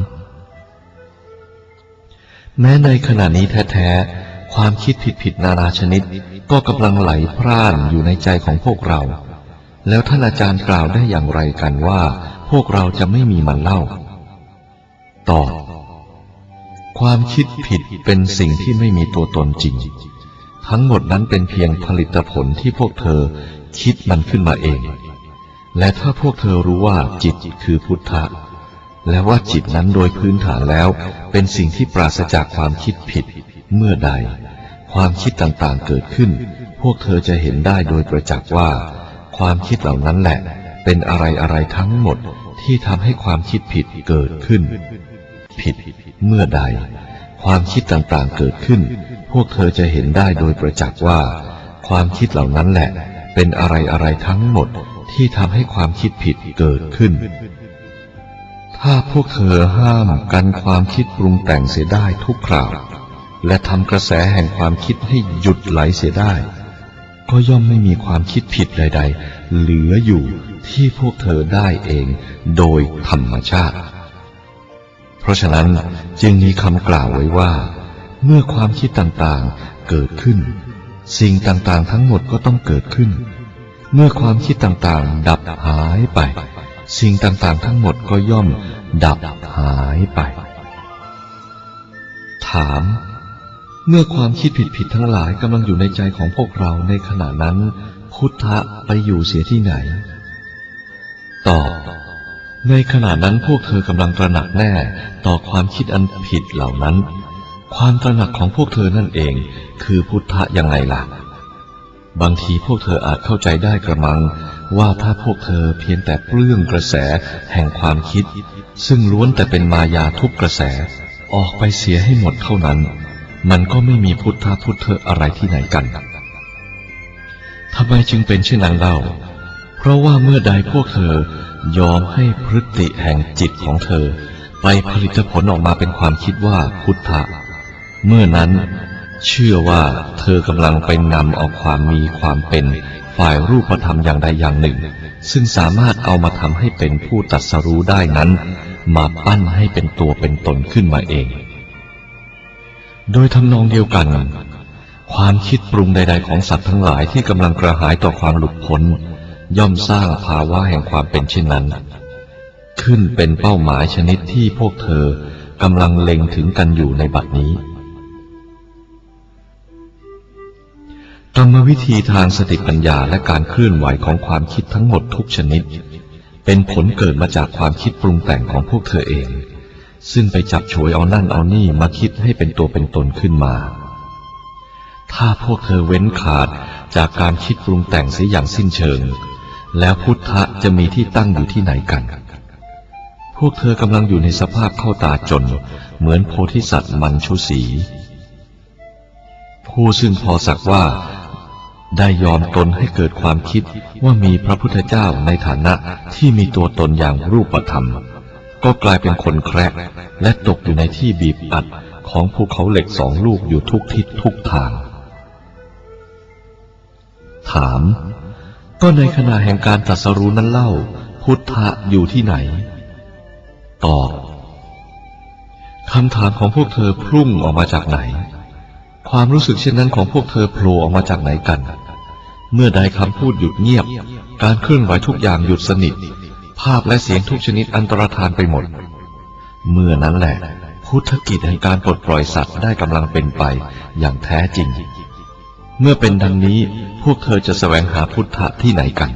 แม้ในขณะนี้แท้ๆความคิดผิดๆนานาชนิดก็กำลังไหลพร่านอยู่ในใจของพวกเราแล้วท่านอาจารย์กล่าวได้อย่างไรกันว่าพวกเราจะไม่มีมันเล่า ต่อความคิดผิดเป็นสิ่งที่ไม่มีตัวตนจริงทั้งหมดนั้นเป็นเพียงผลิตผลที่พวกเธอคิดมันขึ้นมาเองและถ้าพวกเธอรู้ว่าจิตคือพุทธะและว่าจิตนั้นโดยพื้นฐานแล้วเป็นสิ่งที่ปราศจากความคิดผิดเมื่อใดความคิดต่างๆเกิดขึ้นพวกเธอจะเห็นได้โดยประจักษ์ว่าความคิดเหล่านั้นแหละเป็นอะไรๆทั้งหมดที่ทำให้ความคิดผิดเกิดขึ้นผิดเมื่อใดความคิดต่างๆเกิดขึ้นพวกเธอจะเห็นได้โดยประจักษ์ว่าความคิดเหล่านั้นแหละเป็นอะไรๆทั้งหมดที่ทำให้ความคิดผิดเกิดขึ้นถ้าพวกเธอห้ามกันความคิดปรุงแต่งเสียได้ทุกคราวและทำกระแสแห่งความคิดให้หยุดไหลเสียได้ก็ย่อมไม่มีความคิดผิดใดๆเหลืออยู่ที่พวกเธอได้เองโดยธรรมชาติเพราะฉะนั้นจึงมีคำกล่าวไว้ว่าเมื่อความคิดต่างๆเกิดขึ้นสิ่งต่างๆทั้งหมดก็ต้องเกิดขึ้นเมื่อความคิดต่างๆดับหายไปสิ่งต่างๆทั้งหมดก็ย่อมดับหายไปถามเมื่อความคิดผิดๆทั้งหลายกำลังอยู่ในใจของพวกเราในขณะนั้นพุทธะไปอยู่เสียที่ไหนตอบในขณะนั้นพวกเธอกำลังตระหนักแน่ต่อความคิดอันผิดเหล่านั้นความตระหนักของพวกเธอนั่นเองคือพุทธะยังไงล่ะบางทีพวกเธออาจเข้าใจได้กระมังว่าถ้าพวกเธอเพียงแต่เปลื้องกระแสแห่งความคิดซึ่งล้วนแต่เป็นมายาทุกกระแสออกไปเสียให้หมดเท่านั้นมันก็ไม่มีพุทธะพุทธะอะไรที่ไหนกันทำไมจึงเป็นเช่นนั้นเล่าเพราะว่าเมื่อใดพวกเธอยอมให้พฤติแห่งจิตของเธอไปผลิตผลออกมาเป็นความคิดว่าพุทธะเมื่อนั้นเชื่อว่าเธอกำลังไปนำเอาความมีความเป็นฝ่ายรูปธรรมอย่างใดอย่างหนึ่งซึ่งสามารถเอามาทำให้เป็นผู้ตรัสรู้ได้นั้นมาปั้นให้เป็นตัวเป็นตนขึ้นมาเองโดยทำนองเดียวกันความคิดปรุงใดๆของสัตว์ทั้งหลายที่กำลังกระหายต่อความหลุดพ้นย่อมสร้างภาวะแห่งความเป็นเช่นนั้นขึ้นเป็นเป้าหมายชนิดที่พวกเธอกำลังเล็งถึงกันอยู่ในบัดนี้กรรมวิธีทางสติปัญญาและการเคลื่อนไหวของความคิดทั้งหมดทุกชนิดเป็นผลเกิดมาจากความคิดปรุงแต่งของพวกเธอเองซึ่งไปจับฉวยเอานั่นเอานี่มาคิดให้เป็นตัวเป็นตนขึ้นมาถ้าพวกเธอเว้นขาดจากการคิดปรุงแต่งเสียอย่างสิ้นเชิงแล้วพุทธะจะมีที่ตั้งอยู่ที่ไหนกันพวกเธอกำลังอยู่ในสภาพเข้าตาจนเหมือนโพธิสัตว์มัญชุสีผู้ซึ่งพอสักว่าได้ยอมตนให้เกิดความคิดว่ามีพระพุทธเจ้าในฐานะที่มีตัวตนอย่างรูปธรรมก็กลายเป็นคนแคระและตกอยู่ในที่บีบอัดของภูเขาเหล็กสองลูกอยู่ทุกทิศทุกทางถามก็ในขณะแห่งการตรัสรู้นั้นเล่าพุทธะอยู่ที่ไหนตอบคำถามของพวกเธอพุ่งออกมาจากไหนความรู้สึกเช่นนั้นของพวกเธอโผล่ออกมาจากไหนกันเมื่อใดคำพูดหยุดเงียบการเคลื่อนไหวทุกอย่างหยุดสนิทภาพและเสียงทุกชนิดอันตรธานไปหมดเมื่อนั้นแหละพุทธกิจแห่งการปลดปล่อยสัตว์ได้กำลังเป็นไปอย่างแท้จริงเมื่อเป็นดังนี้พวกเธอจะแสวงหาพุทธะที่ไหนกัน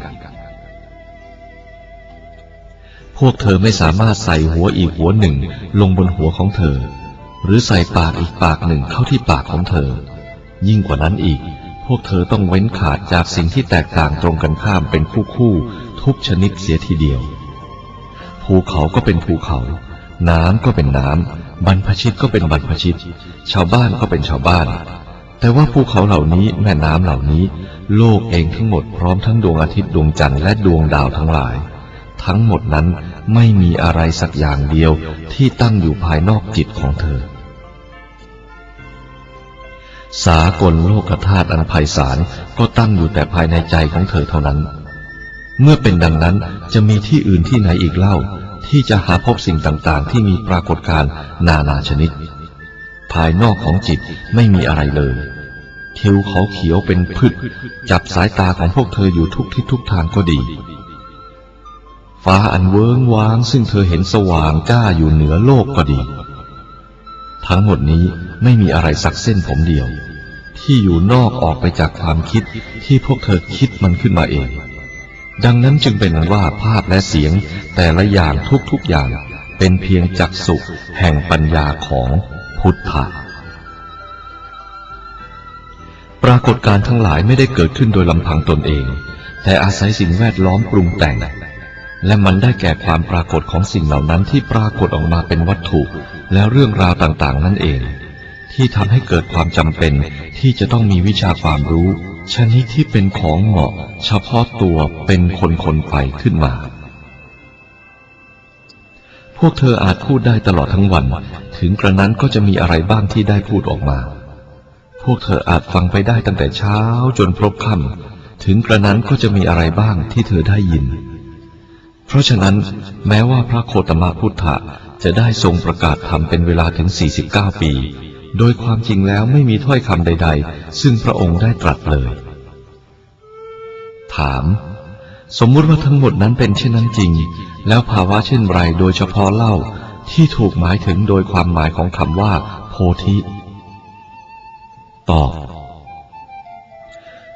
พวกเธอไม่สามารถใส่หัวอีกหัวหนึ่งลงบนหัวของเธอหรือใส่ปากอีกปากหนึ่งเข้าที่ปากของเธอยิ่งกว่านั้นอีกพวกเธอต้องเว้นขาดจากสิ่งที่แตกต่างตรงกันข้ามเป็นคู่คู่ทุกชนิดเสียทีเดียวภูเขาก็เป็นภูเขาน้ำก็เป็นน้ำบรรพชิตก็เป็นบรรพชิตชาวบ้านก็เป็นชาวบ้านแต่ว่าภูเขาเหล่านี้แม่น้ำเหล่านี้โลกเองทั้งหมดพร้อมทั้งดวงอาทิตย์ดวงจันทร์และดวงดาวทั้งหลายทั้งหมดนั้นไม่มีอะไรสักอย่างเดียวที่ตั้งอยู่ภายนอกจิตของเธอสากลโลกธาตุอันไพศาลก็ตั้งอยู่แต่ภายในใจของเธอเท่านั้นเมื่อเป็นดังนั้นจะมีที่อื่นที่ไหนอีกเล่าที่จะหาพบสิ่งต่างๆที่มีปรากฏการณ์นานาชนิดภายนอกของจิตไม่มีอะไรเลยทิวเขาเขียวเป็นพืชจับสายตาของพวกเธออยู่ทุกทิศทุกทางก็ดี ฟ้าอันเวิ้งว้างซึ่งเธอเห็นสว่างจ้าอยู่เหนือโลกพอดีทั้งหมดนี้ไม่มีอะไรสักเส้นผมเดียวที่อยู่นอกออกไปจากความคิดที่พวกเธอคิดมันขึ้นมาเองดังนั้นจึงเป็นนั้นว่าภาพและเสียงแต่ละอย่างทุกๆอย่างเป็นเพียงจักษุแห่งปัญญาของพุทธะปรากฏการณ์ทั้งหลายไม่ได้เกิดขึ้นโดยลำพังตนเองแต่อาศัยสิ่งแวดล้อมปรุงแต่งและมันได้แก่ความปรากฏของสิ่งเหล่านั้นที่ปรากฏออกมาเป็นวัตถุและเรื่องราวต่างๆนั่นเองที่ทำให้เกิดความจำเป็นที่จะต้องมีวิชาความรู้ชนิดที่เป็นของเหมาะเฉพาะตัวเป็นคนๆไปขึ้นมาพวกเธออาจพูดได้ตลอดทั้งวันถึงกระนั้นก็จะมีอะไรบ้างที่ได้พูดออกมาพวกเธออาจฟังไปได้ตั้งแต่เช้าจนพลบค่ำถึงกระนั้นก็จะมีอะไรบ้างที่เธอได้ยินเพราะฉะนั้นแม้ว่าพระโคตมะพุทธะจะได้ทรงประกาศธรรมเป็นเวลาถึงสี่สิบเก้าปีโดยความจริงแล้วไม่มีถ้อยคำใดๆซึ่งพระองค์ได้ตรัสเลยถามสมมุติว่าทั้งหมดนั้นเป็นเช่นนั้นจริงแล้วภาวะเช่นไรโดยเฉพาะเล่าที่ถูกหมายถึงโดยความหมายของคำว่าโพธิตอบ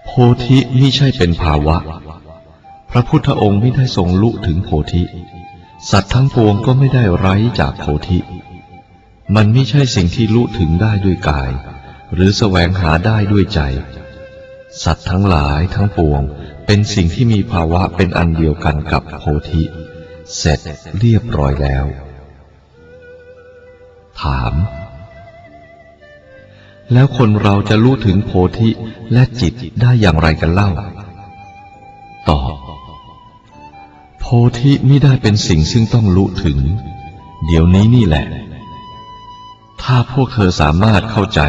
โพธิมิใช่เป็นภาวะพระพุทธองค์ไม่ได้ทรงลุถึงโพธิสัตว์ทั้งปวงก็ไม่ได้ไร้จากโพธิมันไม่ใช่สิ่งที่ลุถึงได้ด้วยกายหรือแสวงหาได้ด้วยใจสัตว์ทั้งหลายทั้งปวงเป็นสิ่งที่มีภาวะเป็นอันเดียวกันกับโพธิเสร็จเรียบร้อยแล้วถามแล้วคนเราจะรู้ถึงโพธิและจิตได้อย่างไรกันเล่าตอบโพธิมิได้เป็นสิ่งซึ่งต้องรู้ถึงเดี๋ยวนี้นี่แหละถ้าพวกเธอสามารถเข้าใจ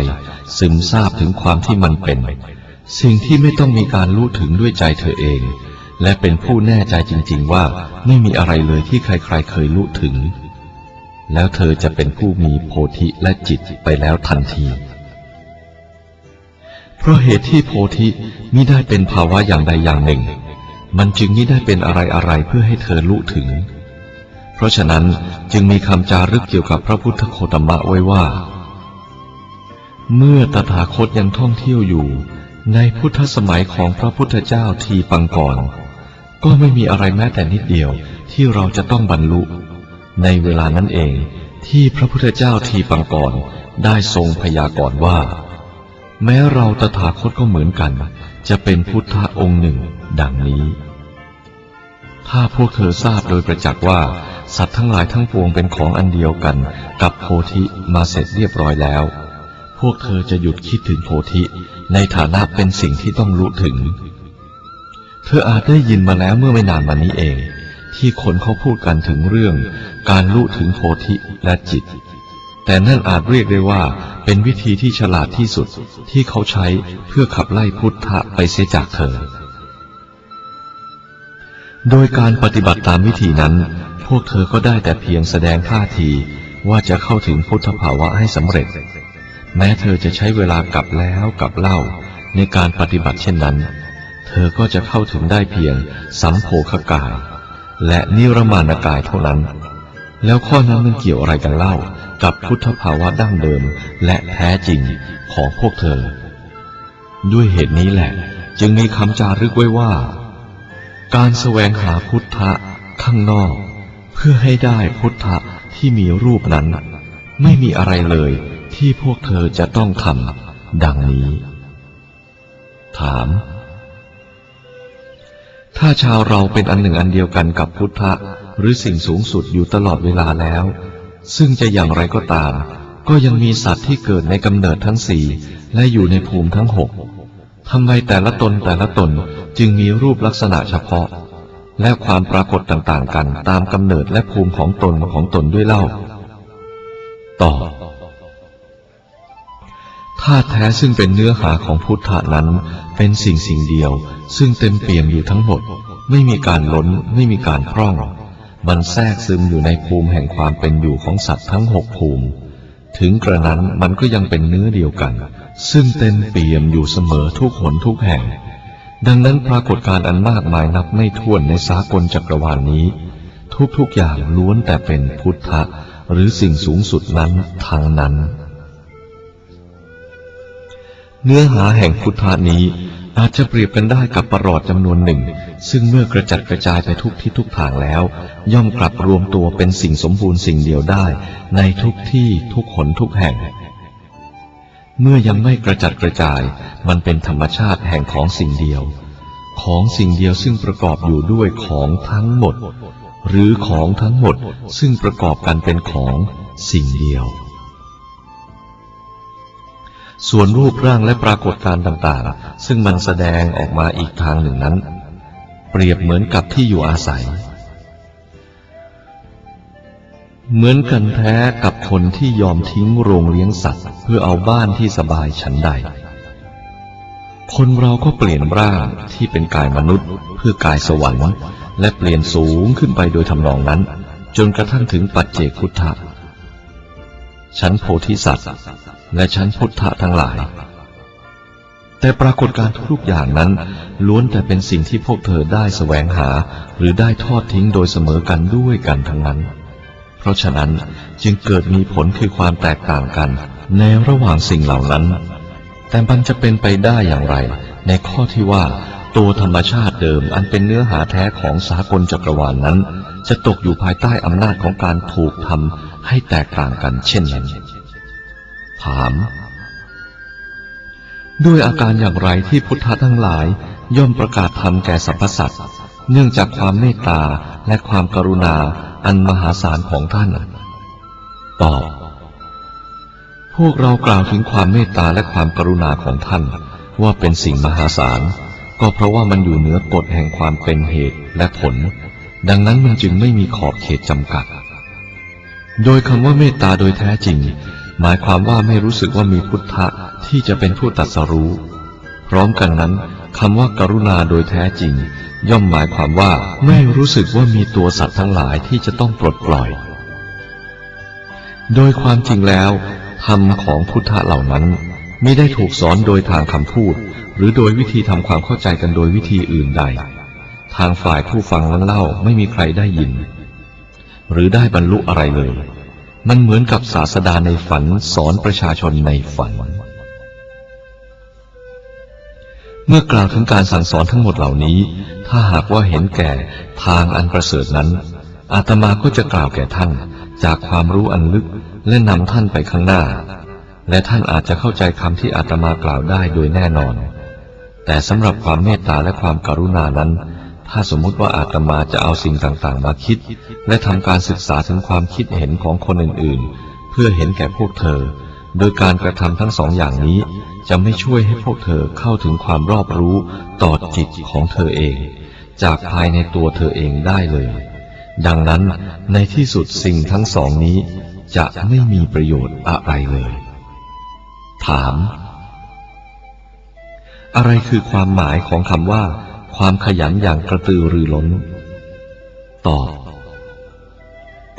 ซึมซาบถึงความที่มันเป็นสิ่งที่ไม่ต้องมีการรู้ถึงด้วยใจเธอเองและเป็นผู้แน่ใจจริงๆว่าไม่มีอะไรเลยที่ใครๆเคยรู้ถึงแล้วเธอจะเป็นผู้มีโพธิและจิตไปแล้วทันทีเพราะเหตุที่โพธิมิได้เป็นภาวะอย่างใดอย่างหนึ่งมันจึงมิได้เป็นอะไรๆเพื่อให้เธอรู้ถึงเพราะฉะนั้นจึงมีคำจารึกเกี่ยวกับพระพุทธโคตมะไว้ว่าเมื่อตถาคตยังท่องเที่ยวอยู่ในพุทธสมัยของพระพุทธเจ้าทีปังก่อนก็ไม่มีอะไรแม้แต่นิดเดียวที่เราจะต้องบรรลุในเวลานั้นเองที่พระพุทธเจ้าทีปังก่อนได้ทรงพยากรณ์ว่าแม้เราตถาคตก็เหมือนกันจะเป็นพุทธะองค์หนึ่งดังนี้ถ้าพวกเธอทราบโดยประจักษ์ว่าสัตว์ทั้งหลายทั้งปวงเป็นของอันเดียวกันกับโพธิมาเสร็จเรียบร้อยแล้วพวกเธอจะหยุดคิดถึงโพธิในฐานะเป็นสิ่งที่ต้องรู้ถึงเธออาจได้ยินมาแล้วเมื่อไม่นานมานี้เองที่คนเขาพูดกันถึงเรื่องการรู้ถึงโพธิและจิตแต่นั่นอาจเรียกได้ว่าเป็นวิธีที่ฉลาดที่สุดที่เขาใช้เพื่อขับไล่พุทธะไปเสียจากเธอโดยการปฏิบัติตามวิธีนั้นพวกเธอก็ได้แต่เพียงแสดงท่าทีว่าจะเข้าถึงพุทธภาวะให้สำเร็จแม้เธอจะใช้เวลากลับแล้วกลับเล่าในการปฏิบัติเช่นนั้นเธอก็จะเข้าถึงได้เพียงสัมโภคกายและนิรมานกายเท่านั้นแล้วข้อนั้นมันเกี่ยวอะไรกันเล่ากับพุทธภาวะดั้งเดิมและแท้จริงของพวกเธอด้วยเหตุนี้แหละจึงมีคำจารึกไว้ว่าการแสวงหาพุทธะข้างนอกเพื่อให้ได้พุทธะที่มีรูปนั้นไม่มีอะไรเลยที่พวกเธอจะต้องทำดังนี้ถามถ้าชาวเราเป็นอันหนึ่งอันเดียวกันกับพุทธะหรือสิ่งสูงสุดอยู่ตลอดเวลาแล้วซึ่งจะอย่างไรก็ตามก็ยังมีสัตว์ที่เกิดในกำเนิดทั้งสี่และอยู่ในภูมิทั้งหกทำไมแต่ละตนแต่ละตนจึงมีรูปลักษณะเฉพาะและความปรากฏต่างๆกันตามกำเนิดและภูมิของตนของตนด้วยเล่าต่อธาตุแท้ซึ่งเป็นเนื้อหาของพุทธะนั้นเป็นสิ่งสิ่งเดียวซึ่งเต็มเปี่ยมอยู่ทั้งหมดไม่มีการล้นไม่มีการพร่องมันแทรกซึมอยู่ในภูมิแห่งความเป็นอยู่ของสัตว์ทั้งหกภูมิถึงกระนั้นมันก็ยังเป็นเนื้อเดียวกันซึ่งเต็มเปี่ยมอยู่เสมอทุกหนทุกแห่งดังนั้นปรากฏการณ์อันมากมายนับไม่ถ้วนในสากลจักรวาลนี้ ทุกๆอย่างล้วนแต่เป็นพุทธะหรือสิ่งสูงสุดนั้นทางนั้นเนื้อหาแห่งพุทธะนี้อาจจะเปรียบกันได้กับปรอดจำนวนหนึ่งซึ่งเมื่อกระจัดกระจายไปทุกที่ทุกทางแล้วย่อมกลับรวมตัวเป็นสิ่งสมบูรณ์สิ่งเดียวได้ในทุกที่ทุกหนทุกแห่งเมื่อยังไม่กระจัดกระจายมันเป็นธรรมชาติแห่งของสิ่งเดียวของสิ่งเดียวซึ่งประกอบอยู่ด้วยของทั้งหมดหรือของทั้งหมดซึ่งประกอบกันเป็นของสิ่งเดียวส่วนรูปร่างและปรากฏการณ์ต่างๆซึ่งมันแสดงออกมาอีกทางหนึ่งนั้นเปรียบเหมือนกับที่อยู่อาศัยเหมือนกันแท้กับคนที่ยอมทิ้งโรงเลี้ยงสัตว์เพื่อเอาบ้านที่สบายฉันใดคนเราก็เปลี่ยนร่างที่เป็นกายมนุษย์เพื่อกายสวรรค์และเปลี่ยนสูงขึ้นไปโดยทำนองนั้นจนกระทั่งถึงปัจเจกพุทธะชั้นโพธิสัตว์และชั้นพุทธะทั้งหลายแต่ปรากฏการณ์ทุกอย่างนั้นล้วนแต่เป็นสิ่งที่พวกเธอได้แสวงหาหรือได้ทอดทิ้งโดยเสมอกันด้วยกันทั้งนั้นเพราะฉะนั้นจึงเกิดมีผลคือความแตกต่างกันในระหว่างสิ่งเหล่านั้นแต่มันจะเป็นไปได้อย่างไรในข้อที่ว่าตัวธรรมชาติเดิมอันเป็นเนื้อหาแท้ของสากลจักรวาล นั้นจะตกอยู่ภายใต้อำนาจของการถูกทำให้แตกต่างกันเช่นนั้นถามด้วยอาการอย่างไรที่พุทธะทั้งหลายย่อมประกาศธรรมแก่สรรพสัตว์เนื่องจากความเมตตาและความกรุณาอันมหาศาลของท่านตอบพวกเรากล่าวถึงความเมตตาและความกรุณาของท่านว่าเป็นสิ่งมหาศาลก็เพราะว่ามันอยู่เหนือกฎแห่งความเป็นเหตุและผลดังนั้นมันจึงไม่มีขอบเขตจำกัดโดยคำว่าเมตตาโดยแท้จริงหมายความว่าไม่รู้สึกว่ามีพุทธะที่จะเป็นผู้ตรัสรู้พร้อมกันนั้นคำว่ากรุณาโดยแท้จริงย่อมหมายความว่าไม่รู้สึกว่ามีตัวสัตว์ทั้งหลายที่จะต้องปลดปล่อยโดยความจริงแล้วธรรมของพุทธะเหล่านั้นไม่ได้ถูกสอนโดยทางคำพูดหรือโดยวิธีทำความเข้าใจกันโดยวิธีอื่นใดทางฝ่ายผู้ฟังนั้นเล่าไม่มีใครได้ยินหรือได้บรรลุอะไรเลยมันเหมือนกับศาสดาในฝันสอนประชาชนในฝันเมื่อกล่าวถึงการสั่งสอนทั้งหมดเหล่านี้ถ้าหากว่าเห็นแก่ทางอันประเสริฐนั้นอาตมาก็จะกล่าวแก่ท่านจากความรู้อันลึกและนำท่านไปข้างหน้าและท่านอาจจะเข้าใจคำที่อาตมากล่าวได้โดยแน่นอนแต่สำหรับความเมตตาและความกรุณานั้นถ้าสมมุติว่าอาตมาจะเอาสิ่งต่างๆมาคิดและทำการศึกษาถึงความคิดเห็นของคนอื่นๆเพื่อเห็นแก่พวกเธอโดยการกระทำทั้งสองอย่างนี้จะไม่ช่วยให้พวกเธอเข้าถึงความรอบรู้ต่อจิตของเธอเองจากภายในตัวเธอเองได้เลยดังนั้นในที่สุดสิ่งทั้งสองนี้จะไม่มีประโยชน์อะไรเลยถามอะไรคือความหมายของคำว่าความขยันอย่างกระตือรือร้นตอบ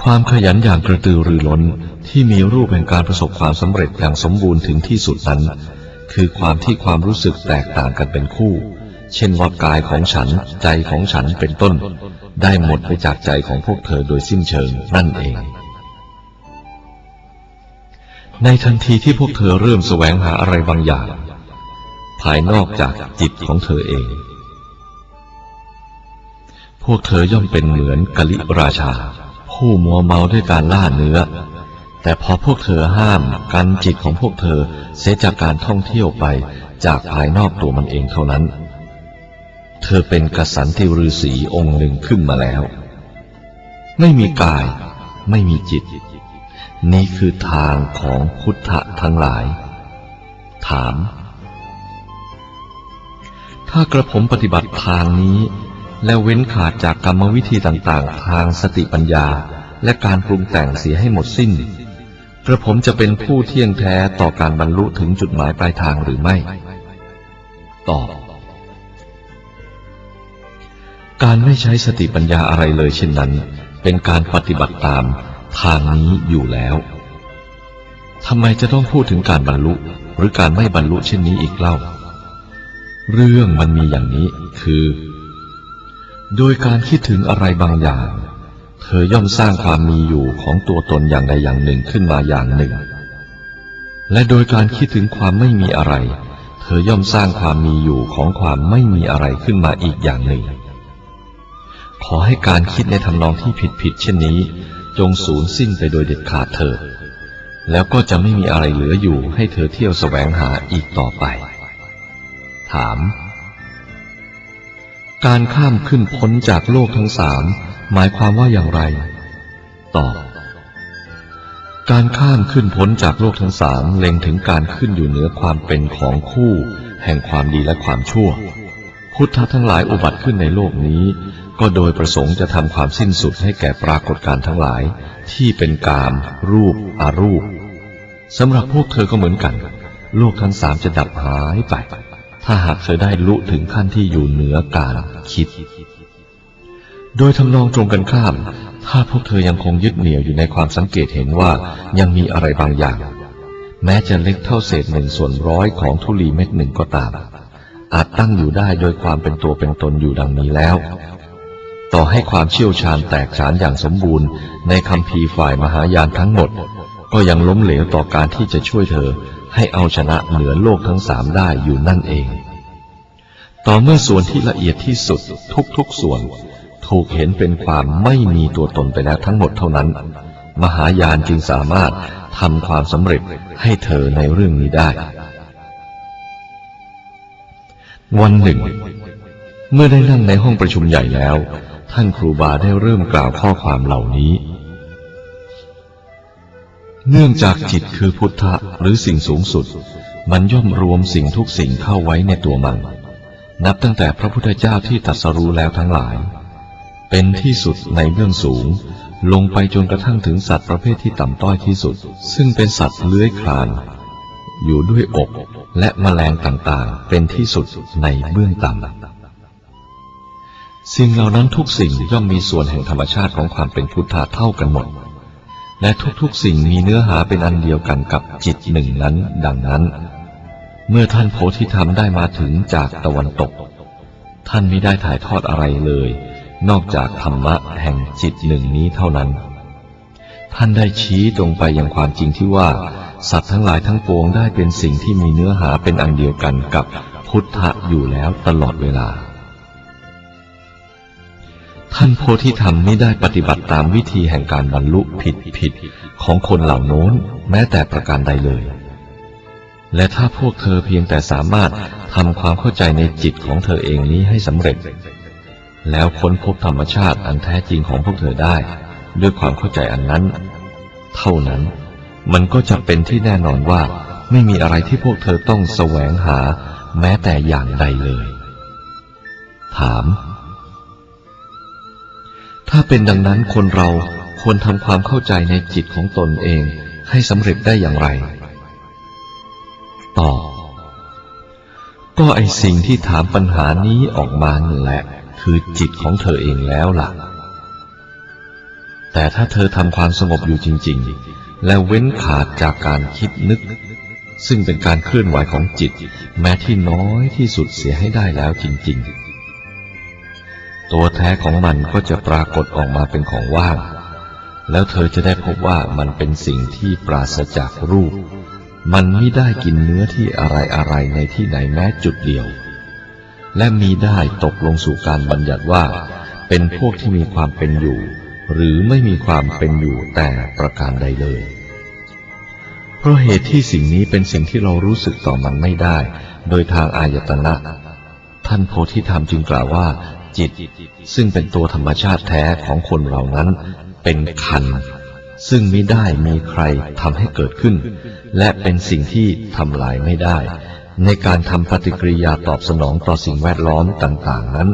ความขยันอย่างกระตือรือร้นที่มีรูปแห่งการประสบความสำเร็จอย่างสมบูรณ์ถึงที่สุดนั้นคือความที่ความรู้สึกแตกต่างกันเป็นคู่เช่นว่ากายของฉันใจของฉันเป็นต้นได้หมดไปจากใจของพวกเธอโดยสิ้นเชิงนั่นเองในทันทีที่พวกเธอเริ่มแสวงหาอะไรบางอย่างภายนอกจากจิตของเธอเองพวกเธอย่อมเป็นเหมือนกะลิราชาผู้มัวเมาด้วยการล่าเนื้อแต่พอพวกเธอห้ามกันจิตของพวกเธอเสียจากการท่องเที่ยวไปจากภายนอกตัวมันเองเท่านั้นเธอเป็นกสันติฤาษีองค์หนึ่งขึ้นมาแล้วไม่มีกายไม่มีจิตนี่คือทางของพุทธะทั้งหลายถามถ้ากระผมปฏิบัติทางนี้และเว้นขาดจากกรรมวิธีต่างๆทางสติปัญญาและการปรุงแต่งเสียให้หมดสิ้นกระผมจะเป็นผู้เที่ยงแท้ต่อการบรรลุถึงจุดหมายปลายทางหรือไม่ตอบการไม่ใช้สติปัญญาอะไรเลยเช่นนั้นเป็นการปฏิบัติตามทางนี้อยู่แล้วทำไมจะต้องพูดถึงการบรรลุหรือการไม่บรรลุเช่นนี้อีกเล่าเรื่องมันมีอย่างนี้คือโดยการคิดถึงอะไรบางอย่าง เธอย่อมสร้างความมีอยู่ของตัวตนอย่างใดอย่างหนึ่งขึ้นมาอย่างหนึ่งและโดยการคิดถึงความไม่มีอะไรเธอย่อมสร้างความมีอยู่ของความไม่มีอะไรขึ้นมาอีกอย่างหนึ่งขอให้การคิดในทำนองที่ผิดๆเช่นนี้จงสูญสิ้นไปโดยเด็ดขาดเถิดแล้วก็จะไม่มีอะไรเหลืออยู่ให้เธอเที่ยวแสวงหาอีกต่อไปถามการข้ามขึ้นพ้นจากโลกทั้งสามหมายความว่าอย่างไรตอบการข้ามขึ้นพ้นจากโลกทั้งสามเล็งถึงการขึ้นอยู่เหนือความเป็นของคู่แห่งความดีและความชั่วพุทธะทั้งหลายอุบัติขึ้นในโลกนี้ก็โดยประสงค์จะทำความสิ้นสุดให้แก่ปรากฏการณ์ทั้งหลายที่เป็นกามรูปอารูปสำหรับพวกเธอก็เหมือนกันโลกทั้งสามจะดับหายไปถ้าหากเธอได้ลุถึงขั้นที่อยู่เหนือการคิดโดยทำนองตรงกันข้ามถ้าพวกเธอยังคงยึดเหนี่ยวอยู่ในความสังเกตเห็นว่ายังมีอะไรบางอย่างแม้จะเล็กเท่าเศษหนึ่งส่วนร้อยของธุลีเม็ดหนึ่งก็ตามอาจตั้งอยู่ได้โดยความเป็นตัวเป็นตนอยู่ดังนี้แล้วต่อให้ความเชี่ยวชาญแตกฉานอย่างสมบูรณ์ในคัมภีร์ฝ่ายมหายานทั้งหมดก็ยังล้มเหลวต่อการที่จะช่วยเธอให้เอาชนะเหนือโลกทั้งสามได้อยู่นั่นเองต่อเมื่อส่วนที่ละเอียดที่สุดทุกๆส่วนถูกเห็นเป็นความไม่มีตัวตนไปแล้วทั้งหมดเท่านั้นมหายานจึงสามารถทำความสำเร็จให้เธอในเรื่องนี้ได้วันหนึ่งเมื่อได้นั่งในห้องประชุมใหญ่แล้วท่านครูบาได้เริ่มกล่าวข้อความเหล่านี้เนื่องจากจิตคือพุทธะหรือสิ่งสูงสุดมันย่อมรวมสิ่งทุกสิ่งเข้าไว้ในตัวมันนับตั้งแต่พระพุทธเจ้าที่ตรัสรู้แล้วทั้งหลายเป็นที่สุดในเบื้องสูงลงไปจนกระทั่งถึงสัตว์ประเภทที่ต่ำต้อยที่สุดซึ่งเป็นสัตว์เลื้อยคลานอยู่ด้วยอกและแมลงต่างๆเป็นที่สุดในเบื้องต่ำสิ่งเหล่านั้นทุกสิ่งย่อมมีส่วนแห่งธรรมชาติของความเป็นพุทธะเท่ากันหมดและทุกๆสิ่งมีเนื้อหาเป็นอันเดียวกันกับจิตหนึ่งนั้นดังนั้นเมื่อท่านโพธิธรรมได้มาถึงจากตะวันตกท่านไม่ได้ถ่ายทอดอะไรเลยนอกจากธรรมะแห่งจิตหนึ่งนี้เท่านั้นท่านได้ชี้ตรงไปยังความจริงที่ว่าสัตว์ทั้งหลายทั้งปวงได้เป็นสิ่งที่มีเนื้อหาเป็นอันเดียวกันกับพุทธะอยู่แล้วตลอดเวลาท่านโพธิธรรมไม่ได้ปฏิบัติตามวิธีแห่งการบรรลุผิดผิดของคนเหล่าโน้นแม้แต่ประการใดเลยและถ้าพวกเธอเพียงแต่สามารถทำความเข้าใจในจิตของเธอเองนี้ให้สำเร็จแล้วค้นพบธรรมชาติอันแท้จริงของพวกเธอได้ด้วยความเข้าใจอันนั้นเท่านั้นมันก็จะเป็นที่แน่นอนว่าไม่มีอะไรที่พวกเธอต้องแสวงหาแม้แต่อย่างใดเลยถามถ้าเป็นดังนั้นคนเราควรทำความเข้าใจในจิตของตนเองให้สำเร็จได้อย่างไรตอบก็ไอสิ่งที่ถามปัญหานี้ออกมานั่นแหละคือจิตของเธอเองแล้วล่ะแต่ถ้าเธอทำความสงบอยู่จริงๆและเว้นขาดจากการคิดนึกซึ่งเป็นการเคลื่อนไหวของจิตแม้ที่น้อยที่สุดเสียให้ได้แล้วจริงๆตัวแท้ของมันก็จะปรากฏออกมาเป็นของว่างแล้วเธอจะได้พบว่ามันเป็นสิ่งที่ปราศจากรูปมันไม่ได้กินเนื้อที่อะไรๆในที่ไหนแม้จุดเดียวและมีได้ตกลงสู่การบัญญัติว่าเป็นพวกที่มีความเป็นอยู่หรือไม่มีความเป็นอยู่แต่ประการใดเลยเพราะเหตุที่สิ่งนี้เป็นสิ่งที่เรารู้สึกต่อมันไม่ได้โดยทางอายตนะท่านโพธิธรรมจึงกล่าวว่าจิตซึ่งเป็นตัวธรรมชาติแท้ของคนเรานั้นเป็นขันธ์ซึ่งไม่ได้มีใครทำให้เกิดขึ้นและเป็นสิ่งที่ทำลายไม่ได้ในการทำปฏิกิริยาตอบสนองต่อสิ่งแวดล้อมต่างๆนั้น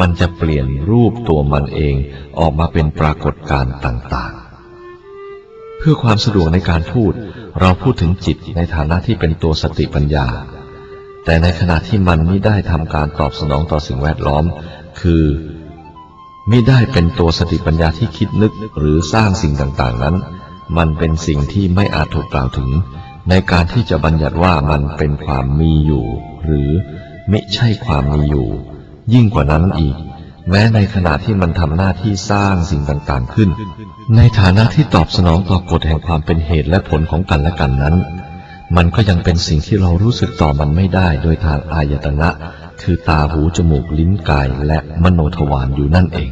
มันจะเปลี่ยนรูปตัวมันเองออกมาเป็นปรากฏการณ์ต่างๆเพื่อความสะดวกในการพูดเราพูดถึงจิตในฐานะที่เป็นตัวสติปัญญาแต่ในขณะที่มันไม่ได้ทำการตอบสนองต่อสิ่งแวดล้อมคือไม่ได้เป็นตัวสติปัญญาที่คิดนึกหรือสร้างสิ่งต่างๆนั้นมันเป็นสิ่งที่ไม่อาจถูกกล่าวถึงในการที่จะบัญญัติว่ามันเป็นความมีอยู่หรือไม่ใช่ความมีอยู่ยิ่งกว่านั้นอีก แม้ในขณะที่มันทำหน้าที่สร้างสิ่งต่างๆขึ้นในฐานะที่ตอบสนองต่อกฎแห่งความเป็นเหตุและผลของกันและกันนั้นมันก็ยังเป็นสิ่งที่เรารู้สึกต่อมันไม่ได้โดยทางอายตนะคือตาหูจมูกลิ้นกายและมโนทวารอยู่นั่นเอง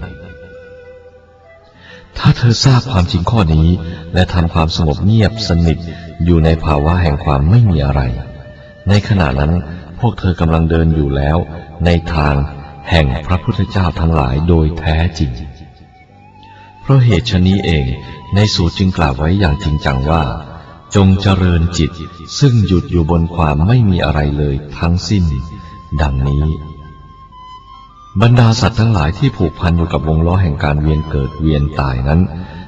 ถ้าเธอทราบความจริงข้อนี้และทำความสงบเงียบสนิทอยู่ในภาวะแห่งความไม่มีอะไรในขณะนั้นพวกเธอกำลังเดินอยู่แล้วในทางแห่งพระพุทธเจ้าทั้งหลายโดยแท้จริงเพราะเหตุชนี้เองในสูตรจึงกล่าวไว้อย่างจริงจังว่าจงเจริญจิตซึ่งหยุดอยู่บนความไม่มีอะไรเลยทั้งสิ้นดังนี้บรรดาสัตว์ทั้งหลายที่ผูกพันอยู่กับวงล้อแห่งการเวียนเกิดเวียนตายนั้น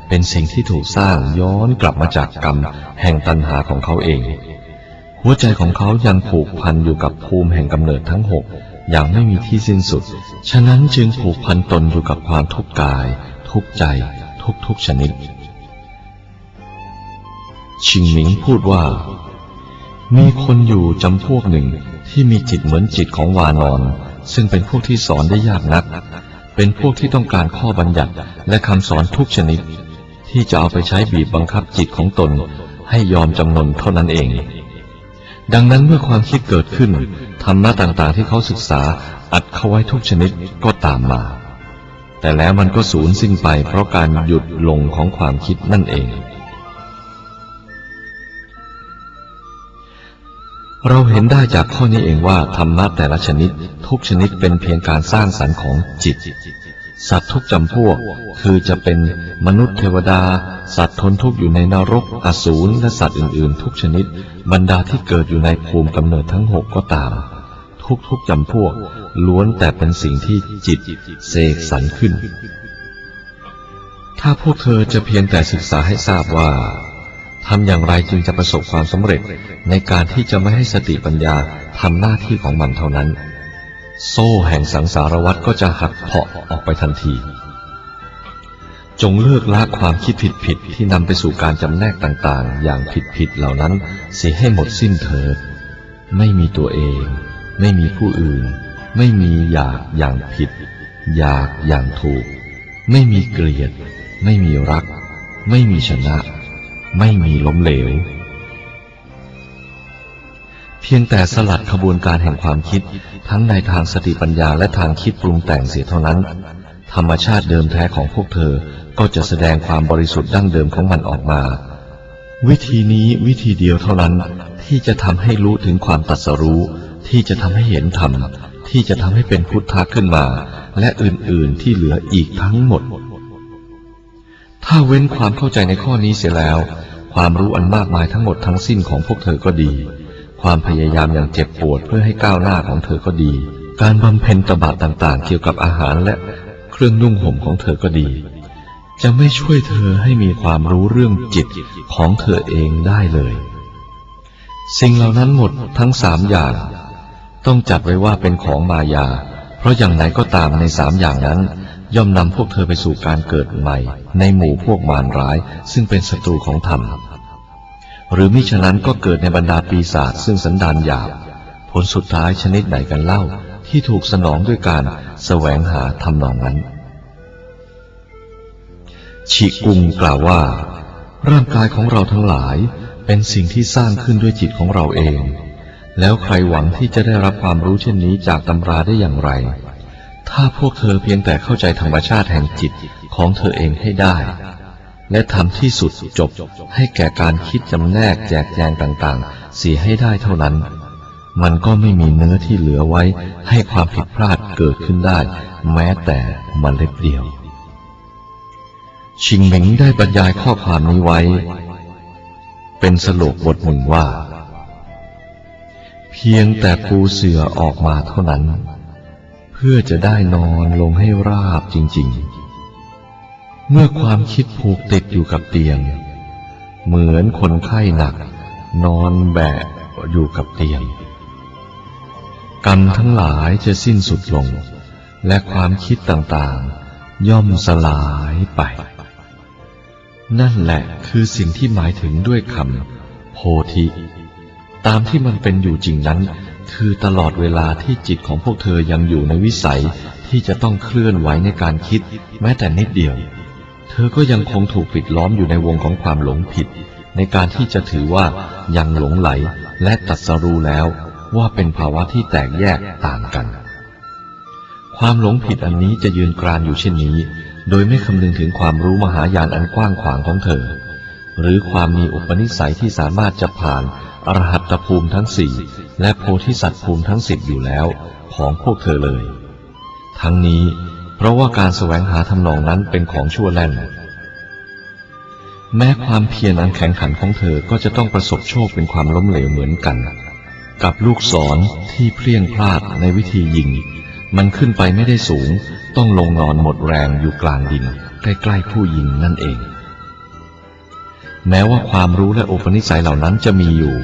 เป็นสิ่งที่ถูกสร้างย้อนกลับมาจากกรรมแห่งตัณหาของเขาเองหัวใจของเขายังผูกพันอยู่กับภูมิแห่งกำเนิดทั้งหกอย่างไม่มีที่สิ้นสุดฉะนั้นจึงผูกพันตนอยู่กับความทุกข์กายทุกข์ใจทุกทุกชนิดชิงหมิงพูดว่ามีคนอยู่จำพวกหนึ่งที่มีจิตเหมือนจิตของวานรซึ่งเป็นพวกที่สอนได้ยากนักเป็นพวกที่ต้องการข้อบัญญัติและคำสอนทุกชนิดที่จะเอาไปใช้บีบบังคับจิตของตนให้ยอมจำนนเท่านั้นเองดังนั้นเมื่อความคิดเกิดขึ้นธรรมะต่างๆที่เขาศึกษาอัดเข้าไว้ทุกชนิดก็ตามมาแต่แล้วมันก็สูญสิ้นไปเพราะการหยุดลงของความคิดนั่นเองเราเห็นได้จากข้อนี้เองว่าธรรมะแต่ละชนิดทุกชนิดเป็นเพียงการสร้างสรรค์ของจิตสัตว์ทุกจำพวกคือจะเป็นมนุษย์เทวดาสัตว์ทนทุกข์อยู่ในนรกอสูรและสัตว์อื่นๆทุกชนิดบรรดาที่เกิดอยู่ในภูมิกำเนิดทั้งหกก็ตามทุกๆจำพวกล้วนแต่เป็นสิ่งที่จิตเสกสรรขึ้นถ้าพวกเธอจะเพียงแต่ศึกษาให้ทราบว่าทำอย่างไรจึงจะประสบความสำเร็จในการที่จะไม่ให้สติปัญญาทำหน้าที่ของมันเท่านั้นโซ่แห่งสังสารวัฏก็จะหักเพาะออกไปทันทีจงเลิกละความคิดผิดๆที่นำไปสู่การจำแนกต่างๆอย่างผิดๆเหล่านั้นเสียให้หมดสิ้นเถิดไม่มีตัวเองไม่มีผู้อื่นไม่มีอยากอย่างผิดอยากอย่างถูกไม่มีเกลียดไม่มีรักไม่มีชนะไม่มีล้มเหลวเพียงแต่สลัดขบวนการแห่งความคิดทั้งในทางสติปัญญาและทางคิดปรุงแต่งเสียเท่านั้นธรรมชาติเดิมแท้ของพวกเธอก็จะแสดงความบริสุทธิ์ดั้งเดิมของมันออกมาวิธีนี้วิธีเดียวเท่านั้นที่จะทำให้รู้ถึงความตรัสรู้ที่จะทำให้เห็นธรรมที่จะทำให้เป็นพุทธะขึ้นมาและอื่นๆที่เหลืออีกทั้งหมดถ้าเว้นความเข้าใจในข้อนี้เสียแล้วความรู้อันมากมายทั้งหมดทั้งสิ้นของพวกเธอก็ดีความพยายามอย่างเจ็บปวดเพื่อให้ก้าวหน้าของเธอก็ดีการบำเพ็ญตบะต่างๆเกี่ยวกับอาหารและเครื่องนุ่งห่มของเธอก็ดีจะไม่ช่วยเธอให้มีความรู้เรื่องจิตของเธอเองได้เลยสิ่งเหล่านั้นหมดทั้งสามอย่างต้องจัดไว้ว่าเป็นของมายาเพราะอย่างไรก็ตามในสามอย่างนั้นย่อมนำพวกเธอไปสู่การเกิดใหม่ในหมู่พวกมารร้ายซึ่งเป็นศัตรูของธรรมหรือมิฉะนั้นก็เกิดในบรรดาปีศาจซึ่งสันดานหยาบผลสุดท้ายชนิดไหนกันเล่าที่ถูกสนองด้วยการแสวงหาธรรมนองนั้นฉิกุงกล่าวว่าร่างกายของเราทั้งหลายเป็นสิ่งที่สร้างขึ้นด้วยจิตของเราเองแล้วใครหวังที่จะได้รับความรู้เช่นนี้จากตำราได้อย่างไรถ้าพวกเธอเพียงแต่เข้าใจธรรมชาติแห่งจิตของเธอเองให้ได้และทำที่สุดจบให้แก่การคิดจำแนกแจกแจงต่างๆเสียให้ได้เท่านั้นมันก็ไม่มีเนื้อที่เหลือไว้ให้ความผิดพลาดเกิดขึ้นได้แม้แต่เมล็ดเดียวชิงเหมิงได้บรรยายข้อความนี้ไว้เป็นสโลกบทหนึ่งว่าเพียงแต่ปูเสื่อออกมาเท่านั้นเพื่อจะได้นอนลงให้ราบจริงๆเมื่อความคิดผูกติดอยู่กับเตียงเหมือนคนไข้หนักนอนแบะอยู่กับเตียงกรรมทั้งหลายจะสิ้นสุดลงและความคิดต่างๆย่อมสลายไปนั่นแหละคือสิ่งที่หมายถึงด้วยคำโพธิตามที่มันเป็นอยู่จริงนั้นคือตลอดเวลาที่จิตของพวกเธอยังอยู่ในวิสัย ที่จะต้องเคลื่อนไหวในการคิดแม้แต่นิดเดียวเธอก็ยังคงถูกปิดล้อมอยู่ในวงของความหลงผิดในการที่จะถือว่ายังหลงไหลและตรัสรู้แล้วว่าเป็นภาวะที่แตกแยกต่างกันความหลงผิดอันนี้จะยืนกรานอยู่เช่นนี้โดยไม่คำนึงถึงความรู้มหายานอันกว้างขวางของเธอหรือความมีอุปนิสัยที่สามารถจะผ่านอรหัตตภูมิทั้งสี่และโพธิสัตว์ภูมิทั้งสิบอยู่แล้วของพวกเธอเลยทั้งนี้เพราะว่าการแสวงหาทำนองนั้นเป็นของชั่วแล่นแม้ความเพียรอันแข็งขันของเธอก็จะต้องประสบโชคเป็นความล้มเหลวเหมือนกันกับลูกศรที่เพลี่ยงพลาดในวิธียิงมันขึ้นไปไม่ได้สูงต้องลงนอนหมดแรงอยู่กลางดินใกล้ๆผู้ยิงนั่นเองแม้ว่าความรู้และอุปนิสัยเหล่านั้นจะมีอยู่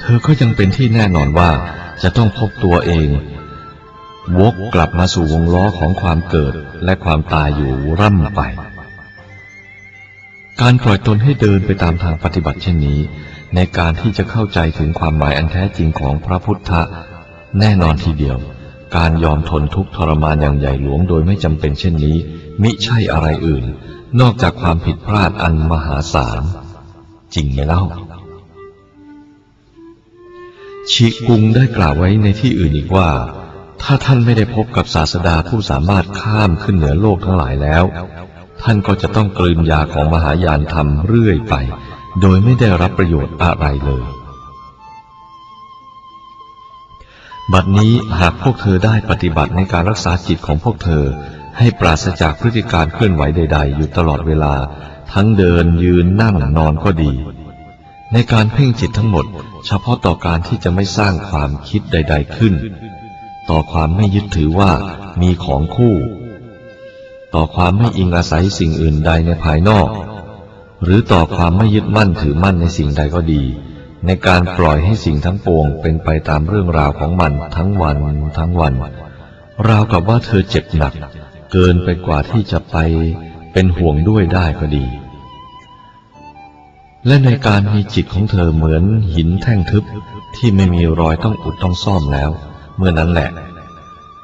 เธอก็ยังเป็นที่แน่นอนว่าจะต้องพบตัวเองวกกลับมาสู่วงล้อของความเกิดและความตายอยู่ร่ำไปการปล่อยตนให้เดินไปตามทางปฏิบัติเช่นนี้ในการที่จะเข้าใจถึงความหมายอันแท้จริงของพระพุทธะแน่นอนทีเดียวการยอมทนทุกข์ทรมานอย่างใหญ่หลวงโดยไม่จำเป็นเช่นนี้มิใช่อะไรอื่นนอกจากความผิดพลาดอันมหาศาลจริงไหมเล่าชีกุงได้กล่าวไว้ในที่อื่นอีกว่าถ้าท่านไม่ได้พบกับศาสดาผู้สามารถข้ามขึ้นเหนือโลกทั้งหลายแล้วท่านก็จะต้องกลืนยาของมหายานธรรมเรื่อยไปโดยไม่ได้รับประโยชน์อะไรเลยบัดนี้หากพวกเธอได้ปฏิบัติในการรักษาจิตของพวกเธอให้ปราศจากพฤติการเคลื่อนไหวใดๆอยู่ตลอดเวลาทั้งเดินยืนนั่งนอนก็ดีในการเพ่งจิตทั้งหมดเฉพาะต่อการที่จะไม่สร้างความคิดใดๆขึ้นต่อความไม่ยึดถือว่ามีของคู่ต่อความไม่อิงอาศัยสิ่งอื่นใดในภายนอกหรือต่อความไม่ยึดมั่นถือมั่นในสิ่งใดก็ดีในการปล่อยให้สิ่งทั้งปวงเป็นไปตามเรื่องราวของมันทั้งวันทั้งวันราวกับว่าเธอเจ็บหนักเกินไปกว่าที่จะไปเป็นห่วงด้วยได้ก็ดีและในการมีจิตของเธอเหมือนหินแท่งทึบที่ไม่มีรอยต้องอุดต้องซ่อมแล้วเมื่อนั้นแหละ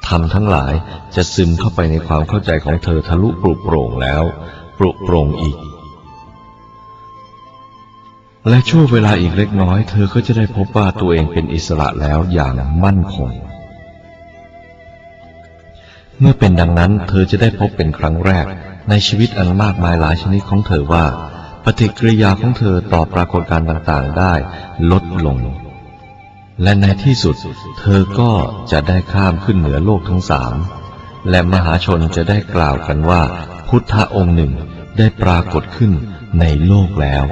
ธรรมทั้งหลายจะซึมเข้าไปในความเข้าใจของเธอทะลุปลุกโปร่งแล้วปลุกโปร่งอีกและช่วงเวลาอีกเล็กน้อยเธอก็จะได้พบว่าตัวเองเป็นอิสระแล้วอย่างมั่นคงเมื่อเป็นดังนั้นเธอจะได้พบเป็นครั้งแรกในชีวิตอันมากมายหลายชนิดของเธอว่าปฏิกิริยาของเธอต่อปรากฏการณ์ต่างๆได้ลดลงและในที่สุดเธอก็จะได้ข้ามขึ้นเหนือโลกทั้งสามและมหาชนจะได้กล่าวกันว่าพุทธะองค์หนึ่งได้ปรากฏขึ้นในโลกแล้ว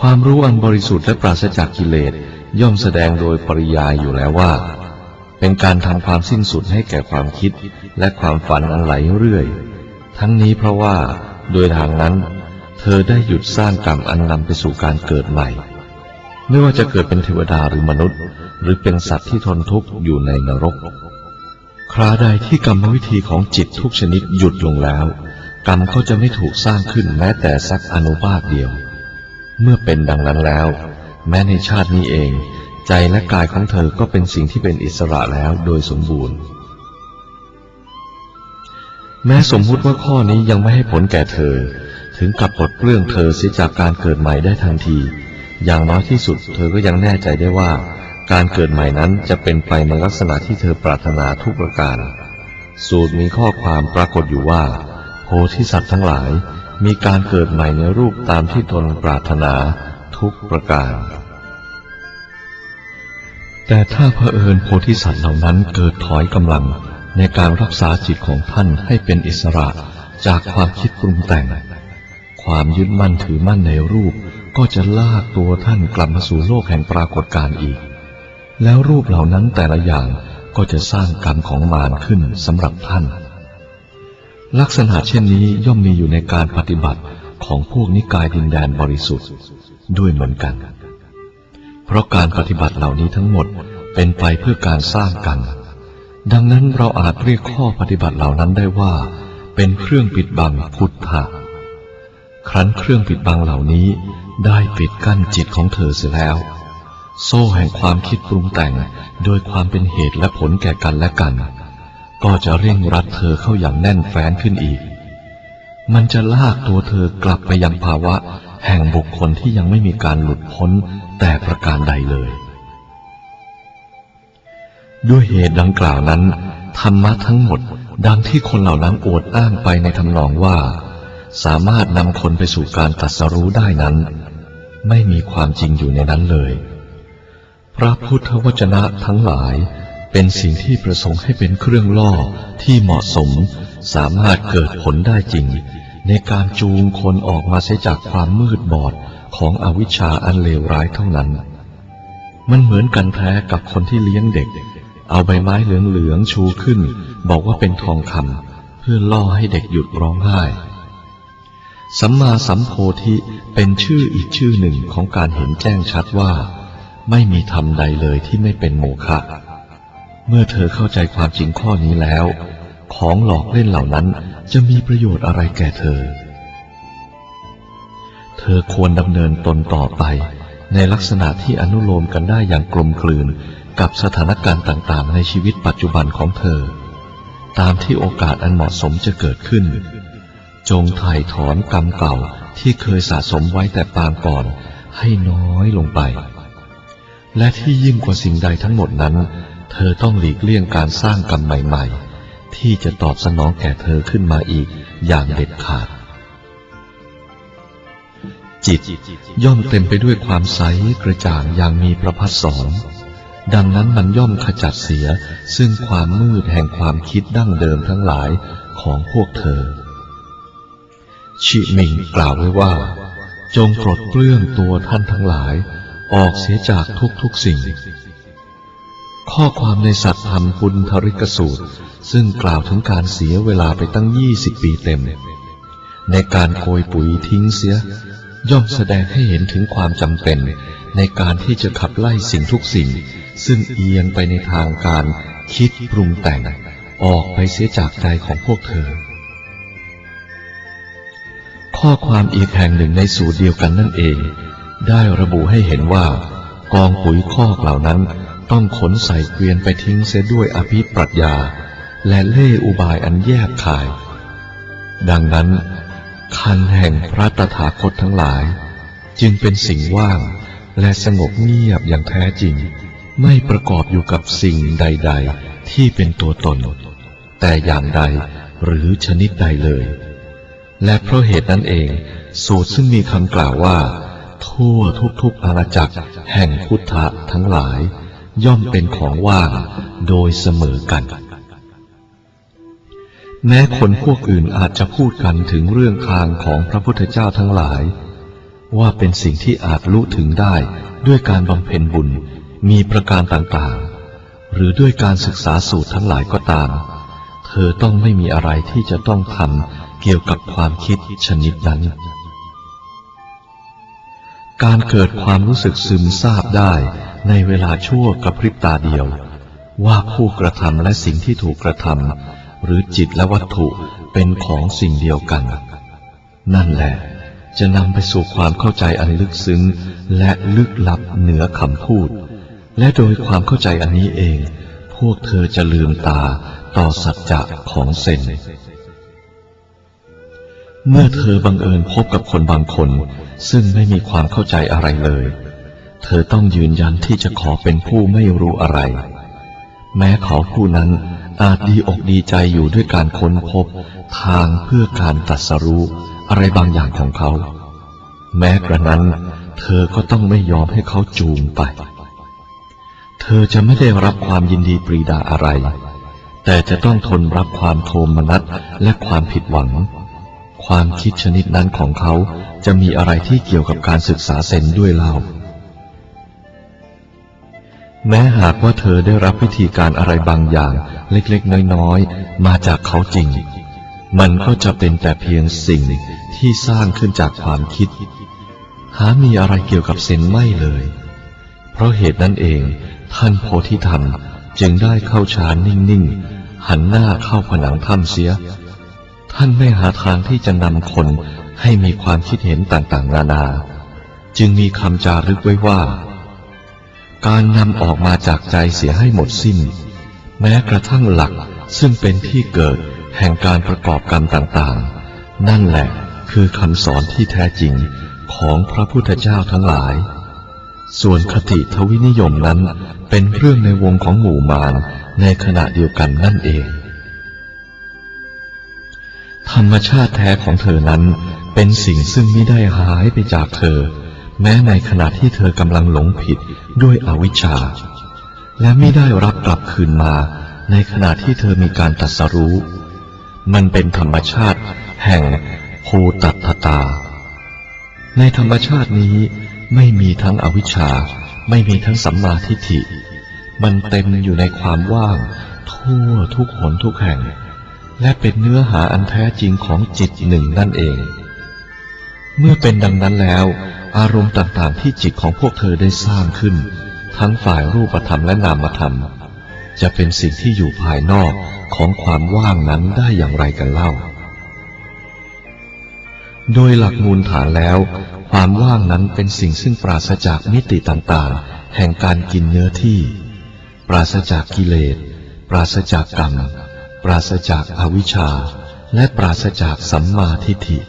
ความรู้อันบริสุทธิ์และปราศจากกิเลสย่อมแสดงโดยปริยายอยู่แล้วว่าเป็นการทำความสิ้นสุดให้แก่ความคิดและความฝันอันไหลเรื่อยทั้งนี้เพราะว่าโดยทางนั้นเธอได้หยุดสร้างกรรมอันนำไปสู่การเกิดใหม่ไม่ว่าจะเกิดเป็นเทวดาหรือมนุษย์หรือเป็นสัตว์ที่ทนทุกข์อยู่ในนรกคราใดที่กรรมวิธีของจิตทุกชนิดหยุดลงแล้วกรรมก็จะไม่ถูกสร้างขึ้นแม้แต่สักอนุภาคเดียวเมื่อเป็นดังนั้นแล้วแม้ในชาตินี้เองใจและกายของเธอก็เป็นสิ่งที่เป็นอิสระแล้วโดยสมบูรณ์แม้สมมุติว่าข้อนี้ยังไม่ให้ผลแก่เธอถึงกับปลดเปลื้องเธอเสียจากการเกิดใหม่ได้ทันทีอย่างน้อยที่สุดเธอก็ยังแน่ใจได้ว่าการเกิดใหม่นั้นจะเป็นไปในลักษณะที่เธอปรารถนาทุกประการสูตรมีข้อความปรากฏอยู่ว่าโพธิสัตว์ทั้งหลายมีการเกิดใหม่ในรูปตามที่ตนปรารถนาทุกประการแต่ถ้าเผอิญโพธิสัตว์เหล่านั้นเกิดถอยกำลังในการรักษาจิตของท่านให้เป็นอิสระจากความคิดปรุงแต่งความยึดมั่นถือมั่นในรูปก็จะลากตัวท่านกลับมาสู่โลกแห่งปรากฏการณ์อีกแล้วรูปเหล่านั้นแต่ละอย่างก็จะสร้างกรรมของมารขึ้นสำหรับท่านลักษณะเช่นนี้ย่อมมีอยู่ในการปฏิบัติของพวกนิกายดินแดนบริสุทธิ์ด้วยเหมือนกันเพราะการปฏิบัติเหล่านี้ทั้งหมดเป็นไปเพื่อการสร้างกรรมดังนั้นเราอาจเรียกข้อปฏิบัติเหล่านั้นได้ว่าเป็นเครื่องปิดบังพุทธะครั้นเครื่องปิดบังเหล่านี้ได้ปิดกั้นจิตของเธอเสียแล้ว โซ่แห่งความคิดปรุงแต่งโดยความเป็นเหตุและผลแก่กันและกันก็จะเร่งรัดเธอเข้าอย่างแน่นแฟ้นขึ้นอีกมันจะลากตัวเธอกลับไปยังภาวะแห่งบุคคลที่ยังไม่มีการหลุดพ้นแต่ประการใดเลยด้วยเหตุดังกล่าวนั้นธรรมะทั้งหมดดังที่คนเหล่านั้นอวดอ้างไปในทำนองว่าสามารถนำคนไปสู่การตรัสรู้ได้นั้นไม่มีความจริงอยู่ในนั้นเลยพระพุทธวจนะทั้งหลายเป็นสิ่งที่ประสงค์ให้เป็นเครื่องล่อที่เหมาะสมสามารถเกิดผลได้จริงในการจูงคนออกมาเสียจากความมืดบอดของอวิชชาอันเลวร้ายเท่านั้นมันเหมือนกันแท้กับคนที่เลี้ยงเด็กเอาใบไม้เหลืองๆชูขึ้นบอกว่าเป็นทองคำเพื่อล่อให้เด็กหยุดร้องไห้สัมมาสัมโพธิเป็นชื่ออีกชื่อหนึ่งของการเห็นแจ้งชัดว่าไม่มีธรรมใดเลยที่ไม่เป็นโมฆะเมื่อเธอเข้าใจความจริงข้อนี้แล้วของหลอกเล่นเหล่านั้นจะมีประโยชน์อะไรแก่เธอเธอควรดำเนินตนต่อไปในลักษณะที่อนุโลมกันได้อย่างกลมกลืนกับสถานการณ์ต่างๆในชีวิตปัจจุบันของเธอตามที่โอกาสอันเหมาะสมจะเกิดขึ้นจงไถ่ถอนกรรมเก่าที่เคยสะสมไว้แต่ปางก่อนให้น้อยลงไปและที่ยิ่งกว่าสิ่งใดทั้งหมดนั้นเธอต้องหลีกเลี่ยงการสร้างกรรมใหม่ๆที่จะตอบสนองแก่เธอขึ้นมาอีกอย่างเด็ดขาดจิตย่อมเต็มไปด้วยความใสกระจ่างอย่างมีประภัสสรดังนั้นมันย่อมขจัดเสียซึ่งความมืดแห่งความคิดดั้งเดิมทั้งหลายของพวกเธอชิมิงกล่าวไว้ว่าจงปลดเปลื้องตัวท่านทั้งหลายออกเสียจากทุกๆสิ่งข้อความในสัตธรรมปุณธริกสูตรซึ่งกล่าวถึงการเสียเวลาไปตั้งยี่สิบปีเต็มในการโกยปุ๋ยทิ้งเสียย่อมแสดงให้เห็นถึงความจำเป็นในการที่จะขับไล่สิ่งทุกสิ่งซึ่งเอียงไปในทางการคิดปรุงแต่งออกไปเสียจากใจของพวกเธอข้อความอีกแห่งหนึ่งในสูตรเดียวกันนั่นเองได้ระบุให้เห็นว่ากองปุ๋ยคอกเหล่านั้นต้องขนใส่เกวียนไปทิ้งเสียด้วยอภิปรัชญาและเล่ห์อุบายอันแยบคายดังนั้นคันแห่งพระตถาคตทั้งหลายจึงเป็นสิ่งว่างและสงบเงียบอย่างแท้จริงไม่ประกอบอยู่กับสิ่งใดๆที่เป็นตัวตนแต่อย่างใดหรือชนิดใดเลยและเพราะเหตุนั้นเองสูตรซึ่งมีคำกล่าวว่าทั่วทุกๆอาณาจักรแห่งพุทธะทั้งหลายย่อมเป็นของว่างโดยเสมอกันแม้คนพวกอื่นอาจจะพูดกันถึงเรื่องทางของพระพุทธเจ้าทั้งหลายว่าเป็นสิ่งที่อาจรู้ถึงได้ด้วยการบำเพ็ญบุญมีประการต่างๆหรือด้วยการศึกษาสูตรทั้งหลายก็ตามเธอต้องไม่มีอะไรที่จะต้องทำเกี่ยวกับความคิดชนิดนั้นการเกิดความรู้สึกซึมซาบได้ในเวลาชั่วกระพริบตาเดียวว่าผู้กระทำและสิ่งที่ถูกกระทำหรือจิตและวัตถุเป็นของสิ่งเดียวกันนั่นแหละจะนำไปสู่ความเข้าใจอันลึกซึ้งและลึกลับเหนือคำพูดและโดยความเข้าใจอันนี้เองพวกเธอจะลืมตาต่อสัจจะของเซนเมื่อเธอบังเอิญพบกับคนบางคนซึ่งไม่มีความเข้าใจอะไรเลยเธอต้องยืนยันที่จะขอเป็นผู้ไม่รู้อะไรแม้เขาผู้นั้นอาจดีอกดีใจอยู่ด้วยการค้นพบทางเพื่อการตรัสรู้อะไรบางอย่างของเขาแม้กระนั้นเธอก็ต้องไม่ยอมให้เขาจูงไปเธอจะไม่ได้รับความยินดีปรีดาอะไรแต่จะต้องทนรับความโทมนัสและความผิดหวังความคิดชนิดนั้นของเขาจะมีอะไรที่เกี่ยวกับการศึกษาเซนด้วยเล่าแม้หากว่าเธอได้รับวิธีการอะไรบางอย่างเล็กๆน้อยๆมาจากเขาจริงมันก็จะเป็นแต่เพียงสิ่งที่สร้างขึ้นจากความคิดหามีอะไรเกี่ยวกับเซนไม่เลยเพราะเหตุนั้นเองท่านโพธิธรรมจึงได้เข้าฌานนิ่งๆหันหน้าเข้าผนังถ้ำเสียท่านไม่หาทางที่จะนำคนให้มีความคิดเห็นต่างๆนานาจึงมีคำจารึกไว้ว่า การนำออกมาจากใจเสียให้หมดสิ้นแม้กระทั่งหลักซึ่งเป็นที่เกิดแห่งการประกอบกรรมต่างๆนั่นแหละคือคำสอนที่แท้จริงของพระพุทธเจ้าทั้งหลายส่วนคติทวินิยมนั้นเป็นเรื่องในวงของหมู่มารในขณะเดียวกันนั่นเองธรรมชาติแท้ของเธอนั้นเป็นสิ่งซึ่งมิได้หายไปจากเธอแม้ในขณะที่เธอกำลังหลงผิดด้วยอวิชชาและมิได้รับกลับคืนมาในขณะที่เธอมีการตรัสรู้มันเป็นธรรมชาติแห่งภูตัทธตาในธรรมชาตินี้ไม่มีทั้งอวิชชาไม่มีทั้งสัมมาทิฏฐิมันเต็มอยู่ในความว่างทั่วทุกหนทุกแห่งและเป็นเนื้อหาอันแท้จริงของจิตหนึ่งนั่นเองเมื่อเป็นดังนั้นแล้วอารมณ์ต่างๆที่จิตของพวกเธอได้สร้างขึ้นทั้งฝ่ายรูปธรรมและนามธรรมจะเป็นสิ่งที่อยู่ภายนอกของความว่างนั้นได้อย่างไรกันเล่าโดยหลักมูลฐานแล้วความว่างนั้นเป็นสิ่งซึ่งปราศจากมิติต่างๆแห่งการกินเนื้อที่ปราศจากกิเลสปราศจากกรรมปราศจากอวิชชาและปราศจากสัมมาทิฏฐิ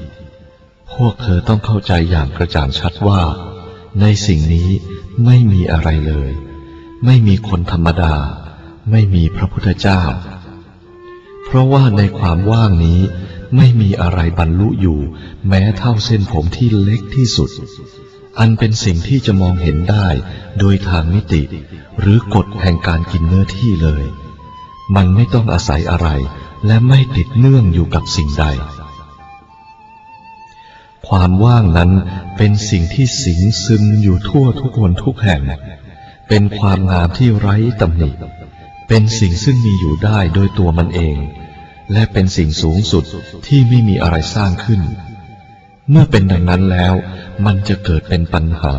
พวกเธอต้องเข้าใจอย่างกระจ่างชัดว่าในสิ่งนี้ไม่มีอะไรเลยไม่มีคนธรรมดาไม่มีพระพุทธเจ้าเพราะว่าในความว่างนี้ไม่มีอะไรบรรลุอยู่แม้เท่าเส้นผมที่เล็กที่สุดอันเป็นสิ่งที่จะมองเห็นได้โดยทางมิติหรือกฎแห่งการกินเนื้อที่เลยมันไม่ต้องอาศัยอะไรและไม่ติดเนื่องอยู่กับสิ่งใดความว่างนั้นเป็นสิ่งที่สิงซึมอยู่ทั่วทุกคนทุกแห่งเป็นความงามที่ไร้ตำหนิเป็นสิ่งซึ่งมีอยู่ได้โดยตัวมันเองและเป็นสิ่งสูงสุดที่ไม่มีอะไรสร้างขึ้นเมื่อเป็นดังนั้นแล้วมันจะเกิดเป็นปัญหา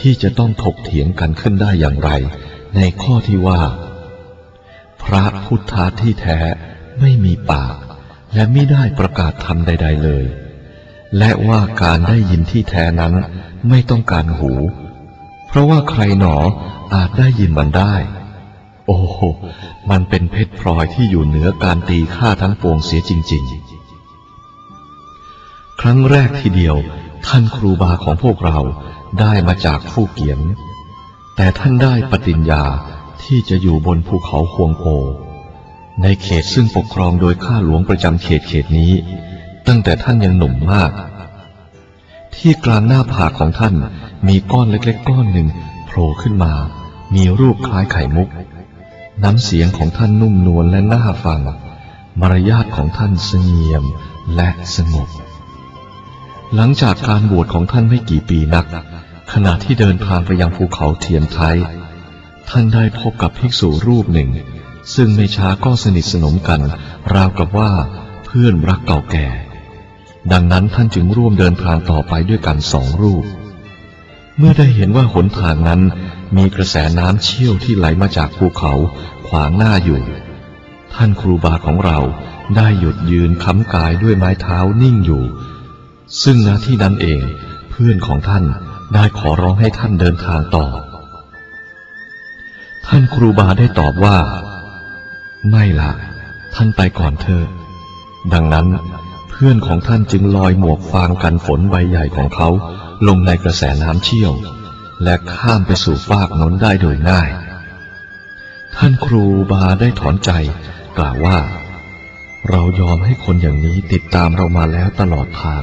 ที่จะต้องถกเถียงกันขึ้นได้อย่างไรในข้อที่ว่าพระพุทธะที่แท้ไม่มีปากและไม่ได้ประกาศธรรมใดๆเลยและว่าการได้ยินที่แท้นั้นไม่ต้องการหูเพราะว่าใครหนออาจได้ยินมันได้โอ้โหมันเป็นเพชรพลอยที่อยู่เหนือการตีค่าทั้งปวงเสียจริงๆครั้งแรกทีเดียวท่านครูบาของพวกเราได้มาจากฟู่เกียนแต่ท่านได้ปฏิญญาที่จะอยู่บนภูเขาฮวงโอในเขตซึ่งปกครองโดยข้าหลวงประจำเขตเขตนี้ตั้งแต่ท่านยังหนุ่มมากที่กลางหน้าผากของท่านมีก้อนเล็กๆก้อนหนึ่งโผล่ขึ้นมามีรูปคล้ายไข่มุกน้ำเสียงของท่านนุ่มนวลและน่าฟังมารยาทของท่านเสงี่ยมและสงบหลังจากการบวชของท่านไม่กี่ปีนักขณะที่เดินทางไปยังภูเขาเทียนไทยท่านได้พบกับภิกษุรูปหนึ่งซึ่งไม่ช้าก็สนิทสนมกันราวกับว่าเพื่อนรักเก่าแก่ดังนั้นท่านจึงร่วมเดินทางต่อไปด้วยกันสองรูปเมื่อได้เห็นว่าหนทางนั้นมีกระแสน้ำเชี่ยวที่ไหลมาจากภูเขาขวางหน้าอยู่ท่านครูบาของเราได้หยุดยืนค้ำกายด้วยไม้เท้านิ่งอยู่ซึ่งณที่นั้นเองเพื่อนของท่านได้ขอร้องให้ท่านเดินทางต่อท่านครูบาได้ตอบว่าไม่ละท่านไปก่อนเถอะดังนั้นเพื่อนของท่านจึงลอยหมวกฟางกันฝนใบใหญ่ของเขาลงในกระแสน้ำเชี่ยวและข้ามไปสู่ฟากโน้นได้โดยง่ายท่านครูบาได้ถอนใจกล่าวว่าเรายอมให้คนอย่างนี้ติดตามเรามาแล้วตลอดทาง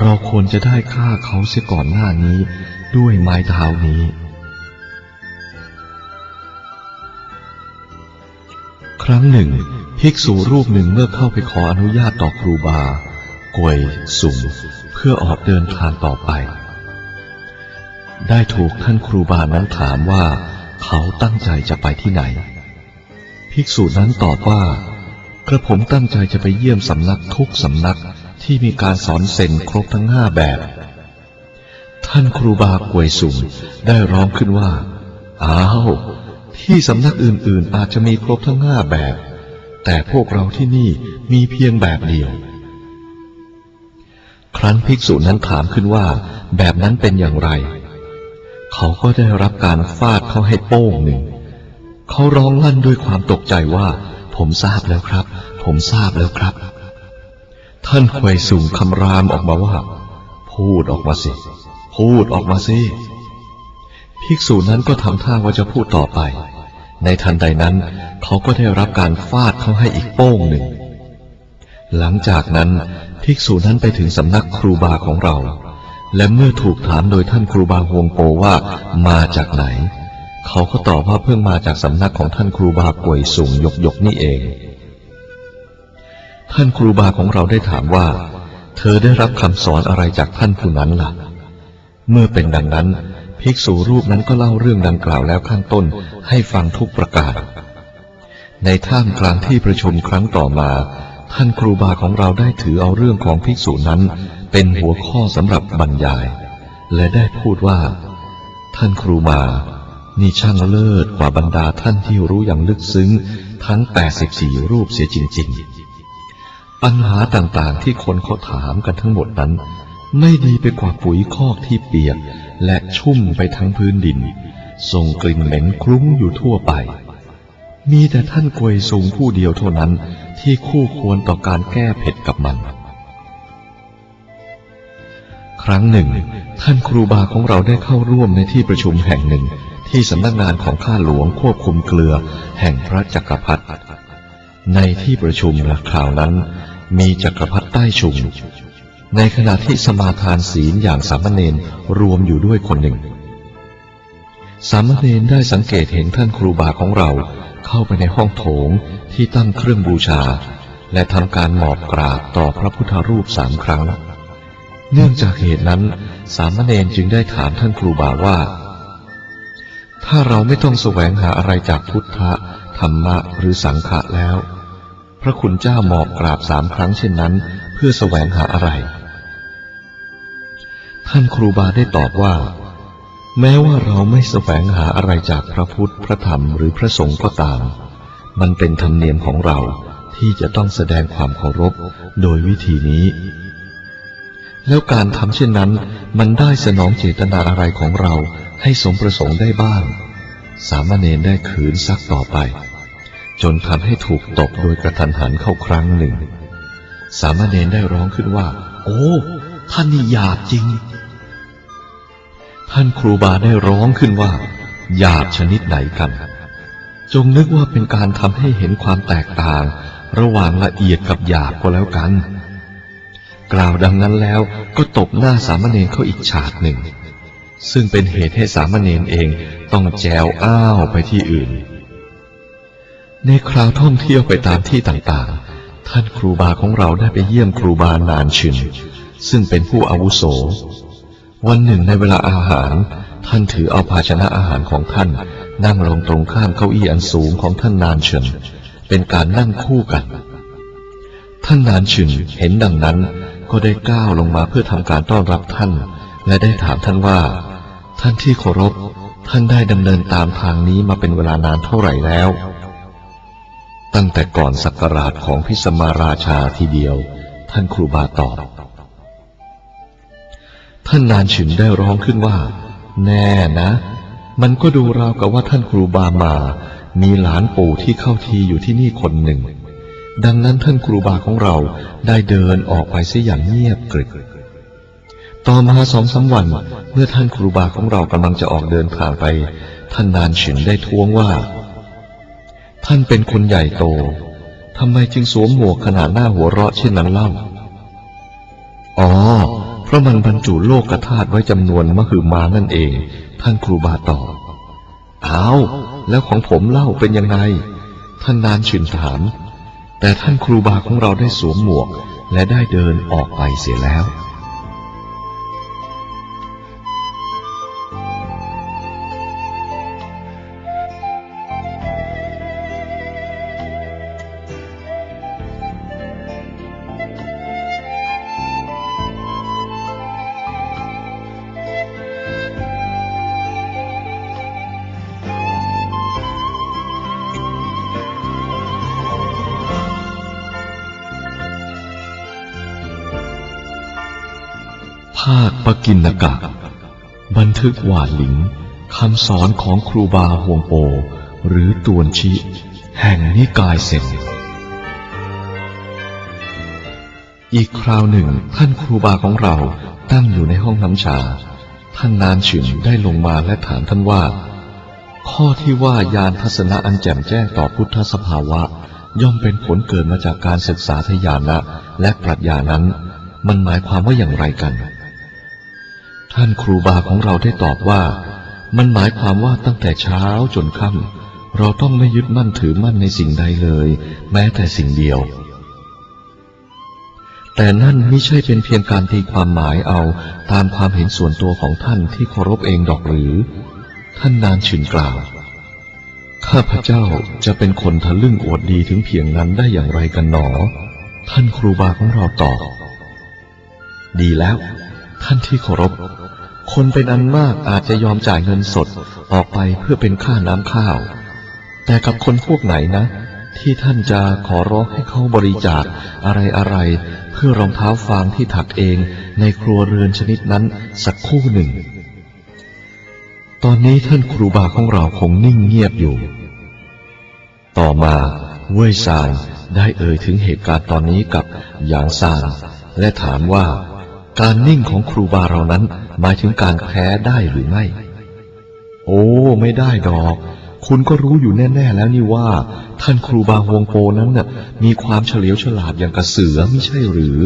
เราควรจะได้ฆ่าเขาเสียก่อนหน้านี้ด้วยไม้เท้านี้ครั้งหนึ่งภิกษุรูปหนึ่งเมื่อเข้าไปขออนุญาตต่อครูบาก่วยสุ่มเพื่อออกเดินทางต่อไปได้ถูกท่านครูบานั้นถามว่าเขาตั้งใจจะไปที่ไหนภิกษุนั้นตอบว่ากระผมตั้งใจจะไปเยี่ยมสำนักทุกสำนักที่มีการสอนเซนครบทั้งห้าแบบท่านครูบาก่วยสุ่มได้ร้องขึ้นว่าอ้าวที่สำนักอื่นๆอาจจะมีครบทั้งห้าแบบแต่พวกเราที่นี่มีเพียงแบบเดียวครั้นภิกษุนั้นถามขึ้นว่าแบบนั้นเป็นอย่างไร เขาก็ได้รับการฟาดเข้าให้โป้งหนึ่งเขาร้องลั่นด้วยความตกใจว่าผมทราบแล้วครับผมทราบแล้วครับท่านไขว่สูงคำรามออกมาว่าพูดออกมาสิพูดออกมาสิภิกษุนั้นก็ทำท่าว่าจะพูดต่อไปในทันใดนั้นเขาก็ได้รับการฟาดเข้าให้อีกโป้งหนึ่งหลังจากนั้นภิกษุนั้นไปถึงสำนักครูบาของเราและเมื่อถูกถามโดยท่านครูบาฮวงโปว่ามาจากไหนเขาก็ตอบว่าเพิ่งมาจากสำนักของท่านครูบาป่วยสูงยกยกนี่เองท่านครูบาของเราได้ถามว่าเธอได้รับคำสอนอะไรจากท่านผู้นั้นล่ะเมื่อเป็นดังนั้นภิกษุรูปนั้นก็เล่าเรื่องดังกล่าวแล้วข้างต้นให้ฟังทุกประการในท่ามกลางที่ประชุมครั้งต่อมาท่านครูบาของเราได้ถือเอาเรื่องของภิกษุนั้นเป็นหัวข้อสำหรับบรรยายและได้พูดว่าท่านครูมานี่ช่างเลิศกว่าบรรดาท่านที่รู้อย่างลึกซึ้งทั้งแปดสิบสี่รูปเสียจริงๆปัญหาต่างๆที่คนเขาถามกันทั้งหมดนั้นไม่ดีไปกว่าปุ๋ยคอกที่เปียกและชุ่มไปทั้งพื้นดินส่งกลิ่นเหม็นคลุ้งอยู่ทั่วไปมีแต่ท่านกวยซุงผู้เดียวเท่านั้นที่คู่ควรต่อการแก้เผ็ดกับมันครั้งหนึ่งท่านครูบาของเราได้เข้าร่วมในที่ประชุมแห่งหนึ่งที่สำนักงานของข้าหลวงควบคุมเกลือแห่งพระจักรพรรดิในที่ประชุมละคราวนั้นมีจักรพรรดิใต้ชุมในขณะที่สมาทานศีลอย่างสามเณรรวมอยู่ด้วยคนหนึ่งสามเณรได้สังเกตเห็นท่านครูบาของเราเข้าไปในห้องโถงที่ตั้งเครื่องบูชาและทำการหมอบกราบต่อพระพุทธรูปสามครั้งเนื่องจากเหตุนั้นสามเณรจึงได้ถามท่านครูบาว่าถ้าเราไม่ต้องแสวงหาอะไรจากพุทธะธรรมะหรือสังฆะแล้วพระคุณเจ้าหมอบกราบสามครั้งเช่นนั้นเพื่อแสวงหาอะไรท่านครูบาได้ตอบว่าแม้ว่าเราไม่แสวงหาอะไรจากพระพุทธพระธรรมหรือพระสงฆ์ก็ตามมันเป็นธรรมเนียมของเราที่จะต้องแสดงความเคารพโดยวิธีนี้แล้วการทำเช่นนั้นมันได้สนองเจตนาอะไรของเราให้สมประสงค์ได้บ้างสามเณรได้ขืนซักต่อไปจนทำให้ถูกตบโดยกระทันหันเข้าครั้งหนึ่งสามเณรได้ร้องขึ้นว่าโอ้ท่านนี่หยาบจริงท่านครูบาได้ร้องขึ้นว่าหยาบชนิดไหนกันจงนึกว่าเป็นการทำให้เห็นความแตกต่างระหว่างละเอียดกับหยาบก็แล้วกันกล่าวดังนั้นแล้วก็ตบหน้าสามเณรเข้าอีกฉากหนึ่งซึ่งเป็นเหตุให้สามเณรเองต้องแจวอ้าวไปที่อื่นในคราวท่องเที่ยวไปตามที่ต่างๆท่านครูบาของเราได้ไปเยี่ยมครูบานานชินซึ่งเป็นผู้อาวุโสวันหนึ่งในเวลาอาหารท่านถือเอาภาชนะอาหารของท่านนั่งลงตรงข้ามเก้าอี้อันสูงของท่านนานชินเป็นการนั่งคู่กันท่านนานชินเห็นดังนั้นก็ได้ก้าวลงมาเพื่อทำการต้อนรับท่านและได้ถามท่านว่าท่านที่เคารพท่านได้ดำเนินตามทางนี้มาเป็นเวลานานเท่าไหร่แล้วตั้งแต่ก่อนศักราชของพิสมาราชาทีเดียวท่านครูบาตอบท่านนานฉินได้ร้องขึ้นว่าแน่นะมันก็ดูราวกับว่าท่านครูบามามีหลานปู่ที่เข้าทีอยู่ที่นี่คนหนึ่งดังนั้นท่านครูบาของเราได้เดินออกไปเสียอย่างเงียบกริบต่อมาสองสามวันเมื่อท่านครูบาของเรากำลังจะออกเดินทางไปท่านนานฉินได้ท้วงว่าท่านเป็นคนใหญ่โตทำไมจึงสวมหมวกขนาดหน้าหัวเราะเช่นนั้นเล่าอ๋อเพราะมันบรรจุโลกธาตุไว้จำนวนมหึมานั่นเองท่านครูบาตอบอ้าวแล้วของผมเล่าเป็นยังไงท่านนานฉินถามแต่ท่านครูบาของเราได้สวมหมวกและได้เดินออกไปเสียแล้วภาคปกิณกะบันทึกหว่าหลิง คำสอนของครูบาฮวงโปหรือตวนชิแห่งนิกายเซนอีกคราวหนึ่งท่านครูบาของเราตั้งอยู่ในห้องน้ำชาท่านนานฉิมได้ลงมาและถามท่านว่าข้อที่ว่ายานทัศนะอันแจ่มแจ้งต่อพุทธสภาวะย่อมเป็นผลเกิดมาจากการศึกษาทญาณะและปรัชญานั้นมันหมายความว่าอย่างไรกันท่านครูบาของเราได้ตอบว่ามันหมายความว่าตั้งแต่เช้าจนค่ำเราต้องไม่ยึดมั่นถือมั่นในสิ่งใดเลยแม้แต่สิ่งเดียวแต่นั่นไม่ใช่เป็นเพียงการตีความหมายเอาตามความเห็นส่วนตัวของท่านที่เคารพเองดอกหรือท่านนานฉินกล่าวข้าพเจ้าจะเป็นคนทะลึ่งอวดดีถึงเพียงนั้นได้อย่างไรกันหนอท่านครูบาของเราตอบดีแล้วท่านที่เคารพคนเป็นอันมากอาจจะยอมจ่ายเงินสดออกไปเพื่อเป็นค่าน้ำข้าวแต่กับคนพวกไหนนะที่ท่านจะขอร้องให้เขาบริจาคอะไรอะไรเพื่อรองเท้าฟางที่ถักเองในครัวเรือนชนิดนั้นสักคู่หนึ่งตอนนี้ท่านครูบาของเราคงนิ่งเงียบอยู่ต่อมาเว่ยซานได้เอ่ยถึงเหตุการณ์ตอนนี้กับหยางซานและถามว่าการนิ่งของครูบาเรานั้นหมายถึงการแพ้ได้หรือไม่โอ้ไม่ได้ดอกคุณก็รู้อยู่แน่ๆแล้วนี่ว่าท่านครูบาฮวงโปนั้นน่ะมีความเฉลียวฉลาดอย่างกระเสือไม่ใช่หรือ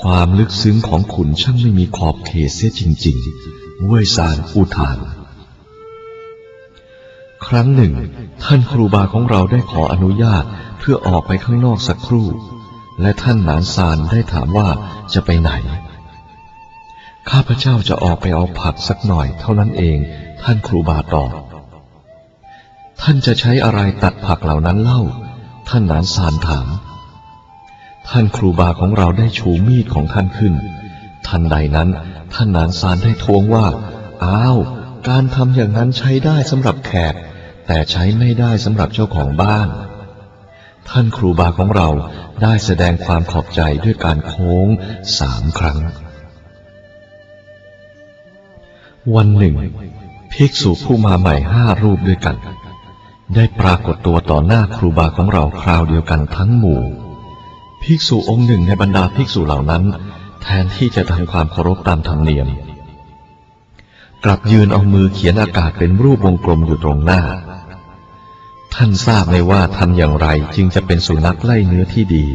ความลึกซึ้งของคุณช่างไม่มีขอบเขตเสียจริงๆเว่ยซานอุทานครั้งหนึ่งท่านครูบาของเราได้ขออนุญาตเพื่อออกไปข้างนอกสักครู่และท่านหนานซานได้ถามว่าจะไปไหนข้าพเจ้าจะออกไปเอาผักสักหน่อยเท่านั้นเองท่านครูบาตอบท่านจะใช้อะไรตัดผักเหล่านั้นเล่าท่านหนานซานถามท่านครูบาของเราได้ชูมีดของท่านขึ้นทันใดนั้นท่านหนานซานได้ท้วงว่าอ้าวการทำอย่างนั้นใช้ได้สำหรับแขกแต่ใช้ไม่ได้สำหรับเจ้าของบ้านท่านครูบาของเราได้แสดงความขอบใจด้วยการโค้งสามครั้งวันหนึ่งภิกษุผู้มาใหม่ห้ารูปด้วยกันได้ปรากฏตัวต่อหน้าครูบาของเราคราวเดียวกันทั้งหมู่ภิกษุองค์หนึ่งในบรรดาภิกษุเหล่านั้นแทนที่จะทำความเคารพตามธรรมเนียมกลับยืนเอามือเขียนอากาศเป็นรูปวงกลมอยู่ตรงหน้าท่านทราบไหมว่าทำอย่างไรจึงจะเป็นสุนัขไล่เนื้อที่ดี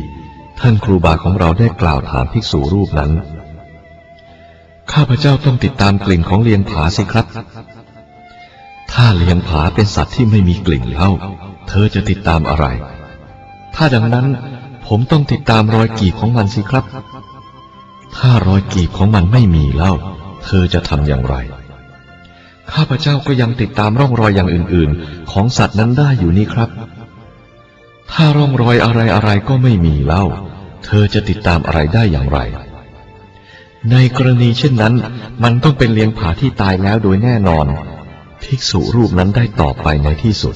ท่านครูบาของเราได้กล่าวถามภิกษุรูปนั้นข้าพเจ้าต้องติดตามกลิ่นของเลียงผาสิครับถ้าเลียงผาเป็นสัตว์ที่ไม่มีกลิ่นเล่าเธอจะติดตามอะไรถ้าดังนั้นผมต้องติดตามรอยกีบของมันสิครับถ้ารอยกีบของมันไม่มีเล่าเธอจะทำอย่างไรข้าพเจ้าก็ยังติดตามร่องรอยอย่างอื่นๆของสัตว์นั้นได้อยู่นี่ครับถ้าร่องรอยอะไรๆก็ไม่มีเล่าเธอจะติดตามอะไรได้อย่างไรในกรณีเช่นนั้นมันต้องเป็นเลียงผาที่ตายแล้วโดยแน่นอนภิกษุรูปนั้นได้ตอบไปในที่สุด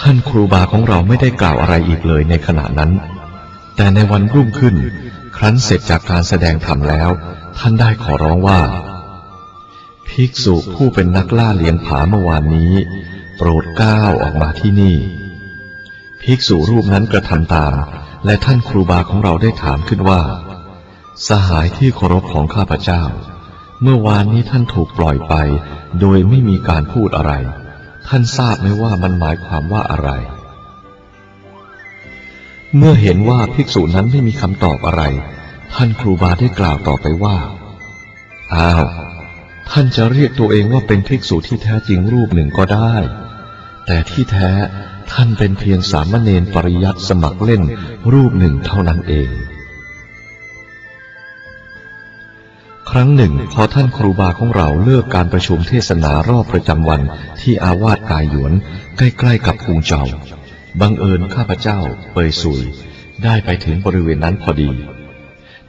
ท่านครูบาของเราไม่ได้กล่าวอะไรอีกเลยในขณะนั้นแต่ในวันรุ่งขึ้นครั้นเสร็จจากการแสดงธรรมแล้วท่านได้ขอร้องว่าภิกษุผู้เป็นนักล่าเลี้ยงผาเมื่อวานนี้โปรดก้าวออกมาที่นี่ภิกษุรูปนั้นกระทำตามและท่านครูบาของเราได้ถามขึ้นว่าสหายที่เคารพของข้าพเจ้าเมื่อวานนี้ท่านถูกปล่อยไปโดยไม่มีการพูดอะไรท่านทราบไหมว่ามันหมายความว่าอะไรเมื่อเห็นว่าภิกษุนั้นไม่มีคำตอบอะไรท่านครูบาได้กล่าวต่อไปว่าอ้าวท่านจะเรียกตัวเองว่าเป็นภิกษุที่แท้จริงรูปหนึ่งก็ได้แต่ที่แท้ท่านเป็นเพียงสามเณรปริยัติสมัครเล่นรูปหนึ่งเท่านั้นเองครั้งหนึ่งพอท่านครูบาของเราเลิกการประชุมเทศนารอบประจำวันที่อาวาสกายหยวนใกล้ๆกับคุงเจาบังเอิญข้าพเจ้าเปยสุยได้ไปถึงบริเวณนั้นพอดี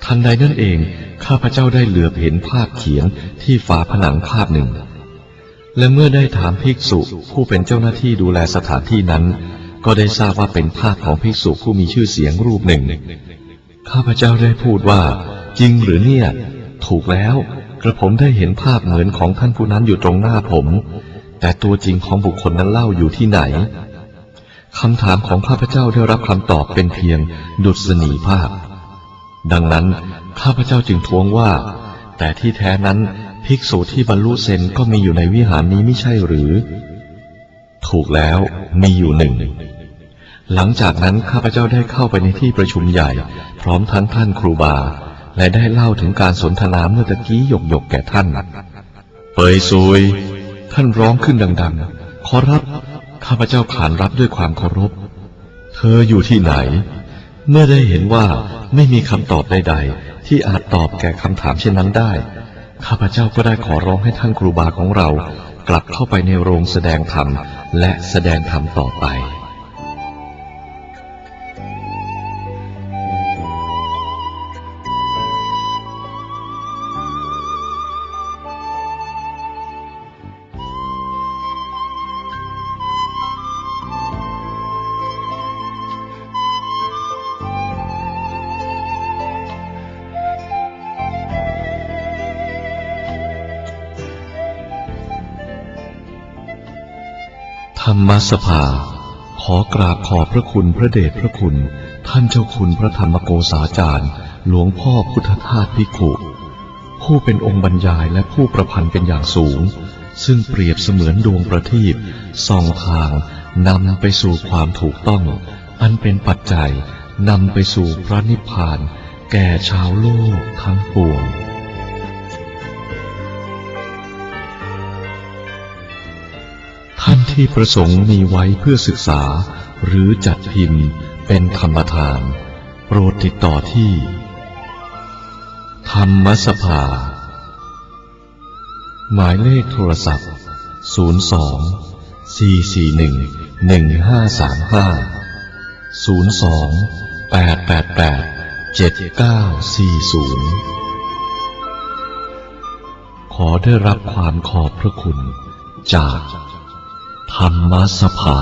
ทันใดนั่นเองข้าพเจ้าได้เหลือบเห็นภาพเขียนที่ฝาผนังภาพหนึ่งและเมื่อได้ถามภิกษุผู้เป็นเจ้าหน้าที่ดูแลสถานที่นั้นก็ได้ทราบว่าเป็นภาพของภิกษุผู้มีชื่อเสียงรูปหนึ่งข้าพเจ้าได้พูดว่าจริงหรือเนี่ยถูกแล้ว กระผมได้เห็นภาพเหมือนของท่านผู้นั้นอยู่ตรงหน้าผมแต่ตัวจริงของบุคคลนั้นเล่าอยู่ที่ไหนคำถามของข้าพเจ้าได้รับคำตอบเป็นเพียงดุษณีภาพดังนั้นข้าพเจ้าจึงท้วงว่าแต่ที่แท้นั้นภิกษุที่บรรลุเซนก็มีอยู่ในวิหารนี้ไม่ใช่หรือถูกแล้วมีอยู่หนึ่งหลังจากนั้นข้าพเจ้าได้เข้าไปในที่ประชุมใหญ่พร้อมทั้งท่านครูบาและได้เล่าถึงการสนทนาเมื่อตะกี้หยกหยกแก่ท่านเปยซุยท่านร้องขึ้นดังๆขอรับข้าพเจ้าขานรับด้วยความเคารพเธออยู่ที่ไหนเมื่อได้เห็นว่าไม่มีคำตอบใดๆที่อาจตอบแก่คำถามเช่นนั้นได้ข้าพเจ้าก็ได้ขอร้องให้ท่านครูบาของเรากลับเข้าไปในโรงแสดงธรรมและแสดงธรรมต่อไปธรรมสภาขอกราบขอบพระคุณพระเดชพระคุณท่านเจ้าคุณพระธรรมโกษาจารย์หลวงพ่อพุทธทาสภิกขุผู้เป็นองค์บรรยายและผู้ประพันธ์เป็นอย่างสูงซึ่งเปรียบเสมือนดวงประทีปส่องทางนำไปสู่ความถูกต้องอันเป็นปัจจัยนำไปสู่พระนิพพานแก่ชาวโลกทั้งปวงท่านที่ประสงค์มีไว้เพื่อศึกษาหรือจัดพิมพ์เป็นธรรมทานโปรดติดต่อที่ธรรมสภาหมายเลขโทรศัพท์ศูนย์ สอง สี่ สี่ หนึ่ง หนึ่ง ห้า สาม ห้า ศูนย์ สอง แปด แปด แปด เจ็ด เก้า สี่ ศูนย์ขอได้รับความขอบพระคุณจากธรรมสภา